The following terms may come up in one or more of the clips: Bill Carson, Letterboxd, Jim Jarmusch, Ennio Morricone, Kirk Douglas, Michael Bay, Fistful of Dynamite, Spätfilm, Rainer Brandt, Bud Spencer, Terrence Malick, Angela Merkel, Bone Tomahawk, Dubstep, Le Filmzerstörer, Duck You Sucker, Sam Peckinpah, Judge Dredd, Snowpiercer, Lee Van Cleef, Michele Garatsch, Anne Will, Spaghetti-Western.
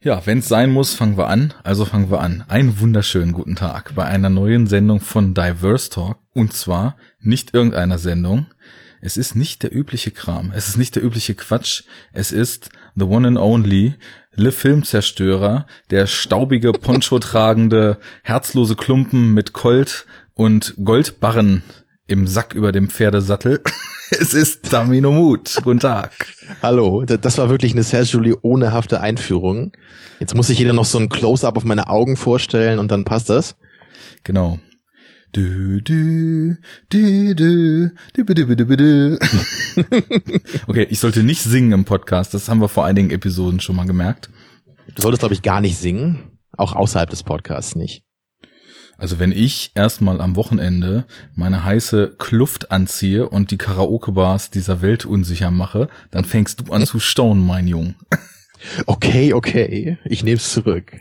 Ja, wenn es sein muss, fangen wir an. Also fangen wir an. Einen wunderschönen guten Tag bei einer neuen Sendung von Diverse Talk. Und zwar nicht irgendeiner Sendung. Es ist nicht der übliche Kram. Es ist nicht der übliche Quatsch. Es ist the one and only, Le Filmzerstörer, der staubige, ponchotragende, herzlose Klumpen mit Colt und Goldbarren im Sack über dem Pferdesattel. Es ist Tamino Mut. Guten Tag. Hallo. Das war wirklich eine Sergio Leone-hafte Einführung. Jetzt muss sich jeder noch so ein Close-Up auf meine Augen vorstellen und dann passt das. Genau. Du, du, du, du, du, du, du, du, du. Okay, ich sollte nicht singen im Podcast. Das haben wir vor einigen Episoden schon mal gemerkt. Du solltest, glaube ich, gar nicht singen. Auch außerhalb des Podcasts nicht. Also wenn ich erstmal am Wochenende meine heiße Kluft anziehe und die Karaoke-Bars dieser Welt unsicher mache, dann fängst du an zu staunen, mein Junge. Okay, okay. Ich nehm's zurück.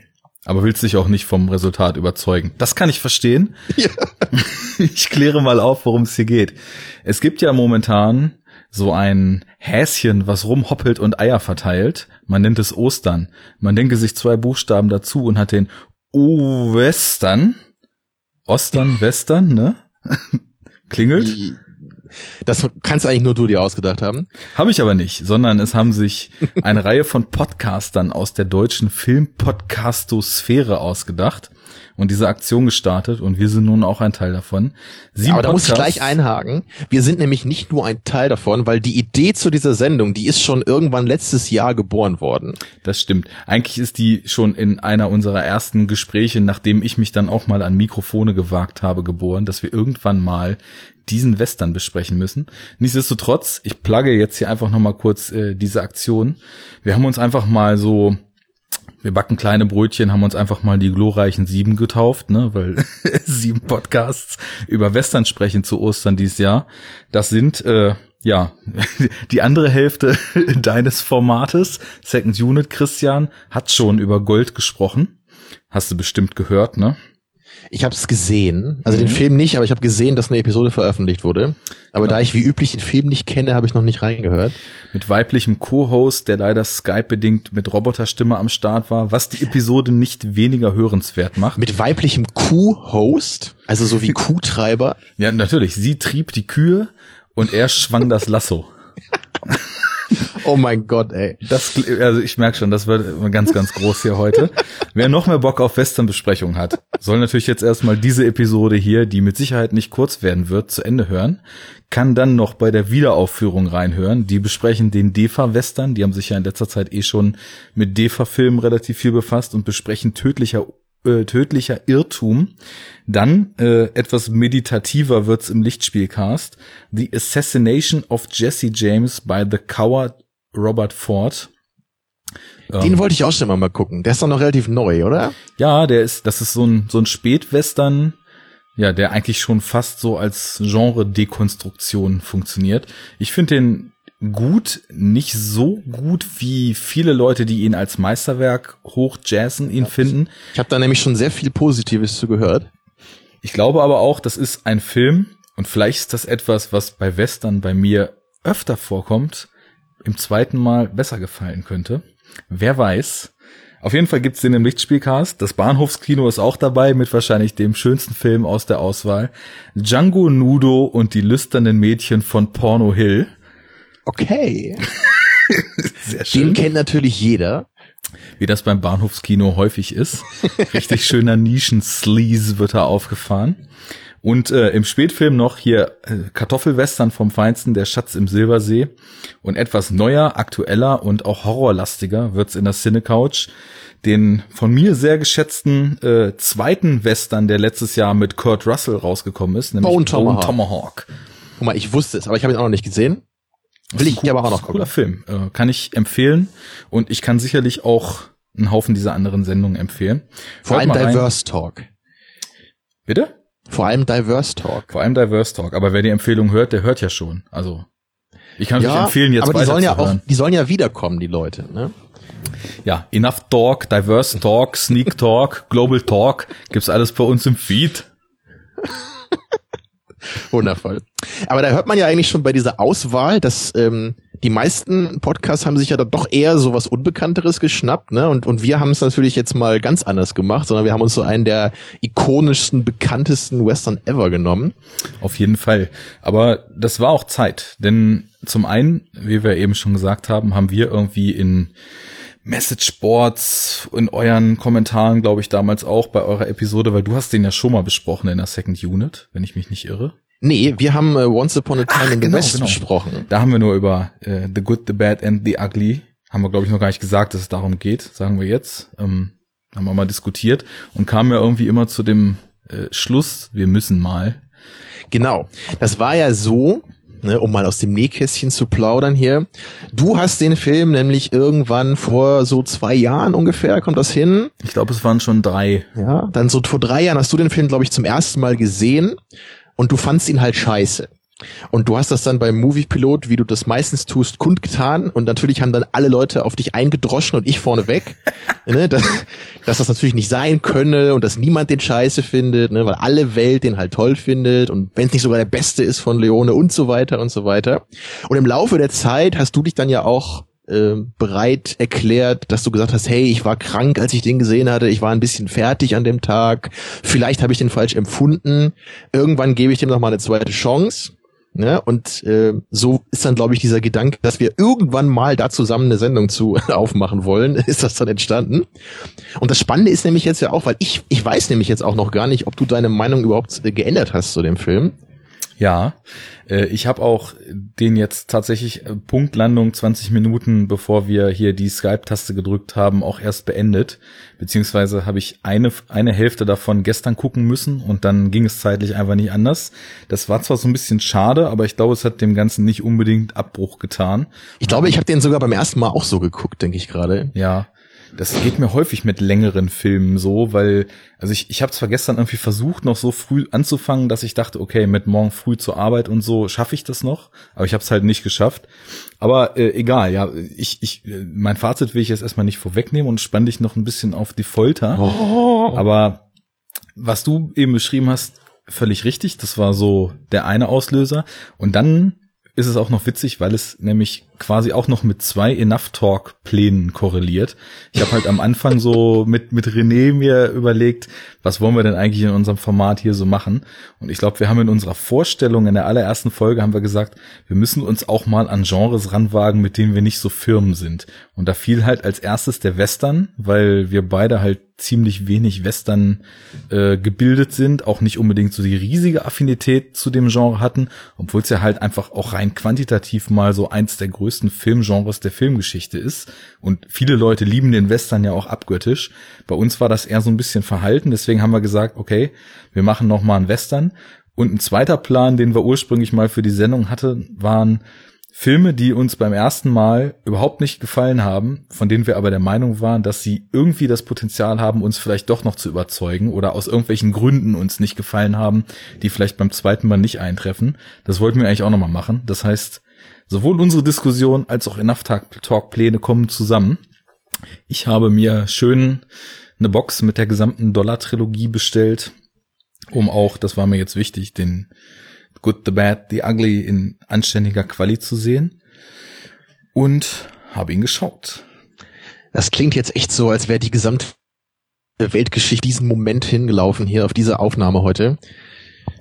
Aber willst dich auch nicht vom Resultat überzeugen. Das kann ich verstehen. Ja. Ich kläre mal auf, worum es hier geht. Es gibt ja momentan so ein Häschen, was rumhoppelt und Eier verteilt. Man nennt es Ostern. Man denke sich zwei Buchstaben dazu und hat den O-Western. Ostern, Western, ne? Klingelt. Das kannst eigentlich nur du dir ausgedacht haben. Habe ich aber nicht, sondern es haben sich eine Reihe von Podcastern aus der deutschen Film-Podcastosphäre ausgedacht und diese Aktion gestartet und wir sind nun auch ein Teil davon. 7 aber da muss ich gleich einhaken. Wir sind nämlich nicht nur ein Teil davon, weil die Idee zu dieser Sendung, die ist schon irgendwann letztes Jahr geboren worden. Das stimmt. Eigentlich ist die schon in einer unserer ersten Gespräche, nachdem ich mich dann auch mal an Mikrofone gewagt habe, geboren, dass wir irgendwann mal diesen Western besprechen müssen. Nichtsdestotrotz, ich plugge jetzt hier einfach nochmal kurz diese Aktion. Wir haben uns einfach mal so, wir backen kleine Brötchen, haben uns einfach mal die glorreichen 7 getauft, ne, weil 7 Podcasts über Western sprechen zu Ostern dieses Jahr. Das sind ja die andere Hälfte deines Formates. Second Unit Christian hat schon über Gold gesprochen. Hast du bestimmt gehört, ne? Ich habe es gesehen, also den Film nicht, aber ich habe gesehen, dass eine Episode veröffentlicht wurde. Aber genau, da ich wie üblich den Film nicht kenne, habe ich noch nicht reingehört. Mit weiblichem Co-Host, der leider Skype-bedingt mit Roboterstimme am Start war, was die Episode nicht weniger hörenswert macht. Mit weiblichem Kuh-Host? Also so wie Kuhtreiber? Ja, natürlich. Sie trieb die Kühe und er schwang das Lasso. Oh mein Gott, ey. Das, also ich merke schon, das wird ganz, ganz groß hier heute. Wer noch mehr Bock auf Western-Besprechungen hat, soll natürlich jetzt erstmal diese Episode hier, die mit Sicherheit nicht kurz werden wird, zu Ende hören. Kann dann noch bei der Wiederaufführung reinhören. Die besprechen den DEFA-Western. Die haben sich ja in letzter Zeit eh schon mit DEFA-Filmen relativ viel befasst und besprechen tödlicher Irrtum. Dann etwas meditativer wird's im Lichtspielcast. The Assassination of Jesse James by the Coward Robert Ford. Den wollte ich auch schon mal gucken. Der ist doch noch relativ neu, oder? Ja, der ist, das ist so ein Spätwestern, ja, der eigentlich schon fast so als Genre-Dekonstruktion funktioniert. Ich finde den gut, nicht so gut wie viele Leute, die ihn als Meisterwerk hochjazzen, ihn finden. Ich habe da nämlich schon sehr viel Positives zu gehört. Ich glaube aber auch, das ist ein Film und vielleicht ist das etwas, was bei Western bei mir öfter vorkommt, im zweiten Mal besser gefallen könnte. Wer weiß. Auf jeden Fall gibt's den im Lichtspielcast. Das Bahnhofskino ist auch dabei mit wahrscheinlich dem schönsten Film aus der Auswahl. Django Nudo und die lüsternen Mädchen von Porno Hill. Okay. Sehr schön. Den kennt natürlich jeder. Wie das beim Bahnhofskino häufig ist. Richtig schöner Nischen-Sleaze wird da aufgefahren. Und im Spätfilm noch hier Kartoffelwestern vom Feinsten, der Schatz im Silbersee. Und etwas neuer, aktueller und auch horrorlastiger wird's in der Cine-Couch. Den von mir sehr geschätzten zweiten Western, der letztes Jahr mit Kurt Russell rausgekommen ist, nämlich Bone Tomahawk. Guck mal, ich wusste es, aber ich habe ihn auch noch nicht gesehen. Will ich aber auch noch gucken. Cooler Film, kann ich empfehlen. Und ich kann sicherlich auch einen Haufen dieser anderen Sendungen empfehlen. Vor allem Diverse Talk. Bitte? Vor allem Diverse Talk. Aber wer die Empfehlung hört, der hört ja schon. Also ich kann euch empfehlen, jetzt weiter zu hören. Aber die sollen ja wiederkommen, die Leute, ne? Ja, Enough Talk, Diverse Talk, Sneak Talk, Global Talk, gibt's alles bei uns im Feed. Wundervoll. Aber da hört man ja eigentlich schon bei dieser Auswahl, dass die meisten Podcasts haben sich ja dann doch eher so was Unbekannteres geschnappt, ne? Und wir haben es natürlich jetzt mal ganz anders gemacht, sondern wir haben uns so einen der ikonischsten, bekanntesten Western ever genommen. Auf jeden Fall. Aber das war auch Zeit, denn zum einen, wie wir eben schon gesagt haben, haben wir irgendwie in Messageboards, in euren Kommentaren, glaube ich, damals auch bei eurer Episode, weil du hast den ja schon mal besprochen in der Second Unit, wenn ich mich nicht irre. Nee, wir haben Once Upon a Time in the West besprochen. Da haben wir nur über The Good, The Bad and The Ugly, haben wir, glaube ich, noch gar nicht gesagt, dass es darum geht, sagen wir jetzt. Haben wir mal diskutiert und kamen ja irgendwie immer zu dem Schluss, wir müssen mal. Genau, das war ja so, ne, um mal aus dem Nähkästchen zu plaudern hier. Du hast den Film nämlich irgendwann vor so 2 Jahren ungefähr, kommt das hin? Ich glaube, es waren schon 3. Ja, dann so vor 3 Jahren hast du den Film, glaube ich, zum ersten Mal gesehen. Und du fandst ihn halt scheiße. Und du hast das dann beim Moviepilot, wie du das meistens tust, kundgetan. Und natürlich haben dann alle Leute auf dich eingedroschen und ich vorneweg, ne, dass das natürlich nicht sein könne und dass niemand den scheiße findet, ne, weil alle Welt den halt toll findet und wenn es nicht sogar der Beste ist von Leone und so weiter und so weiter. Und im Laufe der Zeit hast du dich dann ja auch bereit erklärt, dass du gesagt hast, hey, ich war krank, als ich den gesehen hatte, ich war ein bisschen fertig an dem Tag, vielleicht habe ich den falsch empfunden, irgendwann gebe ich dem nochmal eine zweite Chance, ne? Und so ist dann, glaube ich, dieser Gedanke, dass wir irgendwann mal da zusammen eine Sendung zu aufmachen wollen, ist das dann entstanden. Und das Spannende ist nämlich jetzt ja auch, weil ich weiß nämlich jetzt auch noch gar nicht, ob du deine Meinung überhaupt geändert hast zu dem Film. Ja, ich habe auch den jetzt tatsächlich Punktlandung 20 Minuten, bevor wir hier die Skype-Taste gedrückt haben, auch erst beendet. Beziehungsweise habe ich eine Hälfte davon gestern gucken müssen und dann ging es zeitlich einfach nicht anders. Das war zwar so ein bisschen schade, aber ich glaube, es hat dem Ganzen nicht unbedingt Abbruch getan. Ich glaube, ich habe den sogar beim ersten Mal auch so geguckt, denke ich gerade. Ja. Das geht mir häufig mit längeren Filmen so, weil, also ich habe zwar gestern irgendwie versucht, noch so früh anzufangen, dass ich dachte, okay, mit morgen früh zur Arbeit und so schaffe ich das noch, aber ich habe es halt nicht geschafft. Aber egal, ja, mein Fazit will ich jetzt erstmal nicht vorwegnehmen und spann dich noch ein bisschen auf die Folter. Oh. Aber was du eben beschrieben hast, völlig richtig, das war so der eine Auslöser. Und dann ist es auch noch witzig, weil es nämlich quasi auch noch mit 2 Enough Talk Plänen korreliert. Ich habe halt am Anfang so mit René mir überlegt, was wollen wir denn eigentlich in unserem Format hier so machen? Und ich glaube, wir haben in unserer Vorstellung in der allerersten Folge haben wir gesagt, wir müssen uns auch mal an Genres ranwagen, mit denen wir nicht so firm sind. Und da fiel halt als erstes der Western, weil wir beide halt ziemlich wenig Western gebildet sind, auch nicht unbedingt so die riesige Affinität zu dem Genre hatten, obwohl es ja halt einfach auch rein quantitativ mal so eins der größten Filmgenres der Filmgeschichte ist. Und viele Leute lieben den Western ja auch abgöttisch. Bei uns war das eher so ein bisschen verhalten, deswegen haben wir gesagt, okay, wir machen nochmal einen Western. Und ein zweiter Plan, den wir ursprünglich mal für die Sendung hatten, waren Filme, die uns beim ersten Mal überhaupt nicht gefallen haben, von denen wir aber der Meinung waren, dass sie irgendwie das Potenzial haben, uns vielleicht doch noch zu überzeugen oder aus irgendwelchen Gründen uns nicht gefallen haben, die vielleicht beim zweiten Mal nicht eintreffen. Das wollten wir eigentlich auch nochmal machen. Das heißt, sowohl unsere Diskussion als auch Enough Talk-Pläne kommen zusammen. Ich habe mir schön eine Box mit der gesamten Dollar-Trilogie bestellt, um auch, das war mir jetzt wichtig, den Good, The Bad, The Ugly in anständiger Quali zu sehen und habe ihn geschaut. Das klingt jetzt echt so, als wäre die gesamte Weltgeschichte diesen Moment hingelaufen hier auf diese Aufnahme heute.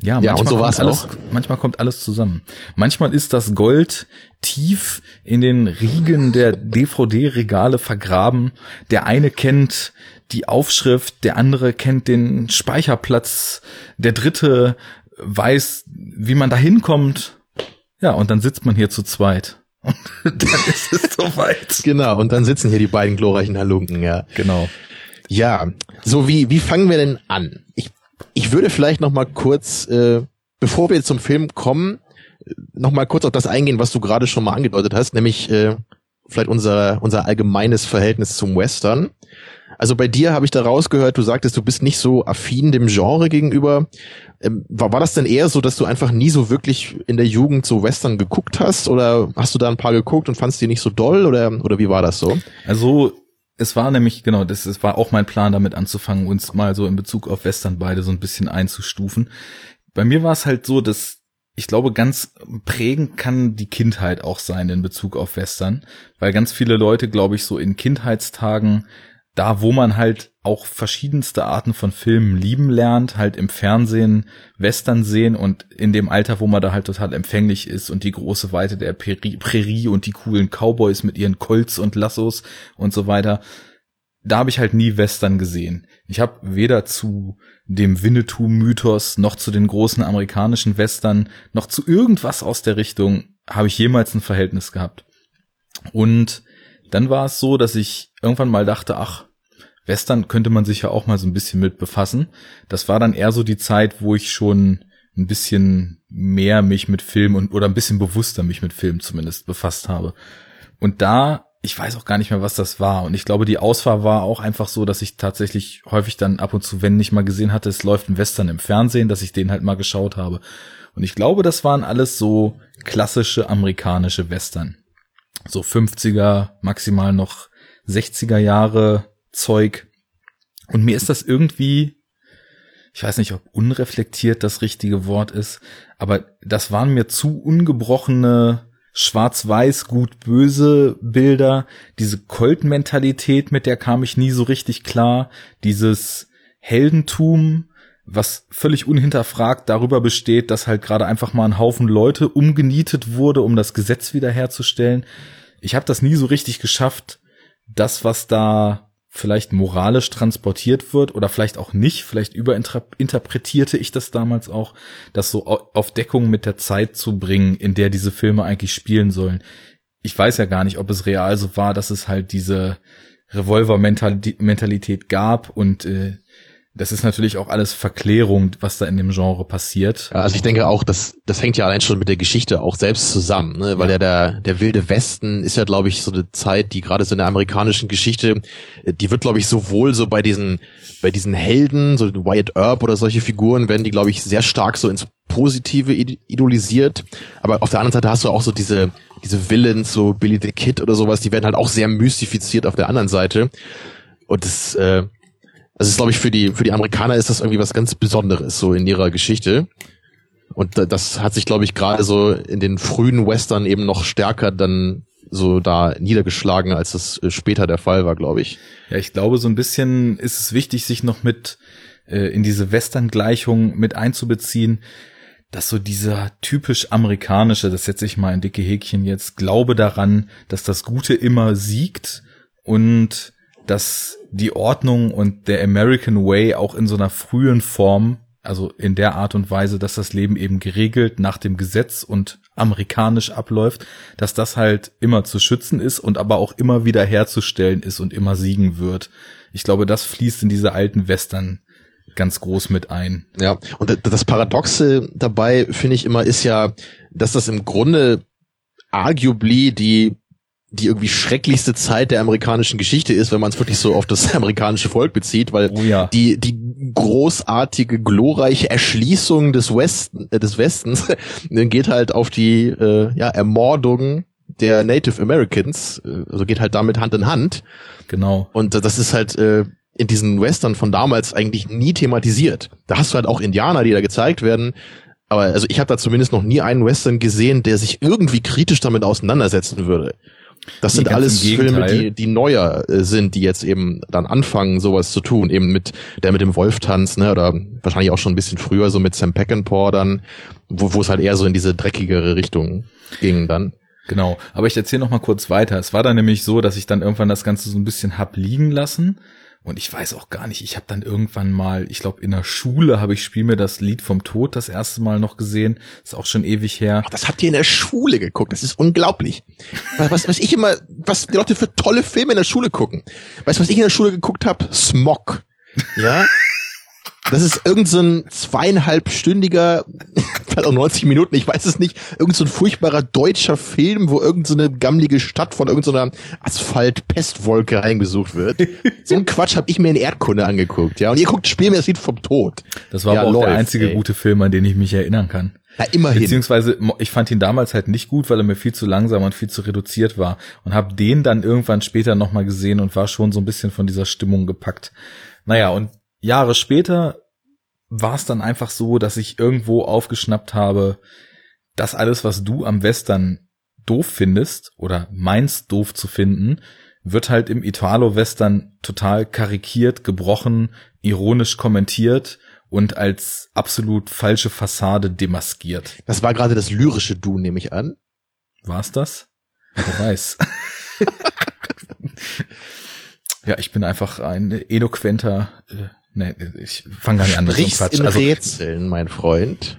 Ja, und so war es auch. Manchmal kommt alles zusammen. Manchmal ist das Gold tief in den Riegen der DVD-Regale vergraben. Der eine kennt die Aufschrift, der andere kennt den Speicherplatz, der dritte weiß, wie man da hinkommt. Ja, und dann sitzt man hier zu zweit. Und dann ist es soweit. Genau, und dann sitzen hier die beiden glorreichen Halunken, ja. Genau. Ja, so wie fangen wir denn an? Ich würde vielleicht noch mal kurz, bevor wir zum Film kommen, noch mal kurz auf das eingehen, was du gerade schon mal angedeutet hast, nämlich vielleicht unser allgemeines Verhältnis zum Western. Also bei dir habe ich da rausgehört, du sagtest, du bist nicht so affin dem Genre gegenüber. War das denn eher so, dass du einfach nie so wirklich in der Jugend so Western geguckt hast? Oder hast du da ein paar geguckt und fandst die nicht so doll? Oder wie war das so? Also es war nämlich, genau, das war auch mein Plan, damit anzufangen, uns mal so in Bezug auf Western beide so ein bisschen einzustufen. Bei mir war es halt so, dass ich glaube, ganz prägend kann die Kindheit auch sein in Bezug auf Western, weil ganz viele Leute, glaube ich, so in Kindheitstagen, da wo man halt auch verschiedenste Arten von Filmen lieben lernt, halt im Fernsehen Western sehen und in dem Alter, wo man da halt total empfänglich ist und die große Weite der Prärie und die coolen Cowboys mit ihren Colts und Lassos und so weiter, da habe ich halt nie Western gesehen. Ich habe weder zu dem Winnetou-Mythos noch zu den großen amerikanischen Western noch zu irgendwas aus der Richtung habe ich jemals ein Verhältnis gehabt. Und dann war es so, dass ich irgendwann mal dachte, ach, Western könnte man sich ja auch mal so ein bisschen mit befassen. Das war dann eher so die Zeit, wo ich schon ein bisschen mehr mich mit Film und oder ein bisschen bewusster mich mit Film zumindest befasst habe. Und da ich weiß auch gar nicht mehr, was das war. Und ich glaube, die Auswahl war auch einfach so, dass ich tatsächlich häufig dann ab und zu, wenn ich mal gesehen hatte, es läuft ein Western im Fernsehen, dass ich den halt mal geschaut habe. Und ich glaube, das waren alles so klassische amerikanische Western. So 50er, maximal noch 60er Jahre Zeug. Und mir ist das irgendwie, ich weiß nicht, ob unreflektiert das richtige Wort ist, aber das waren mir zu ungebrochene schwarz-weiß, gut-böse Bilder, diese Colt-Mentalität, mit der kam ich nie so richtig klar, dieses Heldentum, was völlig unhinterfragt darüber besteht, dass halt gerade einfach mal ein Haufen Leute umgenietet wurde, um das Gesetz wiederherzustellen. Ich habe das nie so richtig geschafft, das, was da vielleicht moralisch transportiert wird oder vielleicht auch nicht, vielleicht überinterpretierte ich das damals auch, das so auf Deckung mit der Zeit zu bringen, in der diese Filme eigentlich spielen sollen. Ich weiß ja gar nicht, ob es real so war, dass es halt diese Revolver-Mentalität gab und das ist natürlich auch alles Verklärung, was da in dem Genre passiert. Also ich denke auch, das hängt ja allein schon mit der Geschichte auch selbst zusammen, ne? Weil ja der wilde Westen ist ja, glaube ich, so eine Zeit, die gerade so in der amerikanischen Geschichte, die wird, glaube ich, sowohl so bei diesen Helden, so Wyatt Earp oder solche Figuren, werden die, glaube ich, sehr stark so ins Positive idolisiert. Aber auf der anderen Seite hast du auch so diese Villains, so Billy the Kid oder sowas, die werden halt auch sehr mystifiziert auf der anderen Seite. Und das also ist, glaube ich, für die Amerikaner ist das irgendwie was ganz Besonderes, so in ihrer Geschichte. Und das hat sich, glaube ich, gerade so in den frühen Western eben noch stärker dann so da niedergeschlagen, als das später der Fall war, glaube ich. Ja, ich glaube, so ein bisschen ist es wichtig, sich noch mit in diese Western-Gleichung mit einzubeziehen, dass so dieser typisch amerikanische, das setze ich mal in dicke Häkchen jetzt, Glaube daran, dass das Gute immer siegt und dass die Ordnung und der American Way auch in so einer frühen Form, also in der Art und Weise, dass das Leben eben geregelt nach dem Gesetz und amerikanisch abläuft, dass das halt immer zu schützen ist und aber auch immer wieder herzustellen ist und immer siegen wird. Ich glaube, das fließt in diese alten Western ganz groß mit ein. Ja, und das Paradoxe dabei, finde ich immer, ist ja, dass das im Grunde arguably die irgendwie schrecklichste Zeit der amerikanischen Geschichte ist, wenn man es wirklich so auf das amerikanische Volk bezieht, weil die großartige, glorreiche Erschließung des Westens geht halt auf die Ermordung der Native Americans, also geht halt damit Hand in Hand. Genau. Und das ist halt in diesen Western von damals eigentlich nie thematisiert. Da hast du halt auch Indianer, die da gezeigt werden. Aber also ich habe da zumindest noch nie einen Western gesehen, der sich irgendwie kritisch damit auseinandersetzen würde. Das sind alles Filme, die neuer sind, die jetzt eben dann anfangen, sowas zu tun, eben mit dem Wolftanz, ne, oder wahrscheinlich auch schon ein bisschen früher, so mit Sam Peckinpah dann, wo es halt eher so in diese dreckigere Richtung ging dann. Genau, aber ich erzähle noch mal kurz weiter. Es war dann nämlich so, dass ich dann irgendwann das Ganze so ein bisschen hab liegen lassen und ich weiß auch gar nicht, ich habe dann irgendwann mal, ich glaube in der Schule habe ich Spiel mir das Lied vom Tod das erste Mal noch gesehen, ist auch schon ewig her. Ach, das habt ihr in der Schule geguckt, das ist unglaublich. Was die Leute für tolle Filme in der Schule gucken. Weißt du, was ich in der Schule geguckt habe? Smog. Ja? Das ist irgend so ein 2,5-stündiger, vielleicht auch 90 Minuten, ich weiß es nicht, irgend so ein furchtbarer deutscher Film, wo irgend so eine gammelige Stadt von irgend so einer Asphalt-Pestwolke eingesucht wird. So ein Quatsch habe ich mir in Erdkunde angeguckt, ja. Und ihr guckt Spiel mir das Lied vom Tod. Das war ja, aber auch läuft, der einzige gute Film, an den ich mich erinnern kann. Na, immerhin. Beziehungsweise, ich fand ihn damals halt nicht gut, weil er mir viel zu langsam und viel zu reduziert war. Und habe den dann irgendwann später nochmal gesehen und war schon so ein bisschen von dieser Stimmung gepackt. Naja, und Jahre später war es dann einfach so, dass ich irgendwo aufgeschnappt habe, das alles, was du am Western doof findest oder meinst doof zu finden, wird halt im Italo-Western total karikiert, gebrochen, ironisch kommentiert und als absolut falsche Fassade demaskiert. Das war gerade das lyrische Du, nehme ich an. War's das? Wer weiß. Ja, ich bin einfach ein eloquenter... Nee, ich fange gar nicht an. Sprichst mit so einem Quatsch. In Rätseln, mein Freund.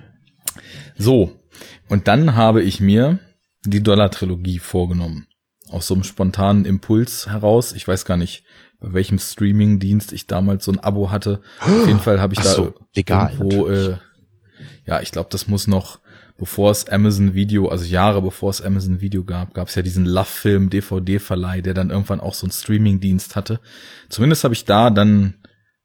So, und dann habe ich mir die Dollar-Trilogie vorgenommen. Aus so einem spontanen Impuls heraus. Ich weiß gar nicht, bei welchem Streaming-Dienst ich damals so ein Abo hatte. Auf jeden Fall habe ich legal, irgendwo... ja, ich glaube, das muss noch... Bevor es Amazon Video, also Jahre bevor es Amazon Video gab, gab es ja diesen Love-Film-DVD-Verleih, der dann irgendwann auch so einen Streaming-Dienst hatte. Zumindest habe ich da dann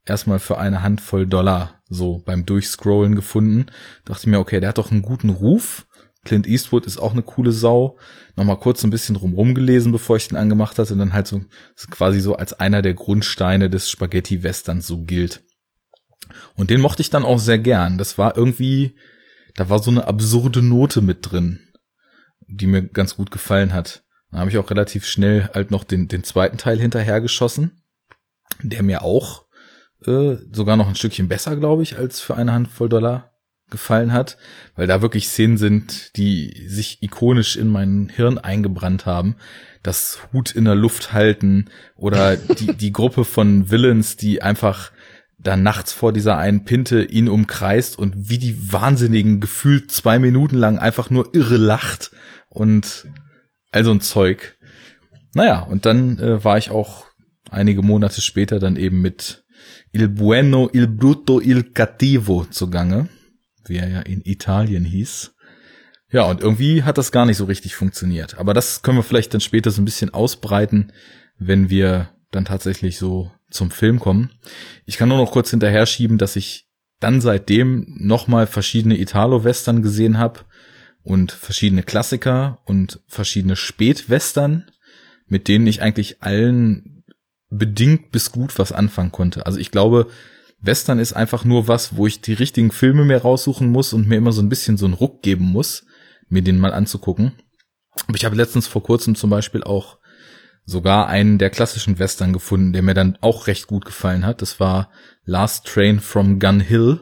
erstmal für eine Handvoll Dollar so beim Durchscrollen gefunden. Dachte mir, okay, der hat doch einen guten Ruf. Clint Eastwood ist auch eine coole Sau. Nochmal kurz ein bisschen drumrum gelesen, bevor ich den angemacht hatte. Und dann halt so quasi so als einer der Grundsteine des Spaghetti-Westerns so gilt. Und den mochte ich dann auch sehr gern. Das war irgendwie... Da war so eine absurde Note mit drin, die mir ganz gut gefallen hat. Da habe ich auch relativ schnell halt noch den zweiten Teil hinterhergeschossen, der mir auch sogar noch ein Stückchen besser, glaube ich, als für eine Handvoll Dollar gefallen hat, weil da wirklich Szenen sind, die sich ikonisch in mein Hirn eingebrannt haben. Das Hut in der Luft halten oder die Gruppe von Villains, die einfach... da nachts vor dieser einen Pinte ihn umkreist und wie die Wahnsinnigen gefühlt 2 Minuten lang einfach nur irre lacht und all so ein Zeug. Naja, und dann war ich auch einige Monate später dann eben mit Il Bueno, Il Brutto, Il Cattivo zugange, wie er ja in Italien hieß. Ja, und irgendwie hat das gar nicht so richtig funktioniert. Aber das können wir vielleicht dann später so ein bisschen ausbreiten, wenn wir dann tatsächlich so zum Film kommen. Ich kann nur noch kurz hinterher schieben, dass ich dann seitdem nochmal verschiedene Italo-Western gesehen habe und verschiedene Klassiker und verschiedene Spätwestern, mit denen ich eigentlich allen bedingt bis gut was anfangen konnte. Also ich glaube, Western ist einfach nur was, wo ich die richtigen Filme mir raussuchen muss und mir immer so ein bisschen so einen Ruck geben muss, mir den mal anzugucken. Aber ich habe letztens vor kurzem zum Beispiel auch sogar einen der klassischen Western gefunden, der mir dann auch recht gut gefallen hat. Das war Last Train from Gun Hill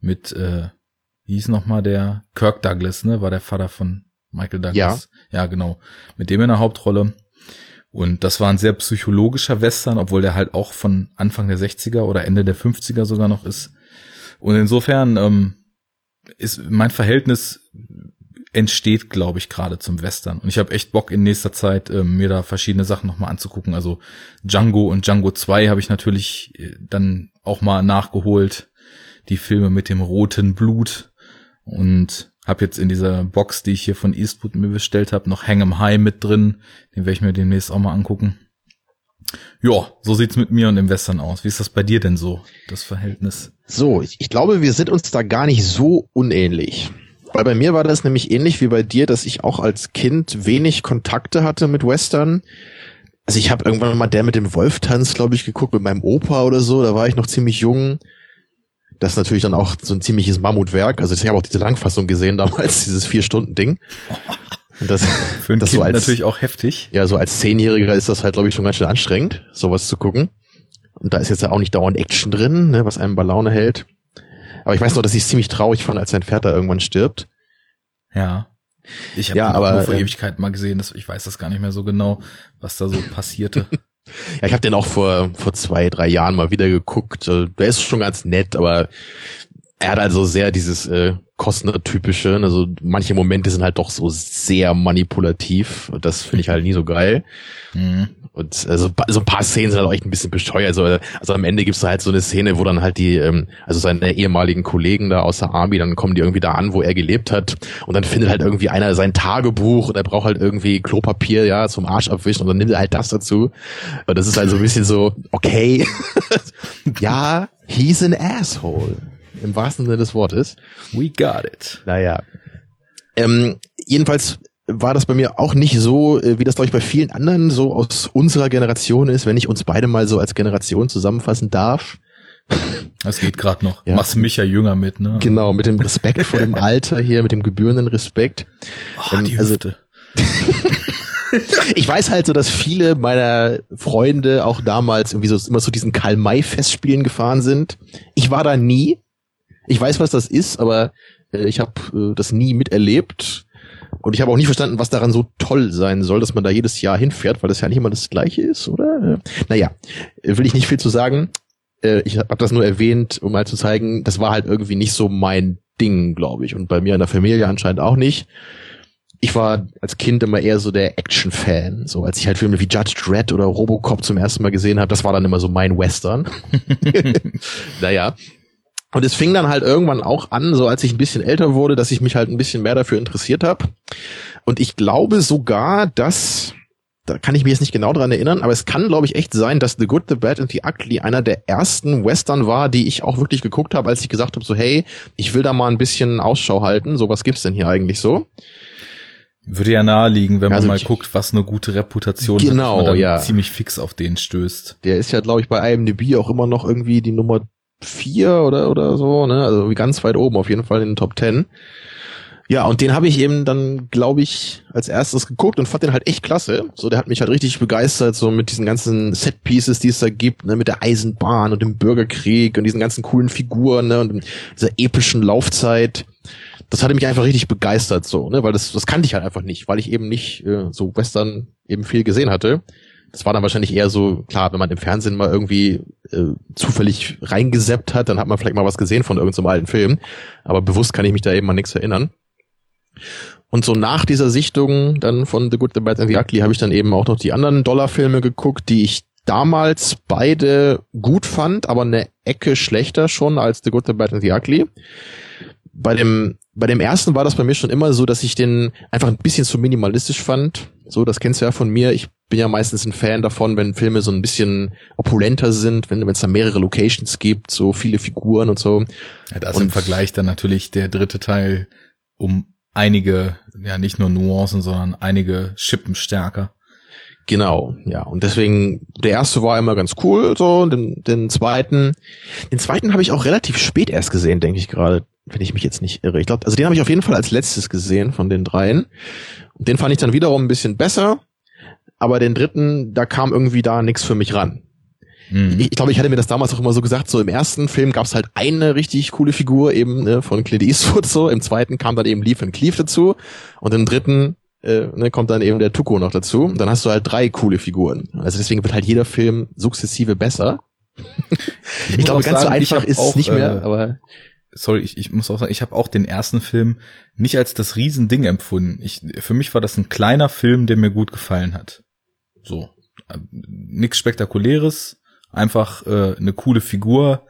mit, wie hieß nochmal der? Kirk Douglas, ne? War der Vater von Michael Douglas. Ja, genau. Mit dem in der Hauptrolle. Und das war ein sehr psychologischer Western, obwohl der halt auch von Anfang der 60er oder Ende der 50er sogar noch ist. Und insofern ist mein Verhältnis... entsteht, glaube ich, gerade zum Western. Und ich habe echt Bock in nächster Zeit, mir da verschiedene Sachen nochmal anzugucken. Also Django und Django 2 habe ich natürlich dann auch mal nachgeholt. Die Filme mit dem roten Blut. Und habe jetzt in dieser Box, die ich hier von Eastwood mir bestellt habe, noch Hang 'em High mit drin. Den werde ich mir demnächst auch mal angucken. Ja, so sieht's mit mir und dem Western aus. Wie ist das bei dir denn so, das Verhältnis? So, ich glaube, wir sind uns da gar nicht so unähnlich. Weil bei mir war das nämlich ähnlich wie bei dir, dass ich auch als Kind wenig Kontakte hatte mit Western. Also ich habe irgendwann mal der mit dem Wolftanz, glaube ich, geguckt, mit meinem Opa oder so. Da war ich noch ziemlich jung. Das ist natürlich dann auch so ein ziemliches Mammutwerk. Also ich habe auch diese Langfassung gesehen damals, dieses 4-Stunden-Ding. Das, für ein das Kind so als, natürlich auch heftig. Ja, so als 10-Jähriger ist das halt, glaube ich, schon ganz schön anstrengend, sowas zu gucken. Und da ist jetzt ja auch nicht dauernd Action drin, ne, was einem bei Laune hält. Aber ich weiß noch, dass ich es ziemlich traurig fand, als sein Vater irgendwann stirbt. Ja. Ich habe den vor Ewigkeit mal gesehen. Ich weiß das gar nicht mehr so genau, was da so passierte. Ja, ich habe den auch vor 2-3 Jahren mal wieder geguckt. Der ist schon ganz nett, aber er hat also sehr dieses Kostner-typische. Also manche Momente sind halt doch so sehr manipulativ. Und das finde ich halt nie so geil. Mhm. Und so ein paar Szenen sind halt auch echt ein bisschen bescheuert. Also am Ende gibt's da halt so eine Szene, wo dann halt die, also seine ehemaligen Kollegen da aus der Army, dann kommen die irgendwie da an, wo er gelebt hat. Und dann findet halt irgendwie einer sein Tagebuch und er braucht halt irgendwie Klopapier, ja, zum Arsch abwischen. Und dann nimmt er halt das dazu. Und das ist halt so ein bisschen so, okay. Ja, he's an asshole. Im wahrsten Sinne des Wortes. We got it. Naja. Jedenfalls war das bei mir auch nicht so, wie das, glaube ich, bei vielen anderen so aus unserer Generation ist, wenn ich uns beide mal so als Generation zusammenfassen darf. Das geht gerade noch. Ja. Machst mich ja jünger mit, ne? Genau, mit dem Respekt vor dem Alter hier, mit dem gebührenden Respekt. Oh, die Hüfte. Ich weiß halt so, dass viele meiner Freunde auch damals irgendwie so immer so diesen Karl-May-Festspielen gefahren sind. Ich war da nie. Ich weiß, was das ist, aber ich habe das nie miterlebt. Und ich habe auch nie verstanden, was daran so toll sein soll, dass man da jedes Jahr hinfährt, weil das ja nicht immer das Gleiche ist, oder? Naja, will ich nicht viel zu sagen. Ich habe das nur erwähnt, um mal zu zeigen, das war halt irgendwie nicht so mein Ding, glaube ich. Und bei mir in der Familie anscheinend auch nicht. Ich war als Kind immer eher so der Action-Fan. So, als ich halt Filme wie Judge Dredd oder Robocop zum ersten Mal gesehen habe, das war dann immer so mein Western. Naja. Und es fing dann halt irgendwann auch an, so als ich ein bisschen älter wurde, dass ich mich halt ein bisschen mehr dafür interessiert habe. Und ich glaube sogar, dass, da kann ich mich jetzt nicht genau dran erinnern, aber es kann, glaube ich, echt sein, dass The Good, The Bad and The Ugly einer der ersten Western war, die ich auch wirklich geguckt habe, als ich gesagt habe, so hey, ich will da mal ein bisschen Ausschau halten, so was gibt's denn hier eigentlich so? Würde ja naheliegen, wenn man also mal guckt, was eine gute Reputation hat, dass man dann ziemlich fix auf den stößt. Der ist ja, glaube ich, bei IMDb auch immer noch irgendwie die Nummer 4 oder so, ne? Also irgendwie ganz weit oben, auf jeden Fall in den Top 10. Ja, und den habe ich eben dann, glaube ich, als erstes geguckt und fand den halt echt klasse. So, der hat mich halt richtig begeistert, so mit diesen ganzen Setpieces, die es da gibt, ne, mit der Eisenbahn und dem Bürgerkrieg und diesen ganzen coolen Figuren, ne, und dieser epischen Laufzeit. Das hatte mich einfach richtig begeistert, so, ne, weil das kannte ich halt einfach nicht, weil ich eben nicht so Western eben viel gesehen hatte. Das war dann wahrscheinlich eher so, klar, wenn man im Fernsehen mal irgendwie zufällig reingesappt hat, dann hat man vielleicht mal was gesehen von irgendeinem alten Film. Aber bewusst kann ich mich da eben an nichts erinnern. Und so nach dieser Sichtung dann von The Good, The Bad and The Ugly habe ich dann eben auch noch die anderen Dollarfilme geguckt, die ich damals beide gut fand, aber eine Ecke schlechter schon als The Good, The Bad and The Ugly. Bei dem ersten war das bei mir schon immer so, dass ich den einfach ein bisschen zu minimalistisch fand. So, das kennst du ja von mir. Ich bin ja meistens ein Fan davon, wenn Filme so ein bisschen opulenter sind, wenn es da mehrere Locations gibt, so viele Figuren und so. Ja, das und im Vergleich dann natürlich der dritte Teil um einige, ja nicht nur Nuancen, sondern einige Schippen stärker. Genau, ja. Und deswegen, der erste war immer ganz cool, so. Den zweiten habe ich auch relativ spät erst gesehen, denke ich gerade, wenn ich mich jetzt nicht irre. Ich glaube, also den habe ich auf jeden Fall als letztes gesehen von den dreien. Und den fand ich dann wiederum ein bisschen besser, aber den dritten, da kam irgendwie da nichts für mich ran. Mhm. Ich glaube, ich hatte mir das damals auch immer so gesagt, so im ersten Film gab's halt eine richtig coole Figur eben, ne, von Clint Eastwood, so. Im zweiten kam dann eben Lee Van Cleef dazu und im dritten kommt dann eben der Tuco noch dazu. Und dann hast du halt 3 coole Figuren. Also deswegen wird halt jeder Film sukzessive besser. Ich glaube, ganz sagen, so einfach ist es nicht mehr, aber... Sorry, ich muss auch sagen, ich habe auch den ersten Film nicht als das Riesending empfunden. Für mich war das ein kleiner Film, der mir gut gefallen hat. So, nichts Spektakuläres, einfach eine coole Figur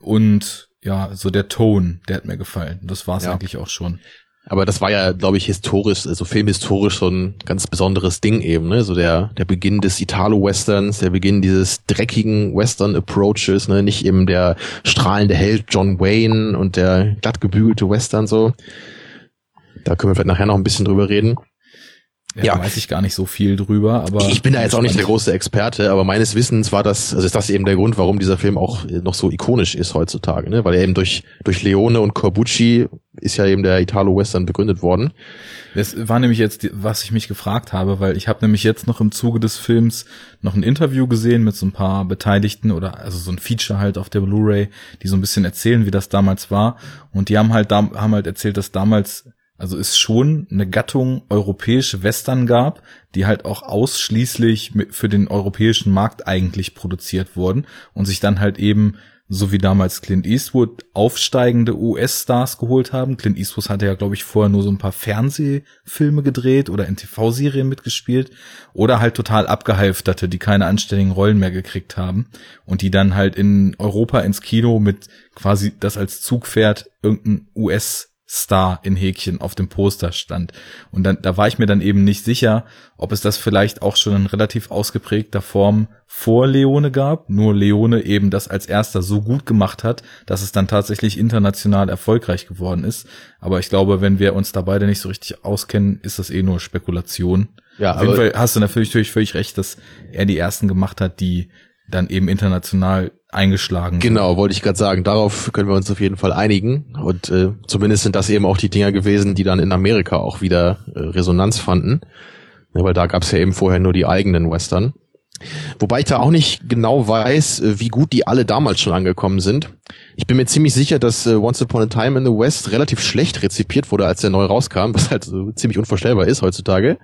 und ja, so der Ton, der hat mir gefallen. Das war's eigentlich auch schon. Aber das war ja, glaube ich, historisch, also filmhistorisch so ein ganz besonderes Ding eben, ne? So der Beginn des Italo-Westerns, der Beginn dieses dreckigen Western-Approaches, ne? Nicht eben der strahlende Held John Wayne und der glattgebügelte Western so. Da können wir vielleicht nachher noch ein bisschen drüber reden. Ja, weiß ich gar nicht so viel drüber, aber ich bin da jetzt auch nicht der große Experte, aber meines Wissens war das, also ist das eben der Grund, warum dieser Film auch noch so ikonisch ist heutzutage, ne? Weil er eben durch Leone und Corbucci ist ja eben der Italo-Western begründet worden. Das war nämlich jetzt, was ich mich gefragt habe, weil ich habe nämlich jetzt noch im Zuge des Films noch ein Interview gesehen mit so ein paar Beteiligten oder also so ein Feature halt auf der Blu-ray, die so ein bisschen erzählen, wie das damals war, und die haben halt erzählt, dass damals also es schon eine Gattung europäische Western gab, die halt auch ausschließlich für den europäischen Markt eigentlich produziert wurden und sich dann halt eben, so wie damals Clint Eastwood, aufsteigende US-Stars geholt haben. Clint Eastwood hatte ja, glaube ich, vorher nur so ein paar Fernsehfilme gedreht oder in TV-Serien mitgespielt oder halt total abgehalfterte, die keine anständigen Rollen mehr gekriegt haben und die dann halt in Europa ins Kino mit quasi das als Zugpferd irgendein US Star in Häkchen auf dem Poster stand. Und dann, da war ich mir dann eben nicht sicher, ob es das vielleicht auch schon in relativ ausgeprägter Form vor Leone gab, nur Leone eben das als erster so gut gemacht hat, dass es dann tatsächlich international erfolgreich geworden ist. Aber ich glaube, wenn wir uns da beide nicht so richtig auskennen, ist das eh nur Spekulation. Ja, auf jeden Fall hast du natürlich völlig recht, dass er die ersten gemacht hat, die dann eben international eingeschlagen. Genau, wollte ich gerade sagen, darauf können wir uns auf jeden Fall einigen. Und zumindest sind das eben auch die Dinger gewesen, die dann in Amerika auch wieder Resonanz fanden. Ja, weil da gab es ja eben vorher nur die eigenen Western. Wobei ich da auch nicht genau weiß, wie gut die alle damals schon angekommen sind. Ich bin mir ziemlich sicher, dass Once Upon a Time in the West relativ schlecht rezipiert wurde, als der neu rauskam, was halt so ziemlich unvorstellbar ist heutzutage.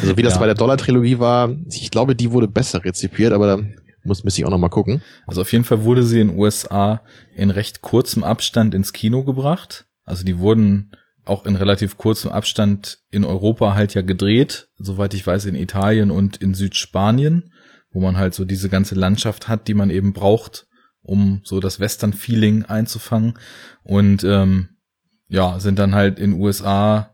Also wie das bei der Dollar-Trilogie war, ich glaube, die wurde besser rezipiert, aber da müsste ich auch nochmal gucken. Also auf jeden Fall wurde sie in den USA in recht kurzem Abstand ins Kino gebracht. Also die wurden auch in relativ kurzem Abstand in Europa halt ja gedreht, soweit ich weiß, in Italien und in Südspanien, wo man halt so diese ganze Landschaft hat, die man eben braucht, um so das Western-Feeling einzufangen. Und sind dann halt in USA,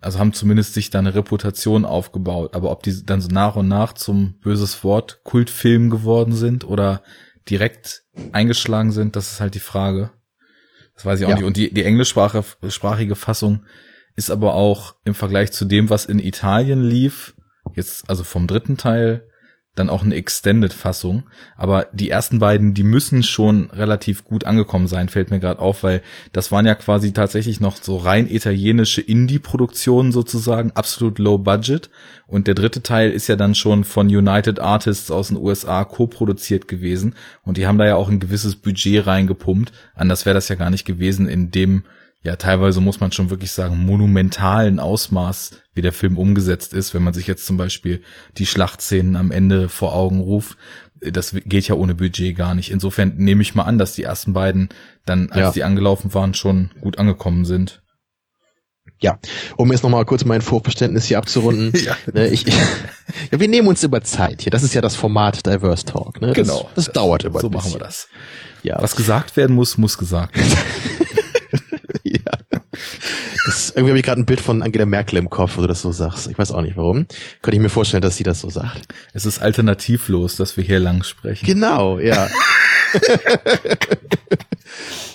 also haben zumindest sich da eine Reputation aufgebaut. Aber ob die dann so nach und nach zum, böses Wort, Kultfilm geworden sind oder direkt eingeschlagen sind, das ist halt die Frage. Das weiß ich auch nicht. Und die englischsprachige Fassung ist aber auch im Vergleich zu dem, was in Italien lief, jetzt also vom dritten Teil, dann auch eine Extended-Fassung. Aber die ersten beiden, die müssen schon relativ gut angekommen sein, fällt mir gerade auf, weil das waren ja quasi tatsächlich noch so rein italienische Indie-Produktionen sozusagen, absolut low budget. Und der dritte Teil ist ja dann schon von United Artists aus den USA co-produziert gewesen. Und die haben da ja auch ein gewisses Budget reingepumpt. Anders wäre das ja gar nicht gewesen in dem, ja teilweise muss man schon wirklich sagen, monumentalen Ausmaß, wie der Film umgesetzt ist. Wenn man sich jetzt zum Beispiel die Schlachtszenen am Ende vor Augen ruft, das geht ja ohne Budget gar nicht. Insofern nehme ich mal an, dass die ersten beiden dann, als die angelaufen waren, schon gut angekommen sind. Ja, um jetzt nochmal kurz mein Vorverständnis hier abzurunden. Wir nehmen uns über Zeit hier. Das ist ja das Format Diverse Talk. Ne? Genau. Das dauert über so ein bisschen. So machen wir das. Ja. Was gesagt werden muss, muss gesagt werden. Ja. Irgendwie habe ich gerade ein Bild von Angela Merkel im Kopf, wo du das so sagst. Ich weiß auch nicht warum. Könnte ich mir vorstellen, dass sie das so sagt. Es ist alternativlos, dass wir hier lang sprechen. Genau, ja.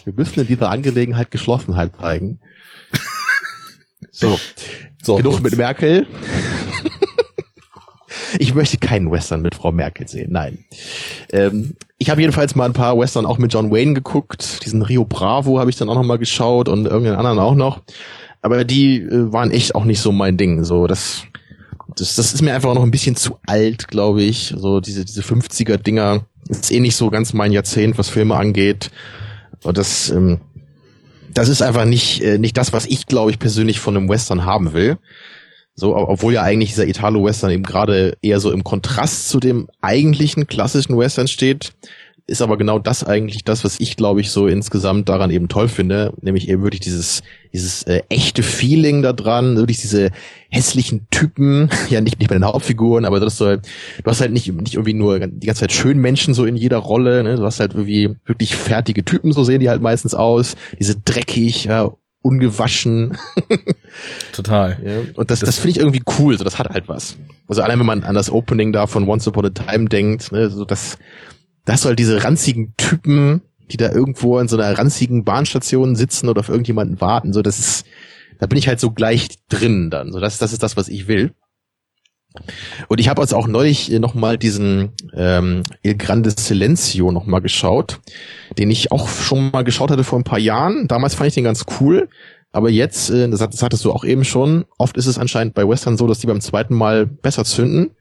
Wir müssen in dieser Angelegenheit Geschlossenheit zeigen. So genug mit Merkel. Ich möchte keinen Western mit Frau Merkel sehen, nein. Ich habe jedenfalls mal ein paar Western auch mit John Wayne geguckt. Diesen Rio Bravo habe ich dann auch nochmal geschaut und irgendeinen anderen auch noch. Aber die waren echt auch nicht so mein Ding. So, das ist mir einfach auch noch ein bisschen zu alt, glaube ich. So diese 50er-Dinger. Ist eh nicht so ganz mein Jahrzehnt, was Filme angeht. Und das ist einfach nicht das, was ich, glaube ich, persönlich von einem Western haben will. So, obwohl ja eigentlich dieser Italo-Western eben gerade eher so im Kontrast zu dem eigentlichen klassischen Western steht, ist aber genau das eigentlich das, was ich, glaube ich, so insgesamt daran eben toll finde, nämlich eben wirklich dieses echte Feeling da dran, wirklich diese hässlichen Typen, ja nicht bei den Hauptfiguren, aber das soll, du hast halt nicht irgendwie nur die ganze Zeit schön Menschen so in jeder Rolle, ne? Du hast halt irgendwie wirklich fertige Typen, so sehen die halt meistens aus, diese dreckig, ja, ungewaschen. Total. Ja. Und das finde ich irgendwie cool, so das hat halt was. Also allein wenn man an das Opening da von Once Upon a Time denkt, ne, so das soll diese ranzigen Typen, die da irgendwo in so einer ranzigen Bahnstation sitzen oder auf irgendjemanden warten, so das ist, da bin ich halt so gleich drin dann, so das ist das, was ich will. Und ich habe also auch neulich nochmal diesen El Grande Silencio nochmal geschaut, den ich auch schon mal geschaut hatte vor ein paar Jahren. Damals fand ich den ganz cool, aber jetzt, das hattest du auch eben schon, oft ist es anscheinend bei Western so, dass die beim zweiten Mal besser zünden.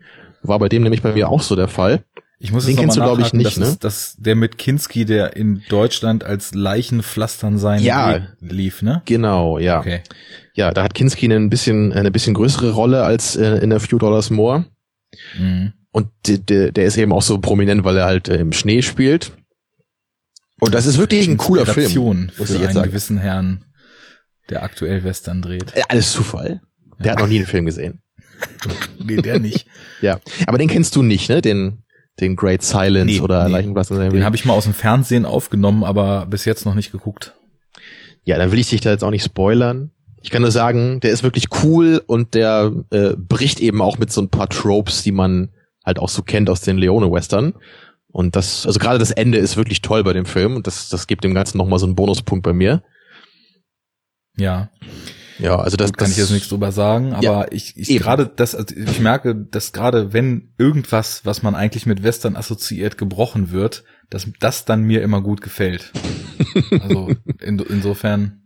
War bei dem nämlich bei mir auch so der Fall. Ich muss den kennst du, glaube ich, nicht, ne? Das der mit Kinski, der in Deutschland als Leichenpflastern sein lief, ne? Genau, ja. Okay. Ja, da hat Kinski eine bisschen größere Rolle als in A Few Dollars More. Mhm. Und der ist eben auch so prominent, weil er halt im Schnee spielt. Und das ist wirklich ein cooler Film. Für einen gewissen Herrn, der aktuell Western dreht. Alles Zufall. Der hat noch nie einen Film gesehen. Nee, der nicht. Ja, aber den kennst du nicht, ne? Den Great Silence oder Leichenblasen. Den habe ich mal aus dem Fernsehen aufgenommen, aber bis jetzt noch nicht geguckt. Ja, dann will ich dich da jetzt auch nicht spoilern. Ich kann nur sagen, der ist wirklich cool und der bricht eben auch mit so ein paar Tropes, die man halt auch so kennt aus den Leone-Western. Und das, also gerade das Ende ist wirklich toll bei dem Film und das gibt dem Ganzen nochmal so einen Bonuspunkt bei mir. Ja. Ja, also das kann ich jetzt nichts drüber sagen, aber ja, ich gerade das, also ich merke, dass gerade wenn irgendwas, was man eigentlich mit Western assoziiert, gebrochen wird, dass das dann mir immer gut gefällt. Also insofern.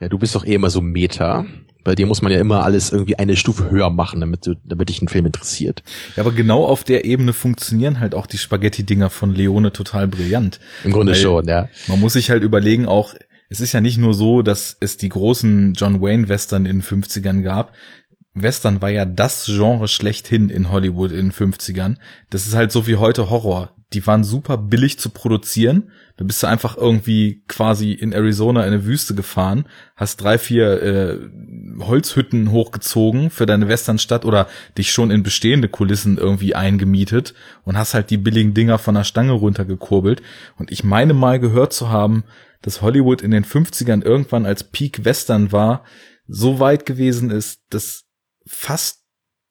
Ja, du bist doch eh immer so Meta. Bei dir muss man ja immer alles irgendwie eine Stufe höher machen, damit dich ein Film interessiert. Ja, aber genau auf der Ebene funktionieren halt auch die Spaghetti-Dinger von Leone total brillant. Im Grunde weil schon, ja. Man muss sich halt überlegen auch, es ist ja nicht nur so, dass es die großen John Wayne-Western in den 50ern gab. Western war ja das Genre schlechthin in Hollywood in den 50ern. Das ist halt so wie heute Horror. Die waren super billig zu produzieren. Da bist du einfach irgendwie quasi in Arizona in eine Wüste gefahren, hast 3-4 Holzhütten hochgezogen für deine Westernstadt oder dich schon in bestehende Kulissen irgendwie eingemietet und hast halt die billigen Dinger von der Stange runtergekurbelt. Und ich meine mal gehört zu haben, dass Hollywood in den 50ern irgendwann als Peak Western war, so weit gewesen ist, dass fast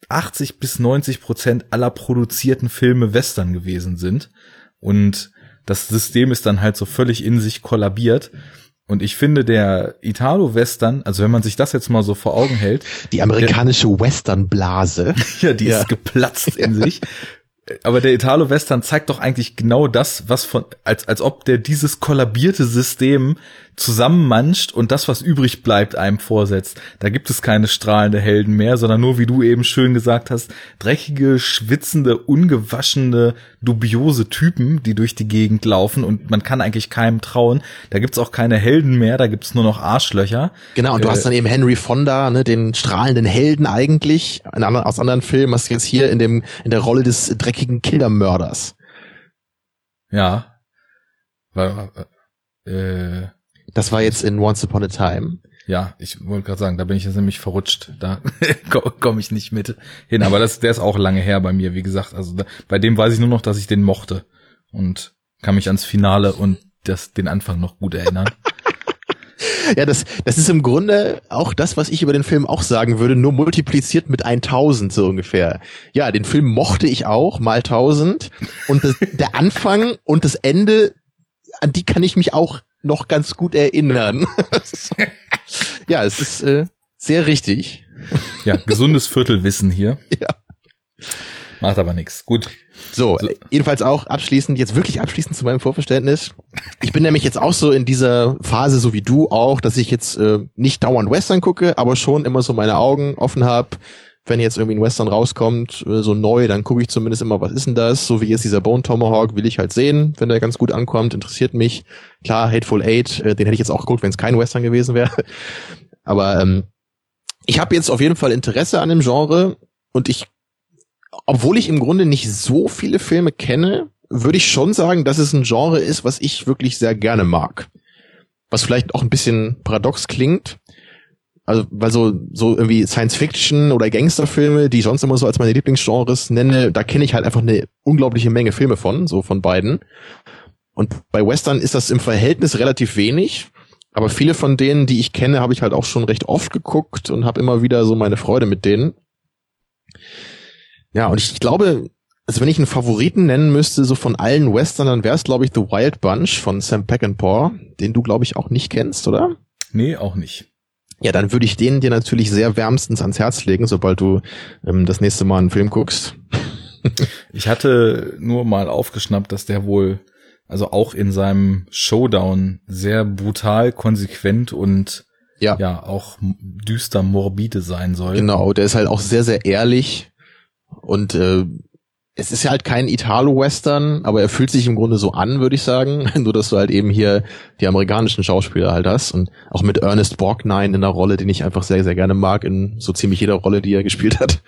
80-90% aller produzierten Filme Western gewesen sind. Und das System ist dann halt so völlig in sich kollabiert. Und ich finde, der Italo-Western, also wenn man sich das jetzt mal so vor Augen hält. Die amerikanische Western-Blase. Ja, die ist geplatzt in sich. Aber der Italo-Western zeigt doch eigentlich genau das, was von, als ob der dieses kollabierte System zusammenmanscht und das, was übrig bleibt, einem vorsetzt. Da gibt es keine strahlende Helden mehr, sondern nur, wie du eben schön gesagt hast, dreckige, schwitzende, ungewaschene, dubiose Typen, die durch die Gegend laufen und man kann eigentlich keinem trauen. Da gibt's auch keine Helden mehr, da gibt's nur noch Arschlöcher. Genau, und du hast dann eben Henry Fonda, ne, den strahlenden Helden eigentlich, aus anderen Filmen, hast du jetzt hier in der Rolle des dreckigen Killermörders. Ja. Das war jetzt in Once Upon a Time. Ja, ich wollte gerade sagen, da bin ich jetzt nämlich verrutscht. Da komme ich nicht mit hin. Aber der ist auch lange her bei mir, wie gesagt. Also bei dem weiß ich nur noch, dass ich den mochte und kann mich ans Finale und den Anfang noch gut erinnern. Ja, das ist im Grunde auch das, was ich über den Film auch sagen würde, nur multipliziert mit 1000 so ungefähr. Ja, den Film mochte ich auch, mal 1000. Und der Anfang und das Ende, an die kann ich mich auch noch ganz gut erinnern. Ja, es ist sehr richtig. Ja, gesundes Viertelwissen hier. Ja. Macht aber nichts. Gut. So, jedenfalls auch abschließend, jetzt wirklich abschließend zu meinem Vorverständnis. Ich bin nämlich jetzt auch so in dieser Phase, so wie du auch, dass ich jetzt nicht dauernd Western gucke, aber schon immer so meine Augen offen habe. Wenn jetzt irgendwie ein Western rauskommt, so neu, dann gucke ich zumindest immer, was ist denn das? So wie jetzt dieser Bone Tomahawk will ich halt sehen, wenn der ganz gut ankommt, interessiert mich. Klar, Hateful Eight, den hätte ich jetzt auch geguckt, wenn es kein Western gewesen wäre. Aber ich habe jetzt auf jeden Fall Interesse an dem Genre und obwohl ich im Grunde nicht so viele Filme kenne, würde ich schon sagen, dass es ein Genre ist, was ich wirklich sehr gerne mag. Was vielleicht auch ein bisschen paradox klingt. Also, weil so irgendwie Science-Fiction oder Gangsterfilme, die ich sonst immer so als meine Lieblingsgenres nenne, da kenne ich halt einfach eine unglaubliche Menge Filme von beiden. Und bei Western ist das im Verhältnis relativ wenig. Aber viele von denen, die ich kenne, habe ich halt auch schon recht oft geguckt und habe immer wieder so meine Freude mit denen. Ja, und ich glaube, also wenn ich einen Favoriten nennen müsste, so von allen Western, dann wäre es, glaube ich, The Wild Bunch von Sam Peckinpah, den du, glaube ich, auch nicht kennst, oder? Nee, auch nicht. Ja, dann würde ich den dir natürlich sehr wärmstens ans Herz legen, sobald du das nächste Mal einen Film guckst. Ich hatte nur mal aufgeschnappt, dass der wohl, also auch in seinem Showdown, sehr brutal, konsequent und ja auch düster, morbide sein soll. Genau, der ist halt auch sehr, sehr ehrlich. Und es ist ja halt kein Italo-Western, aber er fühlt sich im Grunde so an, würde ich sagen. Nur, dass du halt eben hier die amerikanischen Schauspieler halt hast. Und auch mit Ernest Borgnine in der Rolle, den ich einfach sehr, sehr gerne mag, in so ziemlich jeder Rolle, die er gespielt hat.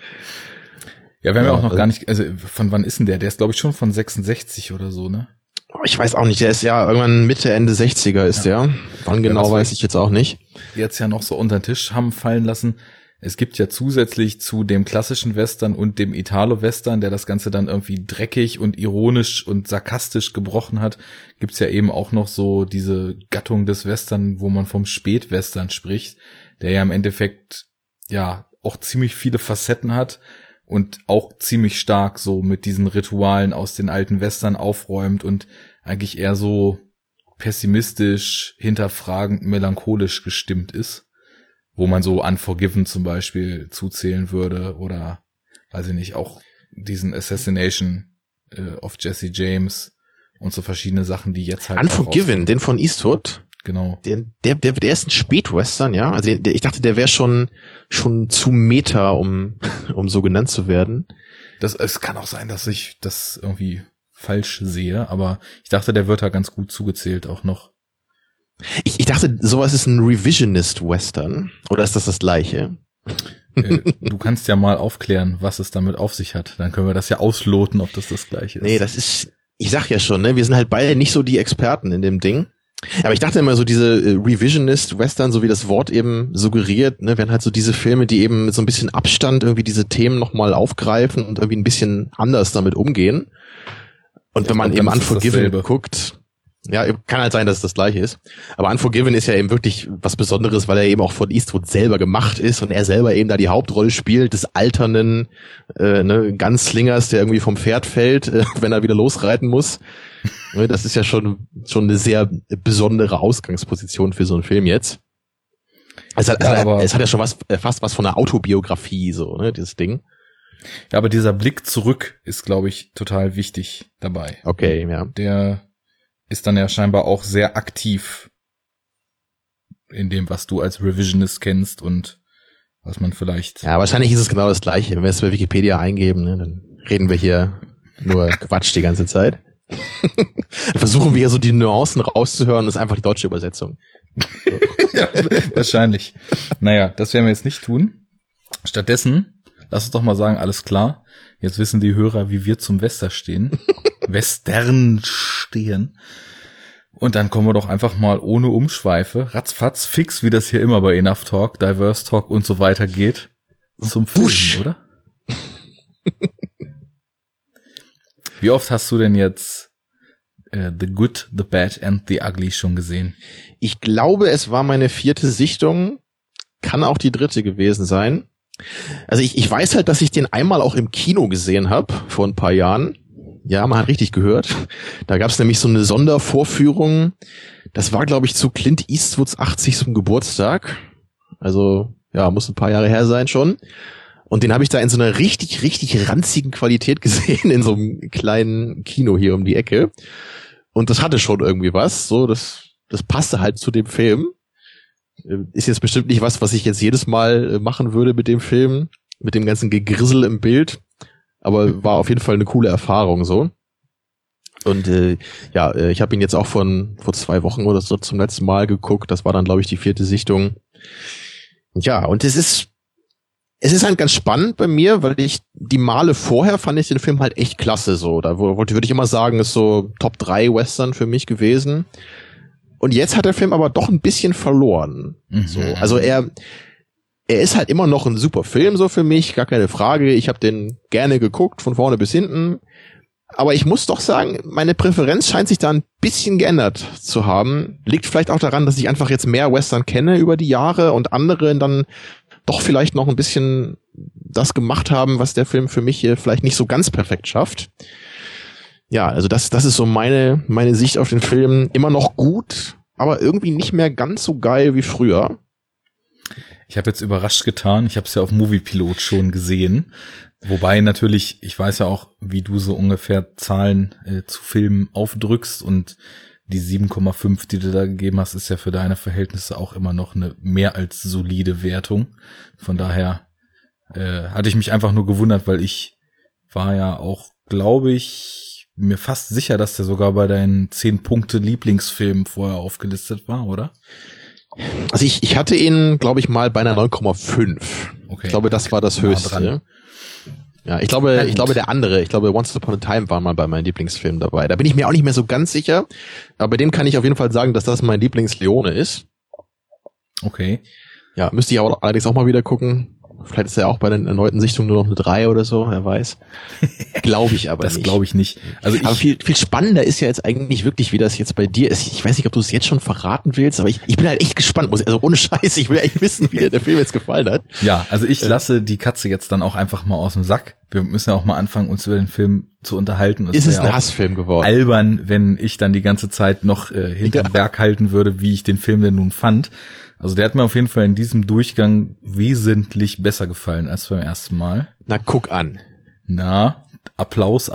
Ja, wir haben ja auch noch gar nicht, also von wann ist denn der? Der ist, glaube ich, schon von 66 oder so, ne? Ich weiß auch nicht, der ist ja irgendwann Mitte, Ende 60er ist der. Wann genau, weiß ich jetzt auch nicht. Jetzt ja noch so unter den Tisch haben fallen lassen. Es gibt ja zusätzlich zu dem klassischen Western und dem Italo-Western, der das Ganze dann irgendwie dreckig und ironisch und sarkastisch gebrochen hat, gibt's ja eben auch noch so diese Gattung des Western, wo man vom Spätwestern spricht, der ja im Endeffekt ja auch ziemlich viele Facetten hat und auch ziemlich stark so mit diesen Ritualen aus den alten Western aufräumt und eigentlich eher so pessimistisch, hinterfragend, melancholisch gestimmt ist. wo man so Unforgiven zum Beispiel zuzählen würde oder, weiß ich nicht, auch diesen Assassination of Jesse James und so verschiedene Sachen, die jetzt halt... Unforgiven, den von Eastwood? Genau. Der ist ein Spätwestern, ja? Also ich dachte, der wäre schon zu meta, um so genannt zu werden. Es kann auch sein, dass ich das irgendwie falsch sehe, aber ich dachte, der wird da ganz gut zugezählt auch noch. Ich dachte, sowas ist ein Revisionist-Western. Oder ist das Gleiche? Du kannst ja mal aufklären, was es damit auf sich hat. Dann können wir das ja ausloten, ob das Gleiche ist. Nee, das ist, ich sag ja schon, ne, wir sind halt beide nicht so die Experten in dem Ding. Aber ich dachte immer so, diese Revisionist-Western, so wie das Wort eben suggeriert, ne, werden halt so diese Filme, die eben mit so ein bisschen Abstand irgendwie diese Themen nochmal aufgreifen und irgendwie ein bisschen anders damit umgehen. Und wenn man eben Unforgiven guckt... Ja, kann halt sein, dass es das Gleiche ist. Aber Unforgiven ist ja eben wirklich was Besonderes, weil er eben auch von Eastwood selber gemacht ist und er selber eben da die Hauptrolle spielt, des alternden Gunslingers, der irgendwie vom Pferd fällt, wenn er wieder losreiten muss. Das ist ja schon eine sehr besondere Ausgangsposition für so einen Film jetzt. Es hat ja schon fast was von einer Autobiografie, so, ne, dieses Ding. Ja, aber dieser Blick zurück ist, glaube ich, total wichtig dabei. Okay, ja. Der ist dann ja scheinbar auch sehr aktiv in dem, was du als Revisionist kennst und was man vielleicht... Ja, wahrscheinlich ist es genau das Gleiche. Wenn wir es bei Wikipedia eingeben, ne, dann reden wir hier nur Quatsch die ganze Zeit. Dann versuchen wir hier so die Nuancen rauszuhören, das ist einfach die deutsche Übersetzung. Ja, wahrscheinlich. Naja, das werden wir jetzt nicht tun. Stattdessen, lass uns doch mal sagen, alles klar, jetzt wissen die Hörer, wie wir zum Wester stehen. Western stehen. Und dann kommen wir doch einfach mal ohne Umschweife, ratzfatz, fix, wie das hier immer bei Enough Talk, Diverse Talk und so weiter geht, zum Film, oder? Wie oft hast du denn jetzt The Good, The Bad and The Ugly schon gesehen? Ich glaube, es war meine 4. Sichtung, kann auch die 3. gewesen sein. Also ich weiß halt, dass ich den einmal auch im Kino gesehen habe, vor ein paar Jahren. Ja, man hat richtig gehört. Da gab's nämlich so eine Sondervorführung. Das war, glaube ich, zu Clint Eastwoods 80. Geburtstag. Also, ja, muss ein paar Jahre her sein schon. Und den habe ich da in so einer richtig, richtig ranzigen Qualität gesehen, in so einem kleinen Kino hier um die Ecke. Und das hatte schon irgendwie was. So, das passte halt zu dem Film. Ist jetzt bestimmt nicht was ich jetzt jedes Mal machen würde mit dem Film. Mit dem ganzen Gegrissel im Bild. Aber war auf jeden Fall eine coole Erfahrung so. Und ich habe ihn jetzt auch vor 2 Wochen oder so zum letzten Mal geguckt. Das war dann, glaube ich, die 4. Sichtung. Ja, und es ist halt ganz spannend bei mir, weil ich die Male vorher fand ich den Film halt echt klasse so. Da würde ich immer sagen, ist so Top 3 Western für mich gewesen. Und jetzt hat der Film aber doch ein bisschen verloren. Mhm. So, also er ist halt immer noch ein super Film so für mich, gar keine Frage. Ich habe den gerne geguckt, von vorne bis hinten. Aber ich muss doch sagen, meine Präferenz scheint sich da ein bisschen geändert zu haben. Liegt vielleicht auch daran, dass ich einfach jetzt mehr Western kenne über die Jahre und andere dann doch vielleicht noch ein bisschen das gemacht haben, was der Film für mich hier vielleicht nicht so ganz perfekt schafft. Ja, also das ist so meine Sicht auf den Film. Immer noch gut, aber irgendwie nicht mehr ganz so geil wie früher. Ich habe jetzt überrascht getan, ich habe es ja auf Moviepilot schon gesehen, wobei natürlich, ich weiß ja auch, wie du so ungefähr Zahlen zu Filmen aufdrückst und die 7,5, die du da gegeben hast, ist ja für deine Verhältnisse auch immer noch eine mehr als solide Wertung. Von daher hatte ich mich einfach nur gewundert, weil ich war ja auch, glaube ich, mir fast sicher, dass der sogar bei deinen 10 Punkte Lieblingsfilmen vorher aufgelistet war, oder? Also ich hatte ihn, glaube ich, mal bei einer 9,5. Okay. Ich glaube, das war das Höchste. Ja, ich glaube der andere, Once Upon a Time war mal bei meinen Lieblingsfilmen dabei. Da bin ich mir auch nicht mehr so ganz sicher, aber bei dem kann ich auf jeden Fall sagen, dass das mein Lieblings-Leone ist. Okay. Ja, müsste ich aber allerdings auch mal wieder gucken. Vielleicht ist er auch bei den erneuten Sichtungen nur noch eine 3 oder so, wer weiß. Glaube ich aber nicht. Das glaube ich nicht. Also aber viel spannender ist ja jetzt eigentlich wirklich, wie das jetzt bei dir ist. Ich weiß nicht, ob du es jetzt schon verraten willst, aber ich bin halt echt gespannt. Also ohne Scheiß, ich will echt wissen, wie dir der Film jetzt gefallen hat. Ja, also ich lasse die Katze jetzt dann auch einfach mal aus dem Sack. wir müssen ja auch mal anfangen, uns über den Film zu unterhalten. Es ist ein Hassfilm geworden. Albern, wenn ich dann die ganze Zeit noch hinterm Berg halten würde, wie ich den Film denn nun fand. Also der hat mir auf jeden Fall in diesem Durchgang wesentlich besser gefallen als beim ersten Mal. Na, guck an. Na, Applaus.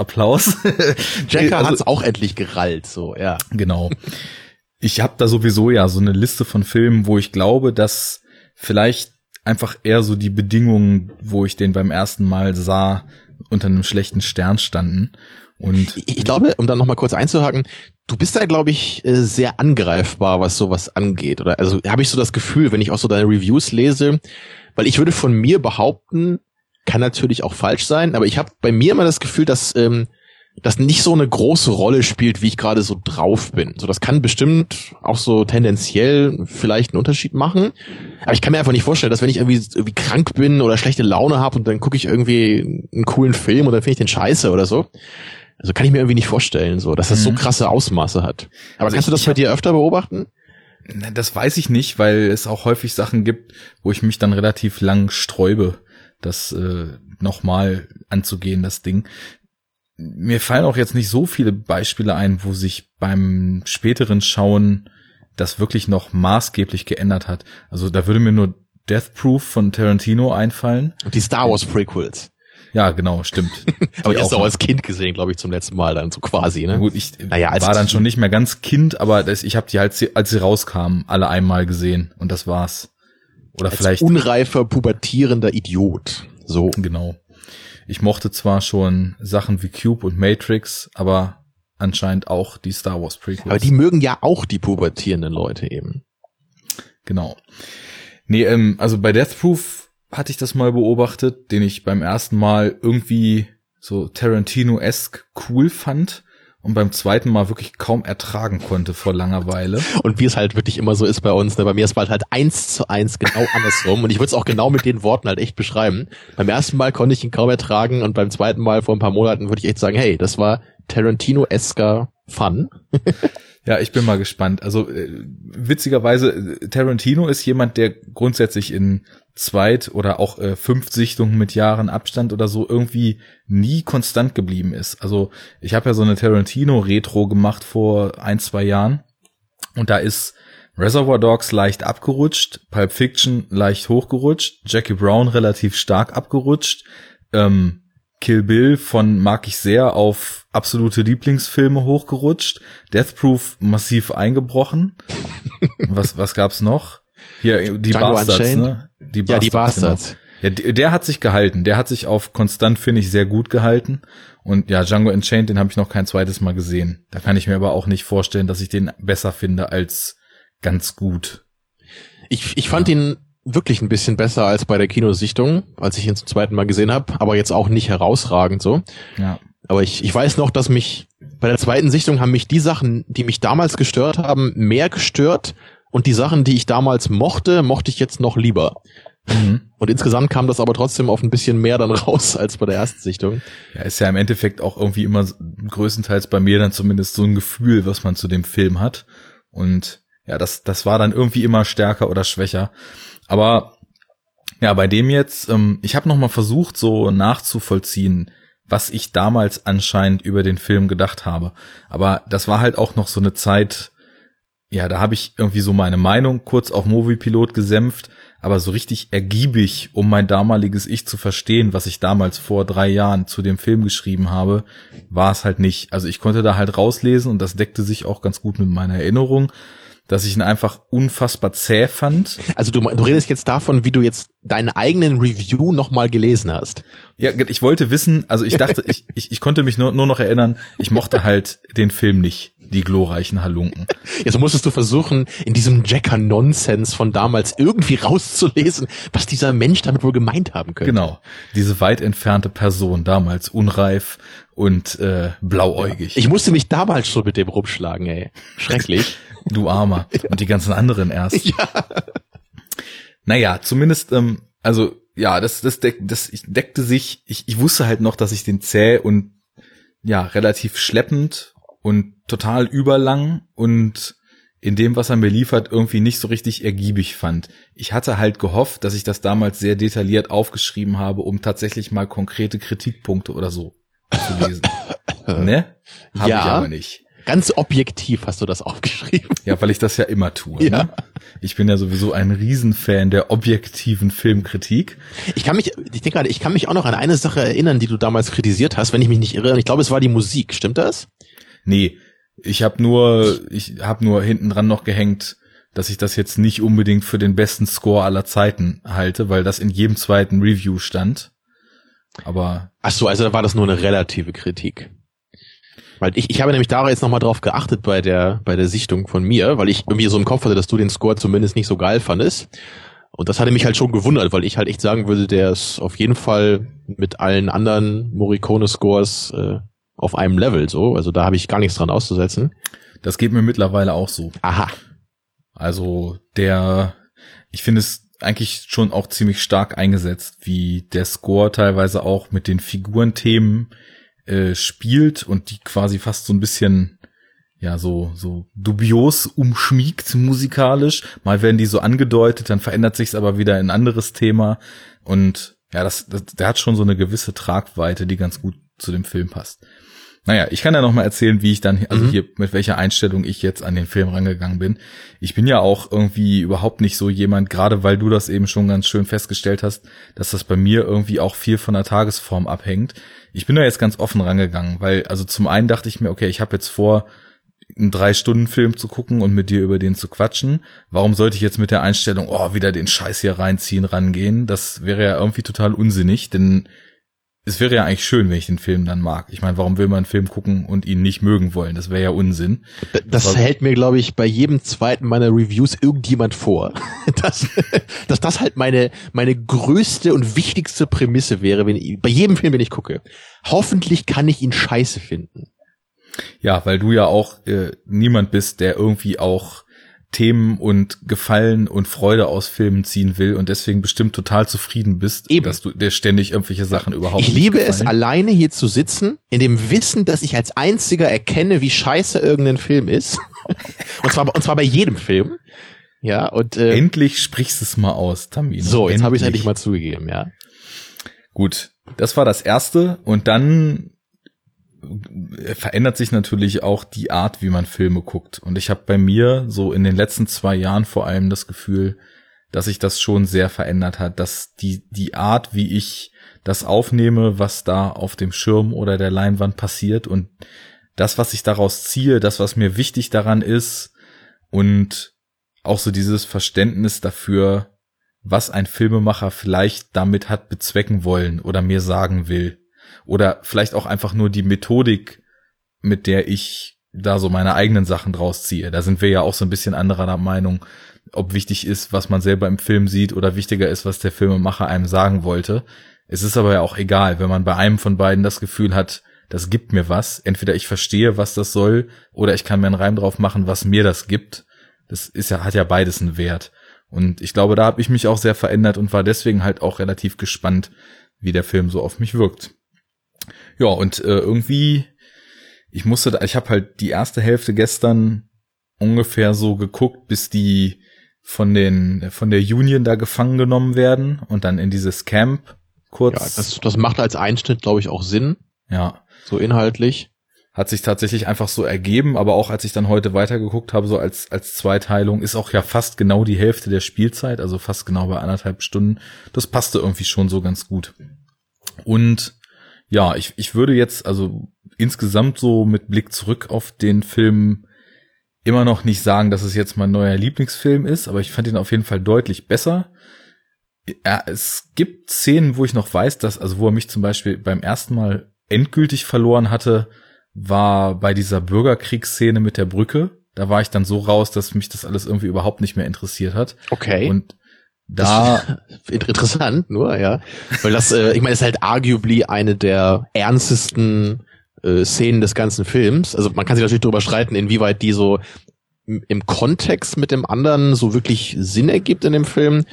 Jacker also, hat's auch endlich gerallt, so, ja. Genau. Ich habe da sowieso ja so eine Liste von Filmen, wo ich glaube, dass vielleicht einfach eher so die Bedingungen, wo ich den beim ersten Mal sah, unter einem schlechten Stern standen. Und ich glaube, um dann nochmal kurz einzuhaken, du bist da, glaube ich, sehr angreifbar, was sowas angeht. Oder also habe ich so das Gefühl, wenn ich auch so deine Reviews lese, weil ich würde von mir behaupten, kann natürlich auch falsch sein, aber ich habe bei mir immer das Gefühl, dass das nicht so eine große Rolle spielt, wie ich gerade so drauf bin. So, das kann bestimmt auch so tendenziell vielleicht einen Unterschied machen. Aber ich kann mir einfach nicht vorstellen, dass wenn ich irgendwie krank bin oder schlechte Laune habe und dann gucke ich irgendwie einen coolen Film und dann finde ich den scheiße oder so. Also kann ich mir irgendwie nicht vorstellen, so, dass das so krasse Ausmaße hat. Aber also kannst du das bei dir öfter beobachten? Das weiß ich nicht, weil es auch häufig Sachen gibt, wo ich mich dann relativ lang sträube, das nochmal anzugehen, das Ding. Mir fallen auch jetzt nicht so viele Beispiele ein, wo sich beim späteren Schauen das wirklich noch maßgeblich geändert hat. Also da würde mir nur Death Proof von Tarantino einfallen. Und die Star Wars Prequels. Ja, genau, stimmt. Aber ich habe es auch als Kind gesehen, glaube ich, zum letzten Mal dann so quasi, ne? Gut, war dann schon nicht mehr ganz Kind, aber ich habe die halt, als sie rauskamen, alle einmal gesehen und das war's. Oder als vielleicht unreifer, pubertierender Idiot. So. Genau. Ich mochte zwar schon Sachen wie Cube und Matrix, aber anscheinend auch die Star Wars Prequels. Aber die mögen ja auch die pubertierenden Leute eben. Genau. Nee, also bei Death Proof hatte ich das mal beobachtet, den ich beim ersten Mal irgendwie so Tarantino-esque cool fand und beim zweiten Mal wirklich kaum ertragen konnte vor Langeweile. Und wie es halt wirklich immer so ist bei uns, ne? Bei mir ist bald halt 1:1 genau andersrum und ich würde es auch genau mit den Worten halt echt beschreiben. Beim ersten Mal konnte ich ihn kaum ertragen und beim zweiten Mal vor ein paar Monaten würde ich echt sagen, hey, das war Tarantino-esker Fun. Ja, ich bin mal gespannt. Also witzigerweise, Tarantino ist jemand, der grundsätzlich in Zweit- oder auch Fünftsichtungen mit Jahren Abstand oder so irgendwie nie konstant geblieben ist. Also ich habe ja so eine Tarantino-Retro gemacht vor 1-2 Jahren und da ist Reservoir Dogs leicht abgerutscht, Pulp Fiction leicht hochgerutscht, Jackie Brown relativ stark abgerutscht, Kill Bill von mag ich sehr auf absolute Lieblingsfilme hochgerutscht, Death Proof massiv eingebrochen. Was gab's noch? Hier, die Django Bastards, ne? Die Bastards. Ja, der hat sich gehalten. Der hat sich auf konstant, finde ich, sehr gut gehalten. Und ja, Django Unchained, den habe ich noch kein zweites Mal gesehen. Da kann ich mir aber auch nicht vorstellen, dass ich den besser finde als ganz gut. Ich fand ihn wirklich ein bisschen besser als bei der Kinosichtung, als ich ihn zum zweiten Mal gesehen habe, aber jetzt auch nicht herausragend so. Ja. Aber ich weiß noch, dass mich bei der zweiten Sichtung haben mich die Sachen, die mich damals gestört haben, mehr gestört und die Sachen, die ich damals mochte, mochte ich jetzt noch lieber. Mhm. Und insgesamt kam das aber trotzdem auf ein bisschen mehr dann raus als bei der ersten Sichtung. Ja, ist ja im Endeffekt auch irgendwie immer größtenteils bei mir dann zumindest so ein Gefühl, was man zu dem Film hat. Und ja, das war dann irgendwie immer stärker oder schwächer. Aber ja, bei dem jetzt, ich habe nochmal versucht, so nachzuvollziehen, was ich damals anscheinend über den Film gedacht habe. Aber das war halt auch noch so eine Zeit, ja, da habe ich irgendwie so meine Meinung kurz auf Moviepilot gesämpft, aber so richtig ergiebig, um mein damaliges Ich zu verstehen, was ich damals vor 3 Jahren zu dem Film geschrieben habe, war es halt nicht. Also ich konnte da halt rauslesen und das deckte sich auch ganz gut mit meiner Erinnerung, dass ich ihn einfach unfassbar zäh fand. Also du redest jetzt davon, wie du jetzt deinen eigenen Review nochmal gelesen hast. Ja, ich wollte wissen, also ich dachte, ich konnte mich nur noch erinnern, ich mochte halt den Film nicht, die glorreichen Halunken. Jetzt musstest du versuchen, in diesem Jacker-Nonsens von damals irgendwie rauszulesen, was dieser Mensch damit wohl gemeint haben könnte. Genau, diese weit entfernte Person, damals unreif und blauäugig. Ich musste mich damals schon mit dem rumschlagen, ey. Schrecklich. Du Armer. Und die ganzen anderen erst. Ja. Naja, zumindest, also ja, das deckte sich, ich wusste halt noch, dass ich den zäh und ja, relativ schleppend und total überlang und in dem, was er mir liefert, irgendwie nicht so richtig ergiebig fand. Ich hatte halt gehofft, dass ich das damals sehr detailliert aufgeschrieben habe, um tatsächlich mal konkrete Kritikpunkte oder so zu lesen. Ne? Hab ja, ich aber nicht. Ganz objektiv hast du das aufgeschrieben. Ja, weil ich das ja immer tue. Ja. Ne? Ich bin ja sowieso ein Riesenfan der objektiven Filmkritik. Ich denke gerade, ich kann mich auch noch an eine Sache erinnern, die du damals kritisiert hast, wenn ich mich nicht irre. Ich glaube, es war die Musik. Stimmt das? Nee. Ich habe nur hinten dran noch gehängt, dass ich das jetzt nicht unbedingt für den besten Score aller Zeiten halte, weil das in jedem zweiten Review stand. Aber ach so, also da war das nur eine relative Kritik. Weil ich habe nämlich da jetzt nochmal drauf geachtet bei der Sichtung von mir, weil ich irgendwie so im Kopf hatte, dass du den Score zumindest nicht so geil fandest. Und das hatte mich halt schon gewundert, weil ich halt echt sagen würde, der ist auf jeden Fall mit allen anderen Morricone-Scores auf einem Level so, also da habe ich gar nichts dran auszusetzen. Das geht mir mittlerweile auch so. Aha. Also ich finde es eigentlich schon auch ziemlich stark eingesetzt, wie der Score teilweise auch mit den Figurenthemen spielt und die quasi fast so ein bisschen ja so dubios umschmiegt musikalisch. Mal werden die so angedeutet, dann verändert sich's aber wieder in ein anderes Thema und ja, das der hat schon so eine gewisse Tragweite, die ganz gut zu dem Film passt. Naja, ich kann ja noch mal erzählen, wie ich dann, also hier, mit welcher Einstellung ich jetzt an den Film rangegangen bin. Ich bin ja auch irgendwie überhaupt nicht so jemand, gerade weil du das eben schon ganz schön festgestellt hast, dass das bei mir irgendwie auch viel von der Tagesform abhängt. Ich bin da jetzt ganz offen rangegangen, weil, also zum einen dachte ich mir, okay, ich habe jetzt vor, einen 3-Stunden-Film zu gucken und mit dir über den zu quatschen. Warum sollte ich jetzt mit der Einstellung, oh, wieder den Scheiß hier reinziehen, rangehen? Das wäre ja irgendwie total unsinnig, denn es wäre ja eigentlich schön, wenn ich den Film dann mag. Ich meine, warum will man einen Film gucken und ihn nicht mögen wollen? Das wäre ja Unsinn. Das hält mir, glaube ich, bei jedem zweiten meiner Reviews irgendjemand vor. Dass das halt meine größte und wichtigste Prämisse wäre, bei jedem Film, den ich gucke. Hoffentlich kann ich ihn scheiße finden. Ja, weil du ja auch niemand bist, der irgendwie auch Themen und Gefallen und Freude aus Filmen ziehen will und deswegen bestimmt total zufrieden bist, eben, dass du dir ständig irgendwelche Sachen überhaupt nicht gefallen. Ich liebe es, alleine hier zu sitzen, in dem Wissen, dass ich als Einziger erkenne, wie scheiße irgendein Film ist. Und zwar bei jedem Film. Ja, und endlich sprichst du es mal aus, Tamino. So, jetzt habe ich es endlich mal zugegeben, ja. Gut, das war das Erste und dann verändert sich natürlich auch die Art, wie man Filme guckt. Und ich habe bei mir so in den letzten 2 Jahren vor allem das Gefühl, dass sich das schon sehr verändert hat, dass die Art, wie ich das aufnehme, was da auf dem Schirm oder der Leinwand passiert und das, was ich daraus ziehe, das, was mir wichtig daran ist und auch so dieses Verständnis dafür, was ein Filmemacher vielleicht damit hat bezwecken wollen oder mir sagen will. Oder vielleicht auch einfach nur die Methodik, mit der ich da so meine eigenen Sachen draus ziehe. Da sind wir ja auch so ein bisschen anderer Meinung, ob wichtig ist, was man selber im Film sieht oder wichtiger ist, was der Filmemacher einem sagen wollte. Es ist aber ja auch egal, wenn man bei einem von beiden das Gefühl hat, das gibt mir was. Entweder ich verstehe, was das soll, oder ich kann mir einen Reim drauf machen, was mir das gibt. Das ist ja, hat ja beides einen Wert. Und ich glaube, da habe ich mich auch sehr verändert und war deswegen halt auch relativ gespannt, wie der Film so auf mich wirkt. Ja, und irgendwie, ich habe halt die erste Hälfte gestern ungefähr so geguckt, bis die von der Union da gefangen genommen werden und dann in dieses Camp kurz. Ja, das macht als Einschnitt, glaube ich, auch Sinn. Ja. So inhaltlich. Hat sich tatsächlich einfach so ergeben, aber auch als ich dann heute weitergeguckt habe, so als Zweiteilung, ist auch ja fast genau die Hälfte der Spielzeit, also fast genau bei 1,5 Stunden. Das passte irgendwie schon so ganz gut. Und ja, ich würde jetzt also insgesamt so mit Blick zurück auf den Film immer noch nicht sagen, dass es jetzt mein neuer Lieblingsfilm ist, aber ich fand ihn auf jeden Fall deutlich besser. Ja, es gibt Szenen, wo ich noch weiß, wo er mich zum Beispiel beim ersten Mal endgültig verloren hatte, war bei dieser Bürgerkriegsszene mit der Brücke. Da war ich dann so raus, dass mich das alles irgendwie überhaupt nicht mehr interessiert hat. Okay. Und interessant, nur, ja. Weil das, ich meine, ist halt arguably eine der ernstesten Szenen des ganzen Films. Also man kann sich natürlich darüber streiten, inwieweit die so im Kontext mit dem anderen so wirklich Sinn ergibt in dem Film.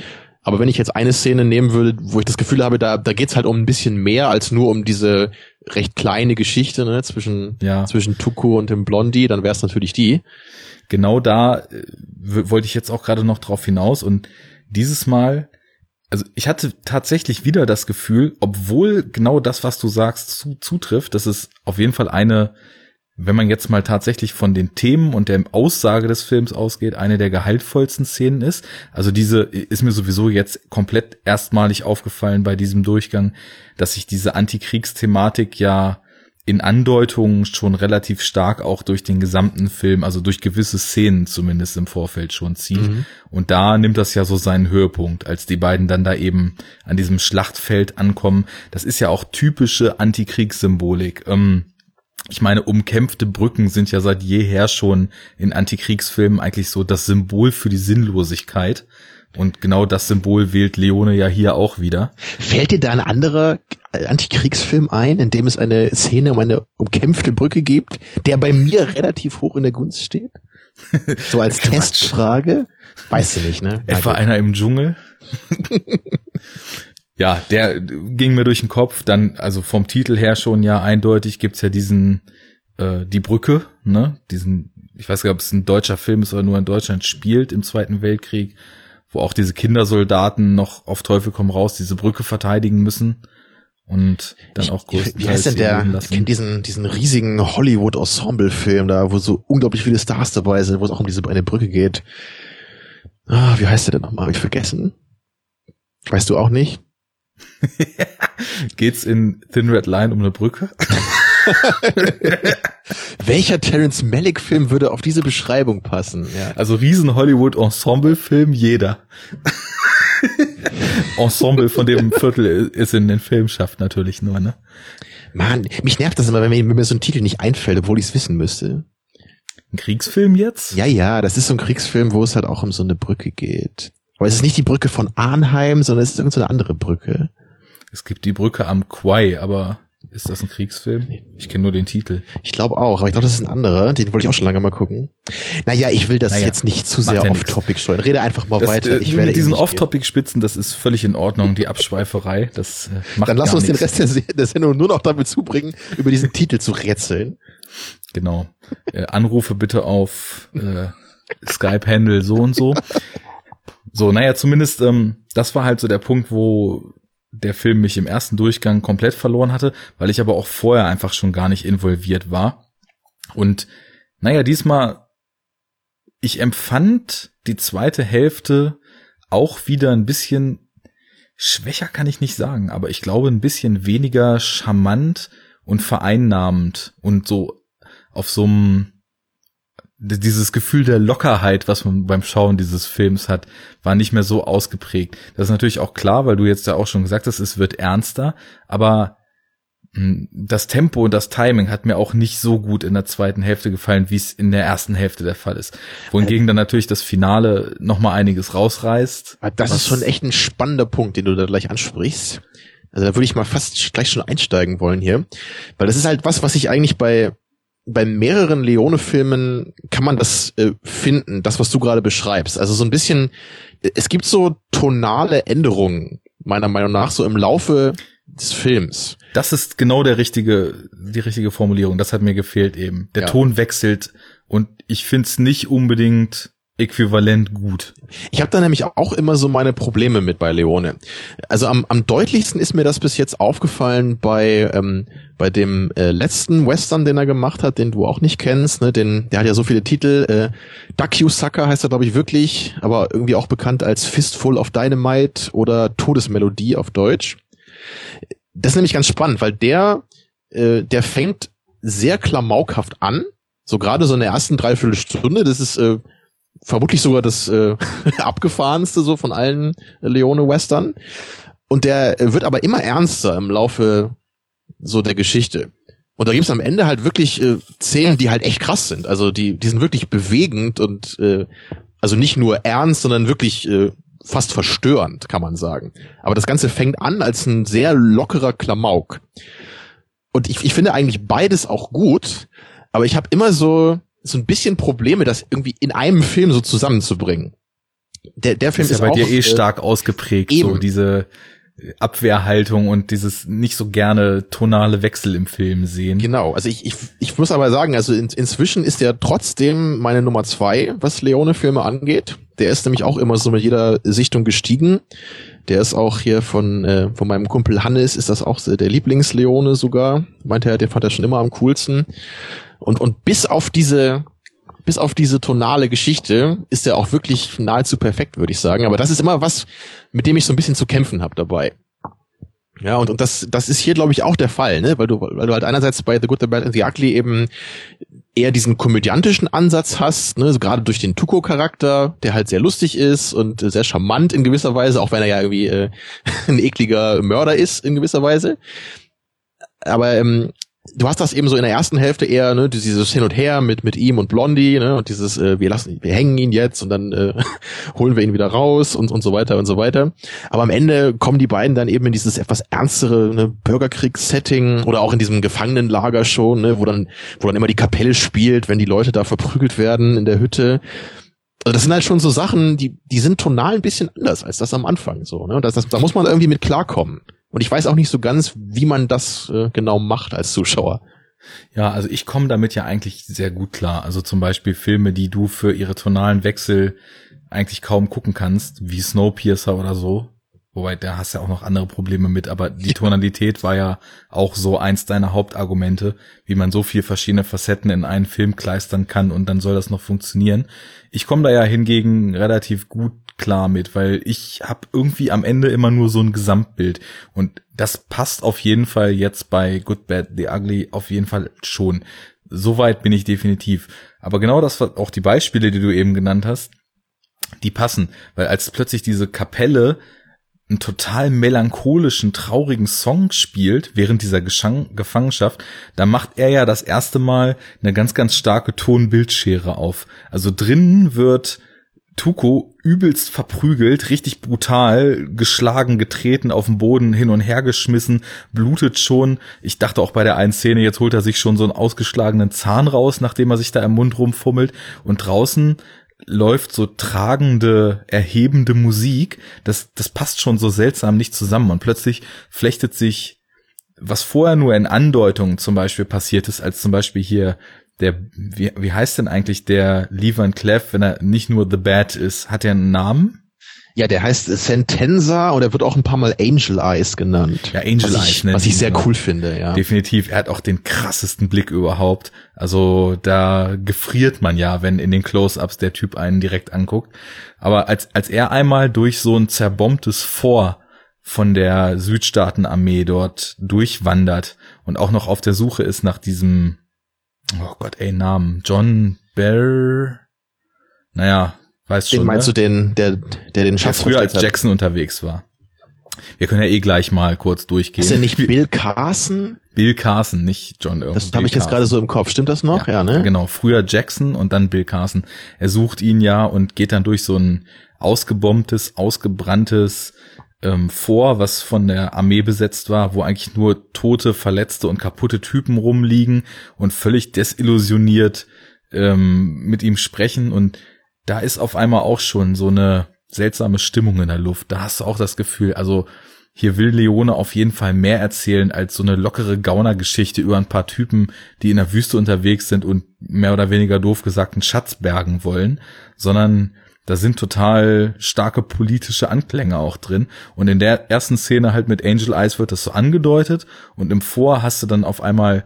Aber wenn ich jetzt eine Szene nehmen würde, wo ich das Gefühl habe, da geht's halt um ein bisschen mehr als nur um diese recht kleine Geschichte, ne, zwischen Tuco und dem Blondie, dann wäre es natürlich die. Genau da wollte ich jetzt auch gerade noch drauf hinaus. Und dieses Mal, also ich hatte tatsächlich wieder das Gefühl, obwohl genau das, was du sagst, zutrifft, dass es auf jeden Fall eine, wenn man jetzt mal tatsächlich von den Themen und der Aussage des Films ausgeht, eine der gehaltvollsten Szenen ist. Also diese ist mir sowieso jetzt komplett erstmalig aufgefallen bei diesem Durchgang, dass sich diese Antikriegsthematik ja in Andeutungen schon relativ stark auch durch den gesamten Film, also durch gewisse Szenen zumindest im Vorfeld schon zieht. Mhm. Und da nimmt das ja so seinen Höhepunkt, als die beiden dann da eben an diesem Schlachtfeld ankommen. Das ist ja auch typische Antikriegssymbolik. Ich meine, umkämpfte Brücken sind ja seit jeher schon in Antikriegsfilmen eigentlich so das Symbol für die Sinnlosigkeit. Und genau das Symbol wählt Leone ja hier auch wieder. Fällt dir da ein anderer Antikriegsfilm ein, in dem es eine Szene um eine umkämpfte Brücke gibt, der bei mir relativ hoch in der Gunst steht? So als Testfrage? Weißt du nicht, ne? Etwa einer im Dschungel? Ja, der ging mir durch den Kopf. Dann, also vom Titel her schon ja eindeutig, gibt's ja diesen, die Brücke, ne? Diesen, ich weiß gar nicht, ob es ein deutscher Film ist oder nur in Deutschland spielt im Zweiten Weltkrieg, wo auch diese Kindersoldaten noch auf Teufel komm raus diese Brücke verteidigen müssen und dann auch größtenteils. Wie heißt denn der? Ich kenne diesen riesigen Hollywood-Ensemble-Film da, wo so unglaublich viele Stars dabei sind, wo es auch um diese eine Brücke geht. Wie heißt der denn nochmal? Hab ich vergessen. Weißt du auch nicht? Geht's in Thin Red Line um eine Brücke? Welcher Terrence Malick-Film würde auf diese Beschreibung passen? Ja. Also riesen Hollywood-Ensemble-Film, jeder. Ensemble von dem Viertel ist in den Film schafft natürlich nur, ne? Mann, mich nervt das immer, wenn mir so ein Titel nicht einfällt, obwohl ich es wissen müsste. Ein Kriegsfilm jetzt? Ja, das ist so ein Kriegsfilm, wo es halt auch um so eine Brücke geht. Aber es ist nicht die Brücke von Arnheim, sondern es ist irgend so eine andere Brücke. Es gibt die Brücke am Quai, aber ist das ein Kriegsfilm? Ich kenne nur den Titel. Ich glaube auch, aber ich glaube, das ist ein anderer. Den wollte ich auch schon lange mal gucken. Naja, ich will das jetzt nicht zu sehr off-topic steuern. Rede einfach mal weiter. Ich werde mit diesen Off-Topic-Spitzen, das ist völlig in Ordnung, die Abschweiferei. Das macht. Dann lass uns den Rest der Sendung nur noch damit zubringen, über diesen Titel zu rätseln. Genau. Anrufe bitte auf Skype-Handle so und so. So, naja, zumindest das war halt so der Punkt, wo der Film mich im ersten Durchgang komplett verloren hatte, weil ich aber auch vorher einfach schon gar nicht involviert war. Und naja, diesmal, ich empfand die zweite Hälfte auch wieder ein bisschen schwächer, kann ich nicht sagen, aber ich glaube ein bisschen weniger charmant und vereinnahmend und so auf so einem, dieses Gefühl der Lockerheit, was man beim Schauen dieses Films hat, war nicht mehr so ausgeprägt. Das ist natürlich auch klar, weil du jetzt ja auch schon gesagt hast, es wird ernster, aber das Tempo und das Timing hat mir auch nicht so gut in der zweiten Hälfte gefallen, wie es in der ersten Hälfte der Fall ist. Wohingegen dann natürlich das Finale nochmal einiges rausreißt. Das ist schon echt ein spannender Punkt, den du da gleich ansprichst. Also da würde ich mal fast gleich schon einsteigen wollen hier, weil das ist halt was ich eigentlich bei mehreren Leone-Filmen kann man das finden, das, was du gerade beschreibst. Also so ein bisschen, es gibt so tonale Änderungen, meiner Meinung nach, so im Laufe des Films. Das ist genau die richtige Formulierung. Das hat mir gefehlt eben. Der Ton wechselt und ich find's nicht unbedingt äquivalent gut. Ich habe da nämlich auch immer so meine Probleme mit bei Leone. Also am deutlichsten ist mir das bis jetzt aufgefallen bei dem letzten Western, den er gemacht hat, den du auch nicht kennst, ne? Der hat ja so viele Titel. Duck You Sucker heißt er, glaube ich, wirklich, aber irgendwie auch bekannt als Fistful of Dynamite oder Todesmelodie auf Deutsch. Das ist nämlich ganz spannend, weil der fängt sehr klamaukhaft an, so gerade so in der ersten Dreiviertelstunde, das ist vermutlich sogar das abgefahrenste so von allen Leone-Western. Und der wird aber immer ernster im Laufe so der Geschichte. Und da gibt's am Ende halt wirklich Szenen, die halt echt krass sind. Also die sind wirklich bewegend und also nicht nur ernst, sondern wirklich fast verstörend, kann man sagen. Aber das Ganze fängt an als ein sehr lockerer Klamauk. Und ich finde eigentlich beides auch gut, aber ich habe immer so ein bisschen Probleme, das irgendwie in einem Film so zusammenzubringen. Der Film ist ja bei dir stark ausgeprägt, eben. So diese Abwehrhaltung und dieses nicht so gerne tonale Wechsel im Film sehen. Genau, also ich muss aber sagen, also inzwischen ist er trotzdem meine Nummer 2, was Leone-Filme angeht. Der ist nämlich auch immer so mit jeder Sichtung gestiegen. Der ist auch hier von meinem Kumpel Hannes, ist das auch der Lieblings-Leone sogar. Meint er, den fand er schon immer am coolsten. Und bis auf diese tonale Geschichte ist er auch wirklich nahezu perfekt, würde ich sagen. Aber das ist immer was, mit dem ich so ein bisschen zu kämpfen habe dabei. Ja, und das ist hier, glaube ich, auch der Fall, ne? Weil du halt einerseits bei The Good, The Bad and The Ugly eben eher diesen komödiantischen Ansatz hast, ne? So gerade durch den Tuco-Charakter, der halt sehr lustig ist und sehr charmant in gewisser Weise, auch wenn er ja irgendwie ein ekliger Mörder ist in gewisser Weise. Aber du hast das eben so in der ersten Hälfte eher, ne, dieses Hin und Her mit ihm und Blondie, ne, und dieses wir hängen ihn jetzt und dann holen wir ihn wieder raus und so weiter und so weiter. Aber am Ende kommen die beiden dann eben in dieses etwas ernstere, ne, Bürgerkriegs-Setting oder auch in diesem Gefangenenlager schon, ne, wo dann immer die Kapelle spielt, wenn die Leute da verprügelt werden in der Hütte. Also das sind halt schon so Sachen, die sind tonal ein bisschen anders als das am Anfang so, ne? Und da muss man irgendwie mit klarkommen. Und ich weiß auch nicht so ganz, wie man das genau macht als Zuschauer. Ja, also ich komme damit ja eigentlich sehr gut klar. Also zum Beispiel Filme, die du für ihre tonalen Wechsel eigentlich kaum gucken kannst, wie Snowpiercer oder so. Wobei, da hast du ja auch noch andere Probleme mit. Aber die Tonalität war ja auch so eins deiner Hauptargumente, wie man so viel verschiedene Facetten in einen Film kleistern kann und dann soll das noch funktionieren. Ich komme da ja hingegen relativ gut klar mit, weil ich habe irgendwie am Ende immer nur so ein Gesamtbild und das passt auf jeden Fall jetzt bei Good, Bad, The Ugly auf jeden Fall schon. Soweit bin ich definitiv. Aber genau das, auch die Beispiele, die du eben genannt hast, die passen, weil als plötzlich diese Kapelle einen total melancholischen, traurigen Song spielt während dieser Gefangenschaft, da macht er ja das erste Mal eine ganz, ganz starke Tonbildschere auf. Also drinnen wird Tuco übelst verprügelt, richtig brutal, geschlagen, getreten, auf den Boden hin und her geschmissen, blutet schon. Ich dachte auch bei der einen Szene, jetzt holt er sich schon so einen ausgeschlagenen Zahn raus, nachdem er sich da im Mund rumfummelt. Und draußen läuft so tragende, erhebende Musik. Das passt schon so seltsam nicht zusammen. Und plötzlich flechtet sich, was vorher nur in Andeutungen zum Beispiel passiert ist, als zum Beispiel hier wie heißt denn eigentlich der Lee Van Cleef, wenn er nicht nur The Bad ist? Hat er einen Namen? Ja, der heißt Sentenza und er wird auch ein paar Mal Angel Eyes genannt. Ja, Angel Eyes, ne? Was ich sehr cool finde, ja. Definitiv, er hat auch den krassesten Blick überhaupt. Also da gefriert man ja, wenn in den Close-Ups der Typ einen direkt anguckt. Aber als er einmal durch so ein zerbombtes Fort von der Südstaatenarmee dort durchwandert und auch noch auf der Suche ist nach diesem, oh Gott, ey, Namen. John Bear? Naja, weißt schon, meinst, ne? Du den, der den Schatz früher als Jackson unterwegs war. Wir können ja gleich mal kurz durchgehen. Ist er nicht Bill Carson? Bill Carson, nicht John irgendwas. Das habe ich jetzt gerade so im Kopf. Stimmt das noch? Ja, ne? Genau, früher Jackson und dann Bill Carson. Er sucht ihn ja und geht dann durch so ein ausgebombtes, ausgebranntes Vor, was von der Armee besetzt war, wo eigentlich nur tote, verletzte und kaputte Typen rumliegen und völlig desillusioniert mit ihm sprechen. Und da ist auf einmal auch schon so eine seltsame Stimmung in der Luft. Da hast du auch das Gefühl, also hier will Leone auf jeden Fall mehr erzählen als so eine lockere Gaunergeschichte über ein paar Typen, die in der Wüste unterwegs sind und mehr oder weniger doof gesagt einen Schatz bergen wollen, sondern da sind total starke politische Anklänge auch drin. Und in der ersten Szene halt mit Angel Eyes wird das so angedeutet. Und im Vor hast du dann auf einmal,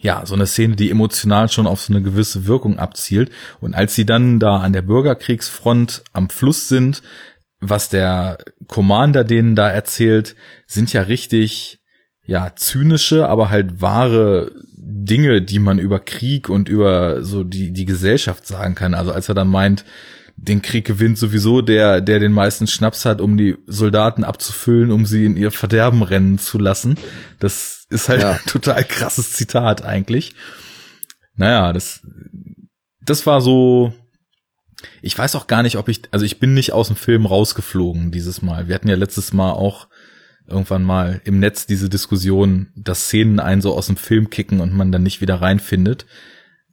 ja, so eine Szene, die emotional schon auf so eine gewisse Wirkung abzielt. Und als sie dann da an der Bürgerkriegsfront am Fluss sind, was der Commander denen da erzählt, sind ja richtig, ja, zynische, aber halt wahre Dinge, die man über Krieg und über so die Gesellschaft sagen kann. Also als er dann meint, den Krieg gewinnt sowieso der den meisten Schnaps hat, um die Soldaten abzufüllen, um sie in ihr Verderben rennen zu lassen. Das ist halt ein total krasses Zitat eigentlich. Naja, das war so, ich weiß auch gar nicht, also ich bin nicht aus dem Film rausgeflogen dieses Mal. Wir hatten ja letztes Mal auch irgendwann mal im Netz diese Diskussion, dass Szenen einen so aus dem Film kicken und man dann nicht wieder reinfindet.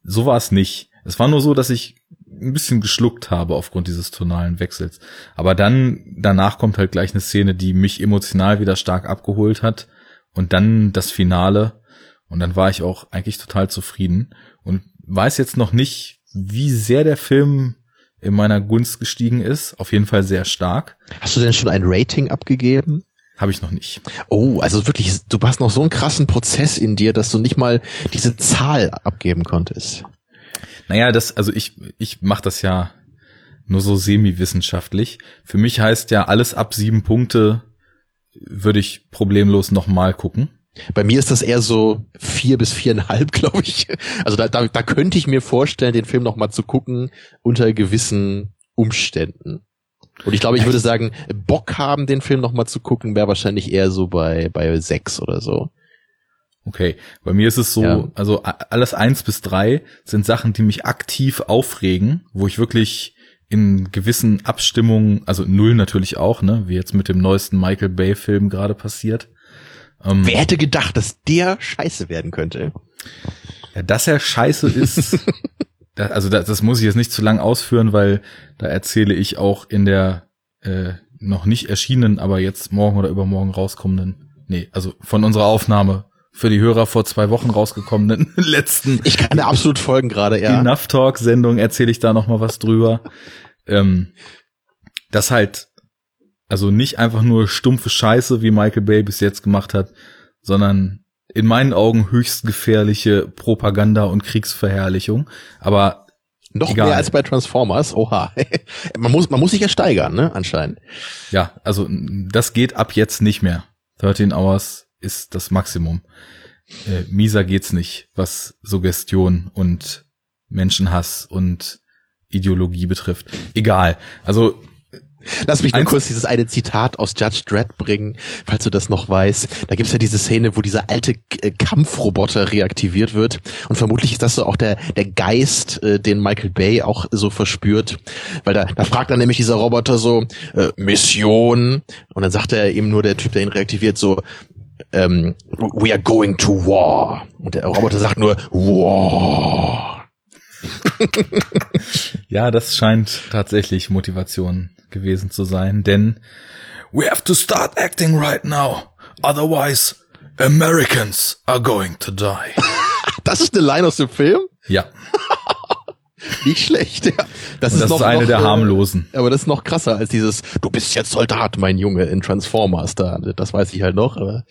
So war es nicht. Es war nur so, dass ich ein bisschen geschluckt habe aufgrund dieses tonalen Wechsels. Aber danach kommt halt gleich eine Szene, die mich emotional wieder stark abgeholt hat. Und dann das Finale. Und dann war ich auch eigentlich total zufrieden. Und weiß jetzt noch nicht, wie sehr der Film in meiner Gunst gestiegen ist. Auf jeden Fall sehr stark. Hast du denn schon ein Rating abgegeben? Habe ich noch nicht. Oh, also wirklich, du hast noch so einen krassen Prozess in dir, dass du nicht mal diese Zahl abgeben konntest. Naja, ich mache das ja nur so semi-wissenschaftlich. Für mich heißt ja, alles ab 7 Punkte würde ich problemlos nochmal gucken. Bei mir ist das eher so 4 bis 4,5, glaube ich. Also da könnte ich mir vorstellen, den Film nochmal zu gucken unter gewissen Umständen. Und ich glaube, ich würde sagen, Bock haben, den Film nochmal zu gucken, wäre wahrscheinlich eher so bei 6 oder so. Okay, bei mir ist es so, ja. Also alles 1 bis 3 sind Sachen, die mich aktiv aufregen, wo ich wirklich in gewissen Abstimmungen, also 0 natürlich auch, ne, wie jetzt mit dem neuesten Michael Bay-Film gerade passiert. Wer hätte gedacht, dass der scheiße werden könnte? Ja, dass er scheiße ist, das muss ich jetzt nicht zu lang ausführen, weil da erzähle ich auch in der noch nicht erschienenen, aber jetzt morgen oder übermorgen rauskommenden, von unserer Aufnahme für die Hörer vor 2 Wochen rausgekommenen letzten. Ich kann da absolut folgen gerade, ja. Enough Talk Sendung erzähle ich da nochmal was drüber. Das halt, also nicht einfach nur stumpfe Scheiße, wie Michael Bay bis jetzt gemacht hat, sondern in meinen Augen höchst gefährliche Propaganda und Kriegsverherrlichung. Aber noch egal. Mehr als bei Transformers, oha. Man muss sich ja steigern, ne, anscheinend. Ja, also das geht ab jetzt nicht mehr. 13 Hours ist das Maximum. Mieser geht's nicht, was Suggestion und Menschenhass und Ideologie betrifft. Egal. Also lass mich nur kurz dieses eine Zitat aus Judge Dredd bringen, falls du das noch weißt. Da gibt's ja diese Szene, wo dieser alte Kampfroboter reaktiviert wird. Und vermutlich ist das so auch der Geist, den Michael Bay auch so verspürt. Weil da fragt dann nämlich dieser Roboter so, Mission. Und dann sagt er eben nur der Typ, der ihn reaktiviert, so, we are going to war. Und der Roboter sagt nur, war. Ja, das scheint tatsächlich Motivation gewesen zu sein, denn we have to start acting right now, otherwise Americans are going to die. Das ist eine Line aus dem Film? Ja. Nicht schlecht, ja. Das ist eine der harmlosen. Aber das ist noch krasser als dieses, du bist jetzt Soldat, mein Junge, in Transformers. Das weiß ich halt noch. Aber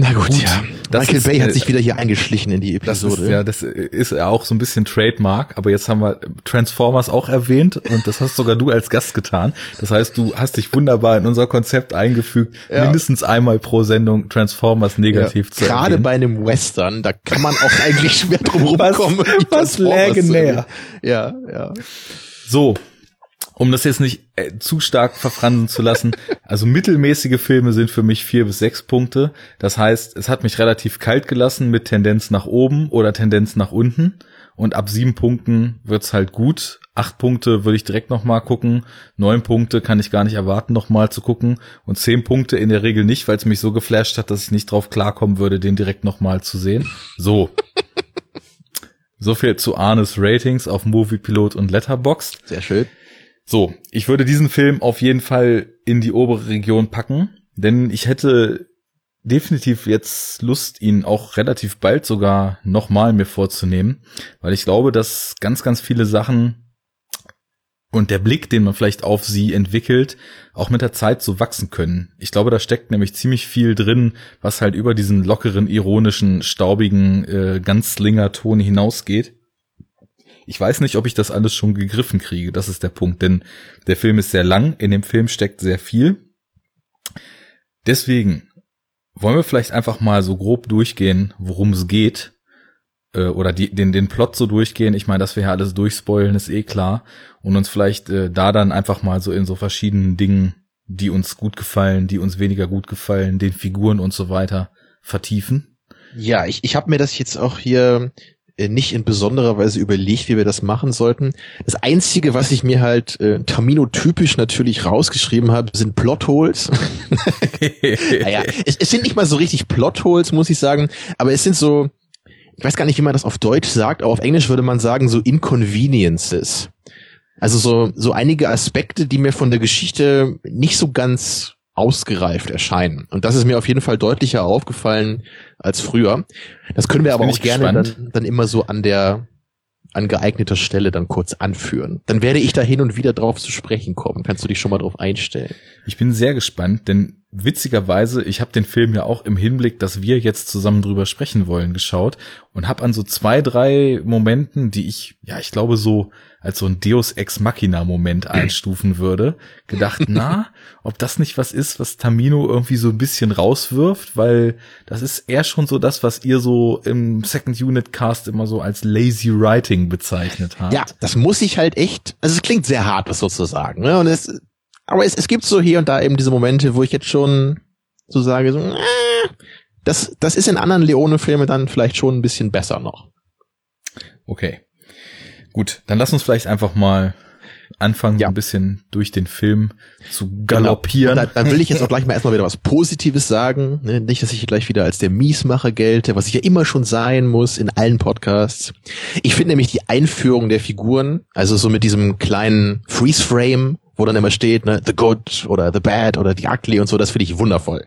na gut, ja. Michael Bay hat sich wieder hier eingeschlichen in die Episode. Das ist ja auch so ein bisschen Trademark, aber jetzt haben wir Transformers auch erwähnt und das hast sogar du als Gast getan. Das heißt, du hast dich wunderbar in unser Konzept eingefügt, mindestens einmal pro Sendung Transformers negativ zu erwähnen. Gerade bei einem Western, da kann man auch eigentlich schwer drum rumkommen. Was läge näher. Ja, ja. So. Um das jetzt nicht zu stark verfransen zu lassen, also mittelmäßige Filme sind für mich 4 bis 6 Punkte. Das heißt, es hat mich relativ kalt gelassen mit Tendenz nach oben oder Tendenz nach unten. Und ab 7 Punkten wird's halt gut. 8 Punkte würde ich direkt nochmal gucken. 9 Punkte kann ich gar nicht erwarten, nochmal zu gucken. Und 10 Punkte in der Regel nicht, weil es mich so geflasht hat, dass ich nicht drauf klarkommen würde, den direkt nochmal zu sehen. So. So viel zu Arnes Ratings auf Moviepilot und Letterboxd. Sehr schön. So, ich würde diesen Film auf jeden Fall in die obere Region packen, denn ich hätte definitiv jetzt Lust, ihn auch relativ bald sogar nochmal mir vorzunehmen, weil ich glaube, dass ganz, ganz viele Sachen und der Blick, den man vielleicht auf sie entwickelt, auch mit der Zeit so wachsen können. Ich glaube, da steckt nämlich ziemlich viel drin, was halt über diesen lockeren, ironischen, staubigen Ganzlinger-Ton hinausgeht. Ich weiß nicht, ob ich das alles schon gegriffen kriege. Das ist der Punkt, denn der Film ist sehr lang. In dem Film steckt sehr viel. Deswegen wollen wir vielleicht einfach mal so grob durchgehen, worum es geht. Oder den Plot so durchgehen. Ich meine, dass wir hier alles durchspoilen, ist eh klar. Und uns vielleicht da dann einfach mal so in so verschiedenen Dingen, die uns gut gefallen, die uns weniger gut gefallen, den Figuren und so weiter vertiefen. Ja, ich habe mir das jetzt auch hier nicht in besonderer Weise überlegt, wie wir das machen sollten. Das Einzige, was ich mir halt Tamino-typisch natürlich rausgeschrieben habe, sind Plotholes. Naja, es sind nicht mal so richtig Plotholes, muss ich sagen, aber es sind so, ich weiß gar nicht, wie man das auf Deutsch sagt, aber auf Englisch würde man sagen, so Inconveniences. Also so einige Aspekte, die mir von der Geschichte nicht so ganz ausgereift erscheinen. Und das ist mir auf jeden Fall deutlicher aufgefallen als früher. Das können wir aber auch gerne dann immer so an geeigneter Stelle dann kurz anführen. Dann werde ich da hin und wieder drauf zu sprechen kommen. Kannst du dich schon mal drauf einstellen? Ich bin sehr gespannt, denn witzigerweise, ich habe den Film ja auch im Hinblick, dass wir jetzt zusammen drüber sprechen wollen, geschaut und habe an so 2, 3 Momenten, die ich, ja, ich glaube so als so ein Deus Ex Machina Moment einstufen würde, gedacht, na, ob das nicht was ist, was Tamino irgendwie so ein bisschen rauswirft, weil das ist eher schon so das, was ihr so im Second Unit Cast immer so als Lazy Writing bezeichnet habt. Ja, das muss ich halt echt, also es klingt sehr hart, was sozusagen, ne, und es gibt so hier und da eben diese Momente, wo ich jetzt schon so sage, so, das ist in anderen Leone-Filmen dann vielleicht schon ein bisschen besser noch. Okay, gut, dann lass uns vielleicht einfach mal anfangen, ja, ein bisschen durch den Film zu galoppieren. Genau. Dann will ich jetzt auch gleich mal erstmal wieder was Positives sagen, ne? Nicht, dass ich gleich wieder als der Miesmacher gelte, was ich ja immer schon sein muss in allen Podcasts. Ich finde nämlich die Einführung der Figuren, also so mit diesem kleinen Freeze-Frame, wo dann immer steht, ne, The Good oder The Bad oder The Ugly und so, das finde ich wundervoll.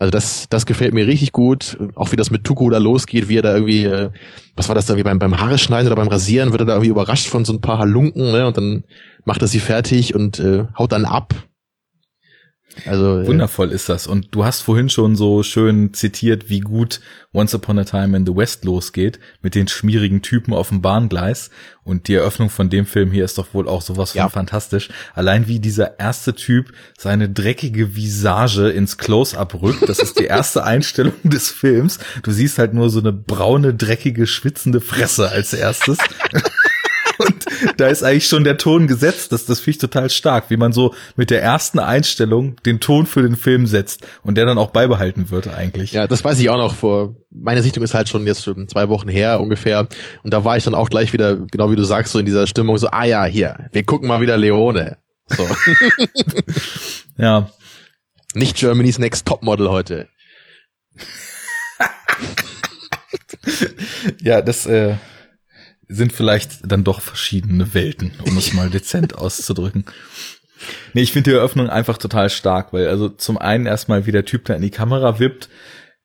Also das gefällt mir richtig gut, auch wie das mit Tuco da losgeht, wie er da irgendwie, was war das da, wie beim Haare schneiden oder beim Rasieren, wird er da irgendwie überrascht von so ein paar Halunken, ne, und dann macht er sie fertig und haut dann ab. Also wundervoll ist das, und du hast vorhin schon so schön zitiert, wie gut Once Upon a Time in the West losgeht mit den schmierigen Typen auf dem Bahngleis, und die Eröffnung von dem Film hier ist doch wohl auch sowas von fantastisch. Allein wie dieser erste Typ seine dreckige Visage ins Close-Up rückt, das ist die erste Einstellung des Films. Du siehst halt nur so eine braune, dreckige, schwitzende Fresse als erstes. Und da ist eigentlich schon der Ton gesetzt. Das finde ich total stark, wie man so mit der ersten Einstellung den Ton für den Film setzt und der dann auch beibehalten wird eigentlich. Ja, das weiß ich auch noch. Meine Sichtung ist halt schon jetzt 2 Wochen her ungefähr. Und da war ich dann auch gleich wieder, genau wie du sagst, so in dieser Stimmung, so, ah ja, hier, wir gucken mal wieder Leone. So. Ja. Nicht Germany's Next Topmodel heute. Ja, das sind vielleicht dann doch verschiedene Welten, um es mal dezent auszudrücken. Nee, ich finde die Eröffnung einfach total stark, weil also zum einen erstmal, wie der Typ da in die Kamera wippt,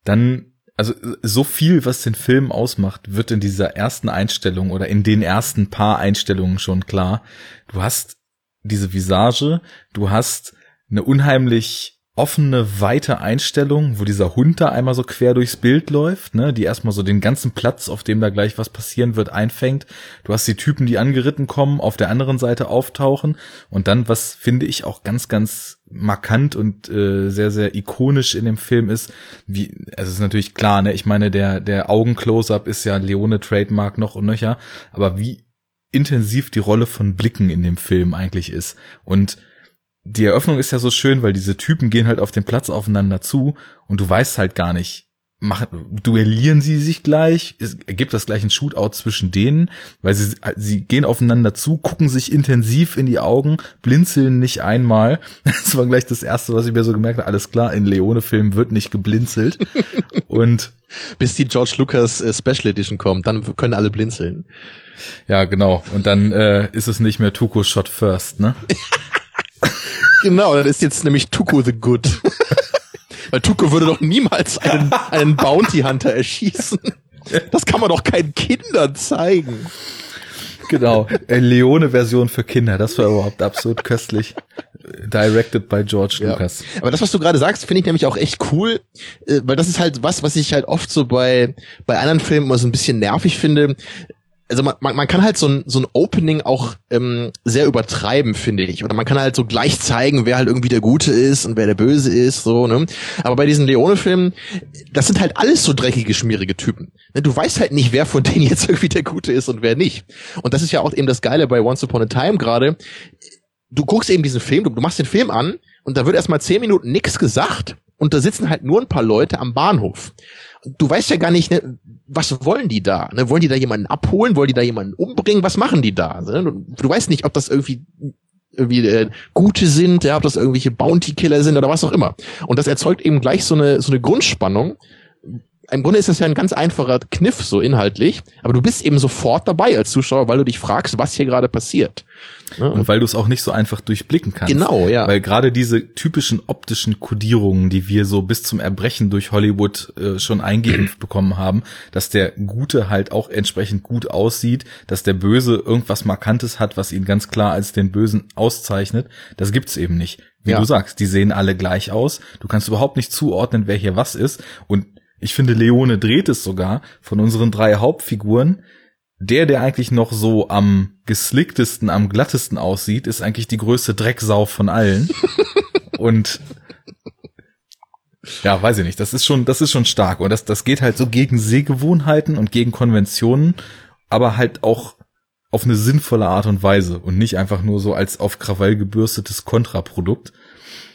dann, also so viel, was den Film ausmacht, wird in dieser ersten Einstellung oder in den ersten paar Einstellungen schon klar. Du hast diese Visage, du hast eine unheimlich offene, weite Einstellung, wo dieser Hund da einmal so quer durchs Bild läuft, ne, die erstmal so den ganzen Platz, auf dem da gleich was passieren wird, einfängt. Du hast die Typen, die angeritten kommen, auf der anderen Seite auftauchen, und dann, was finde ich auch ganz, ganz markant und sehr, sehr ikonisch in dem Film ist, wie, also es ist natürlich klar, ne, ich meine, der Augen-Close-Up ist ja Leone-Trademark noch und nöcher, aber wie intensiv die Rolle von Blicken in dem Film eigentlich ist. Und die Eröffnung ist ja so schön, weil diese Typen gehen halt auf den Platz aufeinander zu und du weißt halt gar nicht, duellieren sie sich gleich, es ergibt das gleich ein Shootout zwischen denen, weil sie gehen aufeinander zu, gucken sich intensiv in die Augen, blinzeln nicht einmal. Das war gleich das Erste, was ich mir so gemerkt habe, alles klar, in Leone-Filmen wird nicht geblinzelt. Und bis die George Lucas Special Edition kommt, dann können alle blinzeln. Ja, genau. Und dann ist es nicht mehr Tuco Shot First, ne? Genau, das ist jetzt nämlich Tuco the Good. Weil Tuco würde doch niemals einen Bounty Hunter erschießen. Das kann man doch keinen Kindern zeigen. Genau, Leone-Version für Kinder, das war überhaupt absolut köstlich. Directed by George Lucas. Aber das, was du gerade sagst, finde ich nämlich auch echt cool, weil das ist halt was ich halt oft so bei anderen Filmen immer so ein bisschen nervig finde. Also man kann halt so ein Opening auch sehr übertreiben, finde ich. Oder man kann halt so gleich zeigen, wer halt irgendwie der Gute ist und wer der Böse ist, so, ne? Aber bei diesen Leone-Filmen, das sind halt alles so dreckige, schmierige Typen. Du weißt halt nicht, wer von denen jetzt irgendwie der Gute ist und wer nicht. Und das ist ja auch eben das Geile bei Once Upon a Time gerade. Du guckst eben diesen Film, du machst den Film an und da wird erstmal 10 Minuten nichts gesagt und da sitzen halt nur ein paar Leute am Bahnhof. Du weißt ja gar nicht, ne, was wollen die da? Ne? Wollen die da jemanden abholen? Wollen die da jemanden umbringen? Was machen die da? Ne? Du weißt nicht, ob das irgendwie Gute sind, ja, ob das irgendwelche Bounty-Killer sind oder was auch immer. Und das erzeugt eben gleich so eine Grundspannung, im Grunde ist es ja ein ganz einfacher Kniff, so inhaltlich, aber du bist eben sofort dabei als Zuschauer, weil du dich fragst, was hier gerade passiert. Ne? Und weil du es auch nicht so einfach durchblicken kannst. Genau, ja. Weil gerade diese typischen optischen Kodierungen, die wir so bis zum Erbrechen durch Hollywood schon eingeimpft bekommen haben, dass der Gute halt auch entsprechend gut aussieht, dass der Böse irgendwas Markantes hat, was ihn ganz klar als den Bösen auszeichnet, das gibt's eben nicht. Wie du sagst, die sehen alle gleich aus, du kannst überhaupt nicht zuordnen, wer hier was ist. Und ich finde, Leone dreht es sogar von unseren drei Hauptfiguren. Der eigentlich noch so am geslicktesten, am glattesten aussieht, ist eigentlich die größte Drecksau von allen. Und ja, weiß ich nicht, das ist schon stark. Und das geht halt so gegen Sehgewohnheiten und gegen Konventionen, aber halt auch auf eine sinnvolle Art und Weise und nicht einfach nur so als auf Krawall gebürstetes Kontraprodukt.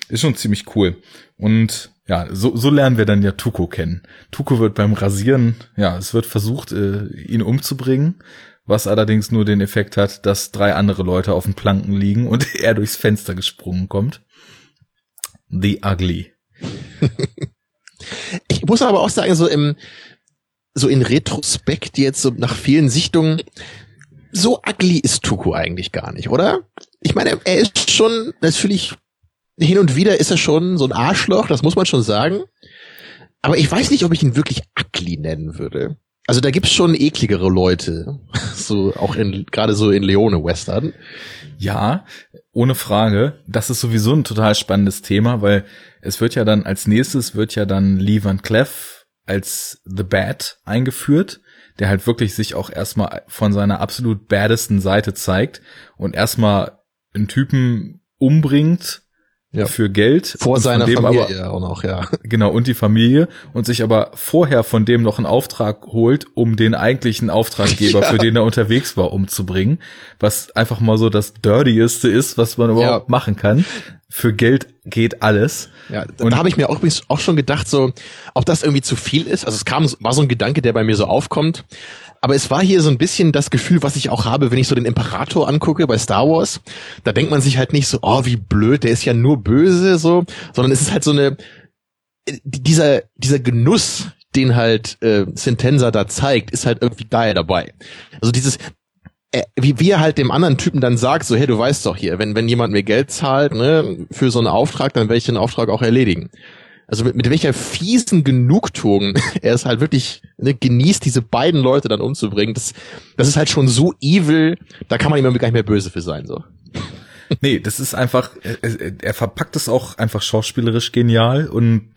Ist schon ziemlich cool. Und ja, so lernen wir dann ja Tuco kennen. Tuco wird beim Rasieren, es wird versucht, ihn umzubringen, was allerdings nur den Effekt hat, dass 3 andere Leute auf den Planken liegen und er durchs Fenster gesprungen kommt. The Ugly. Ich muss aber auch sagen, so in Retrospekt jetzt so nach vielen Sichtungen, so ugly ist Tuco eigentlich gar nicht, oder? Ich meine, er ist schon natürlich... Hin und wieder ist er schon so ein Arschloch, das muss man schon sagen. Aber ich weiß nicht, ob ich ihn wirklich ugly nennen würde. Also da gibt's schon ekligere Leute, so auch gerade so in Leone-Western. Ja, ohne Frage. Das ist sowieso ein total spannendes Thema, weil es wird ja dann als nächstes Lee Van Cleef als The Bad eingeführt, der halt wirklich sich auch erstmal von seiner absolut badesten Seite zeigt und erstmal einen Typen umbringt. Ja. Für Geld. Vor seiner Familie aber, ja auch noch, ja. Genau, und die Familie. Und sich aber vorher von dem noch einen Auftrag holt, um den eigentlichen Auftraggeber, für den er unterwegs war, umzubringen. Was einfach mal so das Dirtieste ist, was man überhaupt machen kann. Für Geld geht alles. Ja, und da habe ich mir auch übrigens auch schon gedacht, so, ob das irgendwie zu viel ist. Also war so ein Gedanke, der bei mir so aufkommt. Aber es war hier so ein bisschen das Gefühl, was ich auch habe, wenn ich so den Imperator angucke bei Star Wars. Da denkt man sich halt nicht so, oh, wie blöd, der ist ja nur böse, so, sondern es ist halt so eine, dieser Genuss, den halt Sentenza da zeigt, ist halt irgendwie geil dabei. Also dieses, wie er halt dem anderen Typen dann sagt, so, hey, du weißt doch hier, wenn jemand mir Geld zahlt, ne, für so einen Auftrag, dann werde ich den Auftrag auch erledigen. Also mit welcher fiesen Genugtuung er es halt wirklich genießt, diese beiden Leute dann umzubringen. Das ist halt schon so evil, da kann man ihm gar nicht mehr böse für sein. So. Nee, das ist einfach, er verpackt es auch einfach schauspielerisch genial. Und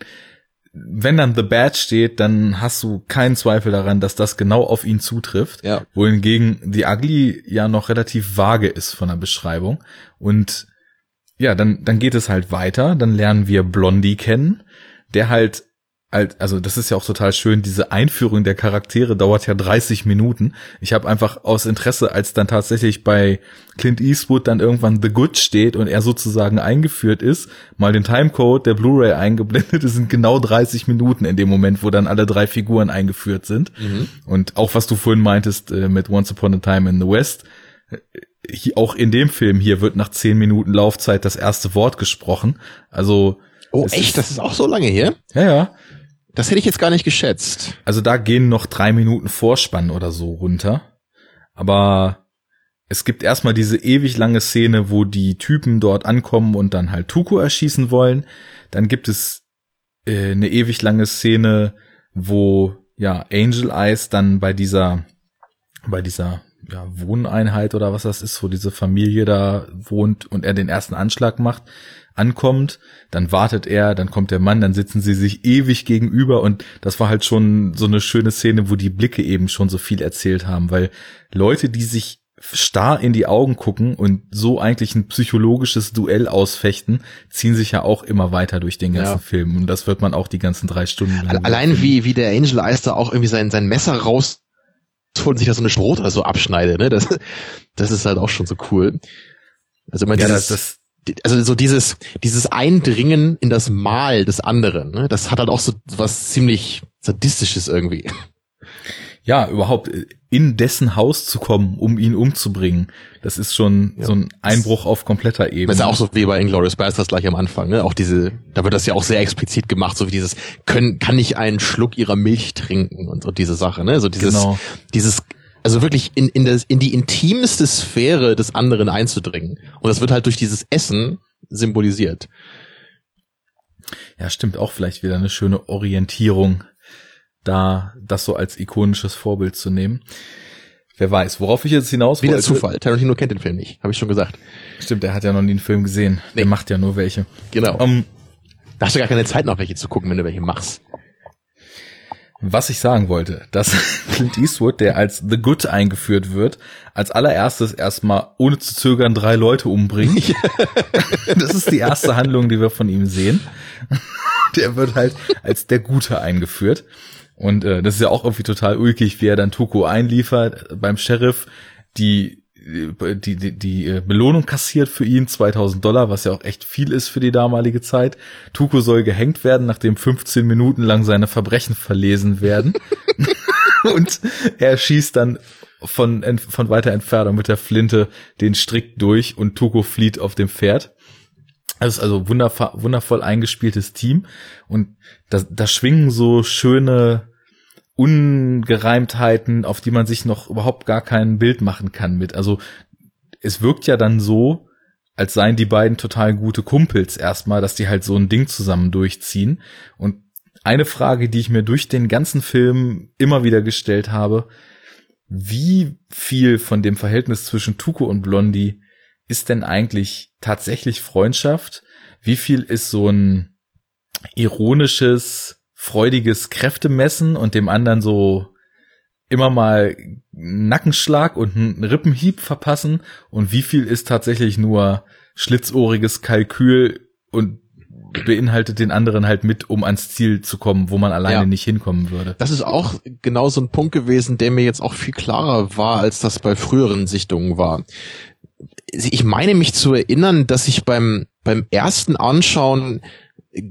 wenn dann The Bad steht, dann hast du keinen Zweifel daran, dass das genau auf ihn zutrifft. Ja. Wohingegen The Ugly ja noch relativ vage ist von der Beschreibung. Und ja, dann geht es halt weiter, dann lernen wir Blondie kennen, der halt, also das ist ja auch total schön, diese Einführung der Charaktere dauert ja 30 Minuten. Ich habe einfach aus Interesse, als dann tatsächlich bei Clint Eastwood dann irgendwann The Good steht und er sozusagen eingeführt ist, mal den Timecode der Blu-ray eingeblendet, es sind genau 30 Minuten in dem Moment, wo dann alle 3 Figuren eingeführt sind. Mhm. Und auch was du vorhin meintest mit Once Upon a Time in the West, auch in dem Film hier wird nach 10 Minuten Laufzeit das erste Wort gesprochen. Also oh, echt? Das ist auch so lange hier? Ja. Das hätte ich jetzt gar nicht geschätzt. Also da gehen noch 3 Minuten Vorspann oder so runter. Aber es gibt erstmal diese ewig lange Szene, wo die Typen dort ankommen und dann halt Tuco erschießen wollen. Dann gibt es eine ewig lange Szene, wo Angel Eyes dann bei dieser Wohneinheit oder was das ist, wo diese Familie da wohnt und er den ersten Anschlag macht, ankommt, dann wartet er, dann kommt der Mann, dann sitzen sie sich ewig gegenüber und das war halt schon so eine schöne Szene, wo die Blicke eben schon so viel erzählt haben, weil Leute, die sich starr in die Augen gucken und so eigentlich ein psychologisches Duell ausfechten, ziehen sich ja auch immer weiter durch den ganzen Film und das wird man auch die ganzen 3 Stunden lang. Allein wie der Angel Eyes da auch irgendwie sein Messer raus und sich da so eine Schrot oder so abschneide, ne? Das ist halt auch schon so cool. Also man dieses Eindringen in das Mal des anderen, ne? Das hat halt auch so was ziemlich Sadistisches irgendwie. Ja, überhaupt. in dessen Haus zu kommen, um ihn umzubringen. Das ist schon so ein Einbruch auf kompletter Ebene. Das ist ja auch so wie bei Inglourious Basterds gleich am Anfang, ne? Auch diese, da wird das ja auch sehr explizit gemacht, so wie dieses, kann ich einen Schluck ihrer Milch trinken und so diese Sache, ne? So dieses, dieses, also wirklich in die intimste Sphäre des anderen einzudringen. Und das wird halt durch dieses Essen symbolisiert. Ja, stimmt, auch vielleicht wieder eine schöne Orientierung, da das so als ikonisches Vorbild zu nehmen. Wer weiß, worauf ich jetzt hinaus wollte. Wieder Zufall. Tarantino kennt den Film nicht, habe ich schon gesagt. Stimmt, er hat ja noch nie einen Film gesehen. Nee. Der macht ja nur welche. Genau. Da hast du gar keine Zeit, noch welche zu gucken, wenn du welche machst. Was ich sagen wollte, dass Clint Eastwood, der als The Good eingeführt wird, als allererstes erstmal ohne zu zögern 3 Leute umbringt. Ja. Das ist die erste Handlung, die wir von ihm sehen. Der wird halt als der Gute eingeführt. Und das ist ja auch irgendwie total ulkig, wie er dann Tuco einliefert beim Sheriff, die Belohnung kassiert für ihn, 2000 Dollar, was ja auch echt viel ist für die damalige Zeit. Tuco soll gehängt werden, nachdem 15 Minuten lang seine Verbrechen verlesen werden. Und er schießt dann von weiter Entfernung mit der Flinte den Strick durch und Tuco flieht auf dem Pferd. Das ist also wundervoll eingespieltes Team. Und da schwingen so schöne Ungereimtheiten, auf die man sich noch überhaupt gar kein Bild machen kann mit. Also es wirkt ja dann so, als seien die beiden total gute Kumpels erstmal, dass die halt so ein Ding zusammen durchziehen. Und eine Frage, die ich mir durch den ganzen Film immer wieder gestellt habe, wie viel von dem Verhältnis zwischen Tuco und Blondie ist denn eigentlich tatsächlich Freundschaft? Wie viel ist so ein ironisches, freudiges Kräftemessen und dem anderen so immer mal Nackenschlag und einen Rippenhieb verpassen und wie viel ist tatsächlich nur schlitzohriges Kalkül und beinhaltet den anderen halt mit, um ans Ziel zu kommen, wo man alleine nicht hinkommen würde. Das ist auch genau so ein Punkt gewesen, der mir jetzt auch viel klarer war, als das bei früheren Sichtungen war. Ich meine mich zu erinnern, dass ich beim ersten Anschauen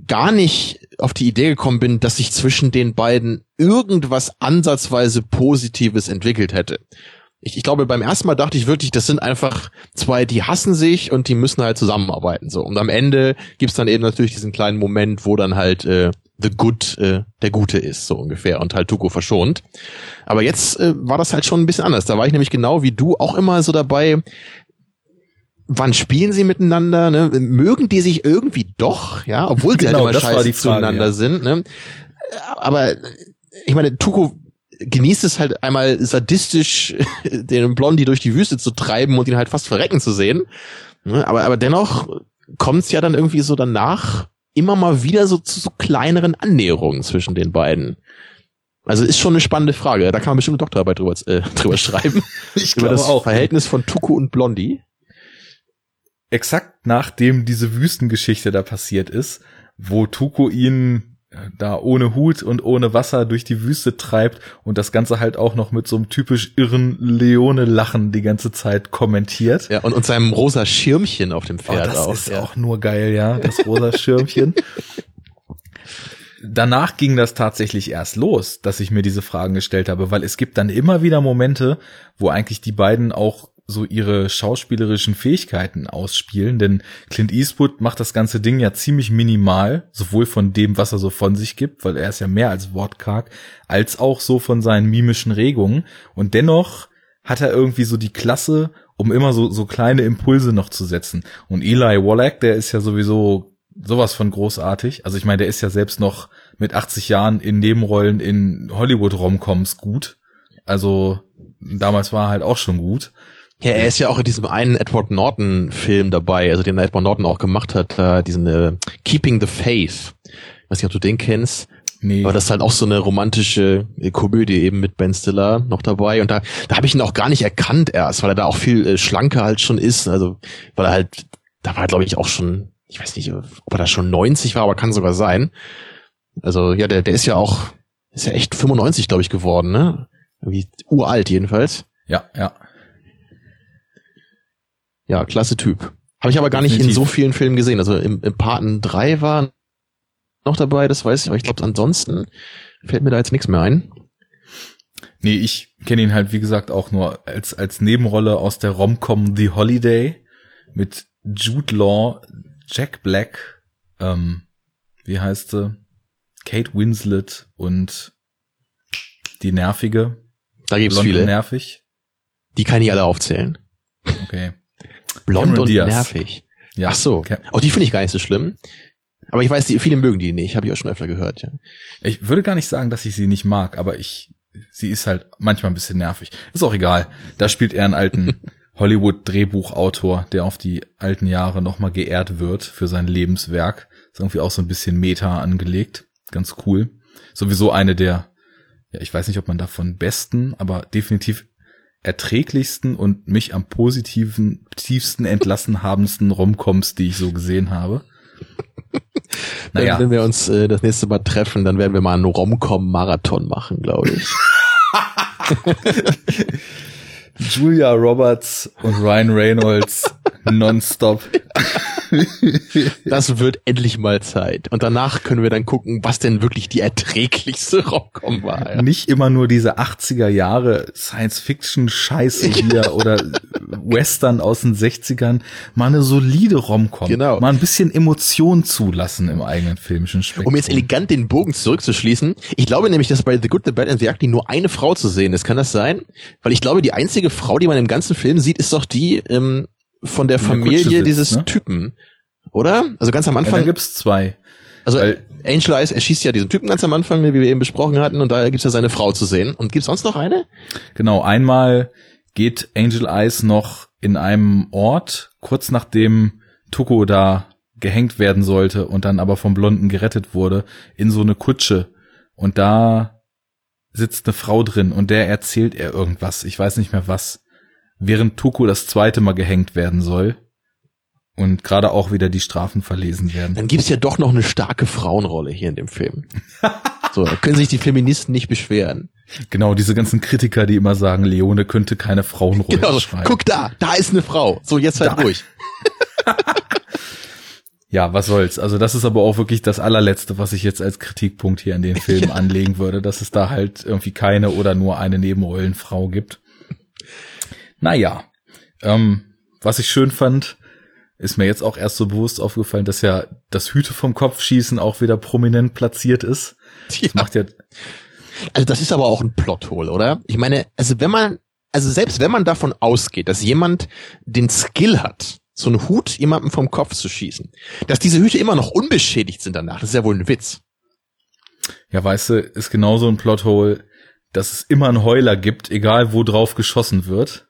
gar nicht auf die Idee gekommen bin, dass sich zwischen den beiden irgendwas ansatzweise Positives entwickelt hätte. Ich glaube, beim ersten Mal dachte ich wirklich, das sind einfach zwei, die hassen sich und die müssen halt zusammenarbeiten. So. Und am Ende gibt's dann eben natürlich diesen kleinen Moment, wo dann halt The Good der Gute ist, so ungefähr, und halt Tuco verschont. Aber jetzt war das halt schon ein bisschen anders. Da war ich nämlich genau wie du auch immer so dabei, wann spielen sie miteinander, ne? Mögen die sich irgendwie doch, ja, obwohl sie halt immer scheiße zueinander sind, ne? Aber ich meine, Tuco genießt es halt einmal sadistisch, den Blondie durch die Wüste zu treiben und ihn halt fast verrecken zu sehen, ne? Aber dennoch kommt's ja dann irgendwie so danach immer mal wieder so zu so kleineren Annäherungen zwischen den beiden. Also ist schon eine spannende Frage, da kann man bestimmt eine Doktorarbeit drüber schreiben. Ich glaube das auch. Verhältnis von Tuco und Blondie. Exakt nachdem diese Wüstengeschichte da passiert ist, wo Tuco ihn da ohne Hut und ohne Wasser durch die Wüste treibt und das Ganze halt auch noch mit so einem typisch irren Leone-Lachen die ganze Zeit kommentiert. Ja, und seinem rosa Schirmchen auf dem Pferd auch. Das ist auch nur geil, ja, das rosa Schirmchen. Danach ging das tatsächlich erst los, dass ich mir diese Fragen gestellt habe, weil es gibt dann immer wieder Momente, wo eigentlich die beiden auch so ihre schauspielerischen Fähigkeiten ausspielen, denn Clint Eastwood macht das ganze Ding ja ziemlich minimal, sowohl von dem, was er so von sich gibt, weil er ist ja mehr als wortkarg, als auch so von seinen mimischen Regungen und dennoch hat er irgendwie so die Klasse, um immer so kleine Impulse noch zu setzen und Eli Wallach, der ist ja sowieso sowas von großartig, also ich meine, der ist ja selbst noch mit 80 Jahren in Nebenrollen in Hollywood-Romcoms gut, also damals war er halt auch schon gut. Ja, er ist ja auch in diesem einen Edward Norton-Film dabei, also den Edward Norton auch gemacht hat, diesen Keeping the Faith. Ich weiß nicht, ob du den kennst. Nee. Aber das ist halt auch so eine romantische Komödie eben mit Ben Stiller noch dabei. Und da habe ich ihn auch gar nicht erkannt erst, weil er da auch viel schlanker halt schon ist. Also weil er halt, da war er glaube ich auch schon, ich weiß nicht, ob er da schon 90 war, aber kann sogar sein. Also ja, der ist ja auch, ist ja echt 95 glaube ich geworden, ne? Irgendwie uralt jedenfalls. Ja. Ja, klasse Typ. Habe ich aber gar nicht in so vielen Filmen gesehen. Also im Paten 3 war noch dabei, das weiß ich, aber ich glaube, ansonsten fällt mir da jetzt nichts mehr ein. Nee, ich kenne ihn halt, wie gesagt, auch nur als Nebenrolle aus der Rom-Com The Holiday mit Jude Law, Jack Black, wie heißt sie? Kate Winslet und die Nervige. Da gibt's Blond viele. Und nervig. Die kann ich alle aufzählen. Okay. Blond und Diaz. Nervig. Ja. Ach so. Auch die finde ich gar nicht so schlimm. Aber ich weiß, viele mögen die nicht. Habe ich auch schon öfter gehört. Ja. Ich würde gar nicht sagen, dass ich sie nicht mag, aber sie ist halt manchmal ein bisschen nervig. Ist auch egal. Da spielt er einen alten Hollywood-Drehbuchautor, der auf die alten Jahre nochmal geehrt wird für sein Lebenswerk. Ist irgendwie auch so ein bisschen Meta angelegt. Ganz cool. Sowieso eine der, ja, ich weiß nicht, ob man davon besten, aber definitiv erträglichsten und mich am positiven, tiefsten entlassen habendsten Romcoms, die ich so gesehen habe. Naja. Wenn wir uns das nächste Mal treffen, dann werden wir mal einen Romcom-Marathon machen, glaube ich. Julia Roberts und Ryan Reynolds nonstop. Das wird endlich mal Zeit. Und danach können wir dann gucken, was denn wirklich die erträglichste Rom-Com war. Ja. Nicht immer nur diese 80er Jahre Science-Fiction-Scheiße hier oder Western aus den 60ern. Mal eine solide Rom-Com. Genau. Mal ein bisschen Emotion zulassen im eigenen filmischen Spektrum. Um jetzt elegant den Bogen zurückzuschließen. Ich glaube nämlich, dass bei The Good, The Bad and The Ugly nur eine Frau zu sehen ist. Kann das sein? Weil ich glaube, die einzige Frau, die man im ganzen Film sieht, ist doch die von der Familie sitzt, dieses, ne? Typen, oder? Also ganz am Anfang, ja, gibt's zwei. Also Angel Eyes erschießt ja diesen Typen ganz am Anfang, wie wir eben besprochen hatten, und da gibt's ja seine Frau zu sehen. Und gibt's sonst noch eine? Genau, einmal geht Angel Eyes noch in einem Ort, kurz nachdem Tuco da gehängt werden sollte und dann aber vom Blonden gerettet wurde, in so eine Kutsche. Und da sitzt eine Frau drin und der erzählt er irgendwas. Ich weiß nicht mehr was. Während Tuco das zweite Mal gehängt werden soll und gerade auch wieder die Strafen verlesen werden. Dann gibt's ja doch noch eine starke Frauenrolle hier in dem Film. So, da können sich die Feministen nicht beschweren. Genau, diese ganzen Kritiker, die immer sagen, Leone könnte keine Frauenrolle schreiben. Guck da ist eine Frau. So, jetzt halt ruhig. Ja, was soll's. Also das ist aber auch wirklich das allerletzte, was ich jetzt als Kritikpunkt hier an den Film anlegen würde, dass es da halt irgendwie keine oder nur eine Nebenrollenfrau gibt. Naja, was ich schön fand, ist mir jetzt auch erst so bewusst aufgefallen, dass ja das Hüte vom Kopf schießen auch wieder prominent platziert ist. Ja. Das macht ja. Also das ist aber auch ein Plothole, oder? Ich meine, selbst wenn man davon ausgeht, dass jemand den Skill hat, so einen Hut jemandem vom Kopf zu schießen, dass diese Hüte immer noch unbeschädigt sind danach, das ist ja wohl ein Witz. Ja, weißt du, ist genauso ein Plothole, dass es immer einen Heuler gibt, egal wo drauf geschossen wird.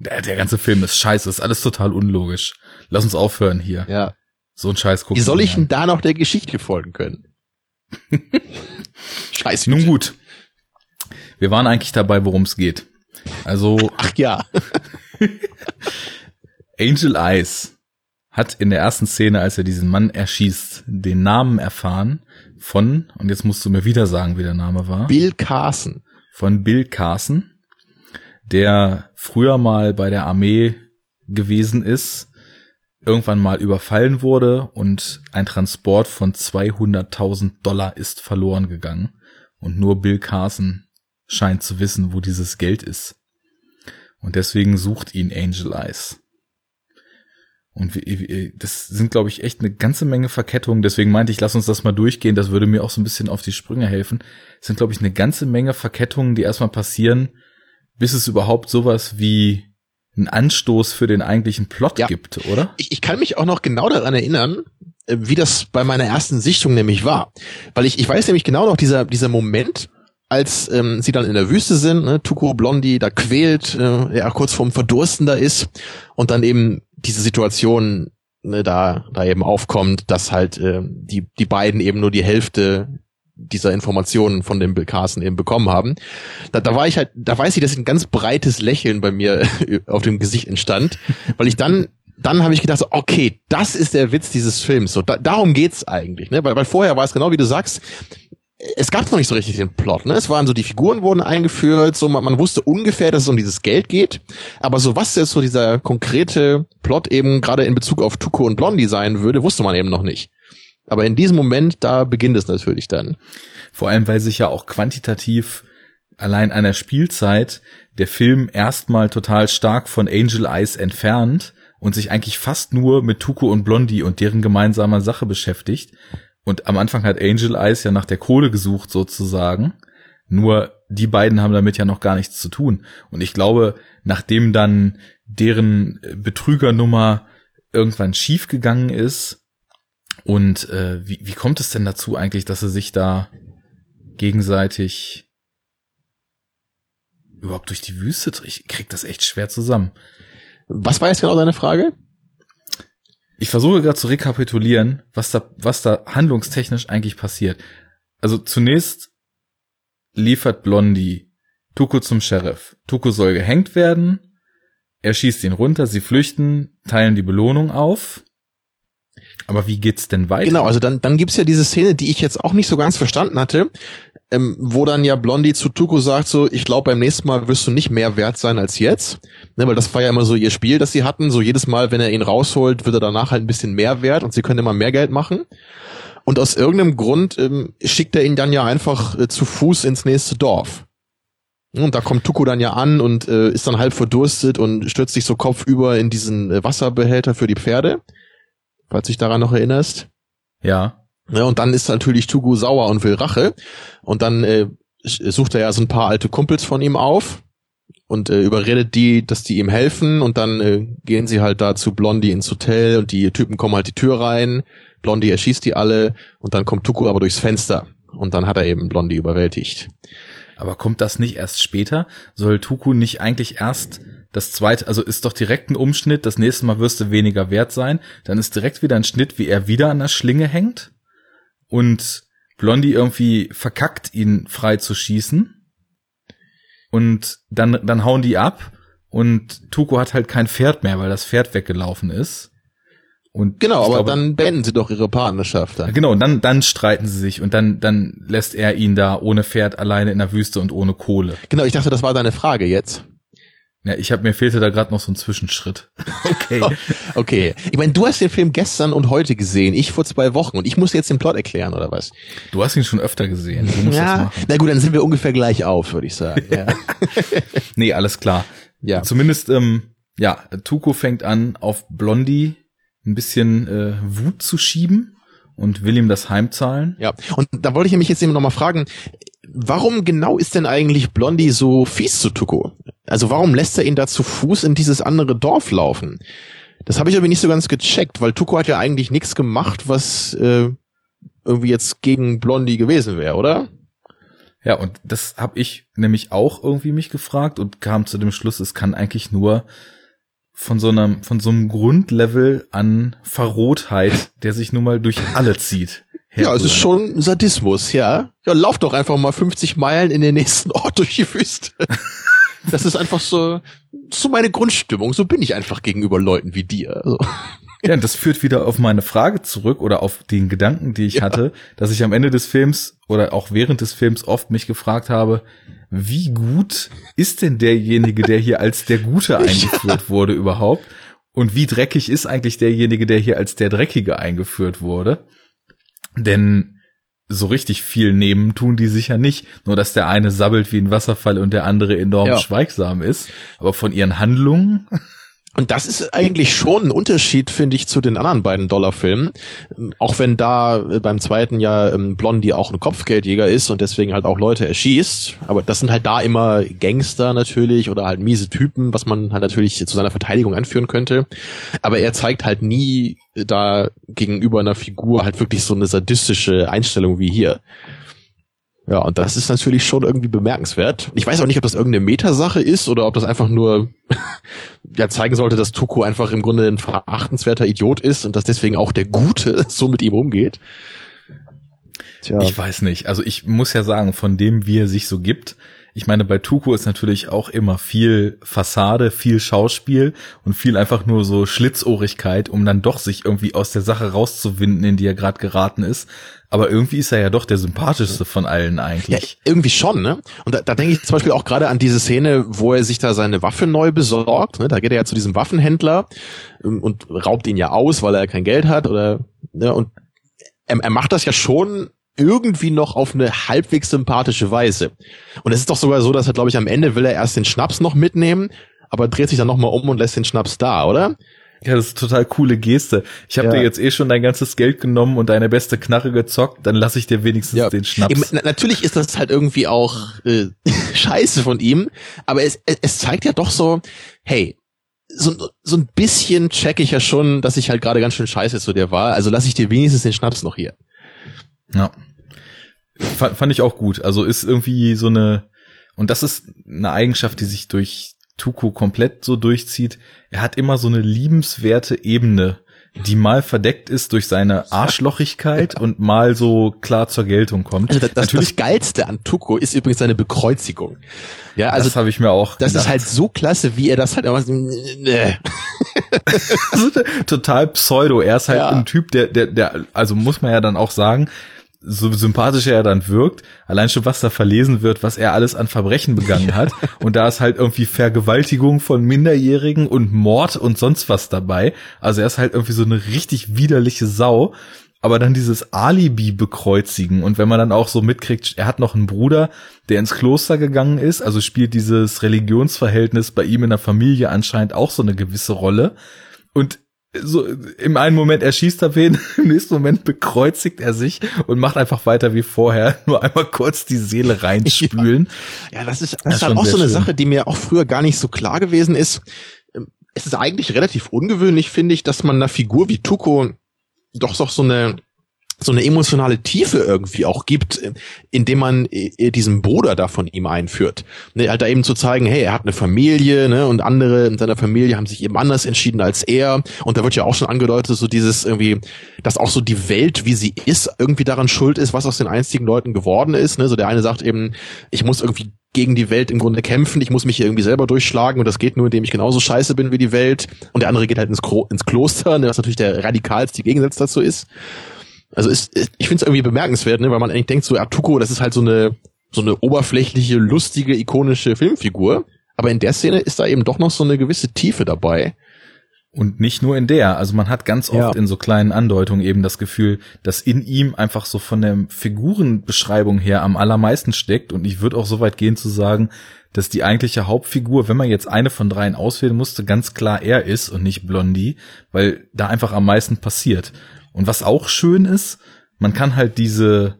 Der ganze Film ist scheiße, ist alles total unlogisch. Lass uns aufhören hier. Ja. So ein Scheiß gucken. Wie soll ich denn da noch der Geschichte folgen können? Scheiße. Nun gut. Wir waren eigentlich dabei, worum es geht. Also. Ach ja. Angel Eyes hat in der ersten Szene, als er diesen Mann erschießt, den Namen erfahren von, und jetzt musst du mir wieder sagen, wie der Name war. Bill Carson. Von Bill Carson, der früher mal bei der Armee gewesen ist, irgendwann mal überfallen wurde und ein Transport von 200.000 Dollar ist verloren gegangen. Und nur Bill Carson scheint zu wissen, wo dieses Geld ist. Und deswegen sucht ihn Angel Eyes. Und das sind, glaube ich, echt eine ganze Menge Verkettungen. Deswegen meinte ich, lass uns das mal durchgehen. Das würde mir auch so ein bisschen auf die Sprünge helfen. Es sind, glaube ich, eine ganze Menge Verkettungen, die erstmal passieren, bis es überhaupt sowas wie einen Anstoß für den eigentlichen Plot gibt, oder? Ich kann mich auch noch genau daran erinnern, wie das bei meiner ersten Sichtung nämlich war. Weil ich weiß nämlich genau noch, dieser Moment, als sie dann in der Wüste sind, ne, Tuco Blondie da quält, er kurz vorm Verdursten da ist und dann eben diese Situation, ne, da eben aufkommt, dass halt die beiden eben nur die Hälfte dieser Informationen von dem Bill Carson eben bekommen haben. Da war ich halt, da weiß ich, dass ein ganz breites Lächeln bei mir auf dem Gesicht entstand, weil ich dann habe ich gedacht, so, okay, das ist der Witz dieses Films. So, darum geht's eigentlich, ne? Weil vorher war es genau, wie du sagst, es gab noch nicht so richtig den Plot, ne? Es waren so, die Figuren wurden eingeführt, so man wusste ungefähr, dass es um dieses Geld geht, aber so was jetzt so dieser konkrete Plot eben gerade in Bezug auf Tuco und Blondie sein würde, wusste man eben noch nicht. Aber in diesem Moment, da beginnt es natürlich dann. Vor allem, weil sich ja auch quantitativ allein an der Spielzeit der Film erstmal total stark von Angel Eyes entfernt und sich eigentlich fast nur mit Tuco und Blondie und deren gemeinsamer Sache beschäftigt. Und am Anfang hat Angel Eyes ja nach der Kohle gesucht sozusagen. Nur die beiden haben damit ja noch gar nichts zu tun. Und ich glaube, nachdem dann deren Betrügernummer irgendwann schiefgegangen ist, und wie kommt es denn dazu eigentlich, dass sie sich da gegenseitig überhaupt durch die Wüste trägt? Ich krieg das echt schwer zusammen. Was war jetzt genau deine Frage? Ich versuche gerade zu rekapitulieren, was da handlungstechnisch eigentlich passiert. Also zunächst liefert Blondie Tuco zum Sheriff. Tuco soll gehängt werden. Er schießt ihn runter, sie flüchten, teilen die Belohnung auf. Aber wie geht's denn weiter? Genau, also dann gibt's ja diese Szene, die ich jetzt auch nicht so ganz verstanden hatte, wo dann ja Blondie zu Tuco sagt so, ich glaube beim nächsten Mal wirst du nicht mehr wert sein als jetzt, ne, weil das war ja immer so ihr Spiel, das sie hatten, so jedes Mal, wenn er ihn rausholt, wird er danach halt ein bisschen mehr wert und sie können immer mehr Geld machen. Und aus irgendeinem Grund schickt er ihn dann ja einfach zu Fuß ins nächste Dorf. Und da kommt Tuco dann ja an und ist dann halb verdurstet und stürzt sich so kopfüber in diesen Wasserbehälter für die Pferde. Falls du dich daran noch erinnerst. Ja. Ja, und dann ist natürlich Tuco sauer und will Rache. Und dann sucht er ja so ein paar alte Kumpels von ihm auf und überredet die, dass die ihm helfen. Und dann gehen sie halt da zu Blondie ins Hotel und die Typen kommen halt die Tür rein. Blondie erschießt die alle und dann kommt Tuco aber durchs Fenster. Und dann hat er eben Blondie überwältigt. Aber kommt das nicht erst später? Soll Tuco nicht eigentlich erst... Das zweite, also ist doch direkt ein Umschnitt, das nächste Mal wirst du weniger wert sein. Dann ist direkt wieder ein Schnitt, wie er wieder an der Schlinge hängt und Blondie irgendwie verkackt, ihn frei zu schießen. Und dann hauen die ab und Tuco hat halt kein Pferd mehr, weil das Pferd weggelaufen ist. Und genau, aber glaube, dann beenden sie doch ihre Partnerschaft. Dann. Genau, und dann streiten sie sich und dann lässt er ihn da ohne Pferd alleine in der Wüste und ohne Kohle. Genau, ich dachte, das war deine Frage jetzt. Ja, mir fehlte da gerade noch so ein Zwischenschritt. Okay. Ich meine, du hast den Film gestern und heute gesehen, ich vor 2 Wochen und ich muss jetzt den Plot erklären, oder was? Du hast ihn schon öfter gesehen. Du musst das machen. Na gut, dann sind wir ungefähr gleich auf, würde ich sagen. Ja. Nee, alles klar. Ja. Zumindest, Tuco fängt an, auf Blondie ein bisschen Wut zu schieben und will ihm das heimzahlen. Ja, und da wollte ich nämlich jetzt eben nochmal fragen, warum genau ist denn eigentlich Blondie so fies zu Tuco? Also warum lässt er ihn da zu Fuß in dieses andere Dorf laufen? Das habe ich aber nicht so ganz gecheckt, weil Tuco hat ja eigentlich nichts gemacht, was irgendwie jetzt gegen Blondie gewesen wäre, oder? Ja, und das habe ich nämlich auch irgendwie mich gefragt und kam zu dem Schluss, es kann eigentlich nur von so einem Grundlevel an Verrohtheit, der sich nun mal durch alle zieht. Ja, es ist schon Sadismus, ja. Ja, lauf doch einfach mal 50 Meilen in den nächsten Ort durch die Wüste. Das ist einfach so meine Grundstimmung. So bin ich einfach gegenüber Leuten wie dir. Also. Ja, das führt wieder auf meine Frage zurück oder auf den Gedanken, die ich hatte, dass ich am Ende des Films oder auch während des Films oft mich gefragt habe, wie gut ist denn derjenige, der hier als der Gute eingeführt wurde überhaupt? Und wie dreckig ist eigentlich derjenige, der hier als der Dreckige eingeführt wurde? Denn so richtig viel nehmen tun die sicher nicht. Nur, dass der eine sabbelt wie ein Wasserfall und der andere enorm schweigsam ist. Aber von ihren Handlungen... Und das ist eigentlich schon ein Unterschied, finde ich, zu den anderen beiden Dollarfilmen. Auch wenn da beim zweiten ja Blondie auch ein Kopfgeldjäger ist und deswegen halt auch Leute erschießt. Aber das sind halt da immer Gangster natürlich oder halt miese Typen, was man halt natürlich zu seiner Verteidigung anführen könnte. Aber er zeigt halt nie da gegenüber einer Figur halt wirklich so eine sadistische Einstellung wie hier. Ja, und das ist natürlich schon irgendwie bemerkenswert. Ich weiß auch nicht, ob das irgendeine Metasache ist oder ob das einfach nur ja zeigen sollte, dass Tuco einfach im Grunde ein verachtenswerter Idiot ist und dass deswegen auch der Gute so mit ihm umgeht. Tja. Ich weiß nicht. Also ich muss ja sagen, von dem, wie er sich so gibt, ich meine, bei Tuco ist natürlich auch immer viel Fassade, viel Schauspiel und viel einfach nur so Schlitzohrigkeit, um dann doch sich irgendwie aus der Sache rauszuwinden, in die er gerade geraten ist. Aber irgendwie ist er ja doch der sympathischste von allen eigentlich. Ja, irgendwie schon, ne? Und da denke ich zum Beispiel auch gerade an diese Szene, wo er sich da seine Waffe neu besorgt, ne? Da geht er ja zu diesem Waffenhändler und raubt ihn ja aus, weil er kein Geld hat oder, ne? Und er macht das ja schon irgendwie noch auf eine halbwegs sympathische Weise. Und es ist doch sogar so, dass er, glaube ich, am Ende will er erst den Schnaps noch mitnehmen, aber dreht sich dann nochmal um und lässt den Schnaps da, oder? Ja, das ist eine total coole Geste. Ich habe dir jetzt eh schon dein ganzes Geld genommen und deine beste Knarre gezockt, dann lasse ich dir wenigstens den Schnaps. Natürlich ist das halt irgendwie auch scheiße von ihm, aber es zeigt ja doch so, hey, so ein bisschen check ich ja schon, dass ich halt gerade ganz schön scheiße zu dir war, also lasse ich dir wenigstens den Schnaps noch hier. Ja, fand ich auch gut. Also ist irgendwie so eine, und das ist eine Eigenschaft, die sich durch Tuco komplett so durchzieht. Er hat immer so eine liebenswerte Ebene, die mal verdeckt ist durch seine Arschlochigkeit und mal so klar zur Geltung kommt. Also das Geilste an Tuco ist übrigens seine Bekreuzigung. Ja, also das habe ich mir auch gedacht. Das ist halt so klasse, wie er das halt immer total pseudo. Er ist halt ein Typ, der, also muss man ja dann auch sagen, so sympathisch er dann wirkt, allein schon was da verlesen wird, was er alles an Verbrechen begangen hat. Und da ist halt irgendwie Vergewaltigung von Minderjährigen und Mord und sonst was dabei. Also er ist halt irgendwie so eine richtig widerliche Sau. Aber dann dieses Alibi bekreuzigen. Und wenn man dann auch so mitkriegt, er hat noch einen Bruder, der ins Kloster gegangen ist. Also spielt dieses Religionsverhältnis bei ihm in der Familie anscheinend auch so eine gewisse Rolle. Und so, im einen Moment erschießt er wen, im nächsten Moment bekreuzigt er sich und macht einfach weiter wie vorher, nur einmal kurz die Seele reinspülen. Ja, das ist halt auch so eine schön. Sache, die mir auch früher gar nicht so klar gewesen ist. Es ist eigentlich relativ ungewöhnlich, finde ich, dass man einer Figur wie Tuco doch so eine emotionale Tiefe irgendwie auch gibt, indem man diesen Bruder da von ihm einführt. Ne, halt da eben zu zeigen, hey, er hat eine Familie, ne, und andere in seiner Familie haben sich eben anders entschieden als er. Und da wird ja auch schon angedeutet, so dieses irgendwie, dass auch so die Welt, wie sie ist, irgendwie daran schuld ist, was aus den einstigen Leuten geworden ist. Ne, so der eine sagt eben, ich muss irgendwie gegen die Welt im Grunde kämpfen, ich muss mich hier irgendwie selber durchschlagen und das geht nur, indem ich genauso scheiße bin wie die Welt. Und der andere geht halt ins Kloster, ne, was natürlich der radikalste Gegensatz dazu ist. Also ich finde es irgendwie bemerkenswert, ne, weil man eigentlich denkt, so Tuco, das ist halt so eine oberflächliche, lustige, ikonische Filmfigur, aber in der Szene ist da eben doch noch so eine gewisse Tiefe dabei. Und nicht nur in der, also man hat ganz oft in so kleinen Andeutungen eben das Gefühl, dass in ihm einfach so von der Figurenbeschreibung her am allermeisten steckt. Und ich würde auch so weit gehen zu sagen, dass die eigentliche Hauptfigur, wenn man jetzt eine von dreien auswählen musste, ganz klar er ist und nicht Blondie, weil da einfach am meisten passiert. Und was auch schön ist, man kann halt diese,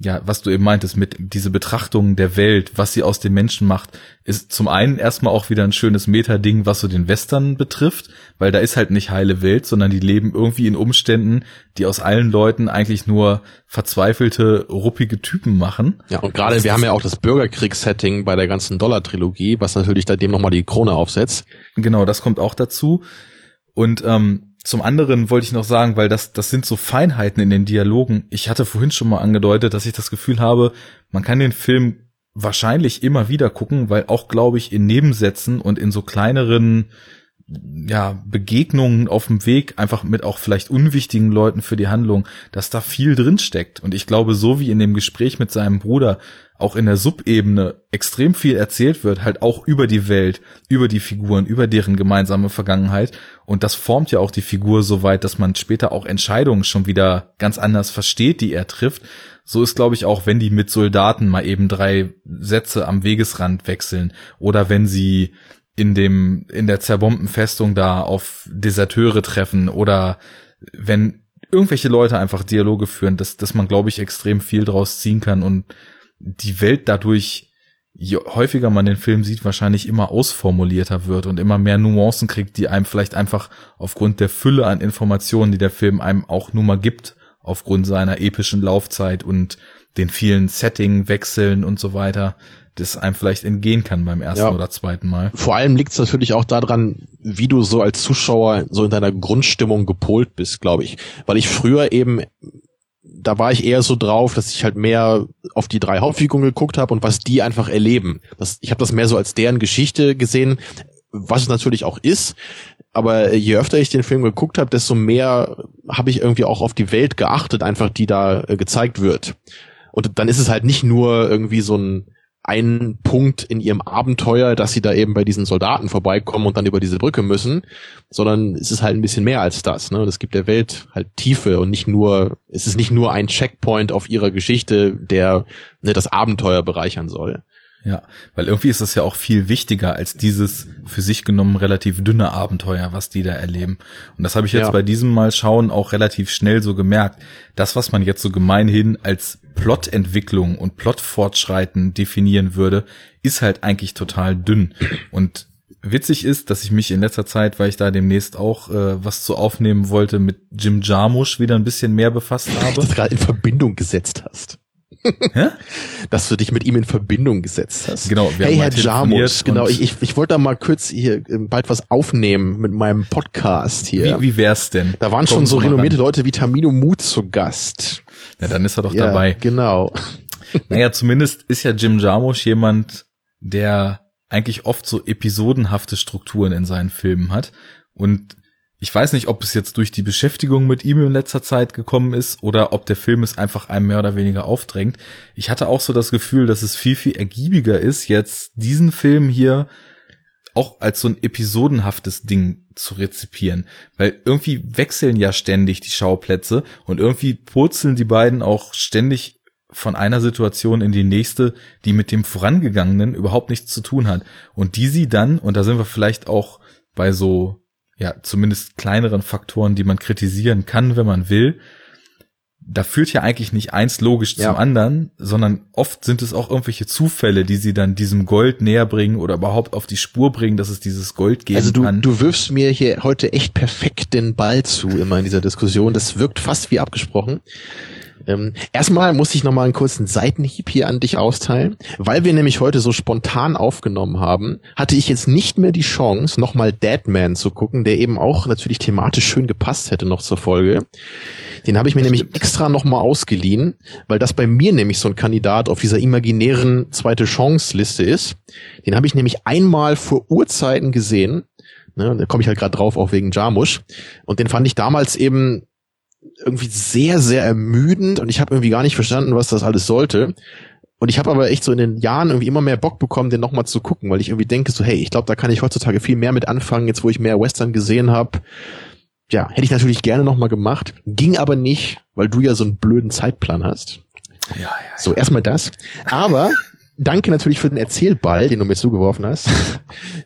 ja, was du eben meintest, mit diese Betrachtung der Welt, was sie aus den Menschen macht, ist zum einen erstmal auch wieder ein schönes Meta-Ding, was so den Western betrifft, weil da ist halt nicht heile Welt, sondern die leben irgendwie in Umständen, die aus allen Leuten eigentlich nur verzweifelte, ruppige Typen machen. Ja, und gerade wir haben ja auch das Bürgerkriegs-Setting bei der ganzen Dollar-Trilogie, was natürlich da dem nochmal die Krone aufsetzt. Genau, das kommt auch dazu. Und zum anderen wollte ich noch sagen, weil das sind so Feinheiten in den Dialogen. Ich hatte vorhin schon mal angedeutet, dass ich das Gefühl habe, man kann den Film wahrscheinlich immer wieder gucken, weil auch, glaube ich, in Nebensätzen und in so kleineren, ja, Begegnungen auf dem Weg, einfach mit auch vielleicht unwichtigen Leuten für die Handlung, dass da viel drin steckt. Und ich glaube, so wie in dem Gespräch mit seinem Bruder auch in der Subebene extrem viel erzählt wird, halt auch über die Welt, über die Figuren, über deren gemeinsame Vergangenheit. Und das formt ja auch die Figur so weit, dass man später auch Entscheidungen schon wieder ganz anders versteht, die er trifft. So ist, glaube ich, auch, wenn die mit Soldaten mal eben 3 Sätze am Wegesrand wechseln oder wenn sie in der zerbombten Festung da auf Deserteure treffen oder wenn irgendwelche Leute einfach Dialoge führen, dass man, glaube ich, extrem viel draus ziehen kann und die Welt dadurch, je häufiger man den Film sieht, wahrscheinlich immer ausformulierter wird und immer mehr Nuancen kriegt, die einem vielleicht einfach aufgrund der Fülle an Informationen, die der Film einem auch nur mal gibt, aufgrund seiner epischen Laufzeit und den vielen Setting-Wechseln und so weiter, das einem vielleicht entgehen kann beim ersten oder zweiten Mal. Vor allem liegt es natürlich auch daran, wie du so als Zuschauer so in deiner Grundstimmung gepolt bist, glaube ich. Weil ich früher eben, da war ich eher so drauf, dass ich halt mehr auf die 3 Hauptfiguren geguckt habe und was die einfach erleben. Ich habe das mehr so als deren Geschichte gesehen, was es natürlich auch ist. Aber je öfter ich den Film geguckt habe, desto mehr habe ich irgendwie auch auf die Welt geachtet, einfach die da gezeigt wird. Und dann ist es halt nicht nur irgendwie so ein einen Punkt in ihrem Abenteuer, dass sie da eben bei diesen Soldaten vorbeikommen und dann über diese Brücke müssen, sondern es ist halt ein bisschen mehr als das. Ne? Das gibt der Welt halt Tiefe und nicht nur, es ist nicht nur ein Checkpoint auf ihrer Geschichte, der ne, das Abenteuer bereichern soll. Ja, weil irgendwie ist das ja auch viel wichtiger als dieses für sich genommen relativ dünne Abenteuer, was die da erleben. Und das habe ich jetzt bei diesem Mal schauen auch relativ schnell so gemerkt. Das, was man jetzt so gemeinhin als Plotentwicklung und Plotfortschreiten definieren würde, ist halt eigentlich total dünn. Und witzig ist, dass ich mich in letzter Zeit, weil ich da demnächst auch was zu aufnehmen wollte, mit Jim Jarmusch wieder ein bisschen mehr befasst habe. Dass du gerade in Verbindung gesetzt hast. Hä? Dass du dich mit ihm in Verbindung gesetzt hast. Genau, wir haben Herr Jarmusch, genau, ich wollte da mal kurz hier bald was aufnehmen mit meinem Podcast hier. Wie wär's denn? Da waren schon so renommierte Leute wie Tamino Mut zu Gast. Na, dann ist er doch dabei. Genau. Naja, zumindest ist ja Jim Jarmusch jemand, der eigentlich oft so episodenhafte Strukturen in seinen Filmen hat. Und ich weiß nicht, ob es jetzt durch die Beschäftigung mit ihm in letzter Zeit gekommen ist oder ob der Film es einfach einem mehr oder weniger aufdrängt. Ich hatte auch so das Gefühl, dass es viel, viel ergiebiger ist, jetzt diesen Film hier auch als so ein episodenhaftes Ding zu rezipieren. Weil irgendwie wechseln ja ständig die Schauplätze und irgendwie purzeln die beiden auch ständig von einer Situation in die nächste, die mit dem Vorangegangenen überhaupt nichts zu tun hat. Und die sie dann, und da sind wir vielleicht auch bei so ja, zumindest kleineren Faktoren, die man kritisieren kann, wenn man will, da führt ja eigentlich nicht eins logisch zum anderen, sondern oft sind es auch irgendwelche Zufälle, die sie dann diesem Gold näher bringen oder überhaupt auf die Spur bringen, dass es dieses Gold geben kann. Also du wirfst mir hier heute echt perfekt den Ball zu, immer in dieser Diskussion. Das wirkt fast wie abgesprochen. Erstmal muss ich nochmal einen kurzen Seitenhieb hier an dich austeilen. Weil wir nämlich heute so spontan aufgenommen haben, hatte ich jetzt nicht mehr die Chance, nochmal Deadman zu gucken, der eben auch natürlich thematisch schön gepasst hätte noch zur Folge. Den habe ich mir nämlich extra nochmal ausgeliehen, weil das bei mir nämlich so ein Kandidat auf dieser imaginären Zweite-Chance-Liste ist. Den habe ich nämlich einmal vor Urzeiten gesehen. Ne, da komme ich halt gerade drauf, auch wegen Jarmusch. Und den fand ich damals eben irgendwie sehr, sehr ermüdend und ich habe irgendwie gar nicht verstanden, was das alles sollte. Und ich habe aber echt so in den Jahren irgendwie immer mehr Bock bekommen, den nochmal zu gucken, weil ich irgendwie denke so, hey, ich glaube, da kann ich heutzutage viel mehr mit anfangen, jetzt wo ich mehr Western gesehen habe. Ja, hätte ich natürlich gerne nochmal gemacht, ging aber nicht, weil du ja so einen blöden Zeitplan hast. Ja. So, erstmal das. Aber danke natürlich für den Erzählball, den du mir zugeworfen hast,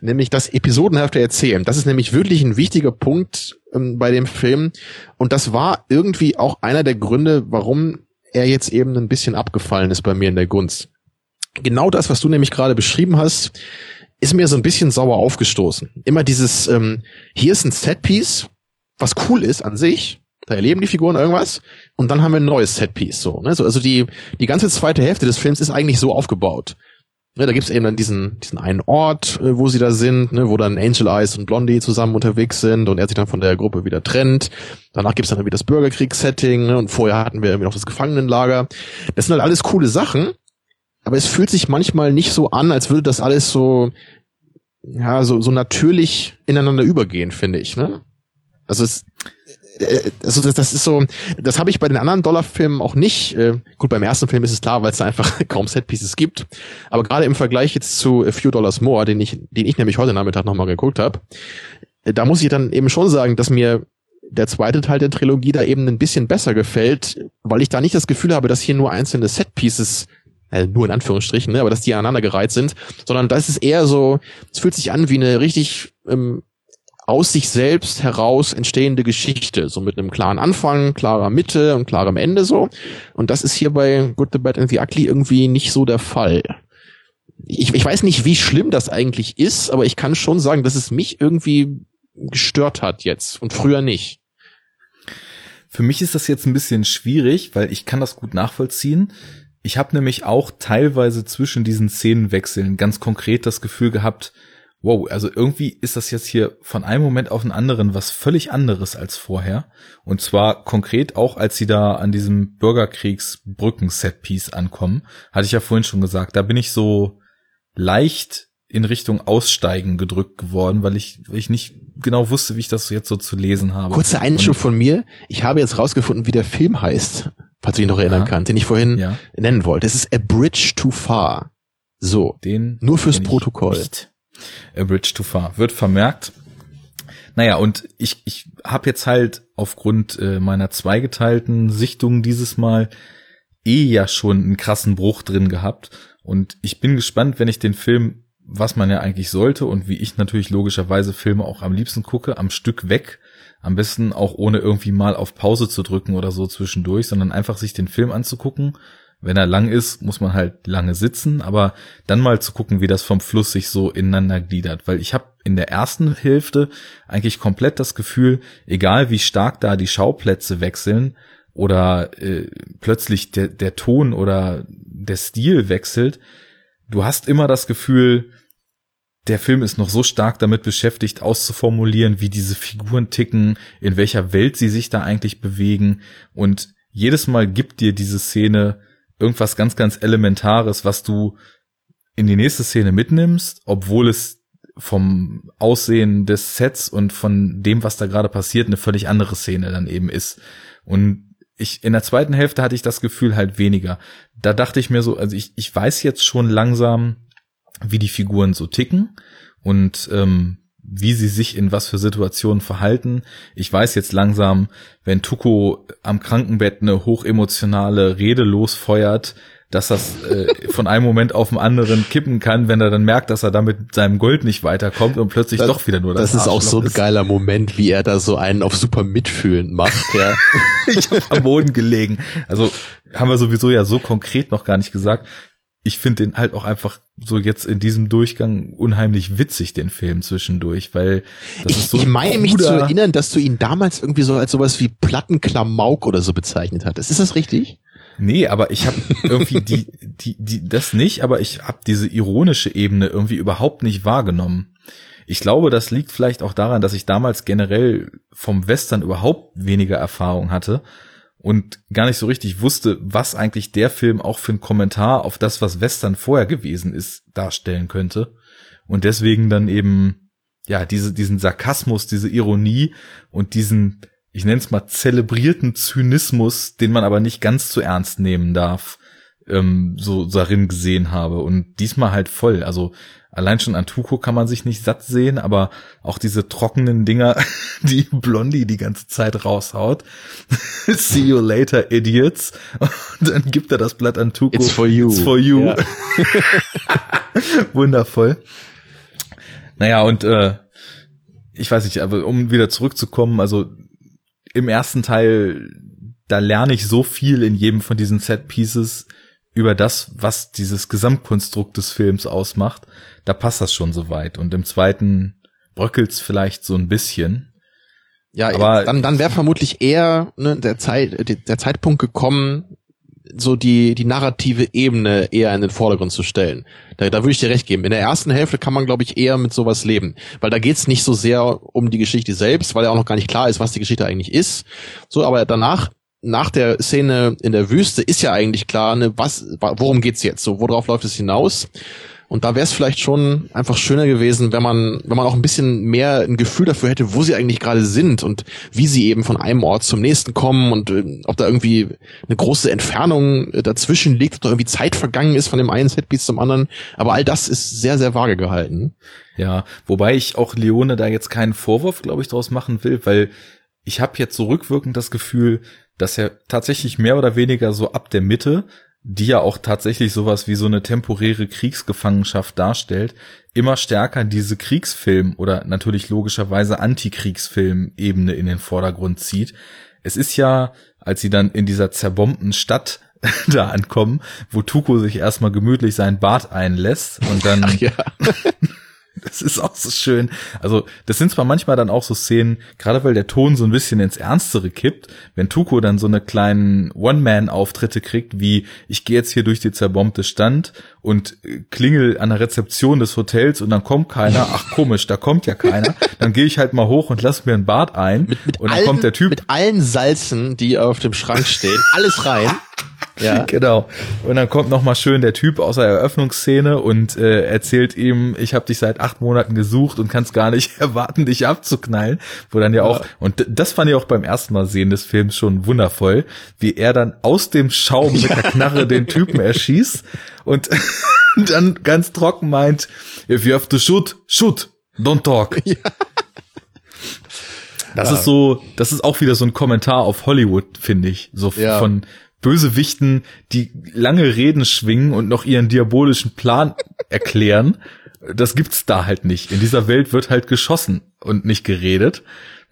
nämlich das episodenhafte Erzählen. Das ist nämlich wirklich ein wichtiger Punkt bei dem Film und das war irgendwie auch einer der Gründe, warum er jetzt eben ein bisschen abgefallen ist bei mir in der Gunst. Genau das, was du nämlich gerade beschrieben hast, ist mir so ein bisschen sauer aufgestoßen. Immer dieses, hier ist ein Setpiece, was cool ist an sich, da erleben die Figuren irgendwas und dann haben wir ein neues Setpiece. So, ne? Also die ganze zweite Hälfte des Films ist eigentlich so aufgebaut. Ne, da gibt's eben dann diesen einen Ort, wo sie da sind, ne, wo dann Angel Eyes und Blondie zusammen unterwegs sind und er sich dann von der Gruppe wieder trennt. Danach gibt's dann irgendwie das Bürgerkriegssetting, ne, und vorher hatten wir irgendwie noch das Gefangenenlager. Das sind halt alles coole Sachen, aber es fühlt sich manchmal nicht so an, als würde das alles so ja so natürlich ineinander übergehen, finde ich. Ne? Also das ist so, das habe ich bei den anderen Dollarfilmen auch nicht. Gut, beim ersten Film ist es klar, weil es da einfach kaum Setpieces gibt. Aber gerade im Vergleich jetzt zu A Few Dollars More, den ich nämlich heute Nachmittag nochmal geguckt habe, da muss ich dann eben schon sagen, dass mir der zweite Teil der Trilogie da eben ein bisschen besser gefällt, weil ich da nicht das Gefühl habe, dass hier nur einzelne Setpieces, nur in Anführungsstrichen, ne, aber dass die aneinandergereiht sind, sondern das ist eher so, es fühlt sich an wie eine richtig aus sich selbst heraus entstehende Geschichte, so mit einem klaren Anfang, klarer Mitte und klarem Ende so. Und das ist hier bei Good, The Bad and The Ugly irgendwie nicht so der Fall. Ich weiß nicht, wie schlimm das eigentlich ist, aber ich kann schon sagen, dass es mich irgendwie gestört hat jetzt und früher nicht. Für mich ist das jetzt ein bisschen schwierig, weil ich kann das gut nachvollziehen. Ich habe nämlich auch teilweise zwischen diesen Szenenwechseln ganz konkret das Gefühl gehabt, wow, also irgendwie ist das jetzt hier von einem Moment auf den anderen was völlig anderes als vorher. Und zwar konkret auch, als sie da an diesem Bürgerkriegsbrücken-Setpiece ankommen, hatte ich ja vorhin schon gesagt, da bin ich so leicht in Richtung Aussteigen gedrückt geworden, weil ich nicht genau wusste, wie ich das jetzt so zu lesen habe. Kurzer Einschub von mir, ich habe jetzt rausgefunden, wie der Film heißt, falls du dich noch erinnern kannst, den ich vorhin nennen wollte. Es ist A Bridge Too Far. So, den nur fürs Protokoll. Nicht. A Bridge Too Far wird vermerkt. Naja, und ich habe jetzt halt aufgrund meiner zweigeteilten Sichtung dieses Mal ja schon einen krassen Bruch drin gehabt. Und ich bin gespannt, wenn ich den Film, was man ja eigentlich sollte und wie ich natürlich logischerweise Filme auch am liebsten gucke, am Stück weg, am besten auch ohne irgendwie mal auf Pause zu drücken oder so zwischendurch, sondern einfach sich den Film anzugucken. Wenn er lang ist, muss man halt lange sitzen, aber dann mal zu gucken, wie das vom Fluss sich so ineinander gliedert. Weil ich habe in der ersten Hälfte eigentlich komplett das Gefühl, egal wie stark da die Schauplätze wechseln oder plötzlich der Ton oder der Stil wechselt, du hast immer das Gefühl, der Film ist noch so stark damit beschäftigt, auszuformulieren, wie diese Figuren ticken, in welcher Welt sie sich da eigentlich bewegen. Und jedes Mal gibt dir diese Szene irgendwas ganz, ganz Elementares, was du in die nächste Szene mitnimmst, obwohl es vom Aussehen des Sets und von dem, was da gerade passiert, eine völlig andere Szene dann eben ist. Und in der zweiten Hälfte hatte ich das Gefühl halt weniger. Da dachte ich mir so, also ich weiß jetzt schon langsam, wie die Figuren so ticken und wie sie sich in was für Situationen verhalten. Ich weiß jetzt langsam, wenn Tuco am Krankenbett eine hochemotionale Rede losfeuert, dass das von einem Moment auf den anderen kippen kann, wenn er dann merkt, dass er damit mit seinem Gold nicht weiterkommt und plötzlich das, doch wieder nur das Arschloch ist. Das ist auch so ein geiler Moment, wie er da so einen auf super mitfühlend macht. Ja. Ich hab am Boden gelegen. Also haben wir sowieso ja so konkret noch gar nicht gesagt. Ich finde den halt auch einfach so jetzt in diesem Durchgang unheimlich witzig, den Film zwischendurch, weil das ist so. Ich meine mich zu erinnern, dass du ihn damals irgendwie so als sowas wie Plattenklamauk oder so bezeichnet hattest. Ist das richtig? Nee, aber ich habe irgendwie die das nicht, aber ich habe diese ironische Ebene irgendwie überhaupt nicht wahrgenommen. Ich glaube, das liegt vielleicht auch daran, dass ich damals generell vom Western überhaupt weniger Erfahrung hatte. Und gar nicht so richtig wusste, was eigentlich der Film auch für einen Kommentar auf das, was Western vorher gewesen ist, darstellen könnte. Und deswegen dann eben, ja, diesen Sarkasmus, diese Ironie und diesen, ich nenne es mal, zelebrierten Zynismus, den man aber nicht ganz zu ernst nehmen darf, so darin gesehen habe. Und diesmal halt voll. Also allein schon an Tuco kann man sich nicht satt sehen, aber auch diese trockenen Dinger, die Blondie die ganze Zeit raushaut. See you later, Idiots. Und dann gibt er das Blatt an Tuco. It's for you. It's for you. Ja. Wundervoll. Naja, und ich weiß nicht, aber um wieder zurückzukommen, also im ersten Teil, da lerne ich so viel in jedem von diesen Set-Pieces über das, was dieses Gesamtkonstrukt des Films ausmacht, da passt das schon so weit. Und im zweiten bröckelt's vielleicht so ein bisschen. Ja, aber dann wäre vermutlich eher der Zeitpunkt gekommen, so die narrative Ebene eher in den Vordergrund zu stellen. Da würde ich dir recht geben. In der ersten Hälfte kann man, glaube ich, eher mit sowas leben. Weil da geht's nicht so sehr um die Geschichte selbst, weil ja auch noch gar nicht klar ist, was die Geschichte eigentlich ist. So, aber danach, nach der Szene in der Wüste ist ja eigentlich klar, worum geht's jetzt? So, worauf läuft es hinaus? Und da wäre es vielleicht schon einfach schöner gewesen, wenn man auch ein bisschen mehr ein Gefühl dafür hätte, wo sie eigentlich gerade sind und wie sie eben von einem Ort zum nächsten kommen und ob da irgendwie eine große Entfernung dazwischen liegt, ob da irgendwie Zeit vergangen ist von dem einen Setpiece zum anderen. Aber all das ist sehr, sehr vage gehalten. Ja, wobei ich auch Leone da jetzt keinen Vorwurf, glaube ich, draus machen will, weil ich habe jetzt so rückwirkend das Gefühl, dass er tatsächlich mehr oder weniger so ab der Mitte, die ja auch tatsächlich sowas wie so eine temporäre Kriegsgefangenschaft darstellt, immer stärker diese Kriegsfilm- oder natürlich logischerweise Antikriegsfilm-Ebene in den Vordergrund zieht. Es ist ja, als sie dann in dieser zerbombten Stadt da ankommen, wo Tuco sich erstmal gemütlich seinen Bart einlässt und dann... Ach ja. Das ist auch so schön. Also das sind zwar manchmal dann auch so Szenen, gerade weil der Ton so ein bisschen ins Ernstere kippt, wenn Tuco dann so eine kleinen One-Man-Auftritte kriegt, wie ich gehe jetzt hier durch die zerbombte Stadt und klingel an der Rezeption des Hotels und dann kommt keiner. Ach komisch, da kommt ja keiner. Dann gehe ich halt mal hoch und lass mir einen Bart ein. Und dann kommt der Typ. Mit allen Salzen, die auf dem Schrank stehen, alles rein. Ja. Genau. Und dann kommt nochmal schön der Typ aus der Eröffnungsszene und erzählt ihm, ich habe dich seit 8 Monaten gesucht und kann's gar nicht erwarten, dich abzuknallen. Wo dann ja auch, und das fand ich auch beim ersten Mal sehen des Films schon wundervoll, wie er dann aus dem Schaum mit der Knarre den Typen erschießt und dann ganz trocken meint, if you have to shoot, shoot, don't talk. Ja. Das ist so, das ist auch wieder so ein Kommentar auf Hollywood, finde ich, so von Bösewichten, die lange Reden schwingen und noch ihren diabolischen Plan erklären. Das gibt's da halt nicht. In dieser Welt wird halt geschossen und nicht geredet.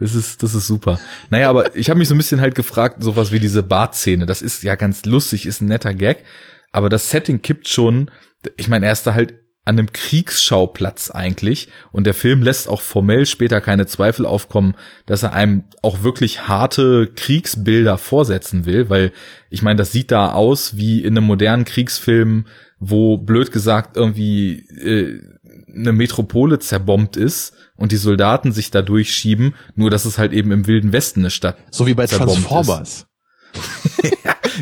Das ist super. Naja, aber ich habe mich so ein bisschen halt gefragt, sowas wie diese Bartszene, das ist ja ganz lustig, ist ein netter Gag, aber das Setting kippt schon, ich meine, er ist da halt an einem Kriegsschauplatz eigentlich und der Film lässt auch formell später keine Zweifel aufkommen, dass er einem auch wirklich harte Kriegsbilder vorsetzen will, weil ich meine, das sieht da aus wie in einem modernen Kriegsfilm, wo blöd gesagt irgendwie eine Metropole zerbombt ist und die Soldaten sich da durchschieben, nur dass es halt eben im Wilden Westen eine Stadt zerbombt ist. So wie bei Transformers.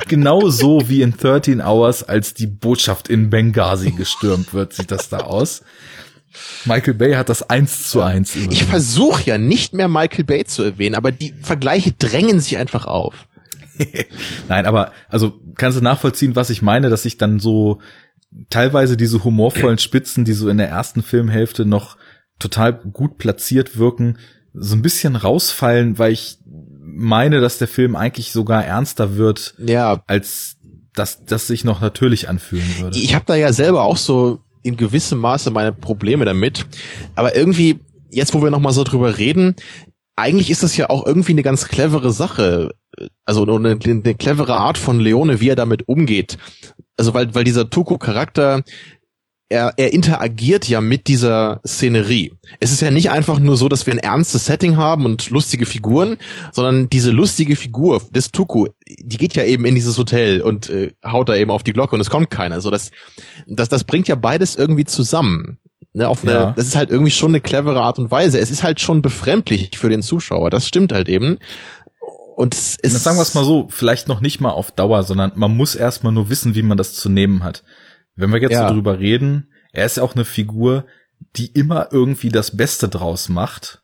Genau so wie in 13 Hours, als die Botschaft in Benghazi gestürmt wird, sieht das da aus. Michael Bay hat das 1:1 übernommen. Ich versuche ja nicht mehr Michael Bay zu erwähnen, aber die Vergleiche drängen sich einfach auf. Nein, aber also kannst du nachvollziehen, was ich meine, dass ich dann so teilweise diese humorvollen Spitzen, die so in der ersten Filmhälfte noch total gut platziert wirken, so ein bisschen rausfallen, weil ich meine, dass der Film eigentlich sogar ernster wird, als dass sich noch natürlich anfühlen würde. Ich habe da ja selber auch so in gewissem Maße meine Probleme damit, aber irgendwie, jetzt wo wir nochmal so drüber reden, eigentlich ist das ja auch irgendwie eine ganz clevere Sache, also eine clevere Art von Leone, wie er damit umgeht. Also weil dieser Tuco-Charakter, er interagiert ja mit dieser Szenerie. Es ist ja nicht einfach nur so, dass wir ein ernstes Setting haben und lustige Figuren, sondern diese lustige Figur des Tuco, die geht ja eben in dieses Hotel und haut da eben auf die Glocke und es kommt keiner. Also das bringt ja beides irgendwie zusammen. Ne, das ist halt irgendwie schon eine clevere Art und Weise. Es ist halt schon befremdlich für den Zuschauer. Das stimmt halt eben. Und es ist, sagen wir es mal so, vielleicht noch nicht mal auf Dauer, sondern man muss erstmal nur wissen, wie man das zu nehmen hat. Wenn wir jetzt so drüber reden, er ist ja auch eine Figur, die immer irgendwie das Beste draus macht,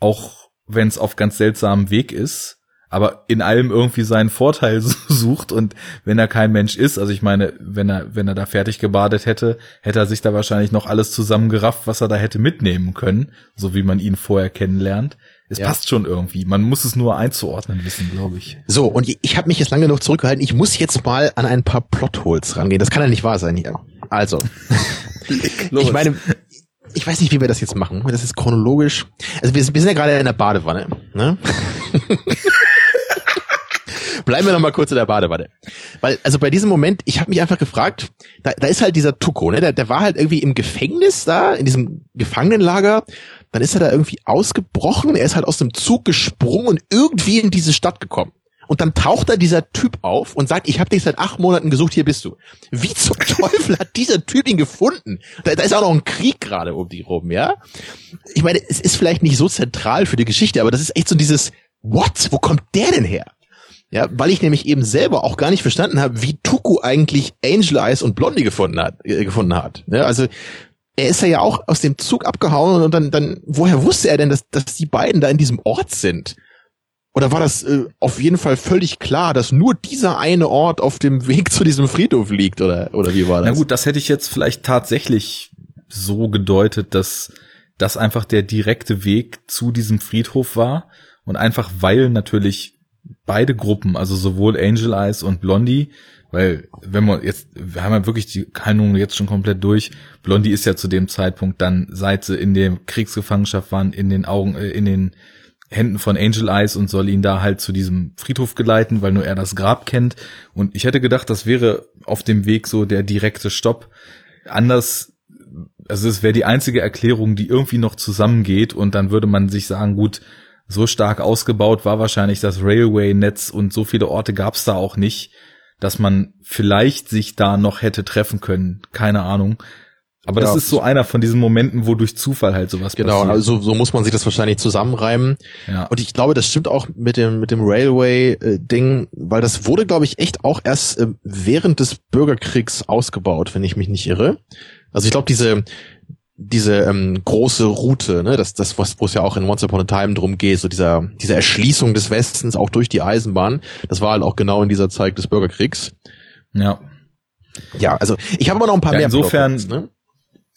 auch wenn es auf ganz seltsamem Weg ist, aber in allem irgendwie seinen Vorteil sucht und wenn er kein Mensch ist, also ich meine, wenn er da fertig gebadet hätte, hätte er sich da wahrscheinlich noch alles zusammengerafft, was er da hätte mitnehmen können, so wie man ihn vorher kennenlernt. Es passt schon irgendwie. Man muss es nur einzuordnen wissen, glaube ich. So, und ich habe mich jetzt lange genug zurückgehalten. Ich muss jetzt mal an ein paar Plotholes rangehen. Das kann ja nicht wahr sein hier. Also, ich meine, ich weiß nicht, wie wir das jetzt machen. Das ist chronologisch. Also wir sind ja gerade in der Badewanne. Ne? Bleiben wir noch mal kurz in der Badewanne. Weil, also bei diesem Moment, ich habe mich einfach gefragt, da ist halt dieser Tuco, ne? Der war halt irgendwie im Gefängnis da, in diesem Gefangenenlager. Dann ist er da irgendwie ausgebrochen, er ist halt aus dem Zug gesprungen und irgendwie in diese Stadt gekommen. Und dann taucht da dieser Typ auf und sagt, ich habe dich seit 8 Monaten gesucht, hier bist du. Wie zum Teufel hat dieser Typ ihn gefunden? Da ist auch noch ein Krieg gerade um die rum, ja? Ich meine, es ist vielleicht nicht so zentral für die Geschichte, aber das ist echt so dieses, what? Wo kommt der denn her? Ja, weil ich nämlich eben selber auch gar nicht verstanden habe, wie Tuco eigentlich Angel Eyes und Blondie gefunden hat. Ja, also er ist ja auch aus dem Zug abgehauen und dann woher wusste er denn, dass die beiden da in diesem Ort sind? Oder war das auf jeden Fall völlig klar, dass nur dieser eine Ort auf dem Weg zu diesem Friedhof liegt oder wie war das? Na gut, das hätte ich jetzt vielleicht tatsächlich so gedeutet, dass das einfach der direkte Weg zu diesem Friedhof war und einfach weil natürlich beide Gruppen, also sowohl Angel Eyes und Blondie, weil, wir haben ja wirklich die Handlung jetzt schon komplett durch. Blondie ist ja zu dem Zeitpunkt dann, seit sie in der Kriegsgefangenschaft waren, in den Händen von Angel Eyes und soll ihn da halt zu diesem Friedhof geleiten, weil nur er das Grab kennt. Und ich hätte gedacht, das wäre auf dem Weg so der direkte Stopp. Anders, also es wäre die einzige Erklärung, die irgendwie noch zusammengeht und dann würde man sich sagen, gut, so stark ausgebaut war wahrscheinlich das Railway-Netz und so viele Orte gab's da auch nicht, dass man vielleicht sich da noch hätte treffen können, keine Ahnung. Aber das ist so einer von diesen Momenten, wo durch Zufall halt sowas passiert. Genau, also so muss man sich das wahrscheinlich zusammenreimen. Ja. Und ich glaube, das stimmt auch mit dem Railway-Ding, weil das wurde, glaube ich, echt auch erst während des Bürgerkriegs ausgebaut, wenn ich mich nicht irre. Also ich glaube, diese große Route, ne, das was, wo es ja auch in Once Upon a Time drum geht, so diese Erschließung des Westens auch durch die Eisenbahn, das war halt auch genau in dieser Zeit des Bürgerkriegs. Ja. Ja, also ich habe aber noch ein paar mehr. Insofern, Blockers, ne?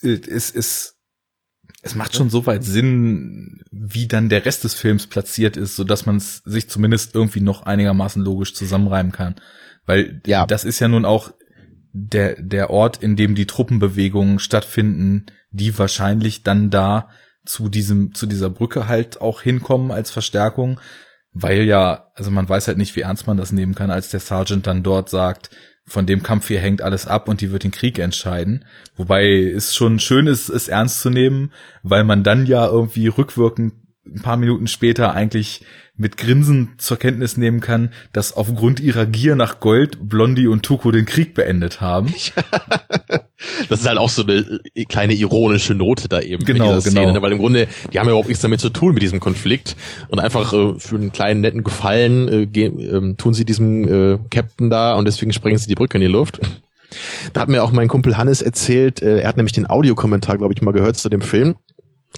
Es macht schon soweit Sinn, wie dann der Rest des Films platziert ist, sodass man es sich zumindest irgendwie noch einigermaßen logisch zusammenreimen kann. Weil das ist ja nun auch der Ort, in dem die Truppenbewegungen stattfinden, die wahrscheinlich dann da zu dieser Brücke halt auch hinkommen als Verstärkung, weil also man weiß halt nicht, wie ernst man das nehmen kann, als der Sergeant dann dort sagt, von dem Kampf hier hängt alles ab und die wird den Krieg entscheiden. Wobei es schon schön ist, es ernst zu nehmen, weil man dann ja irgendwie rückwirkend ein paar Minuten später eigentlich mit Grinsen zur Kenntnis nehmen kann, dass aufgrund ihrer Gier nach Gold Blondie und Tuco den Krieg beendet haben. Das ist halt auch so eine kleine ironische Note da eben. Genau, in dieser Szene, ne? Weil im Grunde, die haben ja überhaupt nichts damit zu tun mit diesem Konflikt und einfach für einen kleinen netten Gefallen tun sie diesem Captain da und deswegen sprengen sie die Brücke in die Luft. Da hat mir auch mein Kumpel Hannes erzählt, er hat nämlich den Audiokommentar, glaube ich, mal gehört zu dem Film.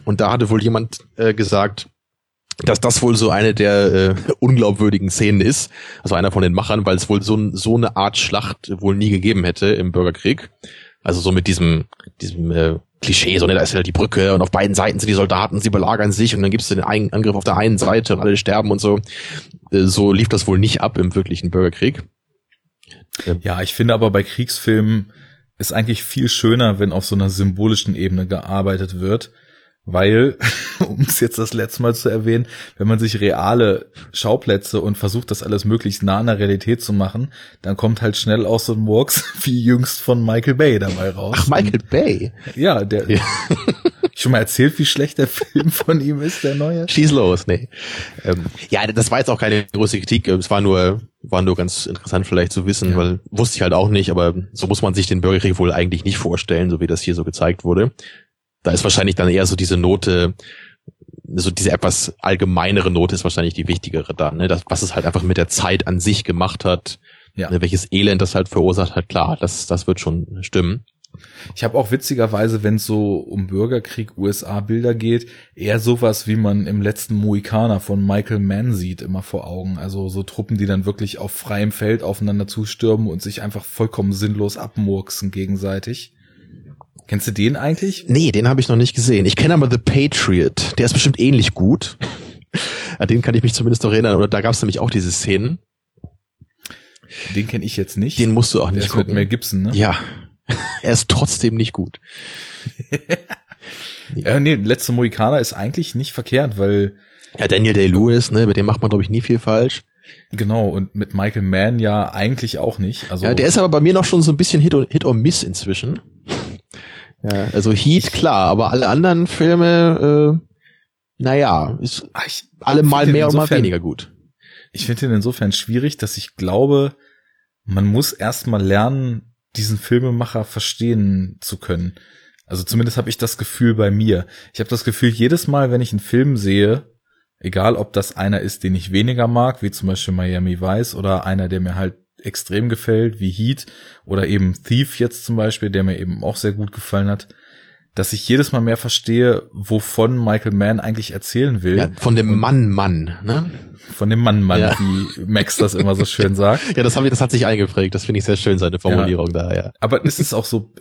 Und da hatte wohl jemand gesagt, dass das wohl so eine der unglaubwürdigen Szenen ist, also einer von den Machern, weil es wohl so eine Art Schlacht wohl nie gegeben hätte im Bürgerkrieg. Also so mit diesem Klischee, so, ne, da ist ja die Brücke und auf beiden Seiten sind die Soldaten, sie belagern sich und dann gibt's den einen Angriff auf der einen Seite und alle sterben und so. So lief das wohl nicht ab im wirklichen Bürgerkrieg. Ja, ich finde aber bei Kriegsfilmen ist eigentlich viel schöner, wenn auf so einer symbolischen Ebene gearbeitet wird. Weil, um es jetzt das letzte Mal zu erwähnen, wenn man sich reale Schauplätze und versucht, das alles möglichst nah an der Realität zu machen, dann kommt halt schnell auch so ein Murks wie jüngst von Michael Bay dabei raus. Ach, Michael Bay? Ja, der... Ja. Schon mal erzählt, wie schlecht der Film von ihm ist, der neue? Schieß los, nee. Ja, das war jetzt auch keine große Kritik, es war nur ganz interessant vielleicht zu wissen, weil wusste ich halt auch nicht, aber so muss man sich den Bürgerkrieg wohl eigentlich nicht vorstellen, so wie das hier so gezeigt wurde. Da ist wahrscheinlich dann eher so diese Note, so diese etwas allgemeinere Note ist wahrscheinlich die wichtigere da, ne? Das, was es halt einfach mit der Zeit an sich gemacht hat, ne? Welches Elend das halt verursacht hat, klar, das wird schon stimmen. Ich habe auch witzigerweise, wenn es so um Bürgerkrieg USA-Bilder geht, eher sowas, wie man im letzten Mohikaner von Michael Mann sieht, immer vor Augen. Also so Truppen, die dann wirklich auf freiem Feld aufeinander zustürmen und sich einfach vollkommen sinnlos abmurksen gegenseitig. Kennst du den eigentlich? Nee, den habe ich noch nicht gesehen. Ich kenne aber The Patriot. Der ist bestimmt ähnlich gut. An den kann ich mich zumindest noch erinnern. Oder da gab es nämlich auch diese Szenen. Den kenne ich jetzt nicht. Den musst du auch nicht gucken. Der ist mit Mel Gibson, ne? Ja. Er ist trotzdem nicht gut. Nee, letzte Mohikaner ist eigentlich nicht verkehrt, weil... Ja, Daniel Day-Lewis, ne? Mit dem macht man, glaube ich, nie viel falsch. Genau, und mit Michael Mann ja eigentlich auch nicht. Also ja, der ist aber bei mir noch schon so ein bisschen Hit or Miss inzwischen. Ja, also Heat, klar, aber alle anderen Filme, ist alle mal mehr und mal weniger gut. Ich finde den insofern schwierig, dass ich glaube, man muss erstmal lernen, diesen Filmemacher verstehen zu können. Also zumindest habe ich das Gefühl bei mir. Ich habe das Gefühl, jedes Mal, wenn ich einen Film sehe, egal ob das einer ist, den ich weniger mag, wie zum Beispiel Miami Vice, oder einer, der mir halt extrem gefällt, wie Heat oder eben Thief jetzt zum Beispiel, der mir eben auch sehr gut gefallen hat, dass ich jedes Mal mehr verstehe, wovon Michael Mann eigentlich erzählen will. Ja, von dem Mann, ne? Von dem Mann, ja. Wie Max das immer so schön sagt. Ja, das hat sich eingeprägt, das finde ich sehr schön, seine Formulierung da, ja. Aber es ist auch so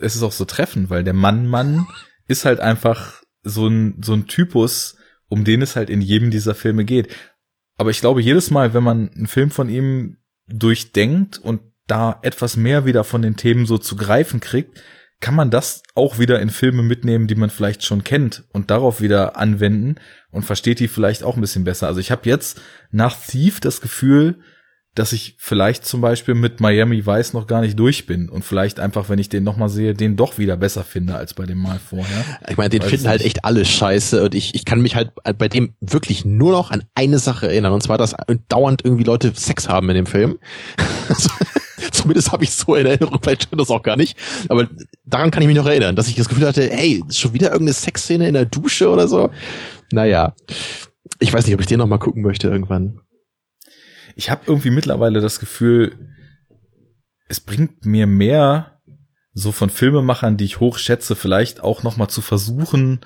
treffend, weil der Mann ist halt einfach so ein Typus, um den es halt in jedem dieser Filme geht. Aber ich glaube, jedes Mal, wenn man einen Film von ihm durchdenkt und da etwas mehr wieder von den Themen so zu greifen kriegt, kann man das auch wieder in Filme mitnehmen, die man vielleicht schon kennt und darauf wieder anwenden und versteht die vielleicht auch ein bisschen besser. Also ich habe jetzt nach Thief das Gefühl, dass ich vielleicht zum Beispiel mit Miami Vice noch gar nicht durch bin und vielleicht einfach, wenn ich den nochmal sehe, den doch wieder besser finde als bei dem Mal vorher. Ich meine, den finden halt echt alle scheiße und ich kann mich halt bei dem wirklich nur noch an eine Sache erinnern und zwar, dass dauernd irgendwie Leute Sex haben in dem Film. Zumindest habe ich so in Erinnerung, vielleicht stimmt das auch gar nicht. Aber daran kann ich mich noch erinnern, dass ich das Gefühl hatte, hey, schon wieder irgendeine Sexszene in der Dusche oder so. Naja, ich weiß nicht, ob ich den nochmal gucken möchte irgendwann. Ich habe irgendwie mittlerweile das Gefühl, es bringt mir mehr, so von Filmemachern, die ich hochschätze, vielleicht auch nochmal zu versuchen,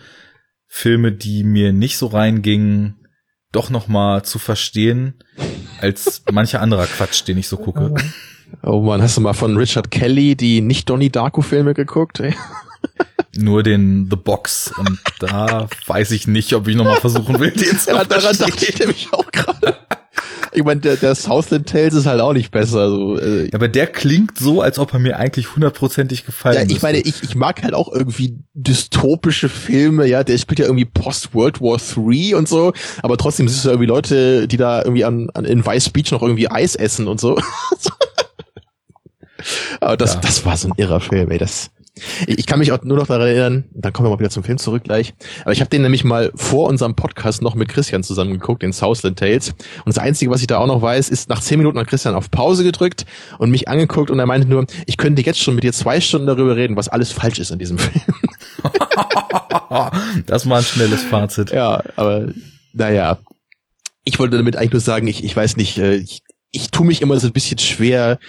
Filme, die mir nicht so reingingen, doch nochmal zu verstehen, als mancher anderer Quatsch, den ich so gucke. Oh man, hast du mal von Richard Kelly die nicht-Donnie Darko-Filme geguckt? Ey? Nur den The Box. Und da weiß ich nicht, ob ich nochmal versuchen will, den zu verstehen. Daran dachte ich nämlich auch gerade. Ich meine, der Southland Tales ist halt auch nicht besser. Also, ja, aber der klingt so, als ob er mir eigentlich 100%ig gefallen ist. Ja, ich meine, ich mag halt auch irgendwie dystopische Filme, ja, der spielt ja irgendwie Post-World War III und so, aber trotzdem siehst du irgendwie Leute, die da irgendwie in Vice Beach noch irgendwie Eis essen und so. Aber das war so ein irrer Film, ey, das... Ich kann mich auch nur noch daran erinnern, dann kommen wir mal wieder zum Film zurück gleich, aber ich habe den nämlich mal vor unserem Podcast noch mit Christian zusammengeguckt, den Southland Tales, und das Einzige, was ich da auch noch weiß, ist, nach 10 Minuten hat Christian auf Pause gedrückt und mich angeguckt und er meinte nur, ich könnte jetzt schon mit dir 2 Stunden darüber reden, was alles falsch ist in diesem Film. Das war ein schnelles Fazit. Ja, aber naja, ich wollte damit eigentlich nur sagen, ich weiß nicht, ich tue mich immer so ein bisschen schwer,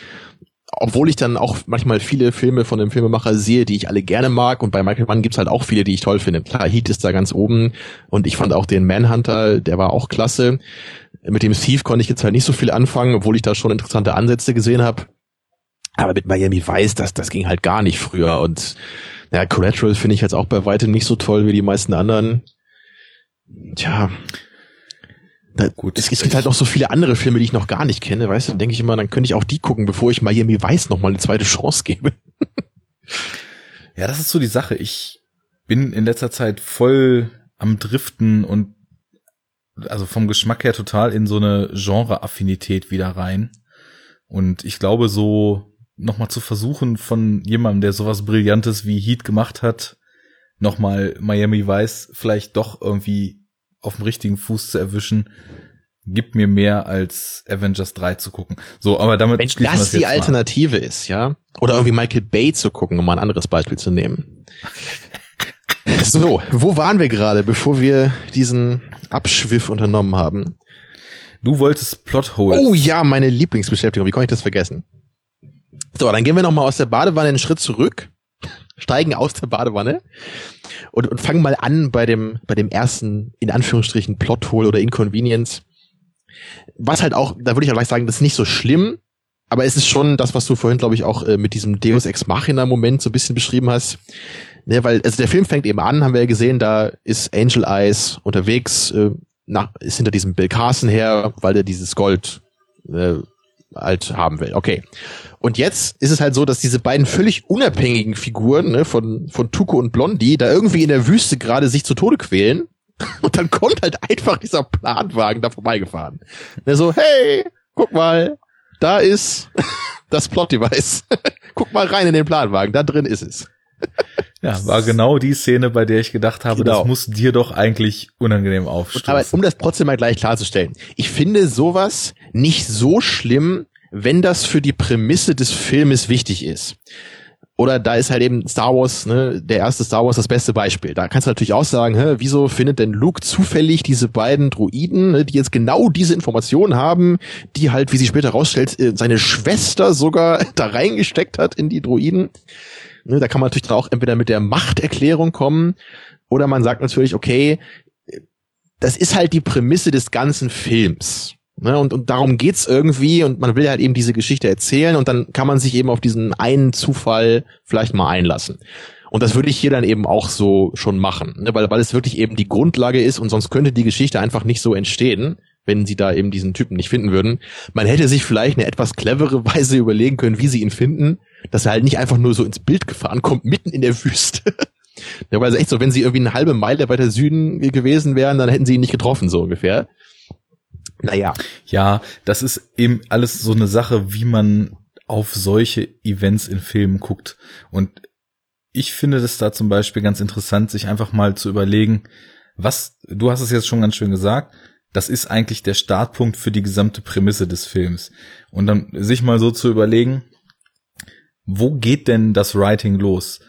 obwohl ich dann auch manchmal viele Filme von dem Filmemacher sehe, die ich alle gerne mag, und bei Michael Mann gibt's halt auch viele, die ich toll finde. Klar, Heat ist da ganz oben und ich fand auch den Manhunter, der war auch klasse. Mit dem Thief konnte ich jetzt halt nicht so viel anfangen, obwohl ich da schon interessante Ansätze gesehen habe. Aber mit Miami Vice, das ging halt gar nicht früher, und ja, Collateral finde ich jetzt auch bei weitem nicht so toll wie die meisten anderen. Tja. Gut, es gibt halt noch so viele andere Filme, die ich noch gar nicht kenne, weißt du, dann denke ich immer, dann könnte ich auch die gucken, bevor ich Miami Vice nochmal eine zweite Chance gebe. Ja, das ist so die Sache. Ich bin in letzter Zeit voll am Driften und also vom Geschmack her total in so eine Genre-Affinität wieder rein. Und ich glaube, so nochmal zu versuchen, von jemandem, der sowas Brillantes wie Heat gemacht hat, nochmal Miami Vice vielleicht doch irgendwie auf dem richtigen Fuß zu erwischen, gibt mir mehr als Avengers 3 zu gucken. So, aber damit, wenn das die Alternative ist, ja, oder irgendwie Michael Bay zu gucken, um mal ein anderes Beispiel zu nehmen. So, wo waren wir gerade, bevor wir diesen Abschwiff unternommen haben? Du wolltest Plotholes. Oh ja, meine Lieblingsbeschäftigung. Wie konnte ich das vergessen? So, dann gehen wir noch mal aus der Badewanne einen Schritt zurück, steigen aus der Badewanne und fangen mal an bei dem ersten, in Anführungsstrichen, Plothole oder Inconvenience. Was halt auch, da würde ich halt gleich sagen, das ist nicht so schlimm, aber es ist schon das, was du vorhin, glaube ich, auch mit diesem Deus Ex Machina Moment so ein bisschen beschrieben hast. Ne, weil, also der Film fängt eben an, haben wir ja gesehen, da ist Angel Eyes unterwegs, ist hinter diesem Bill Carson her, weil der dieses Gold halt haben will. Okay. Und jetzt ist es halt so, dass diese beiden völlig unabhängigen Figuren, ne, von Tuco und Blondie, da irgendwie in der Wüste gerade sich zu Tode quälen. Und dann kommt halt einfach dieser Planwagen da vorbeigefahren. Der so, hey, guck mal, da ist das Plot-Device. Guck mal rein in den Planwagen, da drin ist es. Ja, war genau die Szene, bei der ich gedacht habe, genau, das muss dir doch eigentlich unangenehm aufstoßen. Aber um das trotzdem mal gleich klarzustellen, ich finde sowas nicht so schlimm, wenn das für die Prämisse des Filmes wichtig ist. Oder da ist halt eben Star Wars, ne, der erste Star Wars, das beste Beispiel. Da kannst du natürlich auch sagen, hä, wieso findet denn Luke zufällig diese beiden Droiden, ne, die jetzt genau diese Informationen haben, die halt, wie sie später rausstellt, seine Schwester sogar da reingesteckt hat in die Droiden. Ne, da kann man natürlich dann auch entweder mit der Machterklärung kommen oder man sagt natürlich, okay, das ist halt die Prämisse des ganzen Films. Ne, und darum geht's irgendwie und man will halt eben diese Geschichte erzählen und dann kann man sich eben auf diesen einen Zufall vielleicht mal einlassen. Und das würde ich hier dann eben auch so schon machen, ne, weil es wirklich eben die Grundlage ist und sonst könnte die Geschichte einfach nicht so entstehen, wenn sie da eben diesen Typen nicht finden würden. Man hätte sich vielleicht eine etwas clevere Weise überlegen können, wie sie ihn finden, dass er halt nicht einfach nur so ins Bild gefahren kommt, mitten in der Wüste. Ja, weil es echt so, wenn sie irgendwie eine halbe Meile weiter Süden gewesen wären, dann hätten sie ihn nicht getroffen, so ungefähr. Naja. Ja, das ist eben alles so eine Sache, wie man auf solche Events in Filmen guckt. Und ich finde das da zum Beispiel ganz interessant, sich einfach mal zu überlegen, was, du hast es jetzt schon ganz schön gesagt, das ist eigentlich der Startpunkt für die gesamte Prämisse des Films. Und dann sich mal so zu überlegen, wo geht denn das Writing los?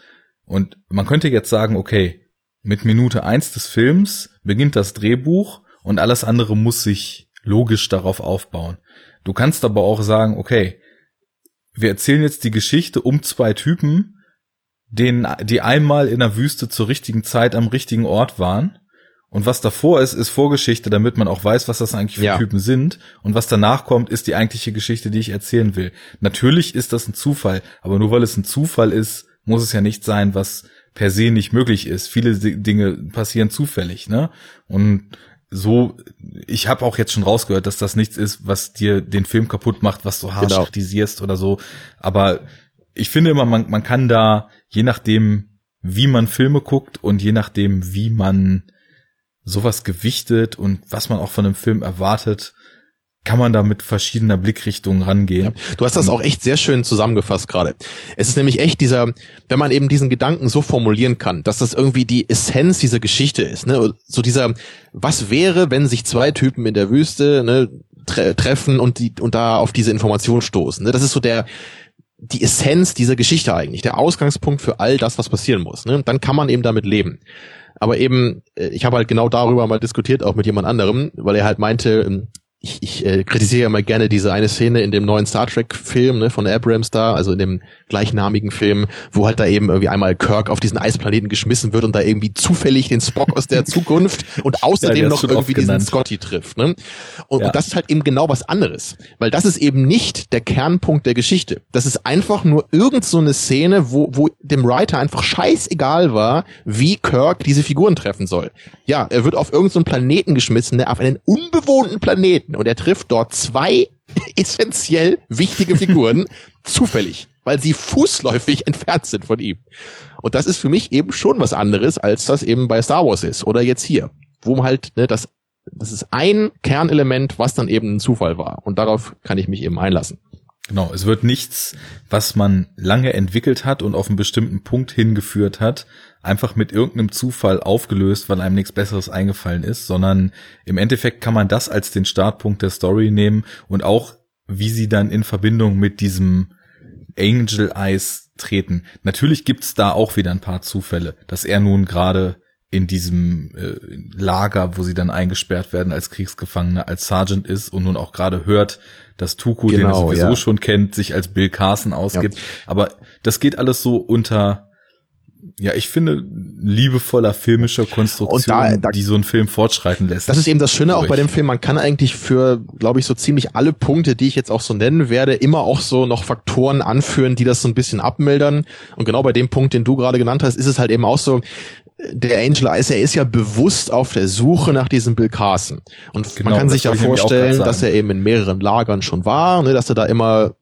Und man könnte jetzt sagen, okay, mit Minute 1 des Films beginnt das Drehbuch und alles andere muss sich logisch darauf aufbauen. Du kannst aber auch sagen, okay, wir erzählen jetzt die Geschichte um zwei Typen, die einmal in der Wüste zur richtigen Zeit am richtigen Ort waren. Und was davor ist, ist Vorgeschichte, damit man auch weiß, was das eigentlich für Typen sind. Und was danach kommt, ist die eigentliche Geschichte, die ich erzählen will. Natürlich ist das ein Zufall, aber nur weil es ein Zufall ist, muss es ja nicht sein, was per se nicht möglich ist. Viele Dinge passieren zufällig, ne? Und so, ich habe auch jetzt schon rausgehört, dass das nichts ist, was dir den Film kaputt macht, was du harsch kritisierst oder so. Aber ich finde immer, man kann da, je nachdem, wie man Filme guckt und je nachdem, wie man sowas gewichtet und was man auch von einem Film erwartet, kann man da mit verschiedener Blickrichtung rangehen. Ja, du hast das auch echt sehr schön zusammengefasst gerade. Es ist nämlich echt dieser, wenn man eben diesen Gedanken so formulieren kann, dass das irgendwie die Essenz dieser Geschichte ist, ne? So dieser, was wäre, wenn sich zwei Typen in der Wüste, ne, treffen und da auf diese Information stoßen, ne? Das ist so die Essenz dieser Geschichte eigentlich, der Ausgangspunkt für all das, was passieren muss, ne? Dann kann man eben damit leben. Aber eben, ich habe halt genau darüber mal diskutiert, auch mit jemand anderem, weil er halt meinte, ich kritisiere ja mal gerne diese eine Szene in dem neuen Star Trek-Film, ne, von Abrams da, also in dem gleichnamigen Film, wo halt da eben irgendwie einmal Kirk auf diesen Eisplaneten geschmissen wird und da irgendwie zufällig den Spock aus der Zukunft und außerdem noch irgendwie diesen Scotty trifft. Ne? Und das ist halt eben genau was anderes, weil das ist eben nicht der Kernpunkt der Geschichte. Das ist einfach nur irgend so eine Szene, wo dem Writer einfach scheißegal war, wie Kirk diese Figuren treffen soll. Ja, er wird auf irgend so einen Planeten geschmissen, ne, auf einen unbewohnten Planeten. Und er trifft dort zwei essentiell wichtige Figuren zufällig, weil sie fußläufig entfernt sind von ihm. Und das ist für mich eben schon was anderes, als das eben bei Star Wars ist oder jetzt hier, wo halt, ne, das ist ein Kernelement, was dann eben ein Zufall war. Und darauf kann ich mich eben einlassen. Genau, es wird nichts, was man lange entwickelt hat und auf einen bestimmten Punkt hingeführt hat, einfach mit irgendeinem Zufall aufgelöst, weil einem nichts Besseres eingefallen ist, sondern im Endeffekt kann man das als den Startpunkt der Story nehmen und auch, wie sie dann in Verbindung mit diesem Angel Eyes treten. Natürlich gibt's da auch wieder ein paar Zufälle, dass er nun gerade in diesem Lager, wo sie dann eingesperrt werden als Kriegsgefangene, als Sergeant ist und nun auch gerade hört, dass Tuco, den er sowieso schon kennt, sich als Bill Carson ausgibt. Ja. Aber das geht alles so unter, ja, ich finde, liebevoller filmischer Konstruktion, die so einen Film fortschreiten lässt. Das ist eben das Schöne auch bei dem Film. Man kann eigentlich für, glaube ich, so ziemlich alle Punkte, die ich jetzt auch so nennen werde, immer auch so noch Faktoren anführen, die das so ein bisschen abmildern. Und genau bei dem Punkt, den du gerade genannt hast, ist es halt eben auch so, der Angel Eyes, er ist ja bewusst auf der Suche nach diesem Bill Carson. Und genau, man kann sich ja vorstellen, dass er eben in mehreren Lagern schon war, ne, dass er da immer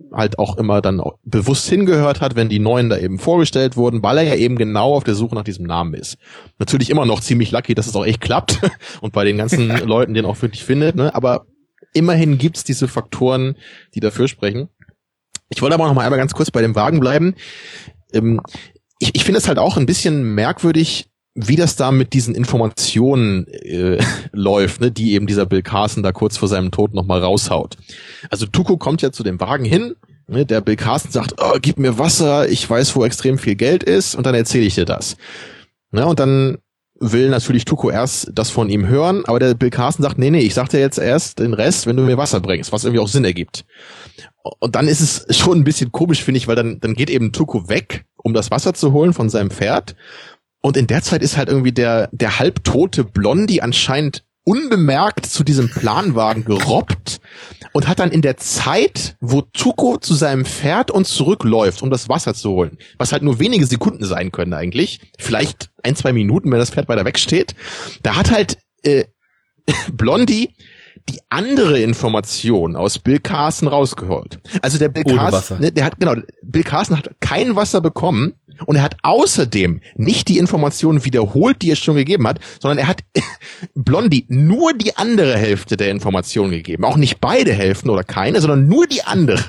dann bewusst hingehört hat, wenn die Neuen da eben vorgestellt wurden, weil er ja eben genau auf der Suche nach diesem Namen ist. Natürlich immer noch ziemlich lucky, dass es auch echt klappt und bei den ganzen Leuten den auch wirklich findet, ne, aber immerhin gibt's diese Faktoren, die dafür sprechen. Ich wollte aber noch mal einmal ganz kurz bei dem Wagen bleiben. Ich finde es halt auch ein bisschen merkwürdig, wie das da mit diesen Informationen läuft, ne, die eben dieser Bill Carson da kurz vor seinem Tod nochmal raushaut. Also Tuco kommt ja zu dem Wagen hin, ne, der Bill Carson sagt, oh, gib mir Wasser, ich weiß, wo extrem viel Geld ist und dann erzähle ich dir das. Na, und dann will natürlich Tuco erst das von ihm hören, aber der Bill Carson sagt, nee, ich sag dir jetzt erst den Rest, wenn du mir Wasser bringst, was irgendwie auch Sinn ergibt. Und dann ist es schon ein bisschen komisch, finde ich, weil dann geht eben Tuco weg, um das Wasser zu holen von seinem Pferd. Und in der Zeit ist halt irgendwie der halbtote Blondie anscheinend unbemerkt zu diesem Planwagen gerobbt und hat dann in der Zeit, wo Tuco zu seinem Pferd und zurückläuft, um das Wasser zu holen, was halt nur wenige Sekunden sein können eigentlich, vielleicht 1-2 Minuten, wenn das Pferd weiter wegsteht, da hat halt Blondie die andere Information aus Bill Carson rausgeholt. Also der Bill Carson, ne, Bill Carson hat kein Wasser bekommen und er hat außerdem nicht die Information wiederholt, die er schon gegeben hat, sondern er hat Blondie nur die andere Hälfte der Information gegeben. Auch nicht beide Hälften oder keine, sondern nur die andere.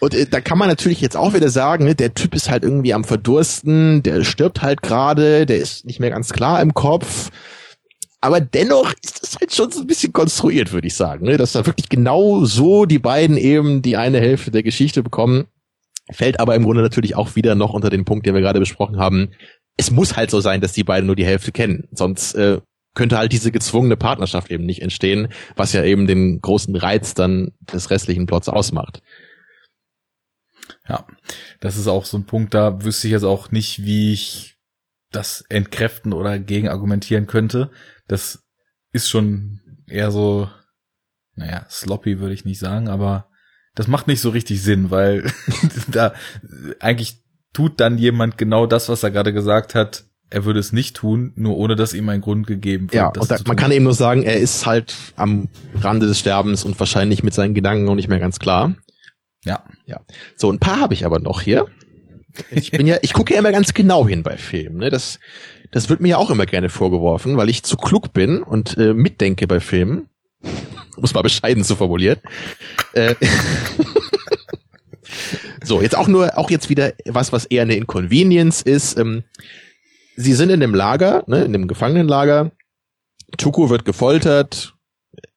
Und da kann man natürlich jetzt auch wieder sagen, ne, der Typ ist halt irgendwie am Verdursten, der stirbt halt gerade, der ist nicht mehr ganz klar im Kopf. Aber dennoch ist das halt schon so ein bisschen konstruiert, würde ich sagen, ne? Dass da wirklich genau so die beiden eben die eine Hälfte der Geschichte bekommen, Fällt aber im Grunde natürlich auch wieder noch unter den Punkt, den wir gerade besprochen haben. Es muss halt so sein, dass die beiden nur die Hälfte kennen. Sonst könnte halt diese gezwungene Partnerschaft eben nicht entstehen, was ja eben den großen Reiz dann des restlichen Plots ausmacht. Ja, das ist auch so ein Punkt, da wüsste ich jetzt auch nicht, wie ich das entkräften oder gegen argumentieren könnte. Das ist schon eher so, naja, sloppy würde ich nicht sagen, aber das macht nicht so richtig Sinn, weil da eigentlich tut dann jemand genau das, was er gerade gesagt hat, er würde es nicht tun, nur ohne dass ihm ein Grund gegeben wird. Ja, und man kann eben nur sagen, er ist halt am Rande des Sterbens und wahrscheinlich mit seinen Gedanken noch nicht mehr ganz klar. Ja. So, ein paar habe ich aber noch hier. Ich gucke ja immer ganz genau hin bei Filmen, ne? Das wird mir ja auch immer gerne vorgeworfen, weil ich zu klug bin und mitdenke bei Filmen. Um es mal bescheiden zu formulieren. So, jetzt auch jetzt wieder was eher eine Inconvenience ist. Sie sind in einem Lager, ne, in einem Gefangenenlager. Tuco wird gefoltert,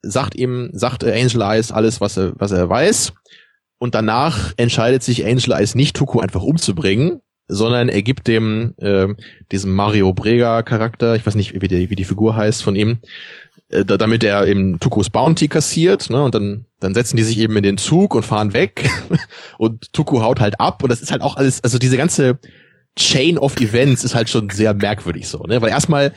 sagt Angel Eyes alles, was er weiß. Und danach entscheidet sich Angel Eyes nicht, Tuco einfach umzubringen, sondern er gibt dem diesem Mario Brega-Charakter, ich weiß nicht, wie die Figur heißt von ihm, damit er eben Tucos Bounty kassiert, ne? Und dann setzen die sich eben in den Zug und fahren weg und Tuco haut halt ab und das ist halt auch alles, also diese ganze Chain of Events ist halt schon sehr merkwürdig so, ne? Weil erstmal,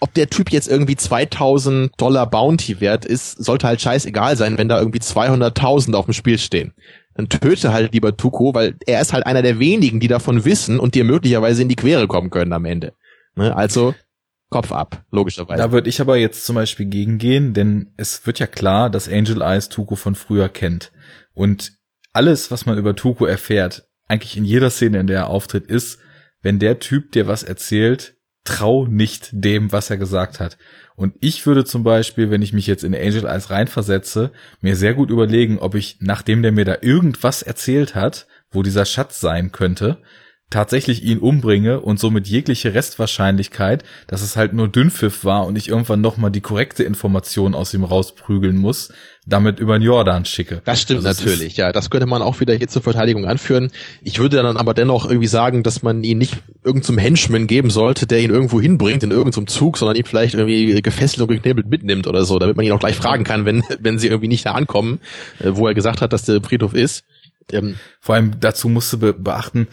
ob der Typ jetzt irgendwie $2.000 Bounty wert ist, sollte halt scheißegal sein, wenn da irgendwie 200.000 auf dem Spiel stehen. Dann töte halt lieber Tuco, weil er ist halt einer der wenigen, die davon wissen und dir möglicherweise in die Quere kommen können am Ende. Ne? Also Kopf ab, logischerweise. Da würde ich aber jetzt zum Beispiel gegengehen, denn es wird ja klar, dass Angel Eyes Tuco von früher kennt. Und alles, was man über Tuco erfährt, eigentlich in jeder Szene, in der er auftritt, ist, wenn der Typ dir was erzählt, trau nicht dem, was er gesagt hat. Und ich würde zum Beispiel, wenn ich mich jetzt in Angel Eyes reinversetze, mir sehr gut überlegen, ob ich, nachdem der mir da irgendwas erzählt hat, wo dieser Schatz sein könnte, tatsächlich ihn umbringe und somit jegliche Restwahrscheinlichkeit, dass es halt nur Dünnpfiff war und ich irgendwann nochmal die korrekte Information aus ihm rausprügeln muss, damit über den Jordan schicke. Das stimmt, also natürlich, ja. Das könnte man auch wieder hier zur Verteidigung anführen. Ich würde dann aber dennoch irgendwie sagen, dass man ihn nicht irgendeinem Henchman geben sollte, der ihn irgendwo hinbringt in irgendeinem Zug, sondern ihn vielleicht irgendwie gefesselt und geknebelt mitnimmt oder so, damit man ihn auch gleich fragen kann, wenn sie irgendwie nicht da ankommen, wo er gesagt hat, dass der Friedhof ist. Vor allem dazu musst du beachten,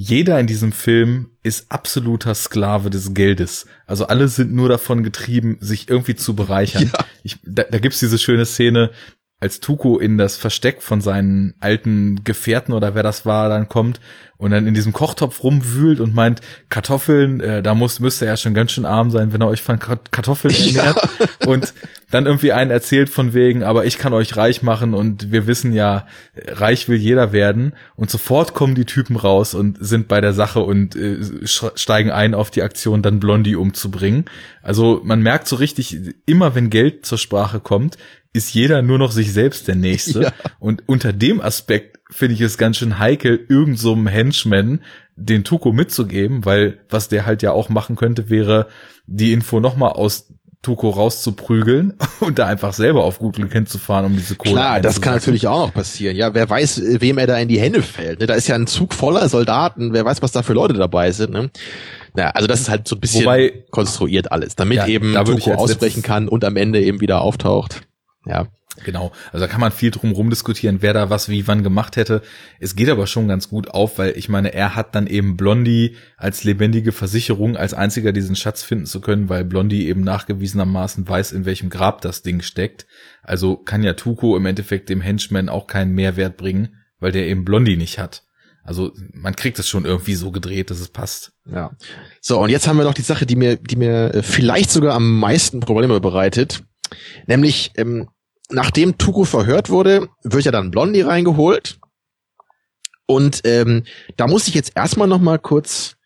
jeder in diesem Film ist absoluter Sklave des Geldes. Also alle sind nur davon getrieben, sich irgendwie zu bereichern. Ja. Da gibt's diese schöne Szene, als Tuco in das Versteck von seinen alten Gefährten oder wer das war, dann kommt und dann in diesem Kochtopf rumwühlt und meint, Kartoffeln, da müsste er ja schon ganz schön arm sein, wenn er euch von Kartoffeln ernährt. Ja. Und dann irgendwie einen erzählt von wegen, aber ich kann euch reich machen und wir wissen ja, reich will jeder werden. Und sofort kommen die Typen raus und sind bei der Sache und steigen ein auf die Aktion, dann Blondie umzubringen. Also man merkt so richtig, immer wenn Geld zur Sprache kommt, ist jeder nur noch sich selbst der Nächste. Ja. Und unter dem Aspekt finde ich es ganz schön heikel, irgend so einem Henchman den Tuco mitzugeben, weil was der halt ja auch machen könnte, wäre, die Info nochmal aus Tuco rauszuprügeln und da einfach selber auf gut Glück hinzufahren, um diese Kohle einzusammeln. Klar, das kann natürlich auch noch passieren. Ja, wer weiß, wem er da in die Hände fällt. Da ist ja ein Zug voller Soldaten. Wer weiß, was da für Leute dabei sind. Ne? Ja, also das ist halt so ein bisschen konstruiert alles, damit ja, eben da Tuco ausbrechen kann und am Ende eben wieder auftaucht. Ja, genau. Also da kann man viel drum rum diskutieren, wer da was wie wann gemacht hätte. Es geht aber schon ganz gut auf, weil ich meine, er hat dann eben Blondie als lebendige Versicherung, als einziger diesen Schatz finden zu können, weil Blondie eben nachgewiesenermaßen weiß, in welchem Grab das Ding steckt. Also kann ja Tuco im Endeffekt dem Henchman auch keinen Mehrwert bringen, weil der eben Blondie nicht hat. Also man kriegt es schon irgendwie so gedreht, dass es passt. Ja. So, und jetzt haben wir noch die Sache, die mir vielleicht sogar am meisten Probleme bereitet. Nämlich, nachdem Tuco verhört wurde, wird ja dann Blondie reingeholt. Und da muss ich jetzt erstmal nochmal kurz,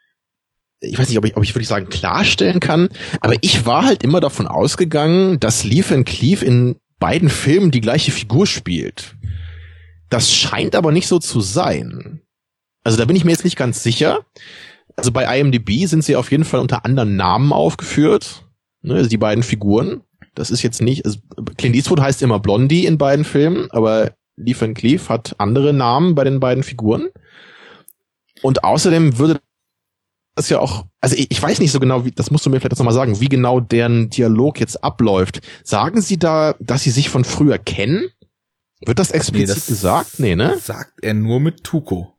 ich weiß nicht, ob ich wirklich sagen, klarstellen kann, aber ich war halt immer davon ausgegangen, dass Lee Van Cleef in beiden Filmen die gleiche Figur spielt. Das scheint aber nicht so zu sein. Also da bin ich mir jetzt nicht ganz sicher. Also bei IMDb sind sie auf jeden Fall unter anderen Namen aufgeführt, ne, also die beiden Figuren. Das ist jetzt nicht, also Clint Eastwood heißt immer Blondie in beiden Filmen, aber Lee Van Cleef hat andere Namen bei den beiden Figuren. Und außerdem würde das ja auch, also ich weiß nicht so genau, wie, das musst du mir vielleicht nochmal sagen, wie genau deren Dialog jetzt abläuft. Sagen sie da, dass sie sich von früher kennen? Wird das explizit gesagt? Nee, ne? Sagt er nur mit Tuco.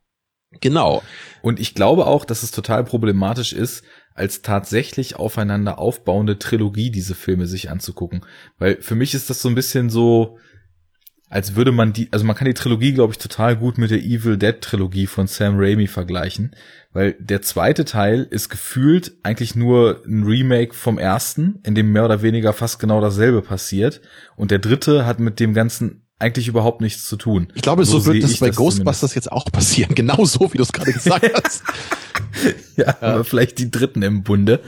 Genau. Und ich glaube auch, dass es total problematisch ist, als tatsächlich aufeinander aufbauende Trilogie diese Filme sich anzugucken. Weil für mich ist das so ein bisschen so, als würde man die, also man kann die Trilogie, glaube ich, total gut mit der Evil Dead Trilogie von Sam Raimi vergleichen, weil der zweite Teil ist gefühlt eigentlich nur ein Remake vom ersten, in dem mehr oder weniger fast genau dasselbe passiert, und der dritte hat mit dem ganzen eigentlich überhaupt nichts zu tun. Ich glaube, so wird das bei Ghostbusters jetzt auch passieren. Genau so, wie du es gerade gesagt hast. Ja, aber vielleicht die Dritten im Bunde.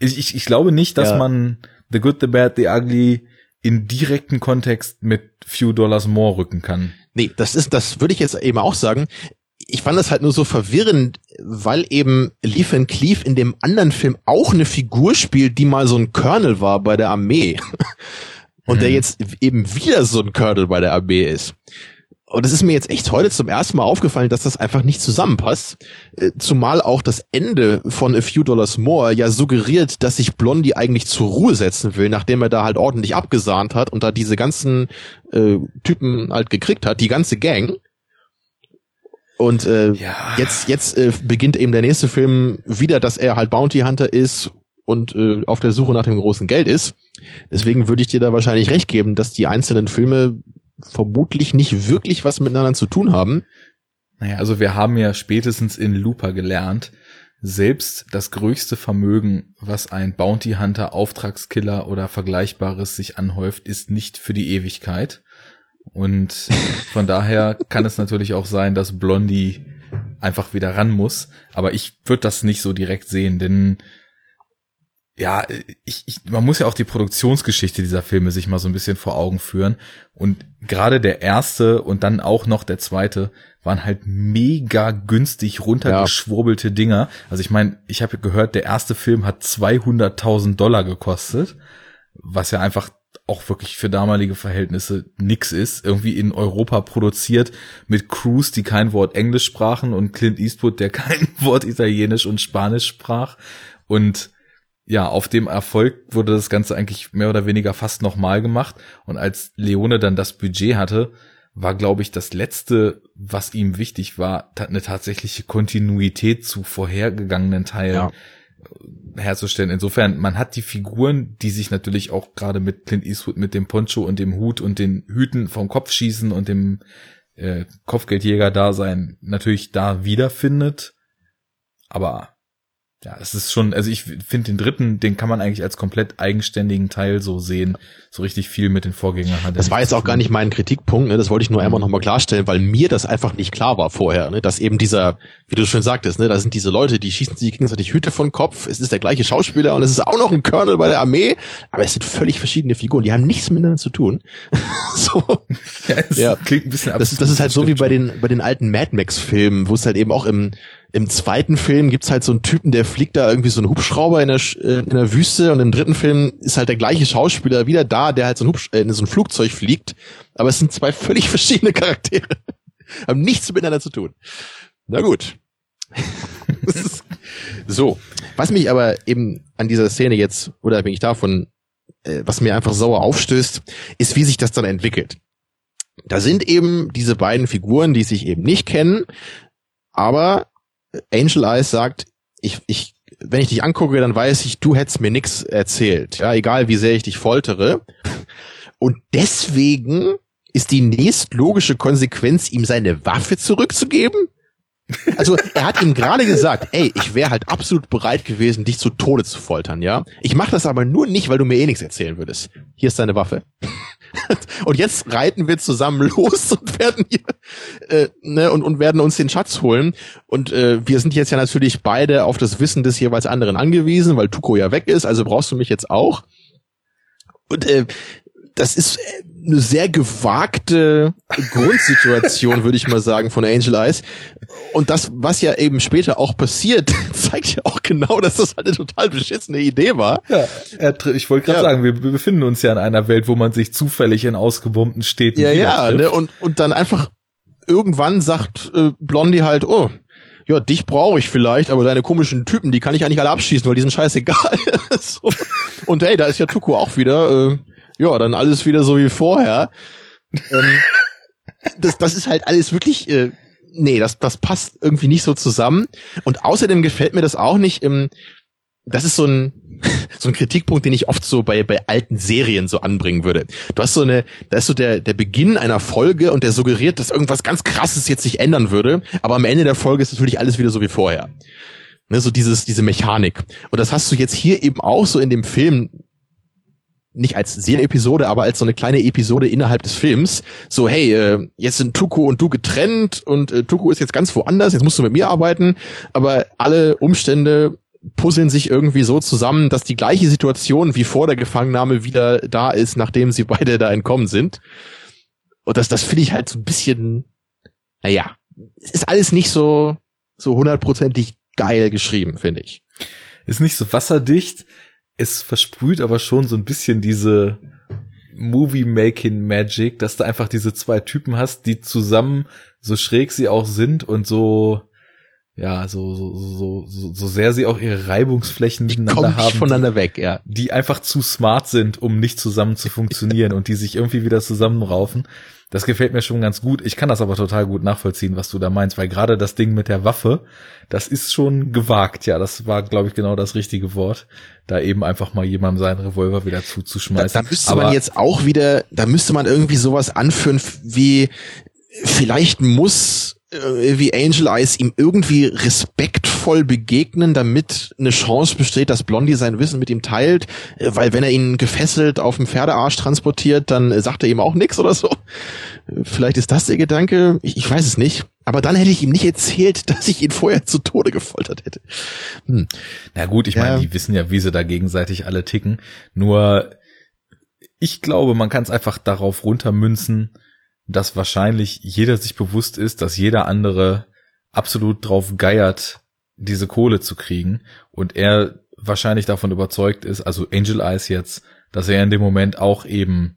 Ich glaube nicht, dass man The Good, The Bad, The Ugly in direkten Kontext mit Few Dollars More rücken kann. Nee, das würde ich jetzt eben auch sagen. Ich fand das halt nur so verwirrend, weil eben Lee Van Cleef in dem anderen Film auch eine Figur spielt, die mal so ein Colonel war bei der Armee. Und der jetzt eben wieder so ein Colonel bei der Armee ist. Und es ist mir jetzt echt heute zum ersten Mal aufgefallen, dass das einfach nicht zusammenpasst. Zumal auch das Ende von A Few Dollars More ja suggeriert, dass sich Blondie eigentlich zur Ruhe setzen will, nachdem er da halt ordentlich abgesahnt hat und da diese ganzen Typen halt gekriegt hat, die ganze Gang. Und jetzt beginnt eben der nächste Film wieder, dass er halt Bounty Hunter ist und auf der Suche nach dem großen Geld ist. Deswegen würde ich dir da wahrscheinlich recht geben, dass die einzelnen Filme vermutlich nicht wirklich was miteinander zu tun haben. Naja, also wir haben ja spätestens in Looper gelernt, selbst das größte Vermögen, was ein Bounty Hunter, Auftragskiller oder Vergleichbares sich anhäuft, ist nicht für die Ewigkeit. Und von daher kann es natürlich auch sein, dass Blondie einfach wieder ran muss. Aber ich würde das nicht so direkt sehen, denn ja, man muss ja auch die Produktionsgeschichte dieser Filme sich mal so ein bisschen vor Augen führen. Und gerade der erste und dann auch noch der zweite waren halt mega günstig runtergeschwurbelte Dinger. Also ich meine, ich habe gehört, der erste Film hat $200.000 gekostet, was ja einfach auch wirklich für damalige Verhältnisse nix ist. Irgendwie in Europa produziert mit Crews, die kein Wort Englisch sprachen, und Clint Eastwood, der kein Wort Italienisch und Spanisch sprach. Und ja, auf dem Erfolg wurde das Ganze eigentlich mehr oder weniger fast nochmal gemacht. Und als Leone dann das Budget hatte, war, glaube ich, das Letzte, was ihm wichtig war, eine tatsächliche Kontinuität zu vorhergegangenen Teilen herzustellen. Insofern, man hat die Figuren, die sich natürlich auch gerade mit Clint Eastwood, mit dem Poncho und dem Hut und den Hüten vom Kopf schießen und dem Kopfgeldjäger-Dasein natürlich da wiederfindet. Aber ja, es ist schon, also ich finde den dritten, den kann man eigentlich als komplett eigenständigen Teil so sehen. So richtig viel mit den Vorgängern hat er. Das war jetzt auch gar nicht mein Kritikpunkt, ne? Das wollte ich nur einmal nochmal klarstellen, weil mir das einfach nicht klar war vorher, ne? Dass eben dieser, wie du schon sagtest, ne? Da sind diese Leute, die schießen sich gegenseitig Hüte von Kopf, es ist der gleiche Schauspieler und es ist auch noch ein Colonel bei der Armee, aber es sind völlig verschiedene Figuren, die haben nichts miteinander zu tun. So. Ja, klingt ein bisschen absurd. Das ist halt so wie bei den alten Mad Max Filmen, wo es halt eben auch im zweiten Film gibt's halt so einen Typen, der fliegt da irgendwie so einen Hubschrauber in der Wüste, und im dritten Film ist halt der gleiche Schauspieler wieder da, der halt so ein Flugzeug fliegt, aber es sind zwei völlig verschiedene Charaktere. Haben nichts miteinander zu tun. Na gut. So. Was mich aber eben an dieser Szene jetzt, oder bin ich davon, was mir einfach sauer aufstößt, ist, wie sich das dann entwickelt. Da sind eben diese beiden Figuren, die sich eben nicht kennen, aber Angel Eyes sagt, ich, wenn ich dich angucke, dann weiß ich, du hättest mir nichts erzählt. Ja, egal wie sehr ich dich foltere. Und deswegen ist die nächstlogische Konsequenz, ihm seine Waffe zurückzugeben? Also, er hat ihm gerade gesagt, ey, ich wäre halt absolut bereit gewesen, dich zu Tode zu foltern, ja? Ich mache das aber nur nicht, weil du mir eh nichts erzählen würdest. Hier ist deine Waffe. Und jetzt reiten wir zusammen los und werden hier, und werden uns den Schatz holen. Und wir sind jetzt ja natürlich beide auf das Wissen des jeweils anderen angewiesen, weil Tuco ja weg ist, also brauchst du mich jetzt auch. Und das ist eine sehr gewagte Grundsituation, würde ich mal sagen, von Angel Eyes. Und das, was ja eben später auch passiert, zeigt ja auch genau, dass das halt eine total beschissene Idee war. Ja, ich wollte gerade sagen, wir befinden uns ja in einer Welt, wo man sich zufällig in ausgebombten Städten trifft. Ne? Und dann einfach irgendwann sagt Blondie halt, oh, ja, dich brauche ich vielleicht, aber deine komischen Typen, die kann ich eigentlich alle abschießen, weil die sind scheißegal. So. Und hey, da ist ja Tuco auch wieder, ja, dann alles wieder so wie vorher. Das ist halt alles wirklich, nee, das passt irgendwie nicht so zusammen. Und außerdem gefällt mir das auch nicht. Das ist so ein Kritikpunkt, den ich oft so bei alten Serien so anbringen würde. Du hast da ist so der Beginn einer Folge und der suggeriert, dass irgendwas ganz Krasses jetzt sich ändern würde. Aber am Ende der Folge ist natürlich alles wieder so wie vorher. Ne, so diese Mechanik. Und das hast du jetzt hier eben auch so in dem Film, nicht als Serienepisode, aber als so eine kleine Episode innerhalb des Films. So, hey, jetzt sind Tuco und du getrennt und Tuco ist jetzt ganz woanders, jetzt musst du mit mir arbeiten. Aber alle Umstände puzzeln sich irgendwie so zusammen, dass die gleiche Situation wie vor der Gefangennahme wieder da ist, nachdem sie beide da entkommen sind. Und das finde ich halt so ein bisschen, naja, es ist alles nicht so hundertprozentig geil geschrieben, finde ich. Ist nicht so wasserdicht. Es versprüht aber schon so ein bisschen diese Movie-Making-Magic, dass du einfach diese zwei Typen hast, die zusammen, so schräg sie auch sind und so, ja, so sehr sie auch ihre Reibungsflächen miteinander haben, voneinander weg, ja, die einfach zu smart sind, um nicht zusammen zu funktionieren und die sich irgendwie wieder zusammenraufen. Das gefällt mir schon ganz gut. Ich kann das aber total gut nachvollziehen, was du da meinst, weil gerade das Ding mit der Waffe, das ist schon gewagt. Ja, das war, glaube ich, genau das richtige Wort, da eben einfach mal jemandem seinen Revolver wieder zuzuschmeißen. Da müsste man jetzt auch wieder, da müsste man irgendwie sowas anführen wie, vielleicht muss wie Angel Eyes ihm irgendwie respektvoll begegnen, damit eine Chance besteht, dass Blondie sein Wissen mit ihm teilt, weil wenn er ihn gefesselt auf dem Pferdearsch transportiert, dann sagt er ihm auch nichts oder so. Vielleicht ist das der Gedanke, ich weiß es nicht. Aber dann hätte ich ihm nicht erzählt, dass ich ihn vorher zu Tode gefoltert hätte. Na gut, ich meine, die wissen ja, wie sie da gegenseitig alle ticken. Nur, ich glaube, man kann es einfach darauf runtermünzen, dass wahrscheinlich jeder sich bewusst ist, dass jeder andere absolut drauf geiert, diese Kohle zu kriegen und er wahrscheinlich davon überzeugt ist, also Angel Eyes jetzt, dass er in dem Moment auch eben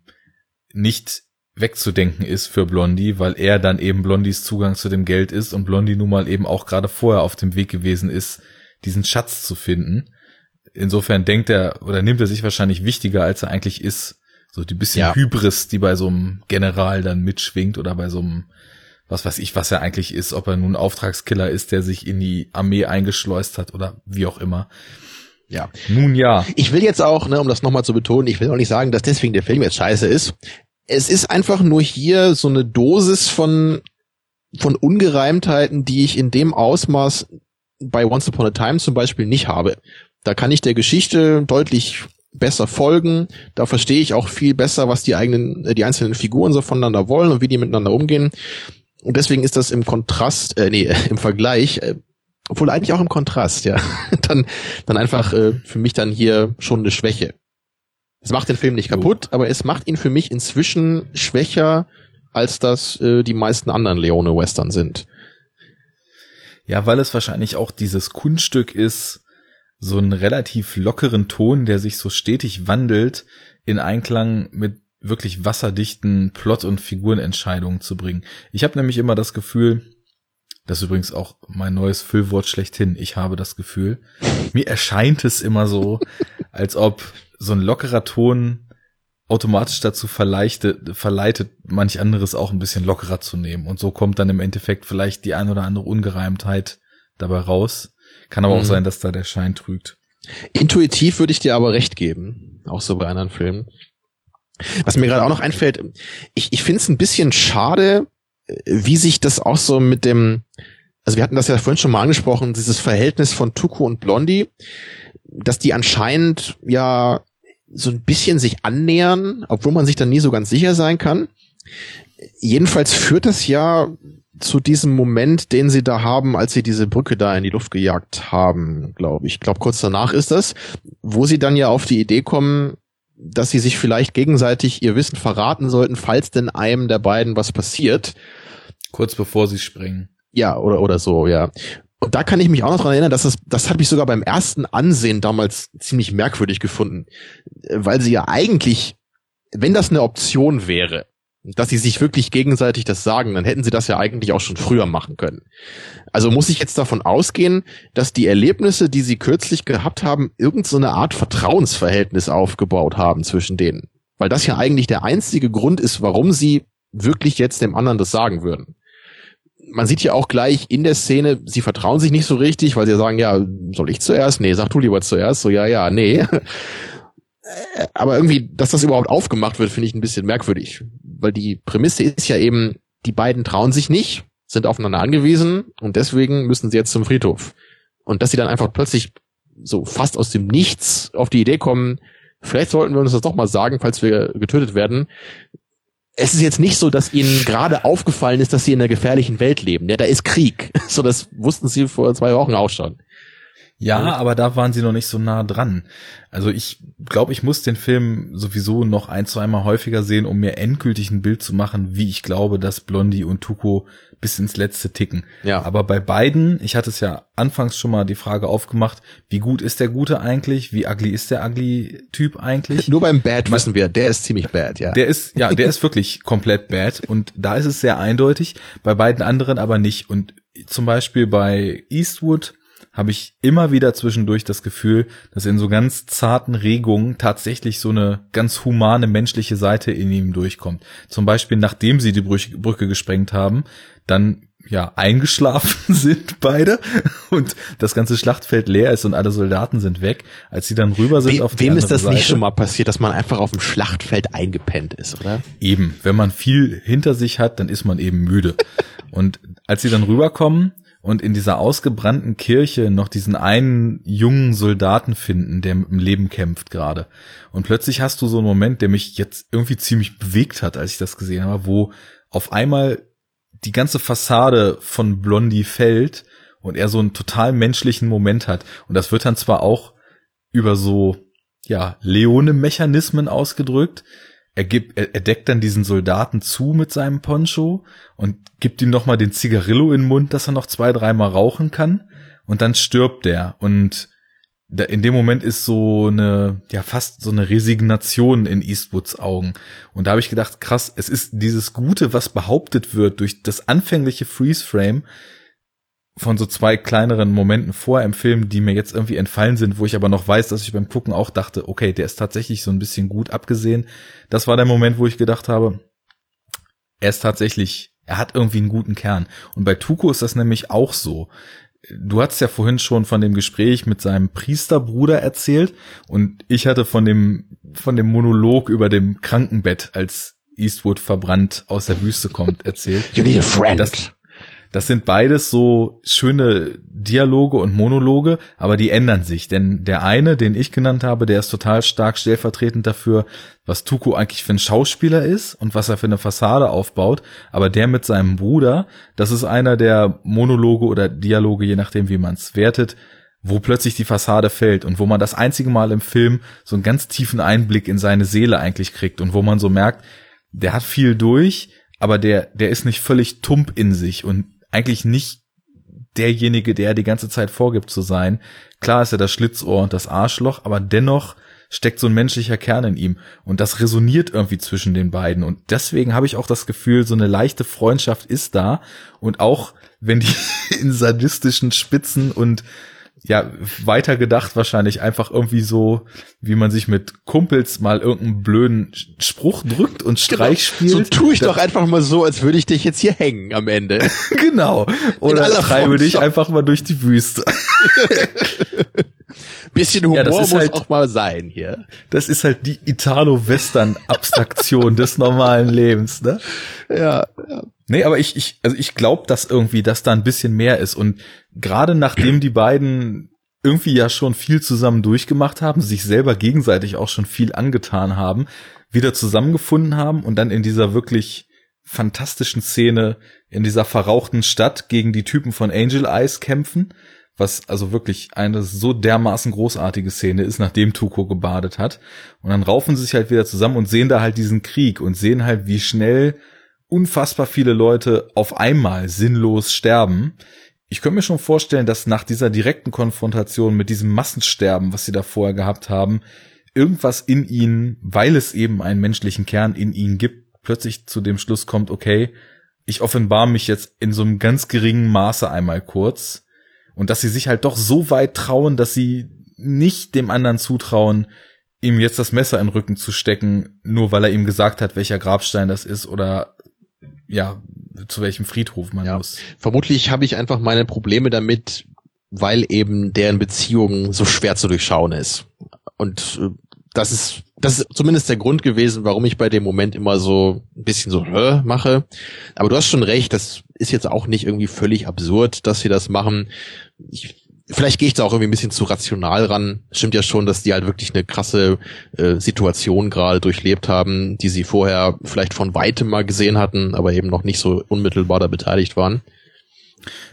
nicht wegzudenken ist für Blondie, weil er dann eben Blondies Zugang zu dem Geld ist und Blondie nun mal eben auch gerade vorher auf dem Weg gewesen ist, diesen Schatz zu finden. Insofern denkt er oder nimmt er sich wahrscheinlich wichtiger, als er eigentlich ist. So die bisschen Hybris, die bei so einem General dann mitschwingt oder bei so einem, was weiß ich, was er eigentlich ist, ob er nun Auftragskiller ist, der sich in die Armee eingeschleust hat oder wie auch immer. Ja. Nun ja. Ich will jetzt auch, um das nochmal zu betonen, ich will auch nicht sagen, dass deswegen der Film jetzt scheiße ist. Es ist einfach nur hier so eine Dosis von Ungereimtheiten, die ich in dem Ausmaß bei Once Upon a Time zum Beispiel nicht habe. Da kann ich der Geschichte deutlich besser folgen, da verstehe ich auch viel besser, was die einzelnen Figuren so voneinander wollen und wie die miteinander umgehen. Und deswegen ist das im Vergleich, obwohl eigentlich auch im Kontrast, ja, dann einfach für mich dann hier schon eine Schwäche. Es macht den Film nicht kaputt, aber es macht ihn für mich inzwischen schwächer, als das die meisten anderen Leone-Western sind. Ja, weil es wahrscheinlich auch dieses Kunststück ist, so einen relativ lockeren Ton, der sich so stetig wandelt, in Einklang mit wirklich wasserdichten Plot- und Figurenentscheidungen zu bringen. Ich habe nämlich immer das Gefühl, das ist übrigens auch mein neues Füllwort schlechthin, ich habe das Gefühl, mir erscheint es immer so, als ob so ein lockerer Ton automatisch dazu verleitet, manch anderes auch ein bisschen lockerer zu nehmen. Und so kommt dann im Endeffekt vielleicht die ein oder andere Ungereimtheit dabei raus. Kann aber auch sein, dass da der Schein trügt. Intuitiv würde ich dir aber recht geben, auch so bei anderen Filmen. Was mir gerade auch noch einfällt, ich finde es ein bisschen schade, wie sich das auch so mit dem, also wir hatten das ja vorhin schon mal angesprochen, dieses Verhältnis von Tuco und Blondie, dass die anscheinend ja so ein bisschen sich annähern, obwohl man sich dann nie so ganz sicher sein kann. Jedenfalls führt das ja zu diesem Moment, den sie da haben, als sie diese Brücke da in die Luft gejagt haben, glaube ich. Ich glaube, kurz danach ist das, wo sie dann ja auf die Idee kommen, dass sie sich vielleicht gegenseitig ihr Wissen verraten sollten, falls denn einem der beiden was passiert. Kurz bevor sie springen. Ja, oder so, ja. Und da kann ich mich auch noch dran erinnern, dass das hat mich sogar beim ersten Ansehen damals ziemlich merkwürdig gefunden, weil sie ja eigentlich, wenn das eine Option wäre, dass sie sich wirklich gegenseitig das sagen, dann hätten sie das ja eigentlich auch schon früher machen können. Also muss ich jetzt davon ausgehen, dass die Erlebnisse, die sie kürzlich gehabt haben, irgend so eine Art Vertrauensverhältnis aufgebaut haben zwischen denen. Weil das ja eigentlich der einzige Grund ist, warum sie wirklich jetzt dem anderen das sagen würden. Man sieht ja auch gleich in der Szene, sie vertrauen sich nicht so richtig, weil sie sagen, ja, soll ich zuerst? Nee, sag du lieber zuerst. So, ja, nee. Aber irgendwie, dass das überhaupt aufgemacht wird, finde ich ein bisschen merkwürdig. Weil die Prämisse ist ja eben, die beiden trauen sich nicht, sind aufeinander angewiesen und deswegen müssen sie jetzt zum Friedhof. Und dass sie dann einfach plötzlich so fast aus dem Nichts auf die Idee kommen, vielleicht sollten wir uns das doch mal sagen, falls wir getötet werden. Es ist jetzt nicht so, dass ihnen gerade aufgefallen ist, dass sie in einer gefährlichen Welt leben. Ja, da ist Krieg. So, das wussten sie vor 2 Wochen auch schon. Ja, aber da waren sie noch nicht so nah dran. Also ich glaube, ich muss den Film sowieso noch 1-2 Mal häufiger sehen, um mir endgültig ein Bild zu machen, wie ich glaube, dass Blondie und Tuco bis ins Letzte ticken. Ja. Aber bei beiden, ich hatte es ja anfangs schon mal die Frage aufgemacht, wie gut ist der Gute eigentlich? Wie ugly ist der Ugly-Typ eigentlich? Nur beim Bad wissen wir, der ist ziemlich bad, ja. Der ist wirklich komplett bad und da ist es sehr eindeutig, bei beiden anderen aber nicht. Und zum Beispiel bei Eastwood habe ich immer wieder zwischendurch das Gefühl, dass in so ganz zarten Regungen tatsächlich so eine ganz humane menschliche Seite in ihm durchkommt. Zum Beispiel, nachdem sie die Brücke gesprengt haben, dann ja eingeschlafen sind beide und das ganze Schlachtfeld leer ist und alle Soldaten sind weg. Als sie dann rüber sind auf die andere Seite. Wem ist das nicht schon mal passiert, dass man einfach auf dem Schlachtfeld eingepennt ist, oder? Eben, wenn man viel hinter sich hat, dann ist man eben müde. Und als sie dann rüberkommen und in dieser ausgebrannten Kirche noch diesen einen jungen Soldaten finden, der mit dem Leben kämpft gerade. Und plötzlich hast du so einen Moment, der mich jetzt irgendwie ziemlich bewegt hat, als ich das gesehen habe, wo auf einmal die ganze Fassade von Blondie fällt und er so einen total menschlichen Moment hat. Und das wird dann zwar auch über so, ja, Leone-Mechanismen ausgedrückt. Er deckt dann diesen Soldaten zu mit seinem Poncho und gibt ihm nochmal den Zigarillo in den Mund, dass er noch 2-3 Mal rauchen kann. Und dann stirbt er. Und in dem Moment ist so eine, ja, fast so eine Resignation in Eastwoods Augen. Und da habe ich gedacht, krass, es ist dieses Gute, was behauptet wird durch das anfängliche Freeze-Frame von so 2 kleineren Momenten vorher im Film, die mir jetzt irgendwie entfallen sind, wo ich aber noch weiß, dass ich beim Gucken auch dachte, okay, der ist tatsächlich so ein bisschen gut abgesehen. Das war der Moment, wo ich gedacht habe, er hat irgendwie einen guten Kern. Und bei Tuco ist das nämlich auch so. Du hattest ja vorhin schon von dem Gespräch mit seinem Priesterbruder erzählt und ich hatte von dem Monolog über dem Krankenbett, als Eastwood verbrannt aus der Wüste kommt, erzählt. You need a friend. Das sind beides so schöne Dialoge und Monologe, aber die ändern sich. Denn der eine, den ich genannt habe, der ist total stark stellvertretend dafür, was Tuco eigentlich für ein Schauspieler ist und was er für eine Fassade aufbaut. Aber der mit seinem Bruder, das ist einer der Monologe oder Dialoge, je nachdem, wie man es wertet, wo plötzlich die Fassade fällt und wo man das einzige Mal im Film so einen ganz tiefen Einblick in seine Seele eigentlich kriegt und wo man so merkt, der hat viel durch, aber der ist nicht völlig tump in sich und eigentlich nicht derjenige, der die ganze Zeit vorgibt zu sein. Klar ist er das Schlitzohr und das Arschloch, aber dennoch steckt so ein menschlicher Kern in ihm. Und das resoniert irgendwie zwischen den beiden. Und deswegen habe ich auch das Gefühl, so eine leichte Freundschaft ist da. Und auch wenn die in sadistischen Spitzen und ja, weitergedacht wahrscheinlich einfach irgendwie so, wie man sich mit Kumpels mal irgendeinen blöden Spruch drückt und Streich spielt. So tue ich doch einfach mal so, als würde ich dich jetzt hier hängen am Ende. Genau. Oder treibe dich einfach mal durch die Wüste. Bisschen Humor muss halt auch mal sein hier. Das ist halt die Italo-Western-Abstraktion des normalen Lebens, ne? Ja. Nee, aber ich glaube, dass irgendwie das da ein bisschen mehr ist. Und gerade nachdem die beiden irgendwie ja schon viel zusammen durchgemacht haben, sich selber gegenseitig auch schon viel angetan haben, wieder zusammengefunden haben und dann in dieser wirklich fantastischen Szene in dieser verrauchten Stadt gegen die Typen von Angel Eyes kämpfen, was also wirklich eine so dermaßen großartige Szene ist, nachdem Tuco gebadet hat. Und dann raufen sie sich halt wieder zusammen und sehen da halt diesen Krieg und sehen halt, wie schnell unfassbar viele Leute auf einmal sinnlos sterben. Ich könnte mir schon vorstellen, dass nach dieser direkten Konfrontation mit diesem Massensterben, was sie da vorher gehabt haben, irgendwas in ihnen, weil es eben einen menschlichen Kern in ihnen gibt, plötzlich zu dem Schluss kommt, okay, ich offenbare mich jetzt in so einem ganz geringen Maße einmal kurz. Und dass sie sich halt doch so weit trauen, dass sie nicht dem anderen zutrauen, ihm jetzt das Messer in den Rücken zu stecken, nur weil er ihm gesagt hat, welcher Grabstein das ist oder ja, zu welchem Friedhof man muss. Vermutlich habe ich einfach meine Probleme damit, weil eben deren Beziehung so schwer zu durchschauen ist. Und das ist zumindest der Grund gewesen, warum ich bei dem Moment immer so ein bisschen so mache. Aber du hast schon recht, das ist jetzt auch nicht irgendwie völlig absurd, dass sie das machen. Vielleicht gehe ich da auch irgendwie ein bisschen zu rational ran. Stimmt ja schon, dass die halt wirklich eine krasse Situation gerade durchlebt haben, die sie vorher vielleicht von Weitem mal gesehen hatten, aber eben noch nicht so unmittelbar da beteiligt waren.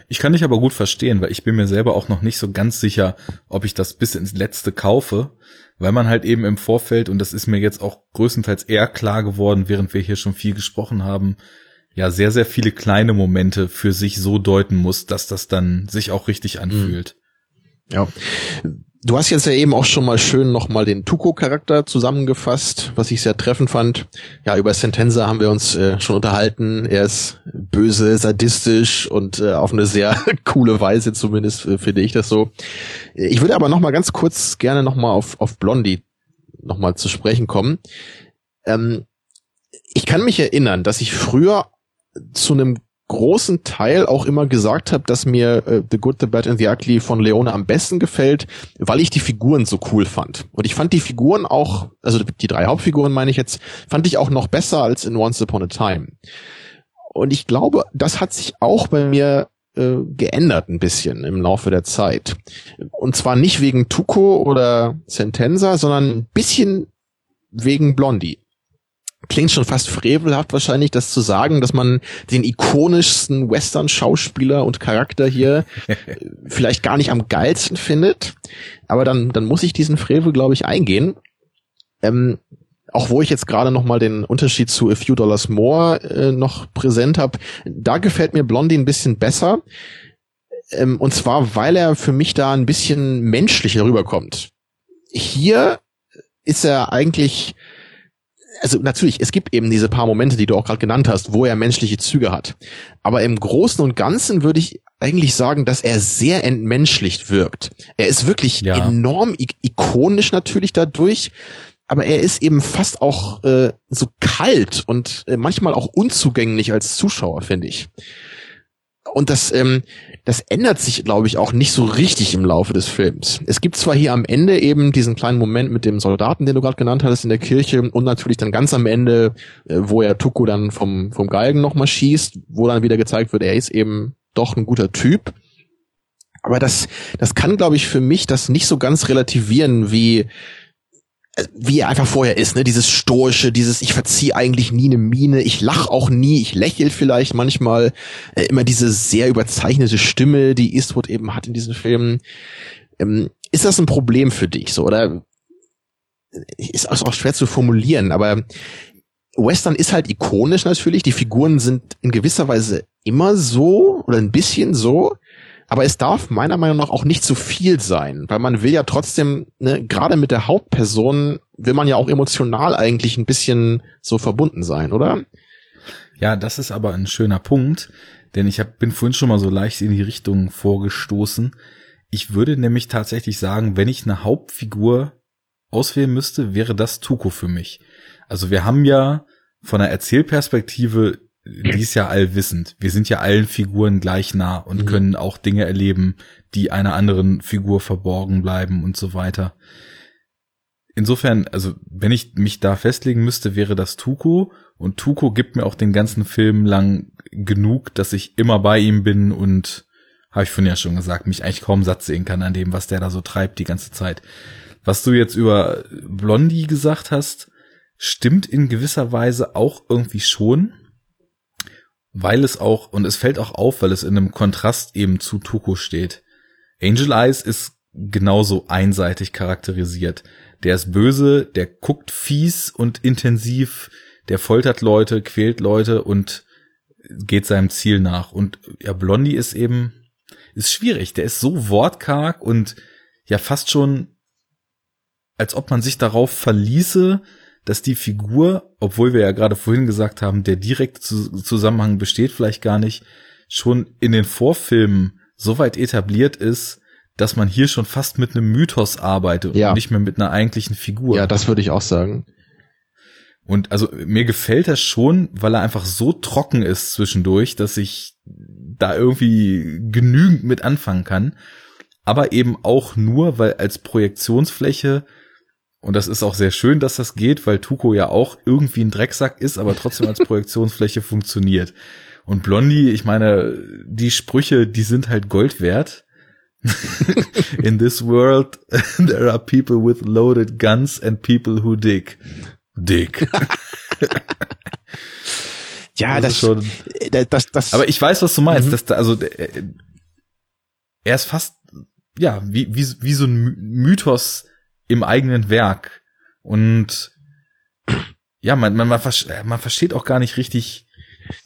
Ich kann dich aber gut verstehen, weil ich bin mir selber auch noch nicht so ganz sicher, ob ich das bis ins Letzte kaufe, weil man halt eben im Vorfeld, und das ist mir jetzt auch größtenteils eher klar geworden, während wir hier schon viel gesprochen haben, ja sehr, sehr viele kleine Momente für sich so deuten muss, dass das dann sich auch richtig anfühlt. Mhm. Ja, du hast jetzt ja eben auch schon mal schön nochmal den Tuco-Charakter zusammengefasst, was ich sehr treffend fand. Ja, über Sentenza haben wir uns schon unterhalten. Er ist böse, sadistisch und auf eine sehr coole Weise zumindest, finde ich das so. Ich würde aber nochmal ganz kurz gerne nochmal auf Blondie nochmal zu sprechen kommen. Ich kann mich erinnern, dass ich früher zu einem großen Teil auch immer gesagt habe, dass mir The Good, The Bad and The Ugly von Leone am besten gefällt, weil ich die Figuren so cool fand. Und ich fand die Figuren auch, also die drei Hauptfiguren meine ich jetzt, fand ich auch noch besser als in Once Upon a Time. Und ich glaube, das hat sich auch bei mir geändert ein bisschen im Laufe der Zeit. Und zwar nicht wegen Tuco oder Sentenza, sondern ein bisschen wegen Blondie. Klingt schon fast frevelhaft wahrscheinlich, das zu sagen, dass man den ikonischsten Western-Schauspieler und Charakter hier vielleicht gar nicht am geilsten findet. Aber dann muss ich diesen Frevel, glaube ich, eingehen. Auch wo ich jetzt gerade nochmal den Unterschied zu A Few Dollars More noch präsent habe, da gefällt mir Blondie ein bisschen besser. Und zwar, weil er für mich da ein bisschen menschlicher rüberkommt. Hier ist er eigentlich... Also natürlich, es gibt eben diese paar Momente, die du auch gerade genannt hast, wo er menschliche Züge hat. Aber im Großen und Ganzen würde ich eigentlich sagen, dass er sehr entmenschlicht wirkt. Er ist wirklich enorm ikonisch natürlich dadurch, aber er ist eben fast auch so kalt und manchmal auch unzugänglich als Zuschauer, finde ich. Und das ändert sich, glaube ich, auch nicht so richtig im Laufe des Films. Es gibt zwar hier am Ende eben diesen kleinen Moment mit dem Soldaten, den du gerade genannt hattest, in der Kirche und natürlich dann ganz am Ende, wo er Tuco dann vom Galgen nochmal schießt, wo dann wieder gezeigt wird, er ist eben doch ein guter Typ. Aber das kann, glaube ich, für mich das nicht so ganz relativieren, wie er einfach vorher ist, ne? Dieses stoische, dieses ich verziehe eigentlich nie eine Miene, ich lach auch nie, ich lächel vielleicht manchmal, immer diese sehr überzeichnete Stimme, die Eastwood eben hat in diesen Filmen. Ist das ein Problem für dich so, oder? Ist auch schwer zu formulieren, aber Western ist halt ikonisch natürlich, die Figuren sind in gewisser Weise immer so oder ein bisschen so. Aber es darf meiner Meinung nach auch nicht zu viel sein, weil man will ja trotzdem, ne, gerade mit der Hauptperson will man ja auch emotional eigentlich ein bisschen so verbunden sein, oder? Ja, das ist aber ein schöner Punkt, denn ich bin vorhin schon mal so leicht in die Richtung vorgestoßen. Ich würde nämlich tatsächlich sagen, wenn ich eine Hauptfigur auswählen müsste, wäre das Tuco für mich. Also wir haben ja von der Erzählperspektive, die ist ja allwissend. Wir sind ja allen Figuren gleich nah und können auch Dinge erleben, die einer anderen Figur verborgen bleiben und so weiter. Insofern, also wenn ich mich da festlegen müsste, wäre das Tuco. Und Tuco gibt mir auch den ganzen Film lang genug, dass ich immer bei ihm bin und, habe ich vorhin ja schon gesagt, mich eigentlich kaum satt sehen kann an dem, was der da so treibt die ganze Zeit. Was du jetzt über Blondie gesagt hast, stimmt in gewisser Weise auch irgendwie schon. Weil es auch, und es fällt auch auf, weil es in einem Kontrast eben zu Tuco steht. Angel Eyes ist genauso einseitig charakterisiert. Der ist böse, der guckt fies und intensiv, der foltert Leute, quält Leute und geht seinem Ziel nach. Und ja, Blondie ist eben, ist schwierig. Der ist so wortkarg und ja fast schon, als ob man sich darauf verließe, dass die Figur, obwohl wir ja gerade vorhin gesagt haben, der direkte Zusammenhang besteht vielleicht gar nicht, schon in den Vorfilmen so weit etabliert ist, dass man hier schon fast mit einem Mythos arbeitet und nicht mehr mit einer eigentlichen Figur. Ja, das würde ich auch sagen. Und also mir gefällt das schon, weil er einfach so trocken ist zwischendurch, dass ich da irgendwie genügend mit anfangen kann. Aber eben auch nur, weil als Projektionsfläche, und das ist auch sehr schön, dass das geht, weil Tuco ja auch irgendwie ein Drecksack ist, aber trotzdem als Projektionsfläche funktioniert. Und Blondie, ich meine, die Sprüche, die sind halt Gold wert. In this world, there are people with loaded guns and people who dig. Dick. Ja, das ist schon. Aber ich weiß, was du meinst. Dass da, also er ist fast ja wie so ein Mythos im eigenen Werk. Und ja, man versteht auch gar nicht richtig,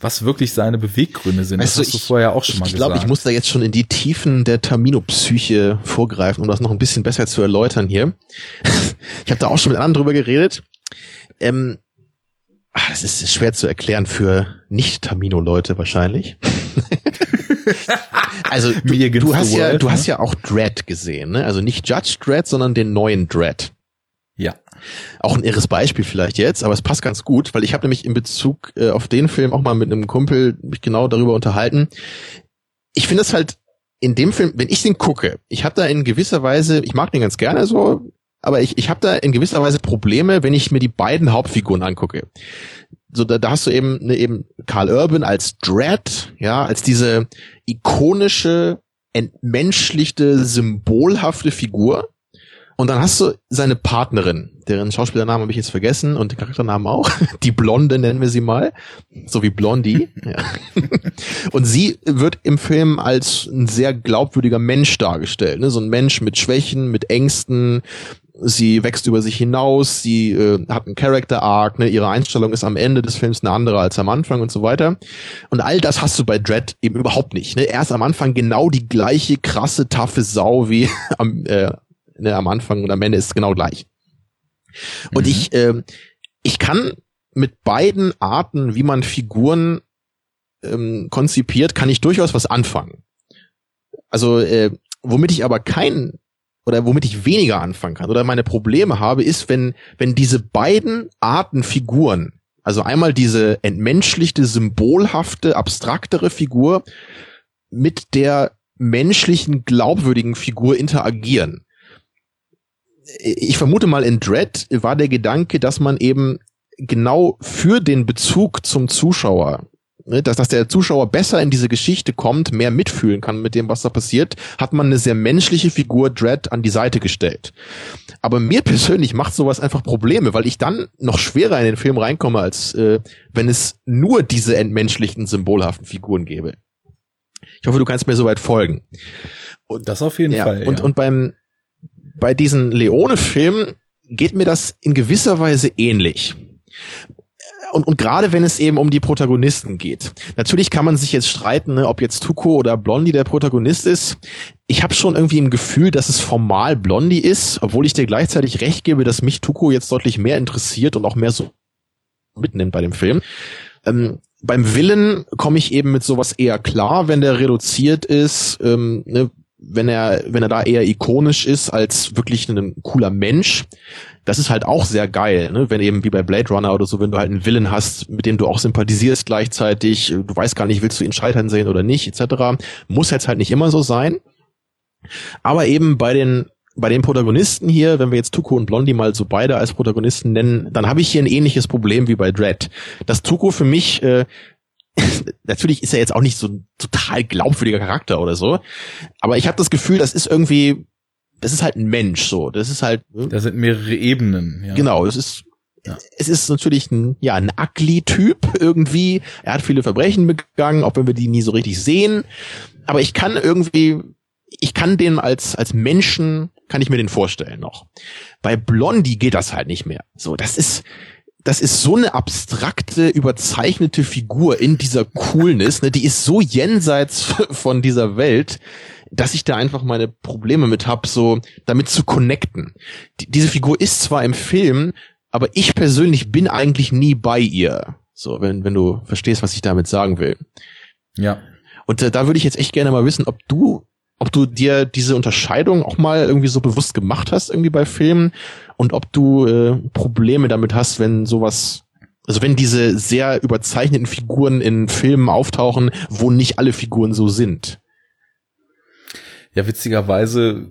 was wirklich seine Beweggründe sind. Weißt das hast du vorher auch schon mal gesagt. Ich glaube, ich muss da jetzt schon in die Tiefen der Tamino-Psyche vorgreifen, um das noch ein bisschen besser zu erläutern hier. Ich habe da auch schon mit anderen drüber geredet. Das ist schwer zu erklären für Nicht-Tamino-Leute wahrscheinlich. Also du hast ja auch Dredd gesehen, ne? Also nicht Judge Dredd, sondern den neuen Dredd. Ja. Auch ein irres Beispiel vielleicht jetzt, aber es passt ganz gut, weil ich habe nämlich in Bezug auf den Film auch mal mit einem Kumpel mich genau darüber unterhalten. Ich finde es halt in dem Film, wenn ich den gucke, ich habe da in gewisser Weise, ich mag den ganz gerne so, aber ich habe da in gewisser Weise Probleme, wenn ich mir die beiden Hauptfiguren angucke. So da hast du eben Karl Urban als Dredd, ja, als diese ikonische, entmenschlichte, symbolhafte Figur. Und dann hast du seine Partnerin, deren Schauspielernamen habe ich jetzt vergessen und den Charakternamen auch. Die Blonde nennen wir sie mal, so wie Blondie. Ja. Und sie wird im Film als ein sehr glaubwürdiger Mensch dargestellt, ne? So ein Mensch mit Schwächen, mit Ängsten. Sie wächst über sich hinaus, sie hat einen Character-Arc, ne? Ihre Einstellung ist am Ende des Films eine andere als am Anfang und so weiter. Und all das hast du bei Dredd eben überhaupt nicht, ne? Er ist am Anfang genau die gleiche krasse, taffe Sau wie am Anfang und am Ende ist es genau gleich. Und ich kann mit beiden Arten, wie man Figuren konzipiert, kann ich durchaus was anfangen. Also womit ich weniger anfangen kann oder meine Probleme habe, ist, wenn diese beiden Arten Figuren, also einmal diese entmenschlichte, symbolhafte, abstraktere Figur mit der menschlichen, glaubwürdigen Figur interagieren. Ich vermute mal, in Dredd war der Gedanke, dass man eben genau für den Bezug zum Zuschauer, ne, dass der Zuschauer besser in diese Geschichte kommt, mehr mitfühlen kann mit dem, was da passiert, hat man eine sehr menschliche Figur Dredd an die Seite gestellt. Aber mir persönlich macht sowas einfach Probleme, weil ich dann noch schwerer in den Film reinkomme, als wenn es nur diese entmenschlichten, symbolhaften Figuren gäbe. Ich hoffe, du kannst mir soweit folgen. Und das auf jeden Fall. Ja. Und bei diesen Leone-Filmen geht mir das in gewisser Weise ähnlich. Und gerade wenn es eben um die Protagonisten geht. Natürlich kann man sich jetzt streiten, ne, ob jetzt Tuco oder Blondie der Protagonist ist. Ich habe schon irgendwie im Gefühl, dass es formal Blondie ist, obwohl ich dir gleichzeitig recht gebe, dass mich Tuco jetzt deutlich mehr interessiert und auch mehr so mitnimmt bei dem Film. Beim Willen komme ich eben mit sowas eher klar, wenn der reduziert ist, wenn er da eher ikonisch ist als wirklich ein cooler Mensch, das ist halt auch sehr geil, ne? Wenn eben wie bei Blade Runner oder so, wenn du halt einen Villain hast, mit dem du auch sympathisierst gleichzeitig, du weißt gar nicht, willst du ihn scheitern sehen oder nicht, etc. Muss jetzt halt nicht immer so sein. Aber eben bei den Protagonisten hier, wenn wir jetzt Tuco und Blondie mal so beide als Protagonisten nennen, dann habe ich hier ein ähnliches Problem wie bei Dredd. Das Tuco für mich natürlich ist er jetzt auch nicht so ein total glaubwürdiger Charakter oder so, aber ich habe das Gefühl, das ist halt ein Mensch so, das ist halt... Da sind mehrere Ebenen, ja. Genau, es ist natürlich ein Ugly-Typ irgendwie, er hat viele Verbrechen begangen, auch wenn wir die nie so richtig sehen, aber ich kann irgendwie ich kann den als Menschen, kann ich mir den vorstellen noch. Bei Blondie geht das halt nicht mehr. So, das ist so eine abstrakte, überzeichnete Figur in dieser Coolness, ne, die ist so jenseits von dieser Welt, dass ich da einfach meine Probleme mit hab, so damit zu connecten. Diese Figur ist zwar im Film, aber ich persönlich bin eigentlich nie bei ihr. So, wenn du verstehst, was ich damit sagen will. Ja. Und da würde ich jetzt echt gerne mal wissen, ob du dir diese Unterscheidung auch mal irgendwie so bewusst gemacht hast, irgendwie bei Filmen, und ob du Probleme damit hast, wenn sowas, also wenn diese sehr überzeichneten Figuren in Filmen auftauchen, wo nicht alle Figuren so sind. Ja, witzigerweise,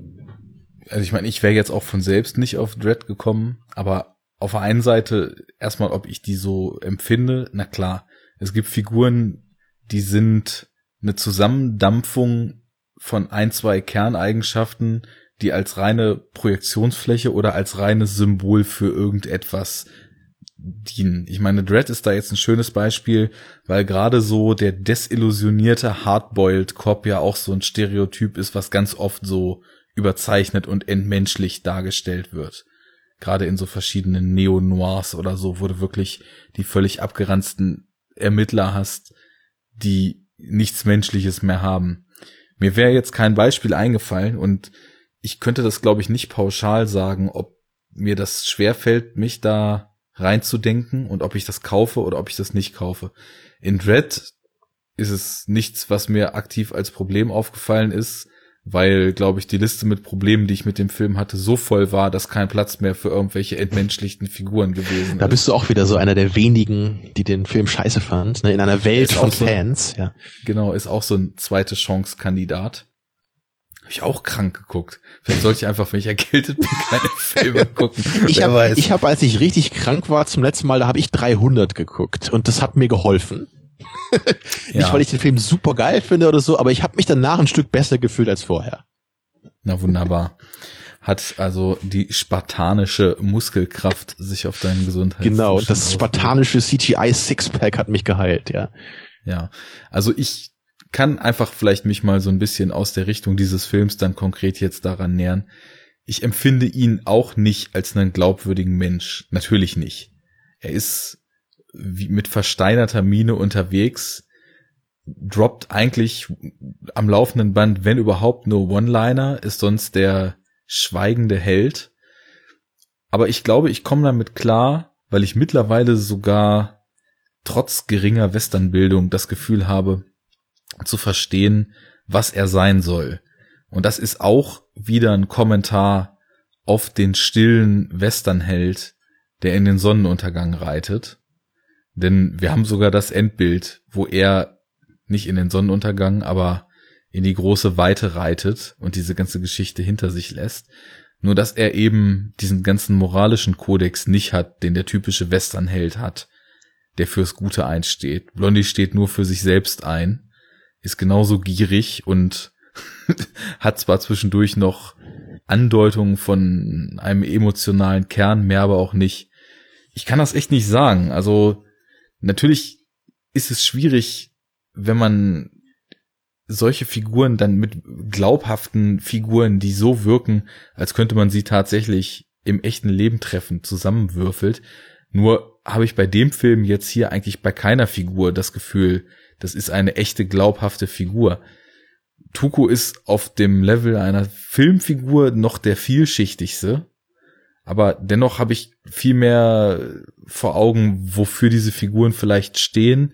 also ich meine, ich wäre jetzt auch von selbst nicht auf Dredd gekommen, aber auf der einen Seite erstmal, ob ich die so empfinde, na klar, es gibt Figuren, die sind eine Zusammendampfung von ein, zwei Kerneigenschaften, die als reine Projektionsfläche oder als reines Symbol für irgendetwas dienen. Ich meine, Dredd ist da jetzt ein schönes Beispiel, weil gerade so der desillusionierte Hardboiled Cop ja auch so ein Stereotyp ist, was ganz oft so überzeichnet und entmenschlich dargestellt wird. Gerade in so verschiedenen Neo-Noirs oder so, wo du wirklich die völlig abgeranzten Ermittler hast, die nichts Menschliches mehr haben. Mir wäre jetzt kein Beispiel eingefallen und ich könnte das, glaube ich, nicht pauschal sagen, ob mir das schwerfällt, mich da reinzudenken und ob ich das kaufe oder ob ich das nicht kaufe. In Dredd ist es nichts, was mir aktiv als Problem aufgefallen ist, weil, glaube ich, die Liste mit Problemen, die ich mit dem Film hatte, so voll war, dass kein Platz mehr für irgendwelche entmenschlichten Figuren gewesen ist. Da bist du auch wieder so einer der wenigen, die den Film scheiße fand, ne? In einer Welt von Fans. So, ja. Genau, ist auch so ein zweite Chance-Kandidat. Habe ich auch krank geguckt. Vielleicht sollte ich einfach, wenn ich erkältet bin, keine Filme gucken. Ich hab, als ich richtig krank war zum letzten Mal, da habe ich 300 geguckt und das hat mir geholfen. Nicht, weil ich den Film super geil finde oder so, aber ich habe mich danach ein Stück besser gefühlt als vorher. Na wunderbar. Hat also die spartanische Muskelkraft sich auf deinen Gesundheitszustand ausgewirkt. Genau, das spartanische CGI-Sixpack hat mich geheilt, ja. Ja, also ich kann einfach vielleicht mich mal so ein bisschen aus der Richtung dieses Films dann konkret jetzt daran nähern. Ich empfinde ihn auch nicht als einen glaubwürdigen Mensch. Natürlich nicht. Er ist wie mit versteinerter Miene unterwegs, droppt eigentlich am laufenden Band, wenn überhaupt, nur One-Liner, ist sonst der schweigende Held. Aber ich glaube, ich komme damit klar, weil ich mittlerweile sogar trotz geringer Westernbildung das Gefühl habe, zu verstehen, was er sein soll. Und das ist auch wieder ein Kommentar auf den stillen Westernheld, der in den Sonnenuntergang reitet. Denn wir haben sogar das Endbild, wo er nicht in den Sonnenuntergang, aber in die große Weite reitet und diese ganze Geschichte hinter sich lässt. Nur dass er eben diesen ganzen moralischen Kodex nicht hat, den der typische Westernheld hat, der fürs Gute einsteht. Blondie steht nur für sich selbst ein, ist genauso gierig und hat zwar zwischendurch noch Andeutungen von einem emotionalen Kern, mehr aber auch nicht. Ich kann das echt nicht sagen, also natürlich ist es schwierig, wenn man solche Figuren dann mit glaubhaften Figuren, die so wirken, als könnte man sie tatsächlich im echten Leben treffen, zusammenwürfelt. Nur habe ich bei dem Film jetzt hier eigentlich bei keiner Figur das Gefühl, das ist eine echte, glaubhafte Figur. Tuco ist auf dem Level einer Filmfigur noch der vielschichtigste. Aber dennoch habe ich viel mehr vor Augen, wofür diese Figuren vielleicht stehen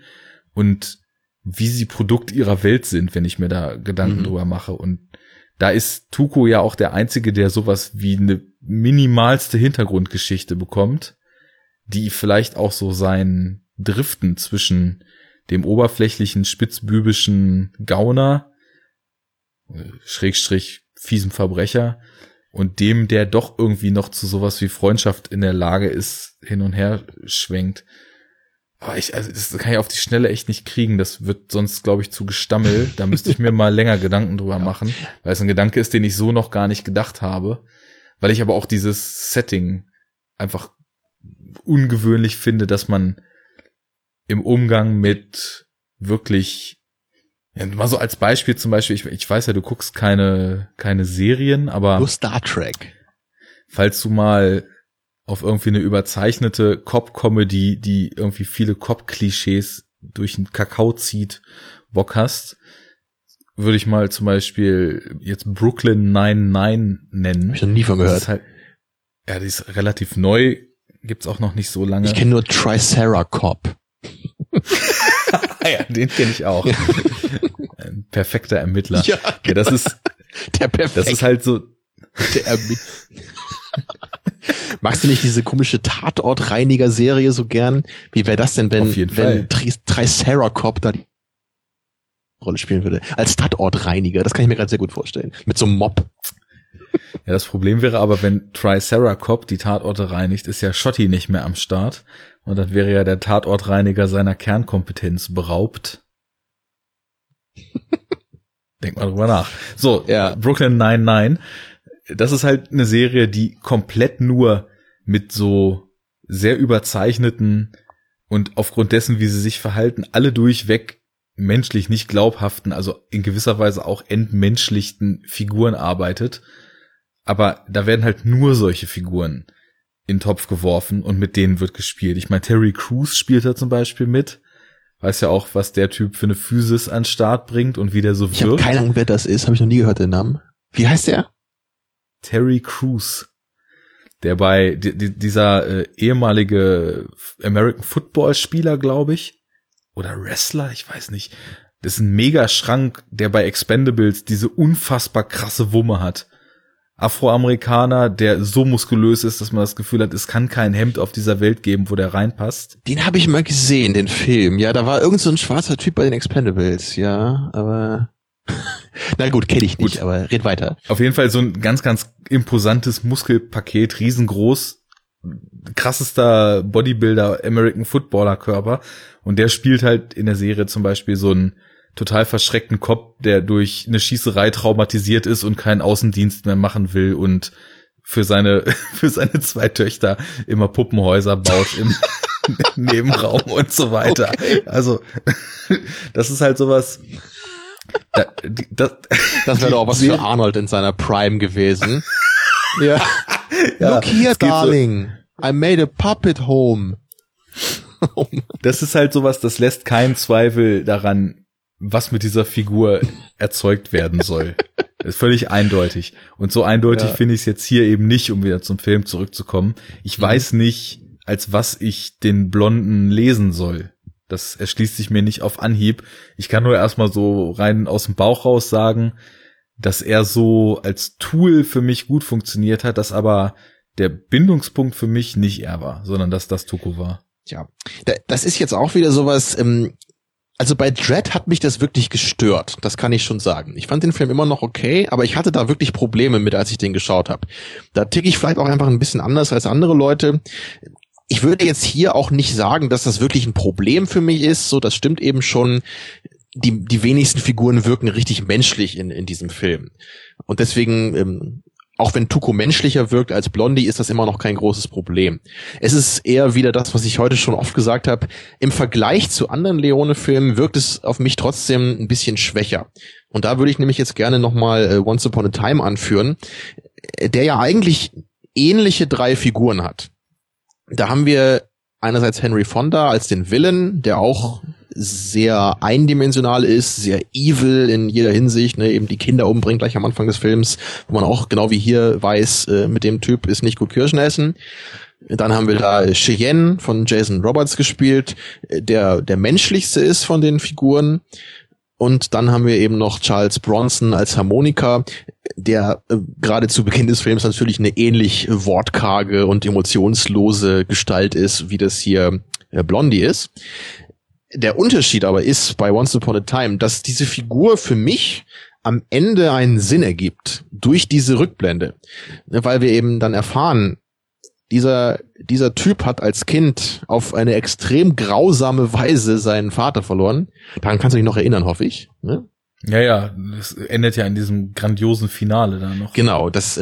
und wie sie Produkt ihrer Welt sind, wenn ich mir da Gedanken drüber mache. Und da ist Tuco ja auch der Einzige, der sowas wie eine minimalste Hintergrundgeschichte bekommt, die vielleicht auch so sein Driften zwischen dem oberflächlichen, spitzbübischen Gauner, Schrägstrich fiesem Verbrecher, und dem, der doch irgendwie noch zu sowas wie Freundschaft in der Lage ist, hin und her schwenkt. Aber das kann ich auf die Schnelle echt nicht kriegen. Das wird sonst, glaube ich, zu Gestammel. Da müsste ich mir mal länger Gedanken drüber machen, weil es ein Gedanke ist, den ich so noch gar nicht gedacht habe. Weil ich aber auch dieses Setting einfach ungewöhnlich finde, dass man im Umgang mit wirklich Ja, mal so als Beispiel zum Beispiel, ich weiß ja, du guckst keine Serien, aber nur Star Trek. Falls du mal auf irgendwie eine überzeichnete Cop-Comedy, die irgendwie viele Cop-Klischees durch den Kakao zieht, Bock hast, würde ich mal zum Beispiel jetzt Brooklyn 99 nennen. Hab ich noch nie von gehört. Ja, die ist relativ neu, gibt's auch noch nicht so lange. Ich kenne nur Triceracop. Ja, den kenne ich auch. Ein perfekter Ermittler. Ja, genau. Ja, das ist der perfekte. Das ist halt so der Ermittler. Magst du nicht diese komische Tatortreiniger-Serie so gern? Wie wäre das denn, wenn Triceracop da die Rolle spielen würde? Als Tatortreiniger, das kann ich mir gerade sehr gut vorstellen. Mit so einem Mob. Ja, das Problem wäre aber, wenn Triceracop die Tatorte reinigt, ist ja Schotti nicht mehr am Start. Und dann wäre ja der Tatortreiniger seiner Kernkompetenz beraubt. Denk mal drüber nach. So, ja. Brooklyn 99. Das ist halt eine Serie, die komplett nur mit so sehr überzeichneten und aufgrund dessen, wie sie sich verhalten, alle durchweg menschlich nicht glaubhaften, also in gewisser Weise auch entmenschlichten Figuren arbeitet. Aber da werden halt nur solche Figuren in den Topf geworfen und mit denen wird gespielt. Ich meine, Terry Crews spielt da zum Beispiel mit. Weiß ja auch, was der Typ für eine Physis an den Start bringt und wie der so wirkt. Ich habe keine Ahnung, wer das ist. Habe ich noch nie gehört, den Namen. Wie heißt der? Terry Crews, der bei dieser ehemalige American Football Spieler, glaube ich, oder Wrestler, ich weiß nicht. Das ist ein Megaschrank, der bei Expendables diese unfassbar krasse Wumme hat. Afroamerikaner, der so muskulös ist, dass man das Gefühl hat, es kann kein Hemd auf dieser Welt geben, wo der reinpasst. Den habe ich mal gesehen, den Film. Ja, da war irgend so ein schwarzer Typ bei den Expendables. Ja, aber na gut, kenne ich nicht, gut. Aber red weiter. Auf jeden Fall so ein ganz, ganz imposantes Muskelpaket, riesengroß, krassester Bodybuilder, American Footballer Körper. Und der spielt halt in der Serie zum Beispiel so einen total verschreckten Cop, der durch eine Schießerei traumatisiert ist und keinen Außendienst mehr machen will und für seine zwei Töchter immer Puppenhäuser baut im Nebenraum und so weiter. Okay. Also, das ist halt sowas. Das wäre doch was für Arnold in seiner Prime gewesen. Ja. Ja, look here, darling. So. I made a puppet home. Das ist halt sowas, das lässt keinen Zweifel daran, was mit dieser Figur erzeugt werden soll. Das ist völlig eindeutig. Und so eindeutig finde ich es jetzt hier eben nicht, um wieder zum Film zurückzukommen. Ich weiß nicht, als was ich den Blonden lesen soll. Das erschließt sich mir nicht auf Anhieb. Ich kann nur erstmal so rein aus dem Bauch raus sagen, dass er so als Tool für mich gut funktioniert hat, dass aber der Bindungspunkt für mich nicht er war, sondern dass das Tuco war. Ja, das ist jetzt auch wieder sowas, also bei Dredd hat mich das wirklich gestört, das kann ich schon sagen. Ich fand den Film immer noch okay, aber ich hatte da wirklich Probleme mit, als ich den geschaut habe. Da ticke ich vielleicht auch einfach ein bisschen anders als andere Leute. Ich würde jetzt hier auch nicht sagen, dass das wirklich ein Problem für mich ist. So, das stimmt eben schon. Die wenigsten Figuren wirken richtig menschlich in diesem Film. Und deswegen, auch wenn Tuco menschlicher wirkt als Blondie, ist das immer noch kein großes Problem. Es ist eher wieder das, was ich heute schon oft gesagt habe. Im Vergleich zu anderen Leone-Filmen wirkt es auf mich trotzdem ein bisschen schwächer. Und da würde ich nämlich jetzt gerne nochmal Once Upon a Time anführen, der ja eigentlich ähnliche drei Figuren hat. Da haben wir einerseits Henry Fonda als den Villain, der auch sehr eindimensional ist, sehr evil in jeder Hinsicht, ne, eben die Kinder umbringt gleich am Anfang des Films, wo man auch genau wie hier weiß, mit dem Typ ist nicht gut Kirschen essen. Dann haben wir da Cheyenne von Jason Robards gespielt, der menschlichste ist von den Figuren. Und dann haben wir eben noch Charles Bronson als Harmoniker, der gerade zu Beginn des Films natürlich eine ähnlich wortkarge und emotionslose Gestalt ist, wie das hier Blondie ist. Der Unterschied aber ist bei Once Upon a Time, dass diese Figur für mich am Ende einen Sinn ergibt durch diese Rückblende, weil wir eben dann erfahren, dieser Typ hat als Kind auf eine extrem grausame Weise seinen Vater verloren. Daran kannst du dich noch erinnern, hoffe ich, ne? Ja, das endet ja in diesem grandiosen Finale da noch. Genau, das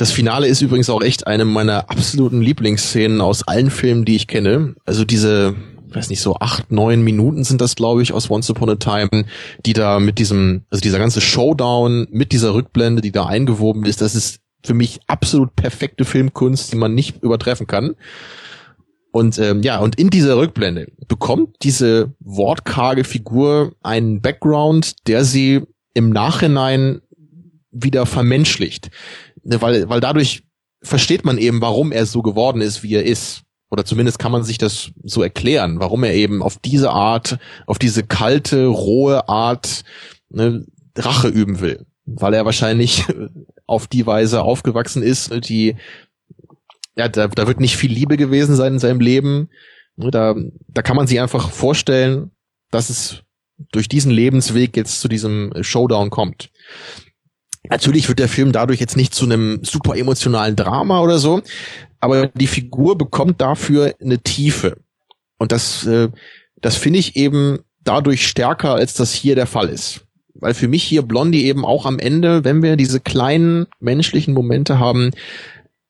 Finale ist übrigens auch echt eine meiner absoluten Lieblingsszenen aus allen Filmen, die ich kenne. Also diese weiß nicht, so 8-9 Minuten sind das, glaube ich, aus Once Upon a Time, die da mit diesem, also dieser ganze Showdown mit dieser Rückblende, die da eingewoben ist, das ist für mich absolut perfekte Filmkunst, die man nicht übertreffen kann. Und ja, und in dieser Rückblende bekommt diese wortkarge Figur einen Background, der sie im Nachhinein wieder vermenschlicht. Weil dadurch versteht man eben, warum er so geworden ist, wie er ist. Oder zumindest kann man sich das so erklären, warum er eben auf diese Art, auf diese kalte, rohe Art, ne, Rache üben will. Weil er wahrscheinlich auf die Weise aufgewachsen ist, die, ja, da wird nicht viel Liebe gewesen sein in seinem Leben. Da kann man sich einfach vorstellen, dass es durch diesen Lebensweg jetzt zu diesem Showdown kommt. Natürlich wird der Film dadurch jetzt nicht zu einem super emotionalen Drama oder so, aber die Figur bekommt dafür eine Tiefe. Und das finde ich eben dadurch stärker, als das hier der Fall ist. Weil für mich hier Blondie eben auch am Ende, wenn wir diese kleinen menschlichen Momente haben,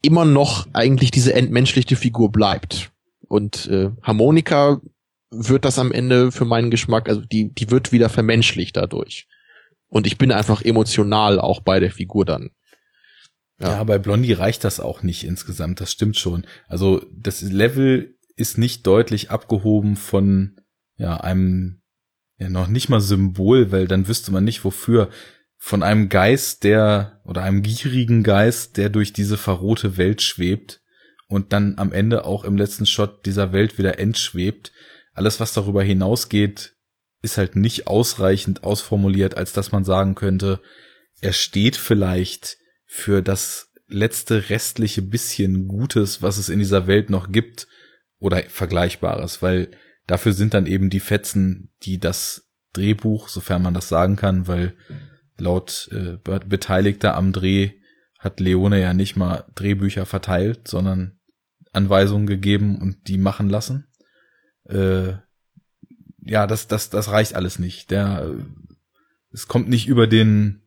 immer noch eigentlich diese entmenschlichte Figur bleibt. Und Harmonika wird das am Ende für meinen Geschmack, also die wird wieder vermenschlicht dadurch. Und ich bin einfach emotional auch bei der Figur dann. Ja, bei Blondie reicht das auch nicht insgesamt, das stimmt schon. Also das Level ist nicht deutlich abgehoben von einem, ja noch nicht mal Symbol, weil dann wüsste man nicht wofür, von einem Geist, oder einem gierigen Geist, der durch diese verrohte Welt schwebt und dann am Ende auch im letzten Shot dieser Welt wieder entschwebt. Alles, was darüber hinausgeht, ist halt nicht ausreichend ausformuliert, als dass man sagen könnte, er steht vielleicht für das letzte restliche bisschen Gutes, was es in dieser Welt noch gibt oder Vergleichbares, weil dafür sind dann eben die Fetzen, die das Drehbuch, sofern man das sagen kann, weil laut Beteiligter am Dreh hat Leone ja nicht mal Drehbücher verteilt, sondern Anweisungen gegeben und die machen lassen. Das reicht alles nicht. Es kommt nicht über den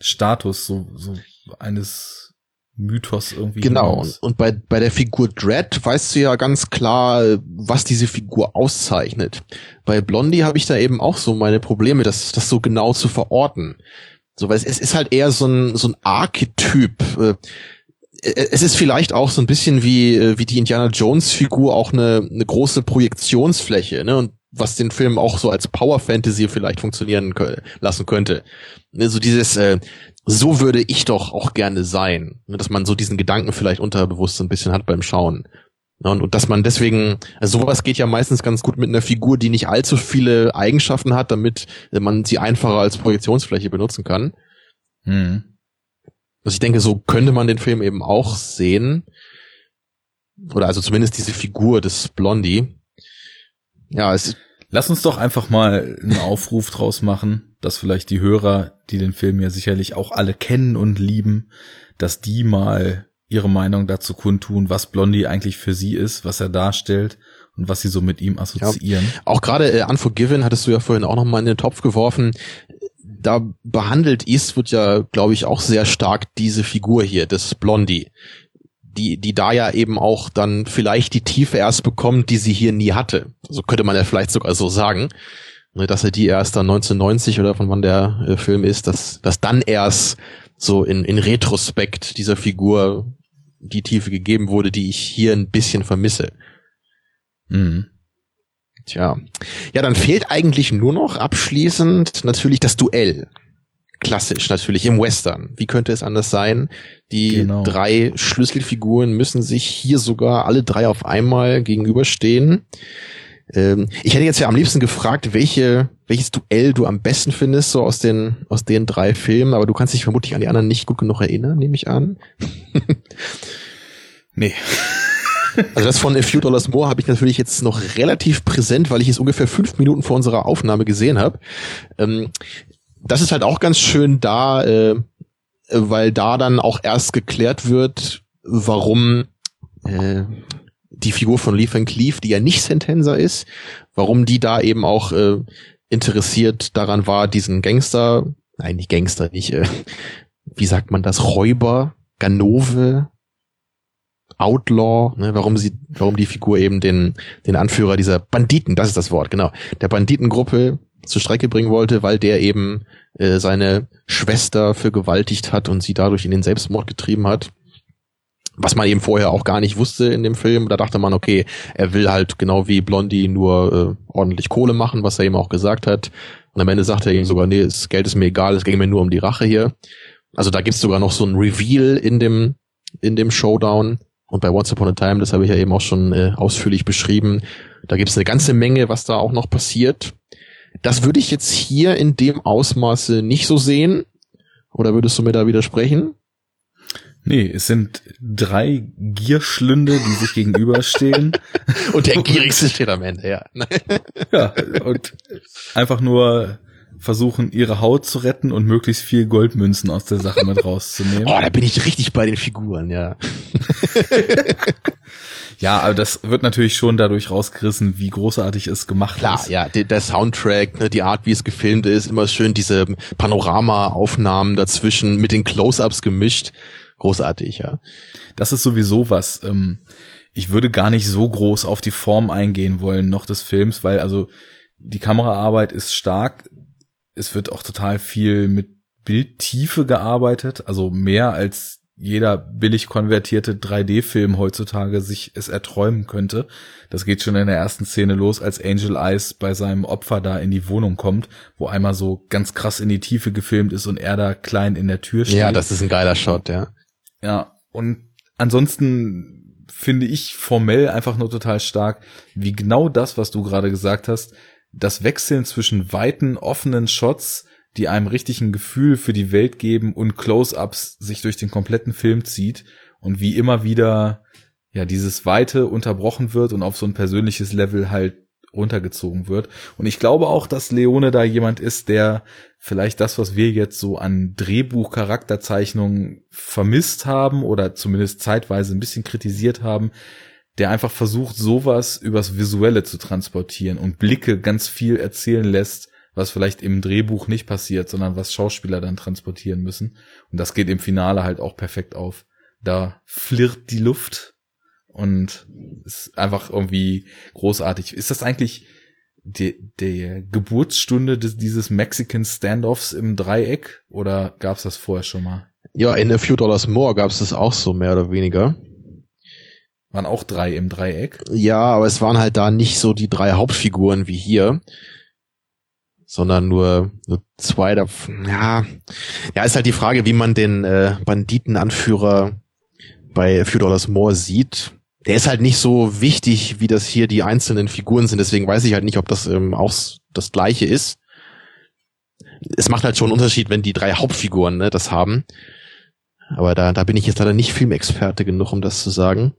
Status so eines Mythos irgendwie. Genau. Hinaus. Und bei der Figur Dredd weißt du ja ganz klar, was diese Figur auszeichnet. Bei Blondie habe ich da eben auch so meine Probleme, das so genau zu verorten. So, weil es ist halt eher so ein Archetyp. Es ist vielleicht auch so ein bisschen wie die Indiana Jones Figur auch eine große Projektionsfläche, ne? Und was den Film auch so als Power Fantasy vielleicht funktionieren lassen könnte. So dieses, so würde ich doch auch gerne sein. Dass man so diesen Gedanken vielleicht unterbewusst so ein bisschen hat beim Schauen. Und dass man deswegen, also sowas geht ja meistens ganz gut mit einer Figur, die nicht allzu viele Eigenschaften hat, damit man sie einfacher als Projektionsfläche benutzen kann. Mhm. Also ich denke, so könnte man den Film eben auch sehen. Oder also zumindest diese Figur des Blondie. Ja, lass uns doch einfach mal einen Aufruf draus machen, dass vielleicht die Hörer, die den Film ja sicherlich auch alle kennen und lieben, dass die mal ihre Meinung dazu kundtun, was Blondie eigentlich für sie ist, was er darstellt und was sie so mit ihm assoziieren. Ja. Auch gerade Unforgiven hattest du ja vorhin auch nochmal in den Topf geworfen. Da behandelt Eastwood ja, glaube ich, auch sehr stark diese Figur hier, das Blondie. Die da ja eben auch dann vielleicht die Tiefe erst bekommt, die sie hier nie hatte. So könnte man ja vielleicht sogar so sagen, dass er die erst dann 1990 oder von wann der Film ist, dass dann erst so in Retrospekt dieser Figur die Tiefe gegeben wurde, die ich hier ein bisschen vermisse. Mhm. Tja. Ja, dann fehlt eigentlich nur noch abschließend natürlich das Duell. Klassisch natürlich, im Western. Wie könnte es anders sein? Die drei Schlüsselfiguren müssen sich hier sogar alle drei auf einmal gegenüberstehen. Ich hätte jetzt ja am liebsten gefragt, welches Duell du am besten findest, so aus den drei Filmen, aber du kannst dich vermutlich an die anderen nicht gut genug erinnern, nehme ich an. Nee. Also das von A Few Dollars More habe ich natürlich jetzt noch relativ präsent, weil ich es ungefähr 5 Minuten vor unserer Aufnahme gesehen habe. Das ist halt auch ganz schön da, weil da dann auch erst geklärt wird, warum die Figur von Lee Van Cleef, die ja nicht Sentenza ist, warum die da eben auch interessiert daran war, diesen Gangster, wie sagt man das, Räuber, Ganove, Outlaw, ne, warum die Figur eben den Anführer dieser Banditen, das ist das Wort, genau, der Banditengruppe zur Strecke bringen wollte, weil der eben seine Schwester vergewaltigt hat und sie dadurch in den Selbstmord getrieben hat. Was man eben vorher auch gar nicht wusste in dem Film. Da dachte man, okay, er will halt genau wie Blondie nur ordentlich Kohle machen, was er eben auch gesagt hat. Und am Ende sagt er eben sogar, nee, das Geld ist mir egal, es ging mir nur um die Rache hier. Also da gibt's sogar noch so ein Reveal in dem Showdown. Und bei Once Upon a Time, das habe ich ja eben auch schon ausführlich beschrieben, da gibt's eine ganze Menge, was da auch noch passiert. Das würde ich jetzt hier in dem Ausmaße nicht so sehen. Oder würdest du mir da widersprechen? Nee, es sind 3 Gierschlünde, die sich gegenüberstehen. Und der Gierigste steht am Ende, ja. Ja, und einfach nur versuchen, ihre Haut zu retten und möglichst viel Goldmünzen aus der Sache mit rauszunehmen. Oh, da bin ich richtig bei den Figuren, ja. Ja, aber das wird natürlich schon dadurch rausgerissen, wie großartig es gemacht ist. Klar, ja, der Soundtrack, ne, die Art, wie es gefilmt ist, immer schön diese Panoramaaufnahmen dazwischen mit den Close-Ups gemischt. Großartig, ja. Das ist sowieso was. Ich würde gar nicht so groß auf die Form eingehen wollen, noch des Films, weil also die Kameraarbeit ist stark. Es wird auch total viel mit Bildtiefe gearbeitet, also mehr als jeder billig konvertierte 3D-Film heutzutage sich es erträumen könnte. Das geht schon in der ersten Szene los, als Angel Eyes bei seinem Opfer da in die Wohnung kommt, wo einmal so ganz krass in die Tiefe gefilmt ist und er da klein in der Tür steht. Ja, das ist ein geiler Shot, ja. Ja, und ansonsten finde ich formell einfach nur total stark, wie genau das, was du gerade gesagt hast, das Wechseln zwischen weiten, offenen Shots, die einem richtig ein Gefühl für die Welt geben, und Close-Ups sich durch den kompletten Film zieht und wie immer wieder ja dieses Weite unterbrochen wird und auf so ein persönliches Level halt runtergezogen wird. Und ich glaube auch, dass Leone da jemand ist, der vielleicht das, was wir jetzt so an Drehbuch-Charakterzeichnungen vermisst haben oder zumindest zeitweise ein bisschen kritisiert haben, der einfach versucht, sowas übers Visuelle zu transportieren und Blicke ganz viel erzählen lässt, was vielleicht im Drehbuch nicht passiert, sondern was Schauspieler dann transportieren müssen. Und das geht im Finale halt auch perfekt auf. Da flirrt die Luft und ist einfach irgendwie großartig. Ist das eigentlich die Geburtsstunde dieses Mexican Standoffs im Dreieck oder gab's das vorher schon mal? Ja, in A Few Dollars More gab's das auch so, mehr oder weniger. Waren auch 3 im Dreieck? Ja, aber es waren halt da nicht so die 3 Hauptfiguren wie hier, sondern nur 2 davon. Ja, ist halt die Frage, wie man den Banditenanführer bei A Few Dollars More sieht. Der ist halt nicht so wichtig, wie das hier die einzelnen Figuren sind. Deswegen weiß ich halt nicht, ob das auch das Gleiche ist. Es macht halt schon einen Unterschied, wenn die 3 Hauptfiguren, ne, das haben. Aber da bin ich jetzt leider nicht Filmexperte genug, um das zu sagen.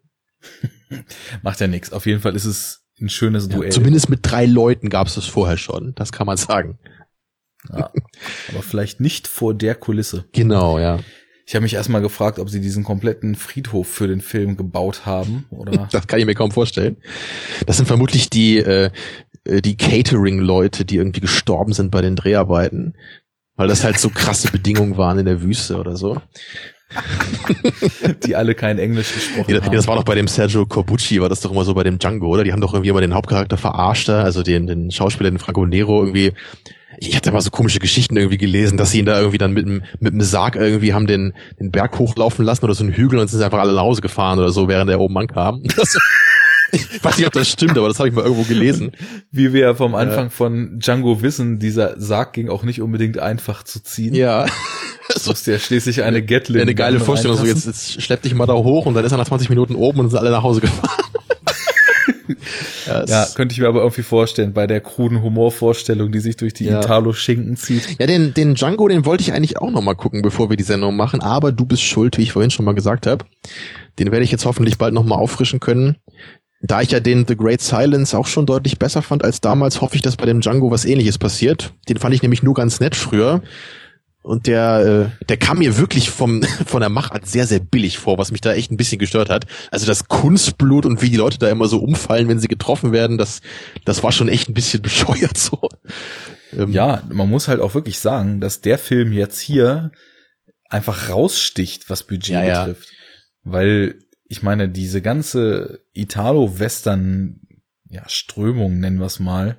Macht ja nichts. Auf jeden Fall ist es ein schönes Duell. Ja, zumindest mit 3 Leuten gab es das vorher schon, das kann man sagen. Ja, aber vielleicht nicht vor der Kulisse. Genau, ja. Ich habe mich erstmal gefragt, ob sie diesen kompletten Friedhof für den Film gebaut haben, oder? Das kann ich mir kaum vorstellen. Das sind vermutlich die Catering-Leute, die irgendwie gestorben sind bei den Dreharbeiten, weil das halt so krasse Bedingungen waren in der Wüste oder so. Die alle kein Englisch gesprochen haben. Das war doch bei dem Sergio Corbucci, war das doch immer so bei dem Django, oder? Die haben doch irgendwie immer den Hauptcharakter verarscht, also den Schauspieler, den Franco Nero irgendwie. Ich hatte mal so komische Geschichten irgendwie gelesen, dass sie ihn da irgendwie dann mit einem Sarg irgendwie haben den Berg hochlaufen lassen oder so einen Hügel und sind einfach alle nach Hause gefahren oder so, während er oben ankam. Ich weiß nicht, ob das stimmt, aber das habe ich mal irgendwo gelesen. Wie wir ja vom Anfang von Django wissen, dieser Sarg ging auch nicht unbedingt einfach zu ziehen. Ja. Du musst ja schließlich eine Gatling. Eine geile Vorstellung, so jetzt schlepp dich mal da hoch und dann ist er nach 20 Minuten oben und sind alle nach Hause gefahren. Ja, könnte ich mir aber irgendwie vorstellen, bei der kruden Humorvorstellung, die sich durch die Italo-Schinken zieht. Ja, den Django, den wollte ich eigentlich auch nochmal gucken, bevor wir die Sendung machen, aber du bist schuld, wie ich vorhin schon mal gesagt habe. Den werde ich jetzt hoffentlich bald nochmal auffrischen können. Da ich ja den The Great Silence auch schon deutlich besser fand als damals, hoffe ich, dass bei dem Django was Ähnliches passiert. Den fand ich nämlich nur ganz nett früher. Und der kam mir wirklich von der Machart sehr, sehr billig vor, was mich da echt ein bisschen gestört hat. Also das Kunstblut und wie die Leute da immer so umfallen, wenn sie getroffen werden, das war schon echt ein bisschen bescheuert so. Ja, man muss halt auch wirklich sagen, dass der Film jetzt hier einfach raussticht, was Budget betrifft. Weil ich meine, diese ganze Italo-Western-Strömung, nennen wir es mal,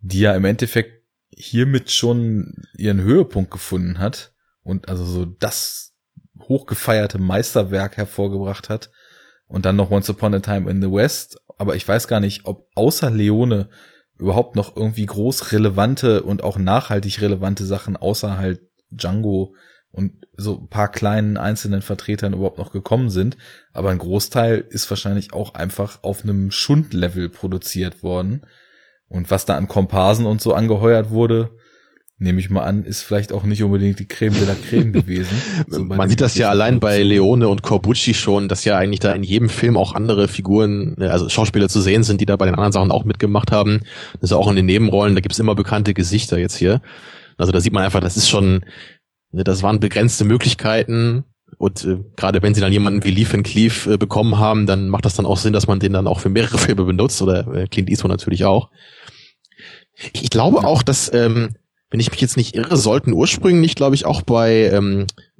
die ja im Endeffekt hiermit schon ihren Höhepunkt gefunden hat und also so das hochgefeierte Meisterwerk hervorgebracht hat und dann noch Once Upon a Time in the West, aber ich weiß gar nicht, ob außer Leone überhaupt noch irgendwie groß relevante und auch nachhaltig relevante Sachen außer halt Django und so ein paar kleinen einzelnen Vertretern überhaupt noch gekommen sind, aber ein Großteil ist wahrscheinlich auch einfach auf einem Schundlevel produziert worden und was da an Komparsen und so angeheuert wurde, nehme ich mal an, ist vielleicht auch nicht unbedingt die Creme de la Creme gewesen. So, man sieht das ja allein bei Leone und Corbucci schon, dass ja eigentlich da in jedem Film auch andere Figuren, also Schauspieler zu sehen sind, die da bei den anderen Sachen auch mitgemacht haben. Das ist ja auch in den Nebenrollen, da gibt's immer bekannte Gesichter jetzt hier. Also da sieht man einfach, das ist schon, das waren begrenzte Möglichkeiten und gerade wenn sie dann jemanden wie Lee Van Cleef bekommen haben, dann macht das dann auch Sinn, dass man den dann auch für mehrere Filme benutzt oder Clint Eastwood natürlich auch. Ich glaube auch, dass wenn ich mich jetzt nicht irre, sollten ursprünglich, glaube ich, auch bei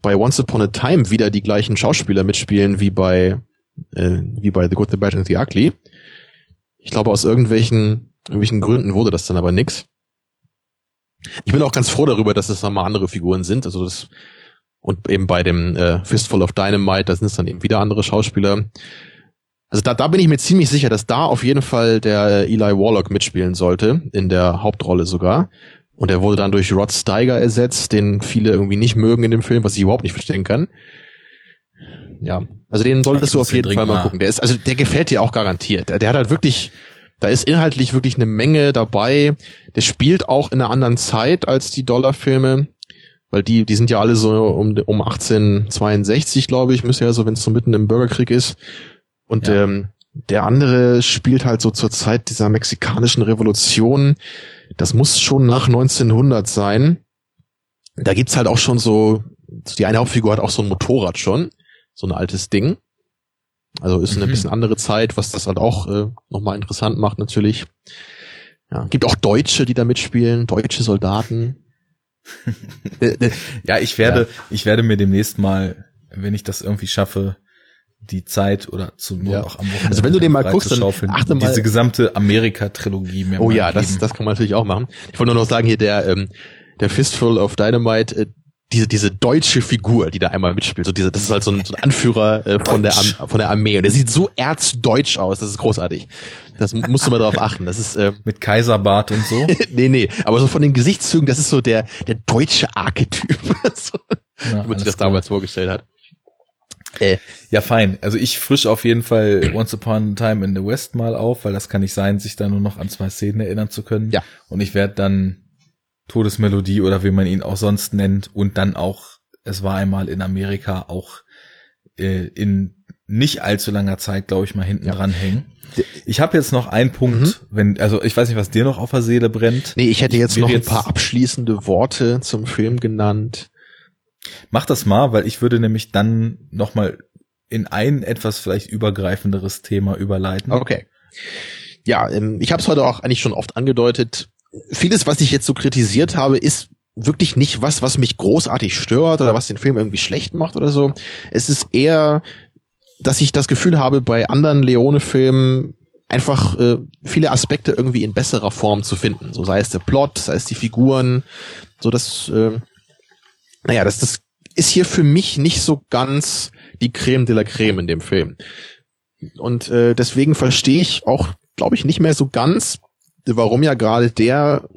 Once Upon a Time wieder die gleichen Schauspieler mitspielen wie bei The Good, The Bad and The Ugly. Ich glaube, aus irgendwelchen Gründen wurde das dann aber nix. Ich bin auch ganz froh darüber, dass es nochmal andere Figuren sind. Also das, und eben bei dem Fistful of Dynamite, da sind es dann eben wieder andere Schauspieler. Also da bin ich mir ziemlich sicher, dass da auf jeden Fall der Eli Wallach mitspielen sollte, in der Hauptrolle sogar. Und er wurde dann durch Rod Steiger ersetzt, den viele irgendwie nicht mögen in dem Film, was ich überhaupt nicht verstehen kann. Ja, also den solltest du auf jeden Fall mal gucken. Der ist, also der gefällt dir auch garantiert. Der hat halt wirklich, da ist inhaltlich wirklich eine Menge dabei. Der spielt auch in einer anderen Zeit als die Dollarfilme, weil die sind ja alle so um 1862, glaube ich, müssen ja so, wenn es so mitten im Bürgerkrieg ist. Und ja. Der andere spielt halt so zur Zeit dieser mexikanischen Revolution. Das muss schon nach 1900 sein. Da gibt's halt auch schon so, die eine Hauptfigur hat auch so ein Motorrad schon. So ein altes Ding. Also ist eine bisschen andere Zeit, was das halt auch nochmal interessant macht natürlich. Ja, gibt auch Deutsche, die da mitspielen. Deutsche Soldaten. Ja, ich werde mir demnächst mal, wenn ich das irgendwie schaffe, die Zeit oder zu nur auch am Wochenende. Also wenn du den mal guckst, dann achte mal diese gesamte Amerika-Trilogie. Oh ja, das kann man natürlich auch machen. Ich wollte nur noch sagen, hier der Fistful of Dynamite, diese deutsche Figur, die da einmal mitspielt, so das ist halt so ein Anführer von der Armee. Und der sieht so erzdeutsch aus, das ist großartig. Das musst du mal darauf achten. Das ist mit Kaiserbart und so. nee, aber so von den Gesichtszügen, das ist so der deutsche Archetyp, so, ja, wie man sich das damals vorgestellt hat. Ja, fein. Also ich frisch auf jeden Fall Once Upon a Time in the West mal auf, weil das kann nicht sein, sich da nur noch an zwei Szenen erinnern zu können. Ja. Und ich werde dann Todesmelodie oder wie man ihn auch sonst nennt und dann auch, es war einmal in Amerika, auch in nicht allzu langer Zeit, glaube ich, mal hinten dranhängen. Ich habe jetzt noch einen Punkt, ich weiß nicht, was dir noch auf der Seele brennt. Nee, ich hätte jetzt noch ein paar abschließende Worte zum Film genannt. Mach das mal, weil ich würde nämlich dann nochmal in ein etwas vielleicht übergreifenderes Thema überleiten. Okay. Ja, ich habe es heute auch eigentlich schon oft angedeutet. Vieles, was ich jetzt so kritisiert habe, ist wirklich nicht was mich großartig stört oder was den Film irgendwie schlecht macht oder so. Es ist eher, dass ich das Gefühl habe, bei anderen Leone-Filmen einfach viele Aspekte irgendwie in besserer Form zu finden. So sei es der Plot, sei es die Figuren, so dass... Naja, das ist hier für mich nicht so ganz die Creme de la Creme in dem Film. Und deswegen verstehe ich auch, glaube ich, nicht mehr so ganz, warum ja gerade der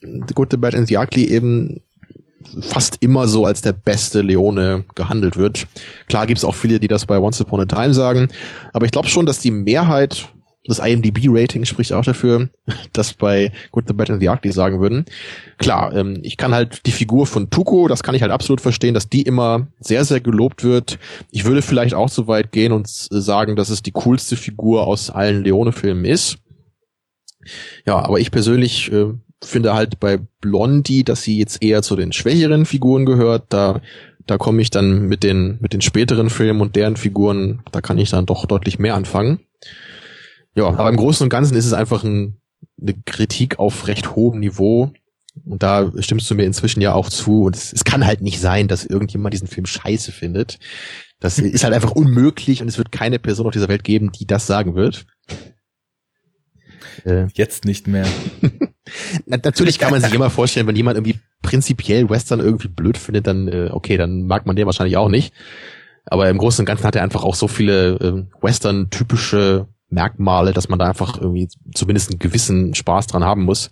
The Good, The Bad and The Ugly eben fast immer so als der beste Leone gehandelt wird. Klar gibt's auch viele, die das bei Once Upon a Time sagen, aber ich glaube schon, dass die Mehrheit, das IMDb-Rating spricht auch dafür, dass bei Good, The Bad and The Ugly sagen würden. Klar, ich kann halt die Figur von Tuco, das kann ich halt absolut verstehen, dass die immer sehr, sehr gelobt wird. Ich würde vielleicht auch so weit gehen und sagen, dass es die coolste Figur aus allen Leone-Filmen ist. Ja, aber ich persönlich finde halt bei Blondie, dass sie jetzt eher zu den schwächeren Figuren gehört. Da komme ich dann mit den späteren Filmen und deren Figuren, da kann ich dann doch deutlich mehr anfangen. Ja, aber im Großen und Ganzen ist es einfach eine Kritik auf recht hohem Niveau, Und da stimmst du mir inzwischen ja auch zu. Und es kann halt nicht sein, dass irgendjemand diesen Film scheiße findet. Das ist halt einfach unmöglich und es wird keine Person auf dieser Welt geben, die das sagen wird. Jetzt nicht mehr. Natürlich kann man sich immer vorstellen, wenn jemand irgendwie prinzipiell Western irgendwie blöd findet, dann okay, dann mag man den wahrscheinlich auch nicht. Aber im Großen und Ganzen hat er einfach auch so viele Western-typische Merkmale, dass man da einfach irgendwie zumindest einen gewissen Spaß dran haben muss.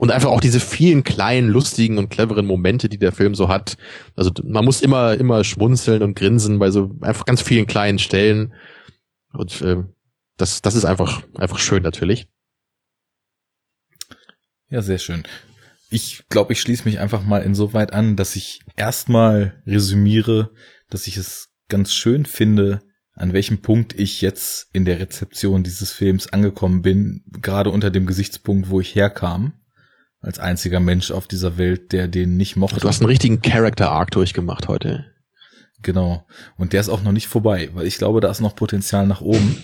Und einfach auch diese vielen kleinen, lustigen und cleveren Momente, die der Film so hat. Also man muss immer schmunzeln und grinsen bei so einfach ganz vielen kleinen Stellen. Und das ist einfach schön natürlich. Ja, sehr schön. Ich glaube, ich schließe mich einfach mal insoweit an, dass ich erstmal resümiere, dass ich es ganz schön finde, an welchem Punkt ich jetzt in der Rezeption dieses Films angekommen bin, gerade unter dem Gesichtspunkt, wo ich herkam, als einziger Mensch auf dieser Welt, der den nicht mochte. Du hast einen richtigen Character-Arc durchgemacht heute. Genau. Und der ist auch noch nicht vorbei, weil ich glaube, da ist noch Potenzial nach oben.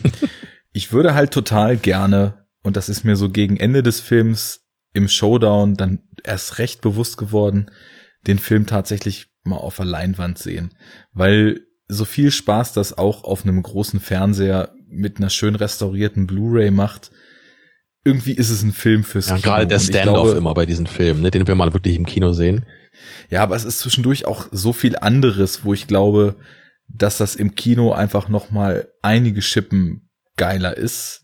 Ich würde halt total gerne, und das ist mir so gegen Ende des Films im Showdown dann erst recht bewusst geworden, den Film tatsächlich mal auf der Leinwand sehen. Weil so viel Spaß das auch auf einem großen Fernseher mit einer schön restaurierten Blu-ray macht, irgendwie ist es ein Film fürs Kino. Gerade der Standoff immer bei diesen Filmen, ne, den wir mal wirklich im Kino sehen. Ja, aber es ist zwischendurch auch so viel anderes, wo ich glaube, dass das im Kino einfach nochmal einige Schippen geiler ist.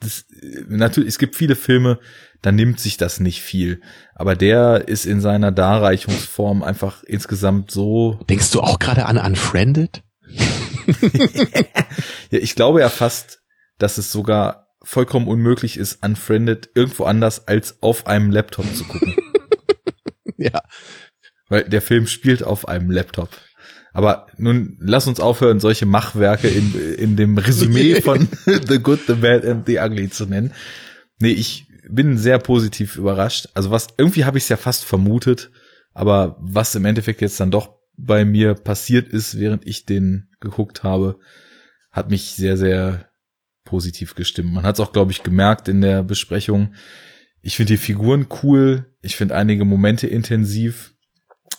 Das, natürlich, es gibt viele Filme, da nimmt sich das nicht viel. Aber der ist in seiner Darreichungsform einfach insgesamt so... Denkst du auch gerade an Unfriended? Ja, ich glaube ja fast, dass es sogar vollkommen unmöglich ist, Unfriended irgendwo anders als auf einem Laptop zu gucken. Ja. Weil der Film spielt auf einem Laptop. Aber nun lass uns aufhören, solche Machwerke in dem Resümee von The Good, The Bad and The Ugly zu nennen. Nee, ich bin sehr positiv überrascht. Also was, irgendwie habe ich es ja fast vermutet, aber was im Endeffekt jetzt dann doch bei mir passiert ist, während ich den geguckt habe, hat mich sehr, sehr positiv gestimmt. Man hat es auch, glaube ich, gemerkt in der Besprechung. Ich finde die Figuren cool, ich finde einige Momente intensiv.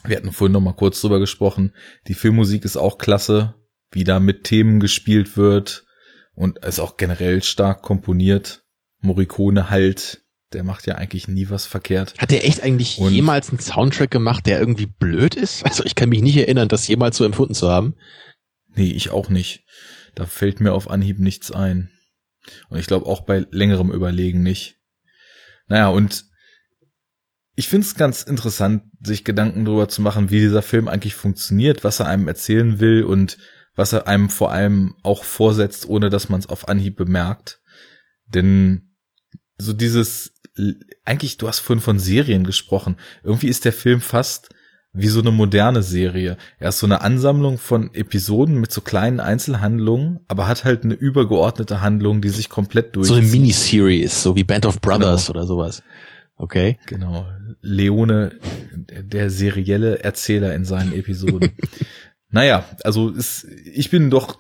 Wir hatten vorhin noch mal kurz drüber gesprochen. Die Filmmusik ist auch klasse, wie da mit Themen gespielt wird und ist auch generell stark komponiert. Morricone halt, der macht ja eigentlich nie was verkehrt. Hat der echt eigentlich jemals einen Soundtrack gemacht, der irgendwie blöd ist? Also ich kann mich nicht erinnern, das jemals so empfunden zu haben. Nee, ich auch nicht. Da fällt mir auf Anhieb nichts ein. Und ich glaube auch bei längerem Überlegen nicht. Naja, und ich finde es ganz interessant, sich Gedanken darüber zu machen, wie dieser Film eigentlich funktioniert, was er einem erzählen will und was er einem vor allem auch vorsetzt, ohne dass man es auf Anhieb bemerkt. Denn so dieses, eigentlich, du hast vorhin von Serien gesprochen. Irgendwie ist der Film fast wie so eine moderne Serie. Er ist so eine Ansammlung von Episoden mit so kleinen Einzelhandlungen, aber hat halt eine übergeordnete Handlung, die sich komplett durchzieht. So eine Miniseries, so wie Band of Brothers oder sowas. Okay. Genau. Leone, der serielle Erzähler in seinen Episoden. Naja, also ich bin doch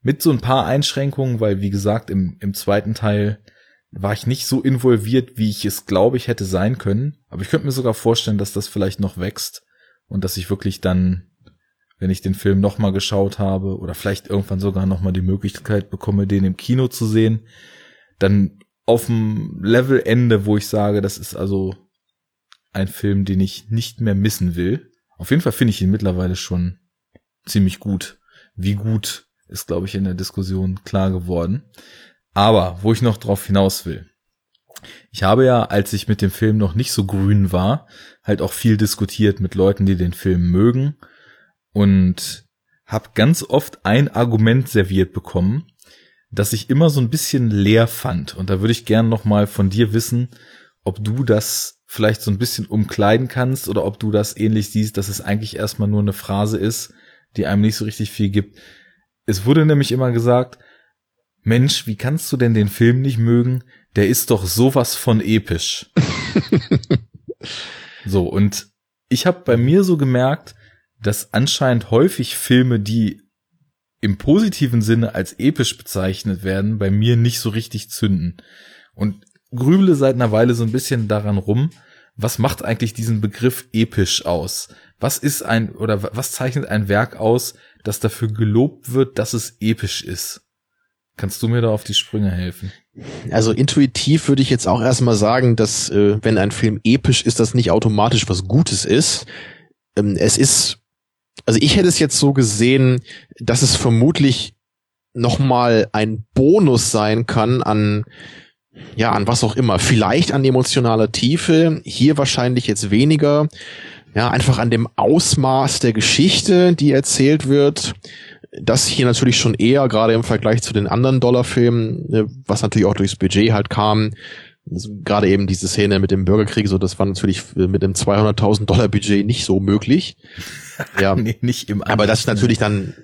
mit so ein paar Einschränkungen, weil wie gesagt, im zweiten Teil war ich nicht so involviert, wie ich es glaube ich hätte sein können. Aber ich könnte mir sogar vorstellen, dass das vielleicht noch wächst und dass ich wirklich dann, wenn ich den Film nochmal geschaut habe oder vielleicht irgendwann sogar nochmal die Möglichkeit bekomme, den im Kino zu sehen, dann auf dem Levelende, wo ich sage, das ist also ein Film, den ich nicht mehr missen will. Auf jeden Fall finde ich ihn mittlerweile schon ziemlich gut. Wie gut ist, glaube ich, in der Diskussion klar geworden. Aber wo ich noch drauf hinaus will. Ich habe ja, als ich mit dem Film noch nicht so grün war, halt auch viel diskutiert mit Leuten, die den Film mögen und habe ganz oft ein Argument serviert bekommen, dass ich immer so ein bisschen leer fand. Und da würde ich gerne nochmal von dir wissen, ob du das vielleicht so ein bisschen umkleiden kannst oder ob du das ähnlich siehst, dass es eigentlich erstmal nur eine Phrase ist, die einem nicht so richtig viel gibt. Es wurde nämlich immer gesagt, Mensch, wie kannst du denn den Film nicht mögen? Der ist doch sowas von episch. So, und ich habe bei mir so gemerkt, dass anscheinend häufig Filme, die im positiven Sinne als episch bezeichnet werden, bei mir nicht so richtig zünden. Und grüble seit einer Weile so ein bisschen daran rum, was macht eigentlich diesen Begriff episch aus? Was ist ein, oder was zeichnet ein Werk aus, das dafür gelobt wird, dass es episch ist? Kannst du mir da auf die Sprünge helfen? Also intuitiv würde ich jetzt auch erstmal sagen, dass wenn ein Film episch ist, das nicht automatisch was Gutes ist. Es ist, also ich hätte es jetzt so gesehen, dass es vermutlich nochmal ein Bonus sein kann an, ja, an was auch immer. Vielleicht an emotionaler Tiefe, hier wahrscheinlich jetzt weniger. Ja, einfach an dem Ausmaß der Geschichte, die erzählt wird. Das hier natürlich schon eher, gerade im Vergleich zu den anderen Dollarfilmen, was natürlich auch durchs Budget halt kam. Also gerade eben diese Szene mit dem Bürgerkrieg, so, das war natürlich mit dem $200.000 Budget nicht so möglich. Ja, nee, nicht im Anfang. Aber das ist natürlich dann,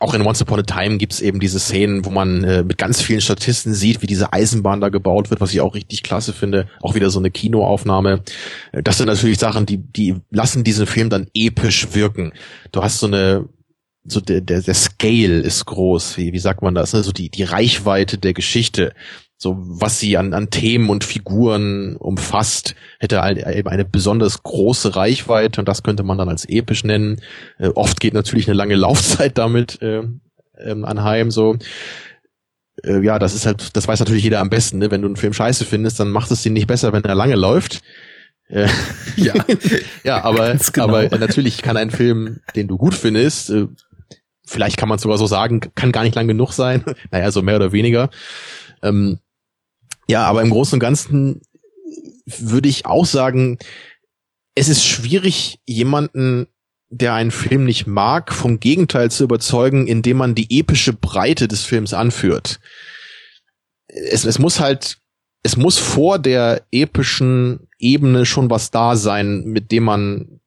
auch in Once Upon a Time gibt's eben diese Szenen, wo man mit ganz vielen Statisten sieht, wie diese Eisenbahn da gebaut wird, was ich auch richtig klasse finde. Auch wieder so eine Kinoaufnahme. Das sind natürlich Sachen, die lassen diesen Film dann episch wirken. Du hast so eine, so der Scale ist groß, wie sagt man das, ne? So die Reichweite der Geschichte, so was sie an Themen und Figuren umfasst, hätte eben eine besonders große Reichweite und das könnte man dann als episch nennen. Oft geht natürlich eine lange Laufzeit damit anheim, so. Ja, das ist halt, das weiß natürlich jeder am besten, ne? Wenn du einen Film scheiße findest, dann macht es den nicht besser, wenn er lange läuft. Ja, ja, aber genau. Aber natürlich kann ein Film, den du gut findest, vielleicht kann man es sogar so sagen, kann gar nicht lang genug sein. Naja, so mehr oder weniger. Ja, aber im Großen und Ganzen würde ich auch sagen, es ist schwierig, jemanden, der einen Film nicht mag, vom Gegenteil zu überzeugen, indem man die epische Breite des Films anführt. Es muss vor der epischen Ebene schon was da sein, mit dem man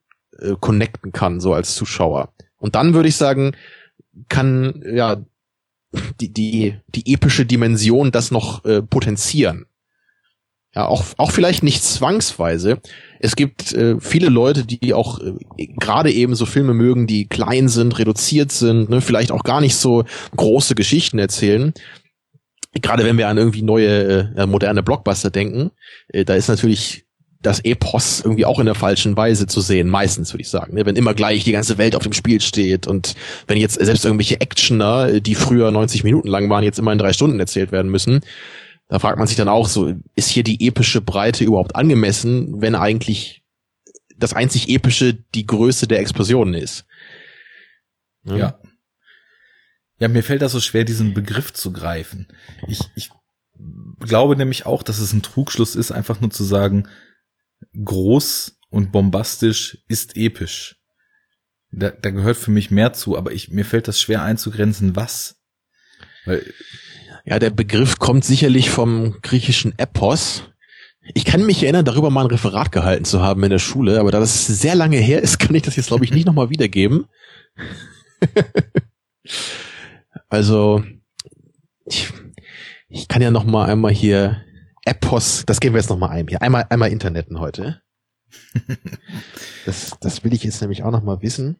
connecten kann, so als Zuschauer. Und dann würde ich sagen, kann ja die epische Dimension das noch potenzieren. Ja, auch vielleicht nicht zwangsweise. Es gibt viele Leute, die auch gerade eben so Filme mögen, die klein sind, reduziert sind, ne, vielleicht auch gar nicht so große Geschichten erzählen. Gerade wenn wir an irgendwie neue, moderne Blockbuster denken, da ist natürlich das Epos irgendwie auch in der falschen Weise zu sehen, meistens würde ich sagen, ne? Wenn immer gleich die ganze Welt auf dem Spiel steht und wenn jetzt selbst irgendwelche Actioner, die früher 90 Minuten lang waren, jetzt immer in 3 Stunden erzählt werden müssen, da fragt man sich dann auch so, ist hier die epische Breite überhaupt angemessen, wenn eigentlich das einzig Epische die Größe der Explosionen ist? Ne? Ja. Ja, mir fällt das so schwer, diesen Begriff zu greifen. Ich glaube nämlich auch, dass es ein Trugschluss ist, einfach nur zu sagen, groß und bombastisch ist episch. Da gehört für mich mehr zu, aber mir fällt das schwer einzugrenzen, was. Weil, ja, der Begriff kommt sicherlich vom griechischen Epos. Ich kann mich erinnern, darüber mal ein Referat gehalten zu haben in der Schule, aber da das sehr lange her ist, kann ich das jetzt, glaube ich, nicht nochmal wiedergeben. Also, ich kann ja nochmal einmal hier Epos, das geben wir jetzt nochmal ein hier. Einmal Interneten heute. Das will ich jetzt nämlich auch nochmal wissen.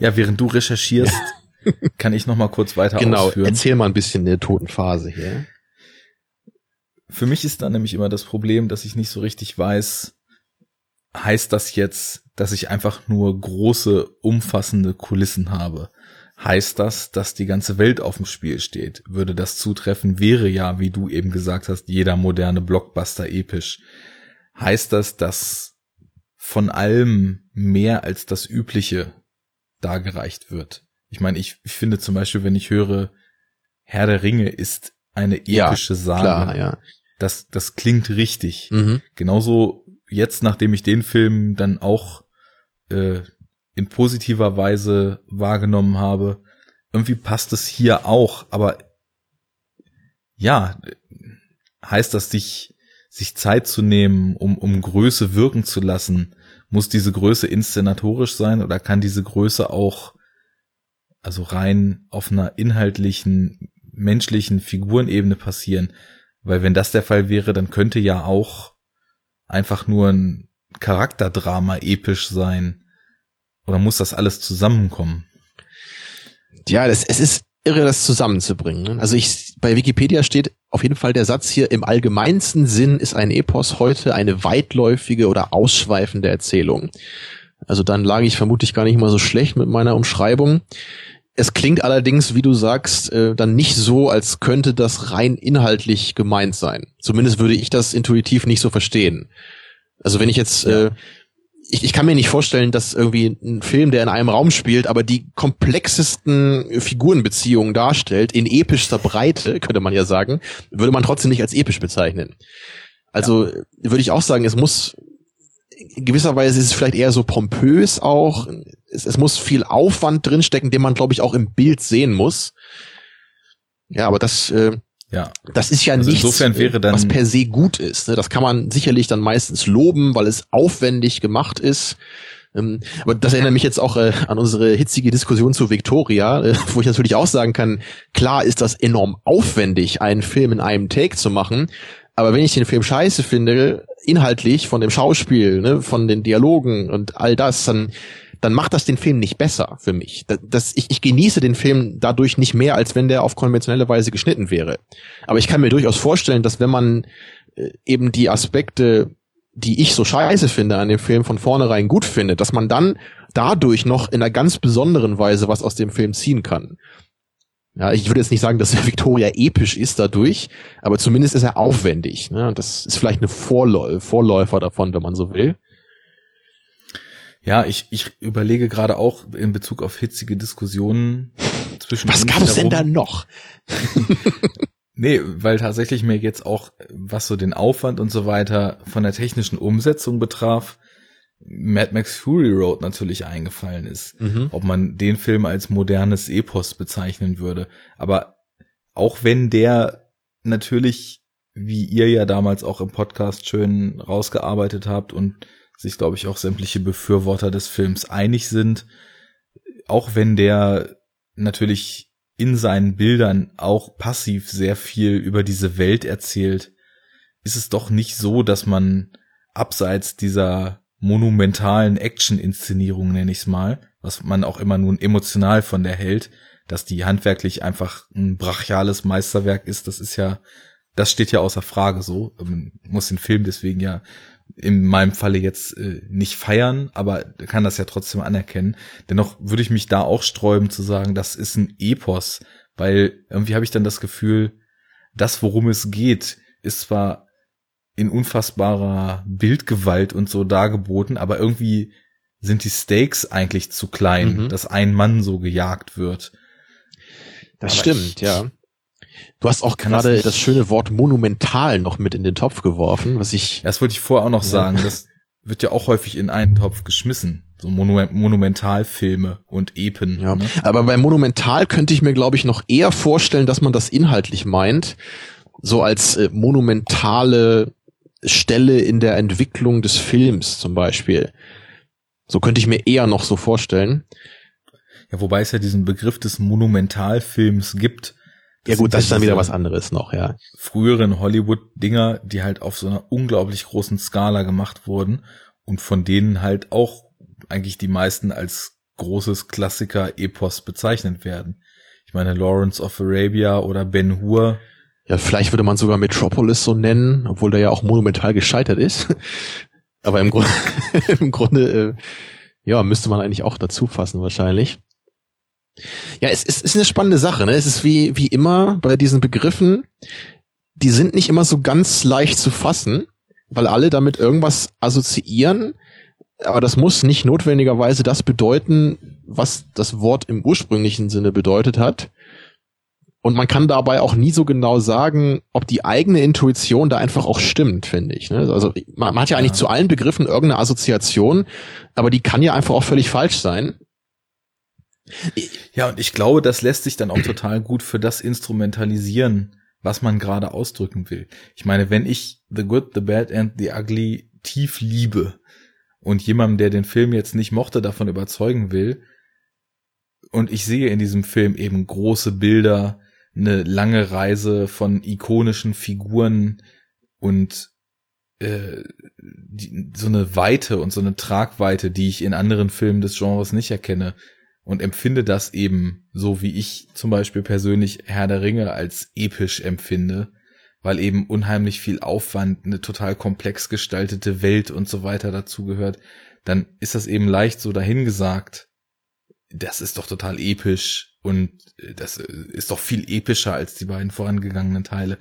Ja, während du recherchierst, kann ich nochmal kurz weiter ausführen. Genau, erzähl mal ein bisschen der toten Phase hier. Für mich ist dann nämlich immer das Problem, dass ich nicht so richtig weiß, heißt das jetzt, dass ich einfach nur große, umfassende Kulissen habe? Heißt das, dass die ganze Welt auf dem Spiel steht? Würde das zutreffen, wäre ja, wie du eben gesagt hast, jeder moderne Blockbuster episch. Heißt das, dass von allem mehr als das Übliche dargereicht wird? Ich meine, ich finde zum Beispiel, wenn ich höre, Herr der Ringe ist eine epische Sage, klar, ja. Das klingt richtig. Mhm. Genauso jetzt, nachdem ich den Film dann auch in positiver Weise wahrgenommen habe. Irgendwie passt es hier auch, aber ja, heißt das, sich Zeit zu nehmen, um Größe wirken zu lassen? Muss diese Größe inszenatorisch sein oder kann diese Größe auch, also rein auf einer inhaltlichen, menschlichen Figurenebene passieren? Weil wenn das der Fall wäre, dann könnte ja auch einfach nur ein Charakterdrama episch sein. Oder muss das alles zusammenkommen? Ja, es ist irre, das zusammenzubringen. Also bei Wikipedia steht auf jeden Fall der Satz hier: Im allgemeinsten Sinn ist ein Epos heute eine weitläufige oder ausschweifende Erzählung. Also dann lag ich vermutlich gar nicht mal so schlecht mit meiner Umschreibung. Es klingt allerdings, wie du sagst, dann nicht so, als könnte das rein inhaltlich gemeint sein. Zumindest würde ich das intuitiv nicht so verstehen. Also wenn ich jetzt, ich kann mir nicht vorstellen, dass irgendwie ein Film, der in einem Raum spielt, aber die komplexesten Figurenbeziehungen darstellt, in epischster Breite, könnte man ja sagen, würde man trotzdem nicht als episch bezeichnen. Also würde ich auch sagen, es muss... In gewisser Weise ist es vielleicht eher so pompös auch. Es muss viel Aufwand drinstecken, den man, glaube ich, auch im Bild sehen muss. Ja, aber das ist ja also nichts, was per se gut ist. Das kann man sicherlich dann meistens loben, weil es aufwendig gemacht ist. Aber das erinnert mich jetzt auch an unsere hitzige Diskussion zu Victoria, wo ich natürlich auch sagen kann, klar ist das enorm aufwendig, einen Film in einem Take zu machen. Aber wenn ich den Film scheiße finde, inhaltlich, von dem Schauspiel, ne, von den Dialogen und all das, dann macht das den Film nicht besser für mich. Ich genieße den Film dadurch nicht mehr, als wenn der auf konventionelle Weise geschnitten wäre. Aber ich kann mir durchaus vorstellen, dass wenn man eben die Aspekte, die ich so scheiße finde an dem Film, von vornherein gut findet, dass man dann dadurch noch in einer ganz besonderen Weise was aus dem Film ziehen kann. Ja, ich würde jetzt nicht sagen, dass Victoria episch ist dadurch, aber zumindest ist er aufwendig. Ne? Das ist vielleicht eine Vorläufer davon, wenn man so will. Ja, ich überlege gerade auch in Bezug auf hitzige Diskussionen zwischen uns. Was gab es denn da noch? Nee, weil tatsächlich mir jetzt auch, was so den Aufwand und so weiter von der technischen Umsetzung betraf, Mad Max Fury Road natürlich eingefallen ist, ob man den Film als modernes Epos bezeichnen würde. Aber auch wenn der natürlich, wie ihr ja damals auch im Podcast schön rausgearbeitet habt und sich, glaube ich, auch sämtliche Befürworter des Films einig sind, auch wenn der natürlich in seinen Bildern auch passiv sehr viel über diese Welt erzählt, ist es doch nicht so, dass man abseits dieser monumentalen Action-Inszenierungen, nenne ich es mal, was man auch immer nun emotional von der hält, dass die handwerklich einfach ein brachiales Meisterwerk ist, das steht ja außer Frage so. Man muss den Film deswegen ja in meinem Falle jetzt nicht feiern, aber kann das ja trotzdem anerkennen. Dennoch würde ich mich da auch sträuben zu sagen, das ist ein Epos, weil irgendwie habe ich dann das Gefühl, das, worum es geht, ist zwar in unfassbarer Bildgewalt und so dargeboten, aber irgendwie sind die Stakes eigentlich zu klein, dass ein Mann so gejagt wird. Das aber stimmt, ja. Du hast auch gerade das schöne Wort monumental noch mit in den Topf geworfen, das wollte ich vorher auch noch sagen, das wird ja auch häufig in einen Topf geschmissen. So Monumentalfilme und Epen. Ja. Ne? Aber bei monumental könnte ich mir, glaube ich, noch eher vorstellen, dass man das inhaltlich meint, so als monumentale Stelle in der Entwicklung des Films zum Beispiel. So könnte ich mir eher noch so vorstellen. Ja, wobei es ja diesen Begriff des Monumentalfilms gibt. Ja gut, das ist dann wieder was anderes noch, ja. Früheren Hollywood-Dinger, die halt auf so einer unglaublich großen Skala gemacht wurden und von denen halt auch eigentlich die meisten als großes Klassiker-Epos bezeichnet werden. Ich meine, Lawrence of Arabia oder Ben-Hur. Ja, vielleicht würde man sogar Metropolis so nennen, obwohl der ja auch monumental gescheitert ist. Aber im Grunde, müsste man eigentlich auch dazu fassen wahrscheinlich. Ja, es ist eine spannende Sache. Ne? Es ist wie immer bei diesen Begriffen, die sind nicht immer so ganz leicht zu fassen, weil alle damit irgendwas assoziieren. Aber das muss nicht notwendigerweise das bedeuten, was das Wort im ursprünglichen Sinne bedeutet hat. Und man kann dabei auch nie so genau sagen, ob die eigene Intuition da einfach auch stimmt, finde ich. Ne? Also man hat ja eigentlich zu allen Begriffen irgendeine Assoziation, aber die kann ja einfach auch völlig falsch sein. Ja, und ich glaube, das lässt sich dann auch total gut für das instrumentalisieren, was man gerade ausdrücken will. Ich meine, wenn ich The Good, The Bad and The Ugly tief liebe und jemandem, der den Film jetzt nicht mochte, davon überzeugen will, und ich sehe in diesem Film eben große Bilder, eine lange Reise von ikonischen Figuren und so eine Weite und so eine Tragweite, die ich in anderen Filmen des Genres nicht erkenne und empfinde das eben so, wie ich zum Beispiel persönlich Herr der Ringe als episch empfinde, weil eben unheimlich viel Aufwand, eine total komplex gestaltete Welt und so weiter dazugehört, dann ist das eben leicht so dahingesagt. Das ist doch total episch und das ist doch viel epischer als die beiden vorangegangenen Teile.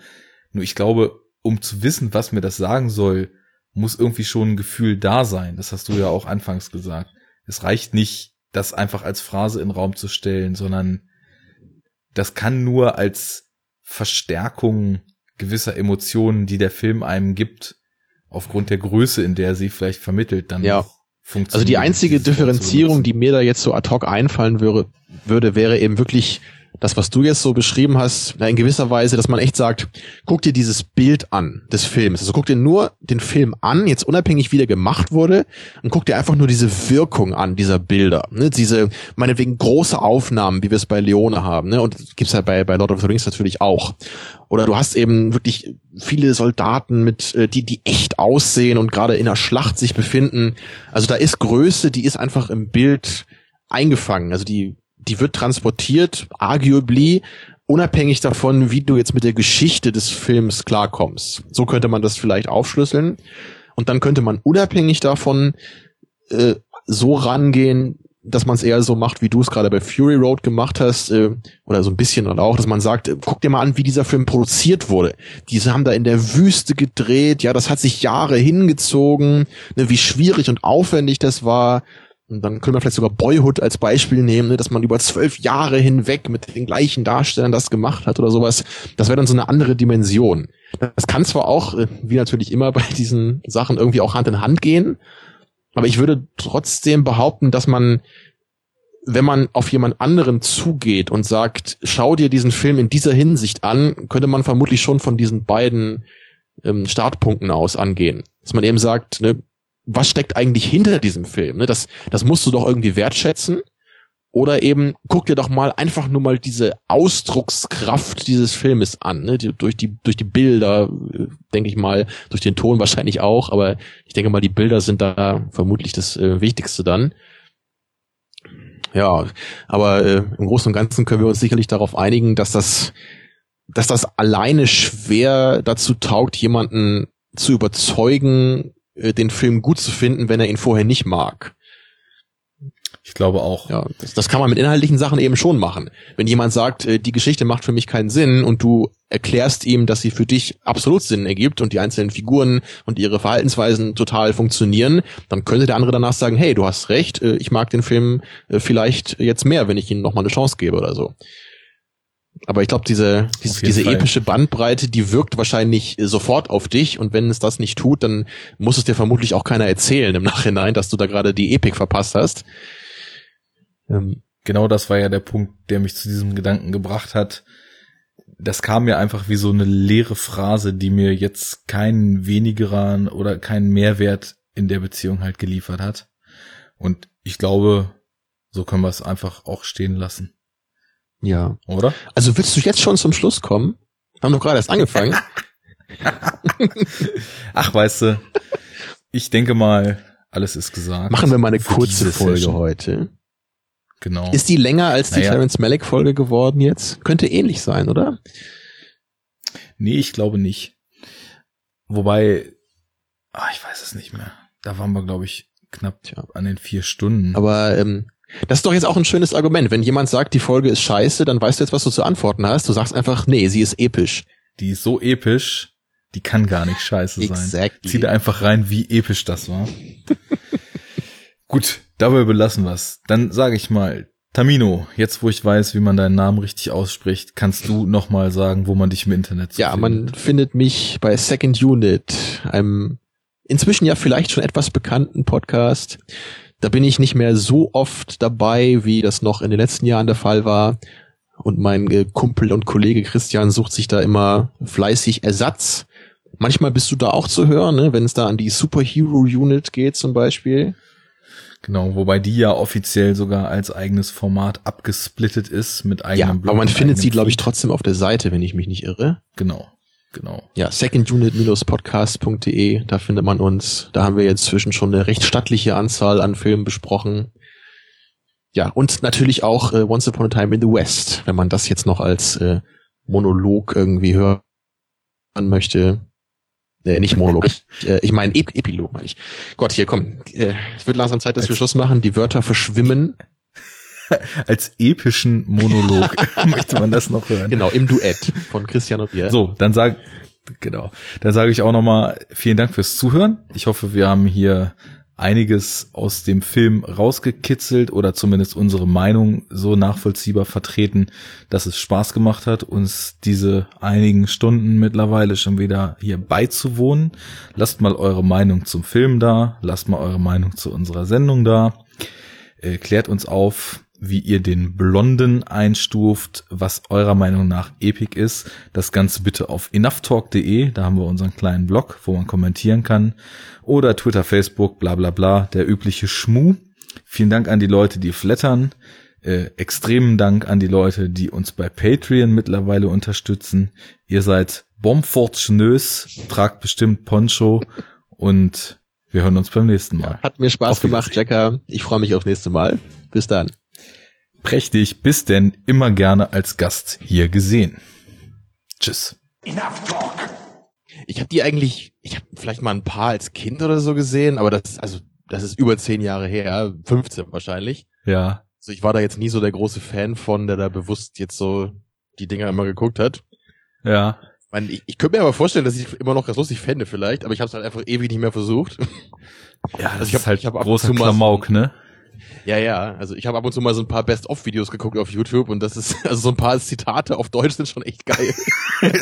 Nur ich glaube, um zu wissen, was mir das sagen soll, muss irgendwie schon ein Gefühl da sein. Das hast du ja auch anfangs gesagt. Es reicht nicht, das einfach als Phrase in den Raum zu stellen, sondern das kann nur als Verstärkung gewisser Emotionen, die der Film einem gibt, aufgrund der Größe, in der sie vielleicht vermittelt, dann ja funktioniert. Also die einzige Differenzierung, die mir da jetzt so ad hoc einfallen würde, wäre eben wirklich das, was du jetzt so beschrieben hast, in gewisser Weise, dass man echt sagt, guck dir dieses Bild an des Films. Also guck dir nur den Film an, jetzt unabhängig wie der gemacht wurde, und guck dir einfach nur diese Wirkung an, dieser Bilder. Ne? Diese, meinetwegen, große Aufnahmen, wie wir es bei Leone haben. Ne? Und das gibt's halt bei Lord of the Rings natürlich auch. Oder du hast eben wirklich viele Soldaten mit, die echt aussehen und gerade in der Schlacht sich befinden. Also da ist Größe, die ist einfach im Bild eingefangen. Also die wird transportiert, arguably, unabhängig davon, wie du jetzt mit der Geschichte des Films klarkommst. So könnte man das vielleicht aufschlüsseln. Und dann könnte man unabhängig davon so rangehen, dass man es eher so macht, wie du es gerade bei Fury Road gemacht hast, oder so ein bisschen und auch, dass man sagt, guck dir mal an, wie dieser Film produziert wurde. Diese haben da in der Wüste gedreht, ja, das hat sich Jahre hingezogen, ne, wie schwierig und aufwendig das war. Und dann können wir vielleicht sogar Boyhood als Beispiel nehmen, ne, dass man über 12 Jahre hinweg mit den gleichen Darstellern das gemacht hat oder sowas. Das wäre dann so eine andere Dimension. Das kann zwar auch, wie natürlich immer bei diesen Sachen, irgendwie auch Hand in Hand gehen, aber ich würde trotzdem behaupten, dass man, wenn man auf jemand anderen zugeht und sagt, schau dir diesen Film in dieser Hinsicht an, könnte man vermutlich schon von diesen beiden Startpunkten aus angehen. Dass man eben sagt, ne, was steckt eigentlich hinter diesem Film? Ne? Das musst du doch irgendwie wertschätzen. Oder eben, guck dir doch mal einfach nur mal diese Ausdruckskraft dieses Filmes an. Ne? Durch die Bilder, denke ich mal, durch den Ton wahrscheinlich auch, aber ich denke mal, die Bilder sind da vermutlich das Wichtigste dann. Ja, aber im Großen und Ganzen können wir uns sicherlich darauf einigen, dass das alleine schwer dazu taugt, jemanden zu überzeugen, den Film gut zu finden, wenn er ihn vorher nicht mag. Ich glaube auch. Ja, das kann man mit inhaltlichen Sachen eben schon machen. Wenn jemand sagt, die Geschichte macht für mich keinen Sinn und du erklärst ihm, dass sie für dich absolut Sinn ergibt und die einzelnen Figuren und ihre Verhaltensweisen total funktionieren, dann könnte der andere danach sagen, hey, du hast recht, ich mag den Film vielleicht jetzt mehr, wenn ich ihm nochmal eine Chance gebe oder so. Aber ich glaube, diese epische Bandbreite, die wirkt wahrscheinlich sofort auf dich. Und wenn es das nicht tut, dann muss es dir vermutlich auch keiner erzählen im Nachhinein, dass du da gerade die Epik verpasst hast. Genau das war ja der Punkt, der mich zu diesem Gedanken gebracht hat. Das kam mir einfach wie so eine leere Phrase, die mir jetzt keinen wenigeren oder keinen Mehrwert in der Beziehung halt geliefert hat. Und ich glaube, so können wir es einfach auch stehen lassen. Ja. Oder? Also willst du jetzt schon zum Schluss kommen? Haben doch gerade erst angefangen. Ach, weißt du, ich denke mal, alles ist gesagt. Machen wir mal eine kurze Folge heute. Genau. Ist die länger als die Terrence Malick-Folge geworden jetzt? Könnte ähnlich sein, oder? Nee, ich glaube nicht. Wobei, ich weiß es nicht mehr. Da waren wir, glaube ich, knapp an den 4 Stunden. Aber das ist doch jetzt auch ein schönes Argument. Wenn jemand sagt, die Folge ist scheiße, dann weißt du jetzt, was du zu antworten hast. Du sagst einfach, nee, sie ist episch. Die ist so episch, die kann gar nicht scheiße sein. Zieh da einfach rein, wie episch das war. Gut, dabei belassen wir's. Dann sage ich mal, Tamino, jetzt wo ich weiß, wie man deinen Namen richtig ausspricht, kannst du nochmal sagen, wo man dich im Internet findet. Ja, man findet mich bei Second Unit, einem inzwischen ja vielleicht schon etwas bekannten Podcast. Da bin ich nicht mehr so oft dabei, wie das noch in den letzten Jahren der Fall war. Und mein Kumpel und Kollege Christian sucht sich da immer fleißig Ersatz. Manchmal bist du da auch zu hören, ne? Wenn es da an die Superhero-Unit geht zum Beispiel. Genau, wobei die ja offiziell sogar als eigenes Format abgesplittet ist mit eigenem Blog. Ja, aber man findet sie, glaube ich, trotzdem auf der Seite, wenn ich mich nicht irre. Genau. Ja, secondunit-podcast.de, da findet man uns. Da haben wir jetzt zwischen schon eine recht stattliche Anzahl an Filmen besprochen. Ja, und natürlich auch Once Upon a Time in the West, wenn man das jetzt noch als Monolog irgendwie hören an möchte. Nicht Monolog. Ich meine Epilog, meine ich. Gott, hier, komm. Es wird langsam Zeit, dass wir Schluss machen. Die Wörter verschwimmen. Als epischen Monolog möchte man das noch hören. Genau, im Duett von Christian und mir. So, dann sage ich auch nochmal vielen Dank fürs Zuhören. Ich hoffe, wir haben hier einiges aus dem Film rausgekitzelt oder zumindest unsere Meinung so nachvollziehbar vertreten, dass es Spaß gemacht hat, uns diese einigen Stunden mittlerweile schon wieder hier beizuwohnen. Lasst mal eure Meinung zum Film da, lasst mal eure Meinung zu unserer Sendung da. Klärt uns auf, wie ihr den Blonden einstuft, was eurer Meinung nach epic ist. Das Ganze bitte auf enoughtalk.de, da haben wir unseren kleinen Blog, wo man kommentieren kann. Oder Twitter, Facebook, bla bla bla, der übliche Schmuh. Vielen Dank an die Leute, die flattern. Extremen Dank an die Leute, die uns bei Patreon mittlerweile unterstützen. Ihr seid bombenfortunös, tragt bestimmt Poncho und wir hören uns beim nächsten Mal. Hat mir Spaß gemacht, Jacker. Ich freue mich aufs nächste Mal. Bis dann. Prächtig, bis denn, immer gerne als Gast hier gesehen. Tschüss. Enough Talk. Ich habe vielleicht mal ein paar als Kind oder so gesehen, aber das ist über 10 Jahre her, 15 wahrscheinlich. Ja. Also ich war da jetzt nie so der große Fan von, der da bewusst jetzt so die Dinger immer geguckt hat. Ja. Ich könnte mir aber vorstellen, dass ich immer noch ganz lustig fände vielleicht, aber ich habe es halt einfach ewig nicht mehr versucht. Ja, das ist halt großer Klamauk, ne? Ja, also ich habe ab und zu mal so ein paar Best-of-Videos geguckt auf YouTube und das ist, also so ein paar Zitate auf Deutsch sind schon echt geil.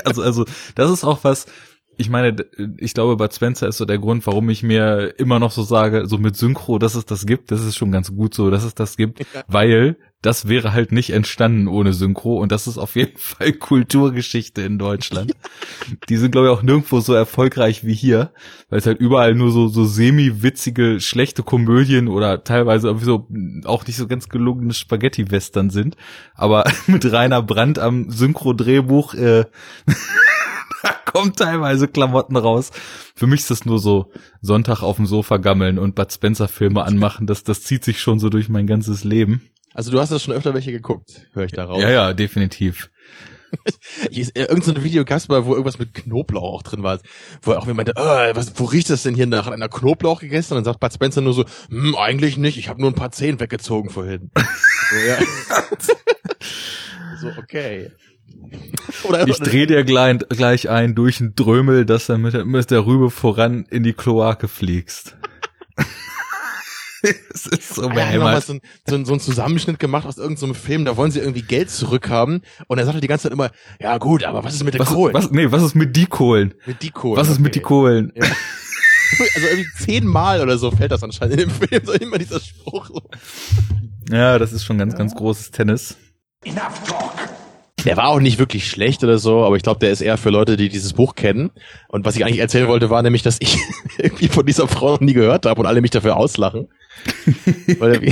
Also das ist auch was, ich meine, ich glaube, Bud Spencer ist so der Grund, warum ich mir immer noch so sage, so mit Synchro, dass es das gibt, das ist schon ganz gut so, dass es das gibt, ja. Weil das wäre halt nicht entstanden ohne Synchro und das ist auf jeden Fall Kulturgeschichte in Deutschland. Die sind, glaube ich, auch nirgendwo so erfolgreich wie hier, weil es halt überall nur so semi-witzige, schlechte Komödien oder teilweise irgendwie so auch nicht so ganz gelungene Spaghetti-Western sind. Aber mit Rainer Brandt am Synchro-Drehbuch, da kommen teilweise Klamotten raus. Für mich ist das nur so Sonntag auf dem Sofa gammeln und Bud Spencer-Filme anmachen, das zieht sich schon so durch mein ganzes Leben. Also du hast ja schon öfter welche geguckt, höre ich da raus. Ja, definitiv. Irgend so ein Video gab's mal, wo irgendwas mit Knoblauch auch drin war. Wo auch jemand meinte, wo riecht das denn hier nach? Hat einer Knoblauch gegessen? Und dann sagt Bud Spencer nur so, eigentlich nicht, ich habe nur ein paar Zehen weggezogen vorhin. So, okay. Oder ich drehe dir gleich ein durch einen Drömel, dass du mit der Rübe voran in die Kloake fliegst. Es ist so behämmert. Ja, so einen Zusammenschnitt gemacht aus irgendeinem Film, da wollen sie irgendwie Geld zurückhaben und er sagt halt die ganze Zeit immer, ja gut, aber was ist mit den Kohlen? Was ist mit die Kohlen? Was ist mit die Kohlen? Ja. Also irgendwie 10-mal oder so fällt das anscheinend in dem Film, so immer dieser Spruch. So. Ja, das ist schon ganz großes Tennis. Enough Talk! Der war auch nicht wirklich schlecht oder so, aber ich glaube, der ist eher für Leute, die dieses Buch kennen. Und was ich eigentlich erzählen wollte, war nämlich, dass ich irgendwie von dieser Frau noch nie gehört habe und alle mich dafür auslachen. Weil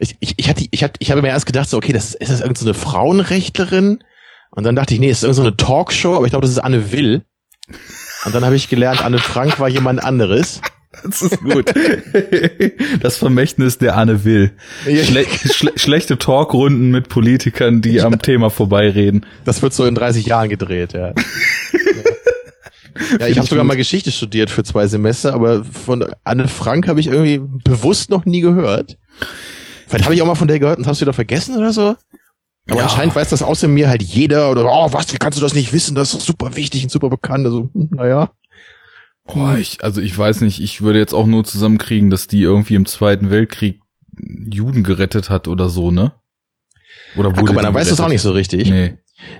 ich habe mir erst gedacht, so, okay, ist das irgend so eine Frauenrechtlerin? Und dann dachte ich, nee, ist das irgend so eine Talkshow? Aber ich glaube, das ist Anne Will. Und dann habe ich gelernt, Anne Frank war jemand anderes. Das ist gut. Das Vermächtnis der Anne Will. Schlechte Talkrunden mit Politikern, die am Thema vorbeireden. Das wird so in 30 Jahren gedreht, ja. Ja, ich habe sogar mal Geschichte studiert für 2 Semester, aber von Anne Frank habe ich irgendwie bewusst noch nie gehört. Vielleicht habe ich auch mal von der gehört und hab's wieder vergessen oder so. Aber anscheinend weiß das außer mir halt jeder. Oder wie kannst du das nicht wissen? Das ist doch super wichtig und super bekannt. Also, naja. Boah, ich weiß nicht, ich würde jetzt auch nur zusammenkriegen, dass die irgendwie im 2. Weltkrieg Juden gerettet hat oder so, ne? Oder wurde guck mal, dann weißt du es auch nicht so richtig.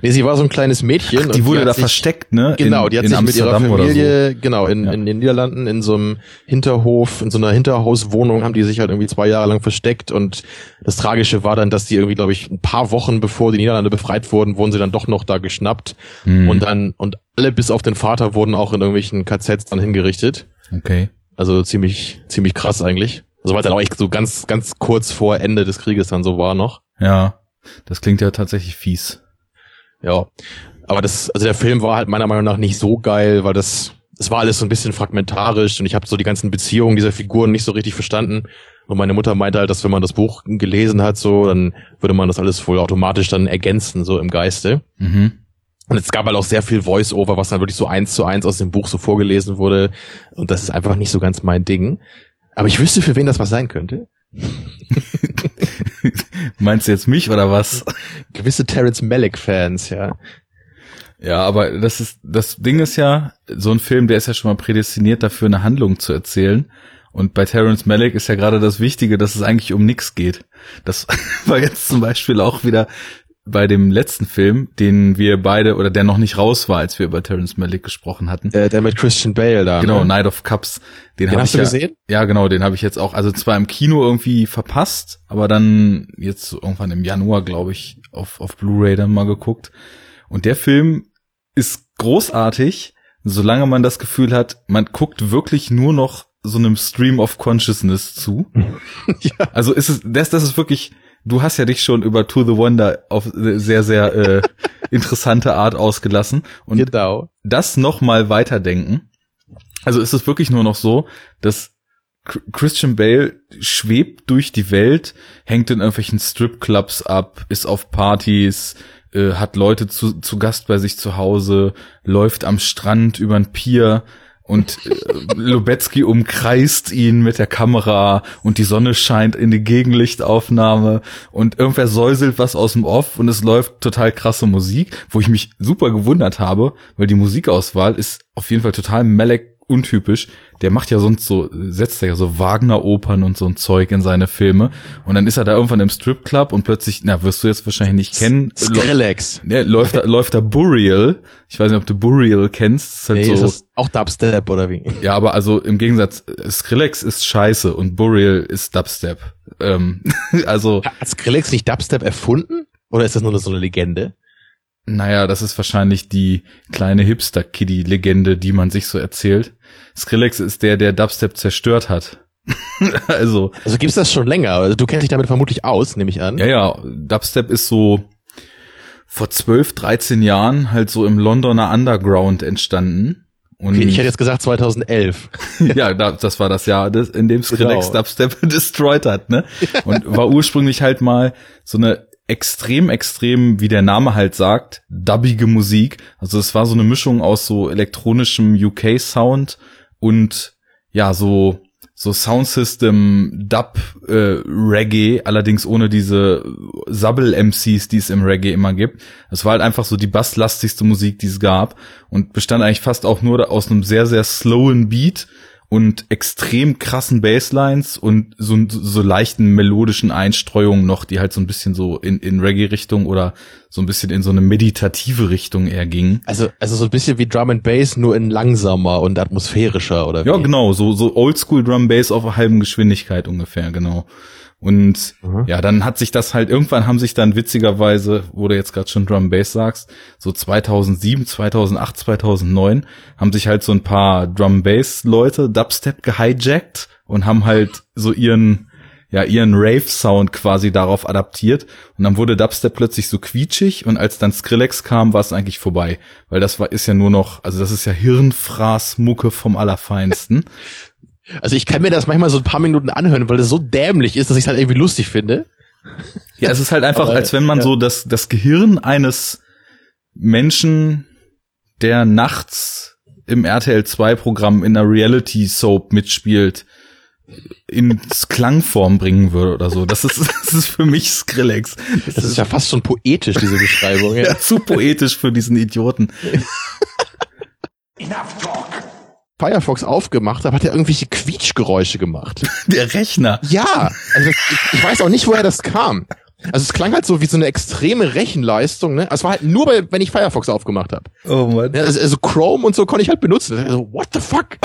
Nee, sie war so ein kleines Mädchen. Ach, die wurde da versteckt, ne? Genau, die hat sich mit ihrer Familie, in den Niederlanden, in so einem Hinterhof, in so einer Hinterhauswohnung haben die sich halt irgendwie 2 Jahre lang versteckt und das Tragische war dann, dass die irgendwie, glaube ich, ein paar Wochen bevor die Niederlande befreit wurden, wurden sie dann doch noch da geschnappt und alle bis auf den Vater wurden auch in irgendwelchen KZs dann hingerichtet. Okay. Also ziemlich, ziemlich krass eigentlich. Also weil es dann auch echt so ganz, ganz kurz vor Ende des Krieges dann so war noch. Ja, das klingt ja tatsächlich fies. Ja, aber der Film war halt meiner Meinung nach nicht so geil, weil es war alles so ein bisschen fragmentarisch und ich habe so die ganzen Beziehungen dieser Figuren nicht so richtig verstanden und meine Mutter meinte halt, dass wenn man das Buch gelesen hat, so, dann würde man das alles wohl automatisch dann ergänzen, so im Geiste. Mhm. Und es gab halt auch sehr viel Voice-Over, was dann wirklich so 1:1 aus dem Buch so vorgelesen wurde. Und das ist einfach nicht so ganz mein Ding. Aber ich wüsste, für wen das was sein könnte. Meinst du jetzt mich oder was? Gewisse Terrence Malick-Fans, ja. Ja, aber das Ding ist ja, so ein Film, der ist ja schon mal prädestiniert dafür, eine Handlung zu erzählen. Und bei Terrence Malick ist ja gerade das Wichtige, dass es eigentlich um nichts geht. Das war jetzt zum Beispiel auch wieder bei dem letzten Film, den wir beide, oder der noch nicht raus war, als wir über Terrence Malick gesprochen hatten. Der mit Christian Bale da. Genau, ne? Night of Cups. Den hast du gesehen? Ja, genau, den habe ich jetzt auch, also zwar im Kino irgendwie verpasst, aber dann jetzt irgendwann im Januar, glaube ich, auf Blu-ray dann mal geguckt. Und der Film ist großartig, solange man das Gefühl hat, man guckt wirklich nur noch so einem Stream of Consciousness zu. Ja. Also ist es, das ist wirklich... Du hast ja dich schon über To the Wonder auf sehr, sehr interessante Art ausgelassen. Und genau. Das nochmal weiterdenken. Also ist es wirklich nur noch so, dass Christian Bale schwebt durch die Welt, hängt in irgendwelchen Stripclubs ab, ist auf Partys, hat Leute zu Gast bei sich zu Hause, läuft am Strand über ein Pier. Und Lubetzky umkreist ihn mit der Kamera und die Sonne scheint in die Gegenlichtaufnahme und irgendwer säuselt was aus dem Off und es läuft total krasse Musik, wo ich mich super gewundert habe, weil die Musikauswahl ist auf jeden Fall total Malick-untypisch. Der macht ja sonst so, setzt ja so Wagner-Opern und so ein Zeug in seine Filme und dann ist er da irgendwann im Stripclub und plötzlich, wirst du jetzt wahrscheinlich nicht kennen. Skrillex. Läuft da Burial. Ich weiß nicht, ob du Burial kennst. Ist halt so, ist das auch Dubstep oder wie? Ja, aber also im Gegensatz, Skrillex ist scheiße und Burial ist Dubstep. Also. Hat Skrillex nicht Dubstep erfunden? Oder ist das nur so eine Legende? Naja, das ist wahrscheinlich die kleine Hipster-Kiddie-Legende, die man sich so erzählt. Skrillex ist der Dubstep zerstört hat. Also gibt's das schon länger? Also du kennst dich damit vermutlich aus, nehme ich an. Ja, Dubstep ist so vor 12, 13 Jahren halt so im Londoner Underground entstanden. Und okay, ich hätte jetzt gesagt 2011. Ja, das war das Jahr, in dem Skrillex Dubstep destroyed hat, ne? Und war ursprünglich halt mal so eine extrem, wie der Name halt sagt, dubbige Musik. Also es war so eine Mischung aus so elektronischem UK-Sound und ja, so Soundsystem, Dub, Reggae, allerdings ohne diese Sabbel-MCs, die es im Reggae immer gibt. Es war halt einfach so die basslastigste Musik, die es gab und bestand eigentlich fast auch nur aus einem sehr, sehr slowen Beat und extrem krassen Basslines und so leichten melodischen Einstreuungen noch, die halt so ein bisschen so in Reggae-Richtung oder so ein bisschen in so eine meditative Richtung eher gingen. Also so ein bisschen wie Drum and Bass, nur in langsamer und atmosphärischer oder wie? Ja, genau, so Oldschool Drum Bass auf einer halben Geschwindigkeit ungefähr, genau. Und ja, dann hat sich das halt, irgendwann haben sich dann witzigerweise, wo du jetzt gerade schon Drum Bass sagst, so 2007, 2008, 2009, haben sich halt so ein paar Drum Bass Leute Dubstep gehijackt und haben halt so ihren Rave-Sound quasi darauf adaptiert und dann wurde Dubstep plötzlich so quietschig und als dann Skrillex kam, war es eigentlich vorbei, weil ist ja nur noch, also das ist ja Hirnfraß-Mucke vom Allerfeinsten. Also ich kann mir das manchmal so ein paar Minuten anhören, weil es so dämlich ist, dass ich es halt irgendwie lustig finde. Ja, es ist halt einfach, als wenn man so das Gehirn eines Menschen, der nachts im RTL 2-Programm in einer Reality-Soap mitspielt, in Klangform bringen würde oder so. Das ist für mich Skrillex. Das ist ja fast schon poetisch, diese Beschreibung. Ja. Ja, zu poetisch für diesen Idioten. Enough Talk. Firefox aufgemacht habe, hat er irgendwelche Quietschgeräusche gemacht. Der Rechner? Ja, also ich weiß auch nicht, woher das kam. Also es klang halt so wie so eine extreme Rechenleistung, ne? Es war halt nur, wenn ich Firefox aufgemacht habe. Oh Mann. Ja, also Chrome und so konnte ich halt benutzen. Also, what the fuck?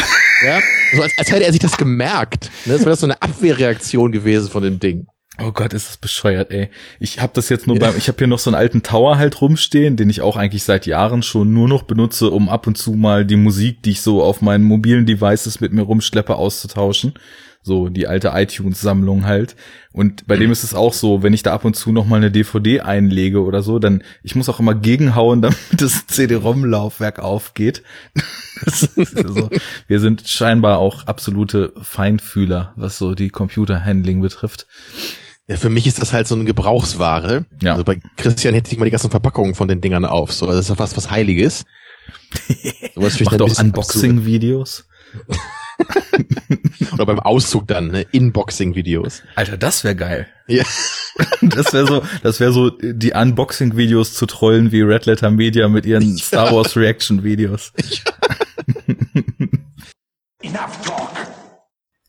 Ja, so als hätte er sich das gemerkt. Ne? Das wäre so eine Abwehrreaktion gewesen von dem Ding. Oh Gott, ist das bescheuert, ey. Ich habe das jetzt nur ich habe hier noch so einen alten Tower halt rumstehen, den ich auch eigentlich seit Jahren schon nur noch benutze, um ab und zu mal die Musik, die ich so auf meinen mobilen Devices mit mir rumschleppe, auszutauschen. So die alte iTunes-Sammlung halt. Und bei dem ist es auch so, wenn ich da ab und zu noch mal eine DVD einlege oder so, dann, ich muss auch immer gegenhauen, damit das CD-ROM-Laufwerk aufgeht. Das ist so. Wir sind scheinbar auch absolute Feinfühler, was so die Computer-Handling betrifft. Ja, für mich ist das halt so eine Gebrauchsware. Ja. Also bei Christian hätte ich mal die ganzen Verpackungen von den Dingern auf. So, das ist ja fast was Heiliges. Sowas macht doch Unboxing-Videos. Oder beim Auszug dann, ne? Inboxing-Videos. Alter, das wäre geil. Ja. Das wäre so die Unboxing-Videos zu trollen wie Red Letter Media mit ihren Star Wars Reaction-Videos. Ja. Enough Talk.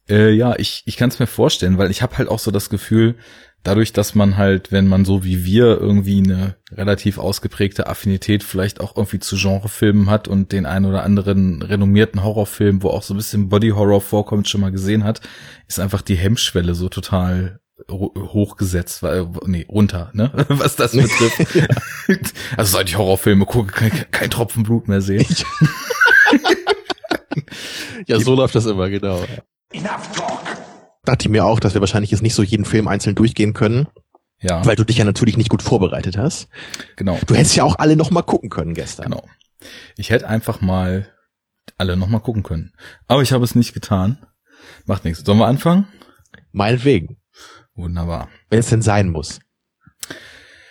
Ja, ich kann es mir vorstellen, weil ich habe halt auch so das Gefühl, dadurch, dass man halt, wenn man so wie wir irgendwie eine relativ ausgeprägte Affinität vielleicht auch irgendwie zu Genrefilmen hat und den einen oder anderen renommierten Horrorfilm, wo auch so ein bisschen Body-Horror vorkommt, schon mal gesehen hat, ist einfach die Hemmschwelle so total hochgesetzt, runter, ne? Was das betrifft. Ja. Also seit ich Horrorfilme gucke, kann ich kein Tropfen Blut mehr sehen. Ja, so läuft das immer, genau. Enough Talk. Dachte ich mir auch, dass wir wahrscheinlich jetzt nicht so jeden Film einzeln durchgehen können. Ja. Weil du dich ja natürlich nicht gut vorbereitet hast. Genau. Du hättest ja auch alle nochmal gucken können gestern. Genau. Ich hätte einfach mal alle nochmal gucken können. Aber ich habe es nicht getan. Macht nichts. Sollen wir anfangen? Meinetwegen. Wunderbar. Wenn es denn sein muss.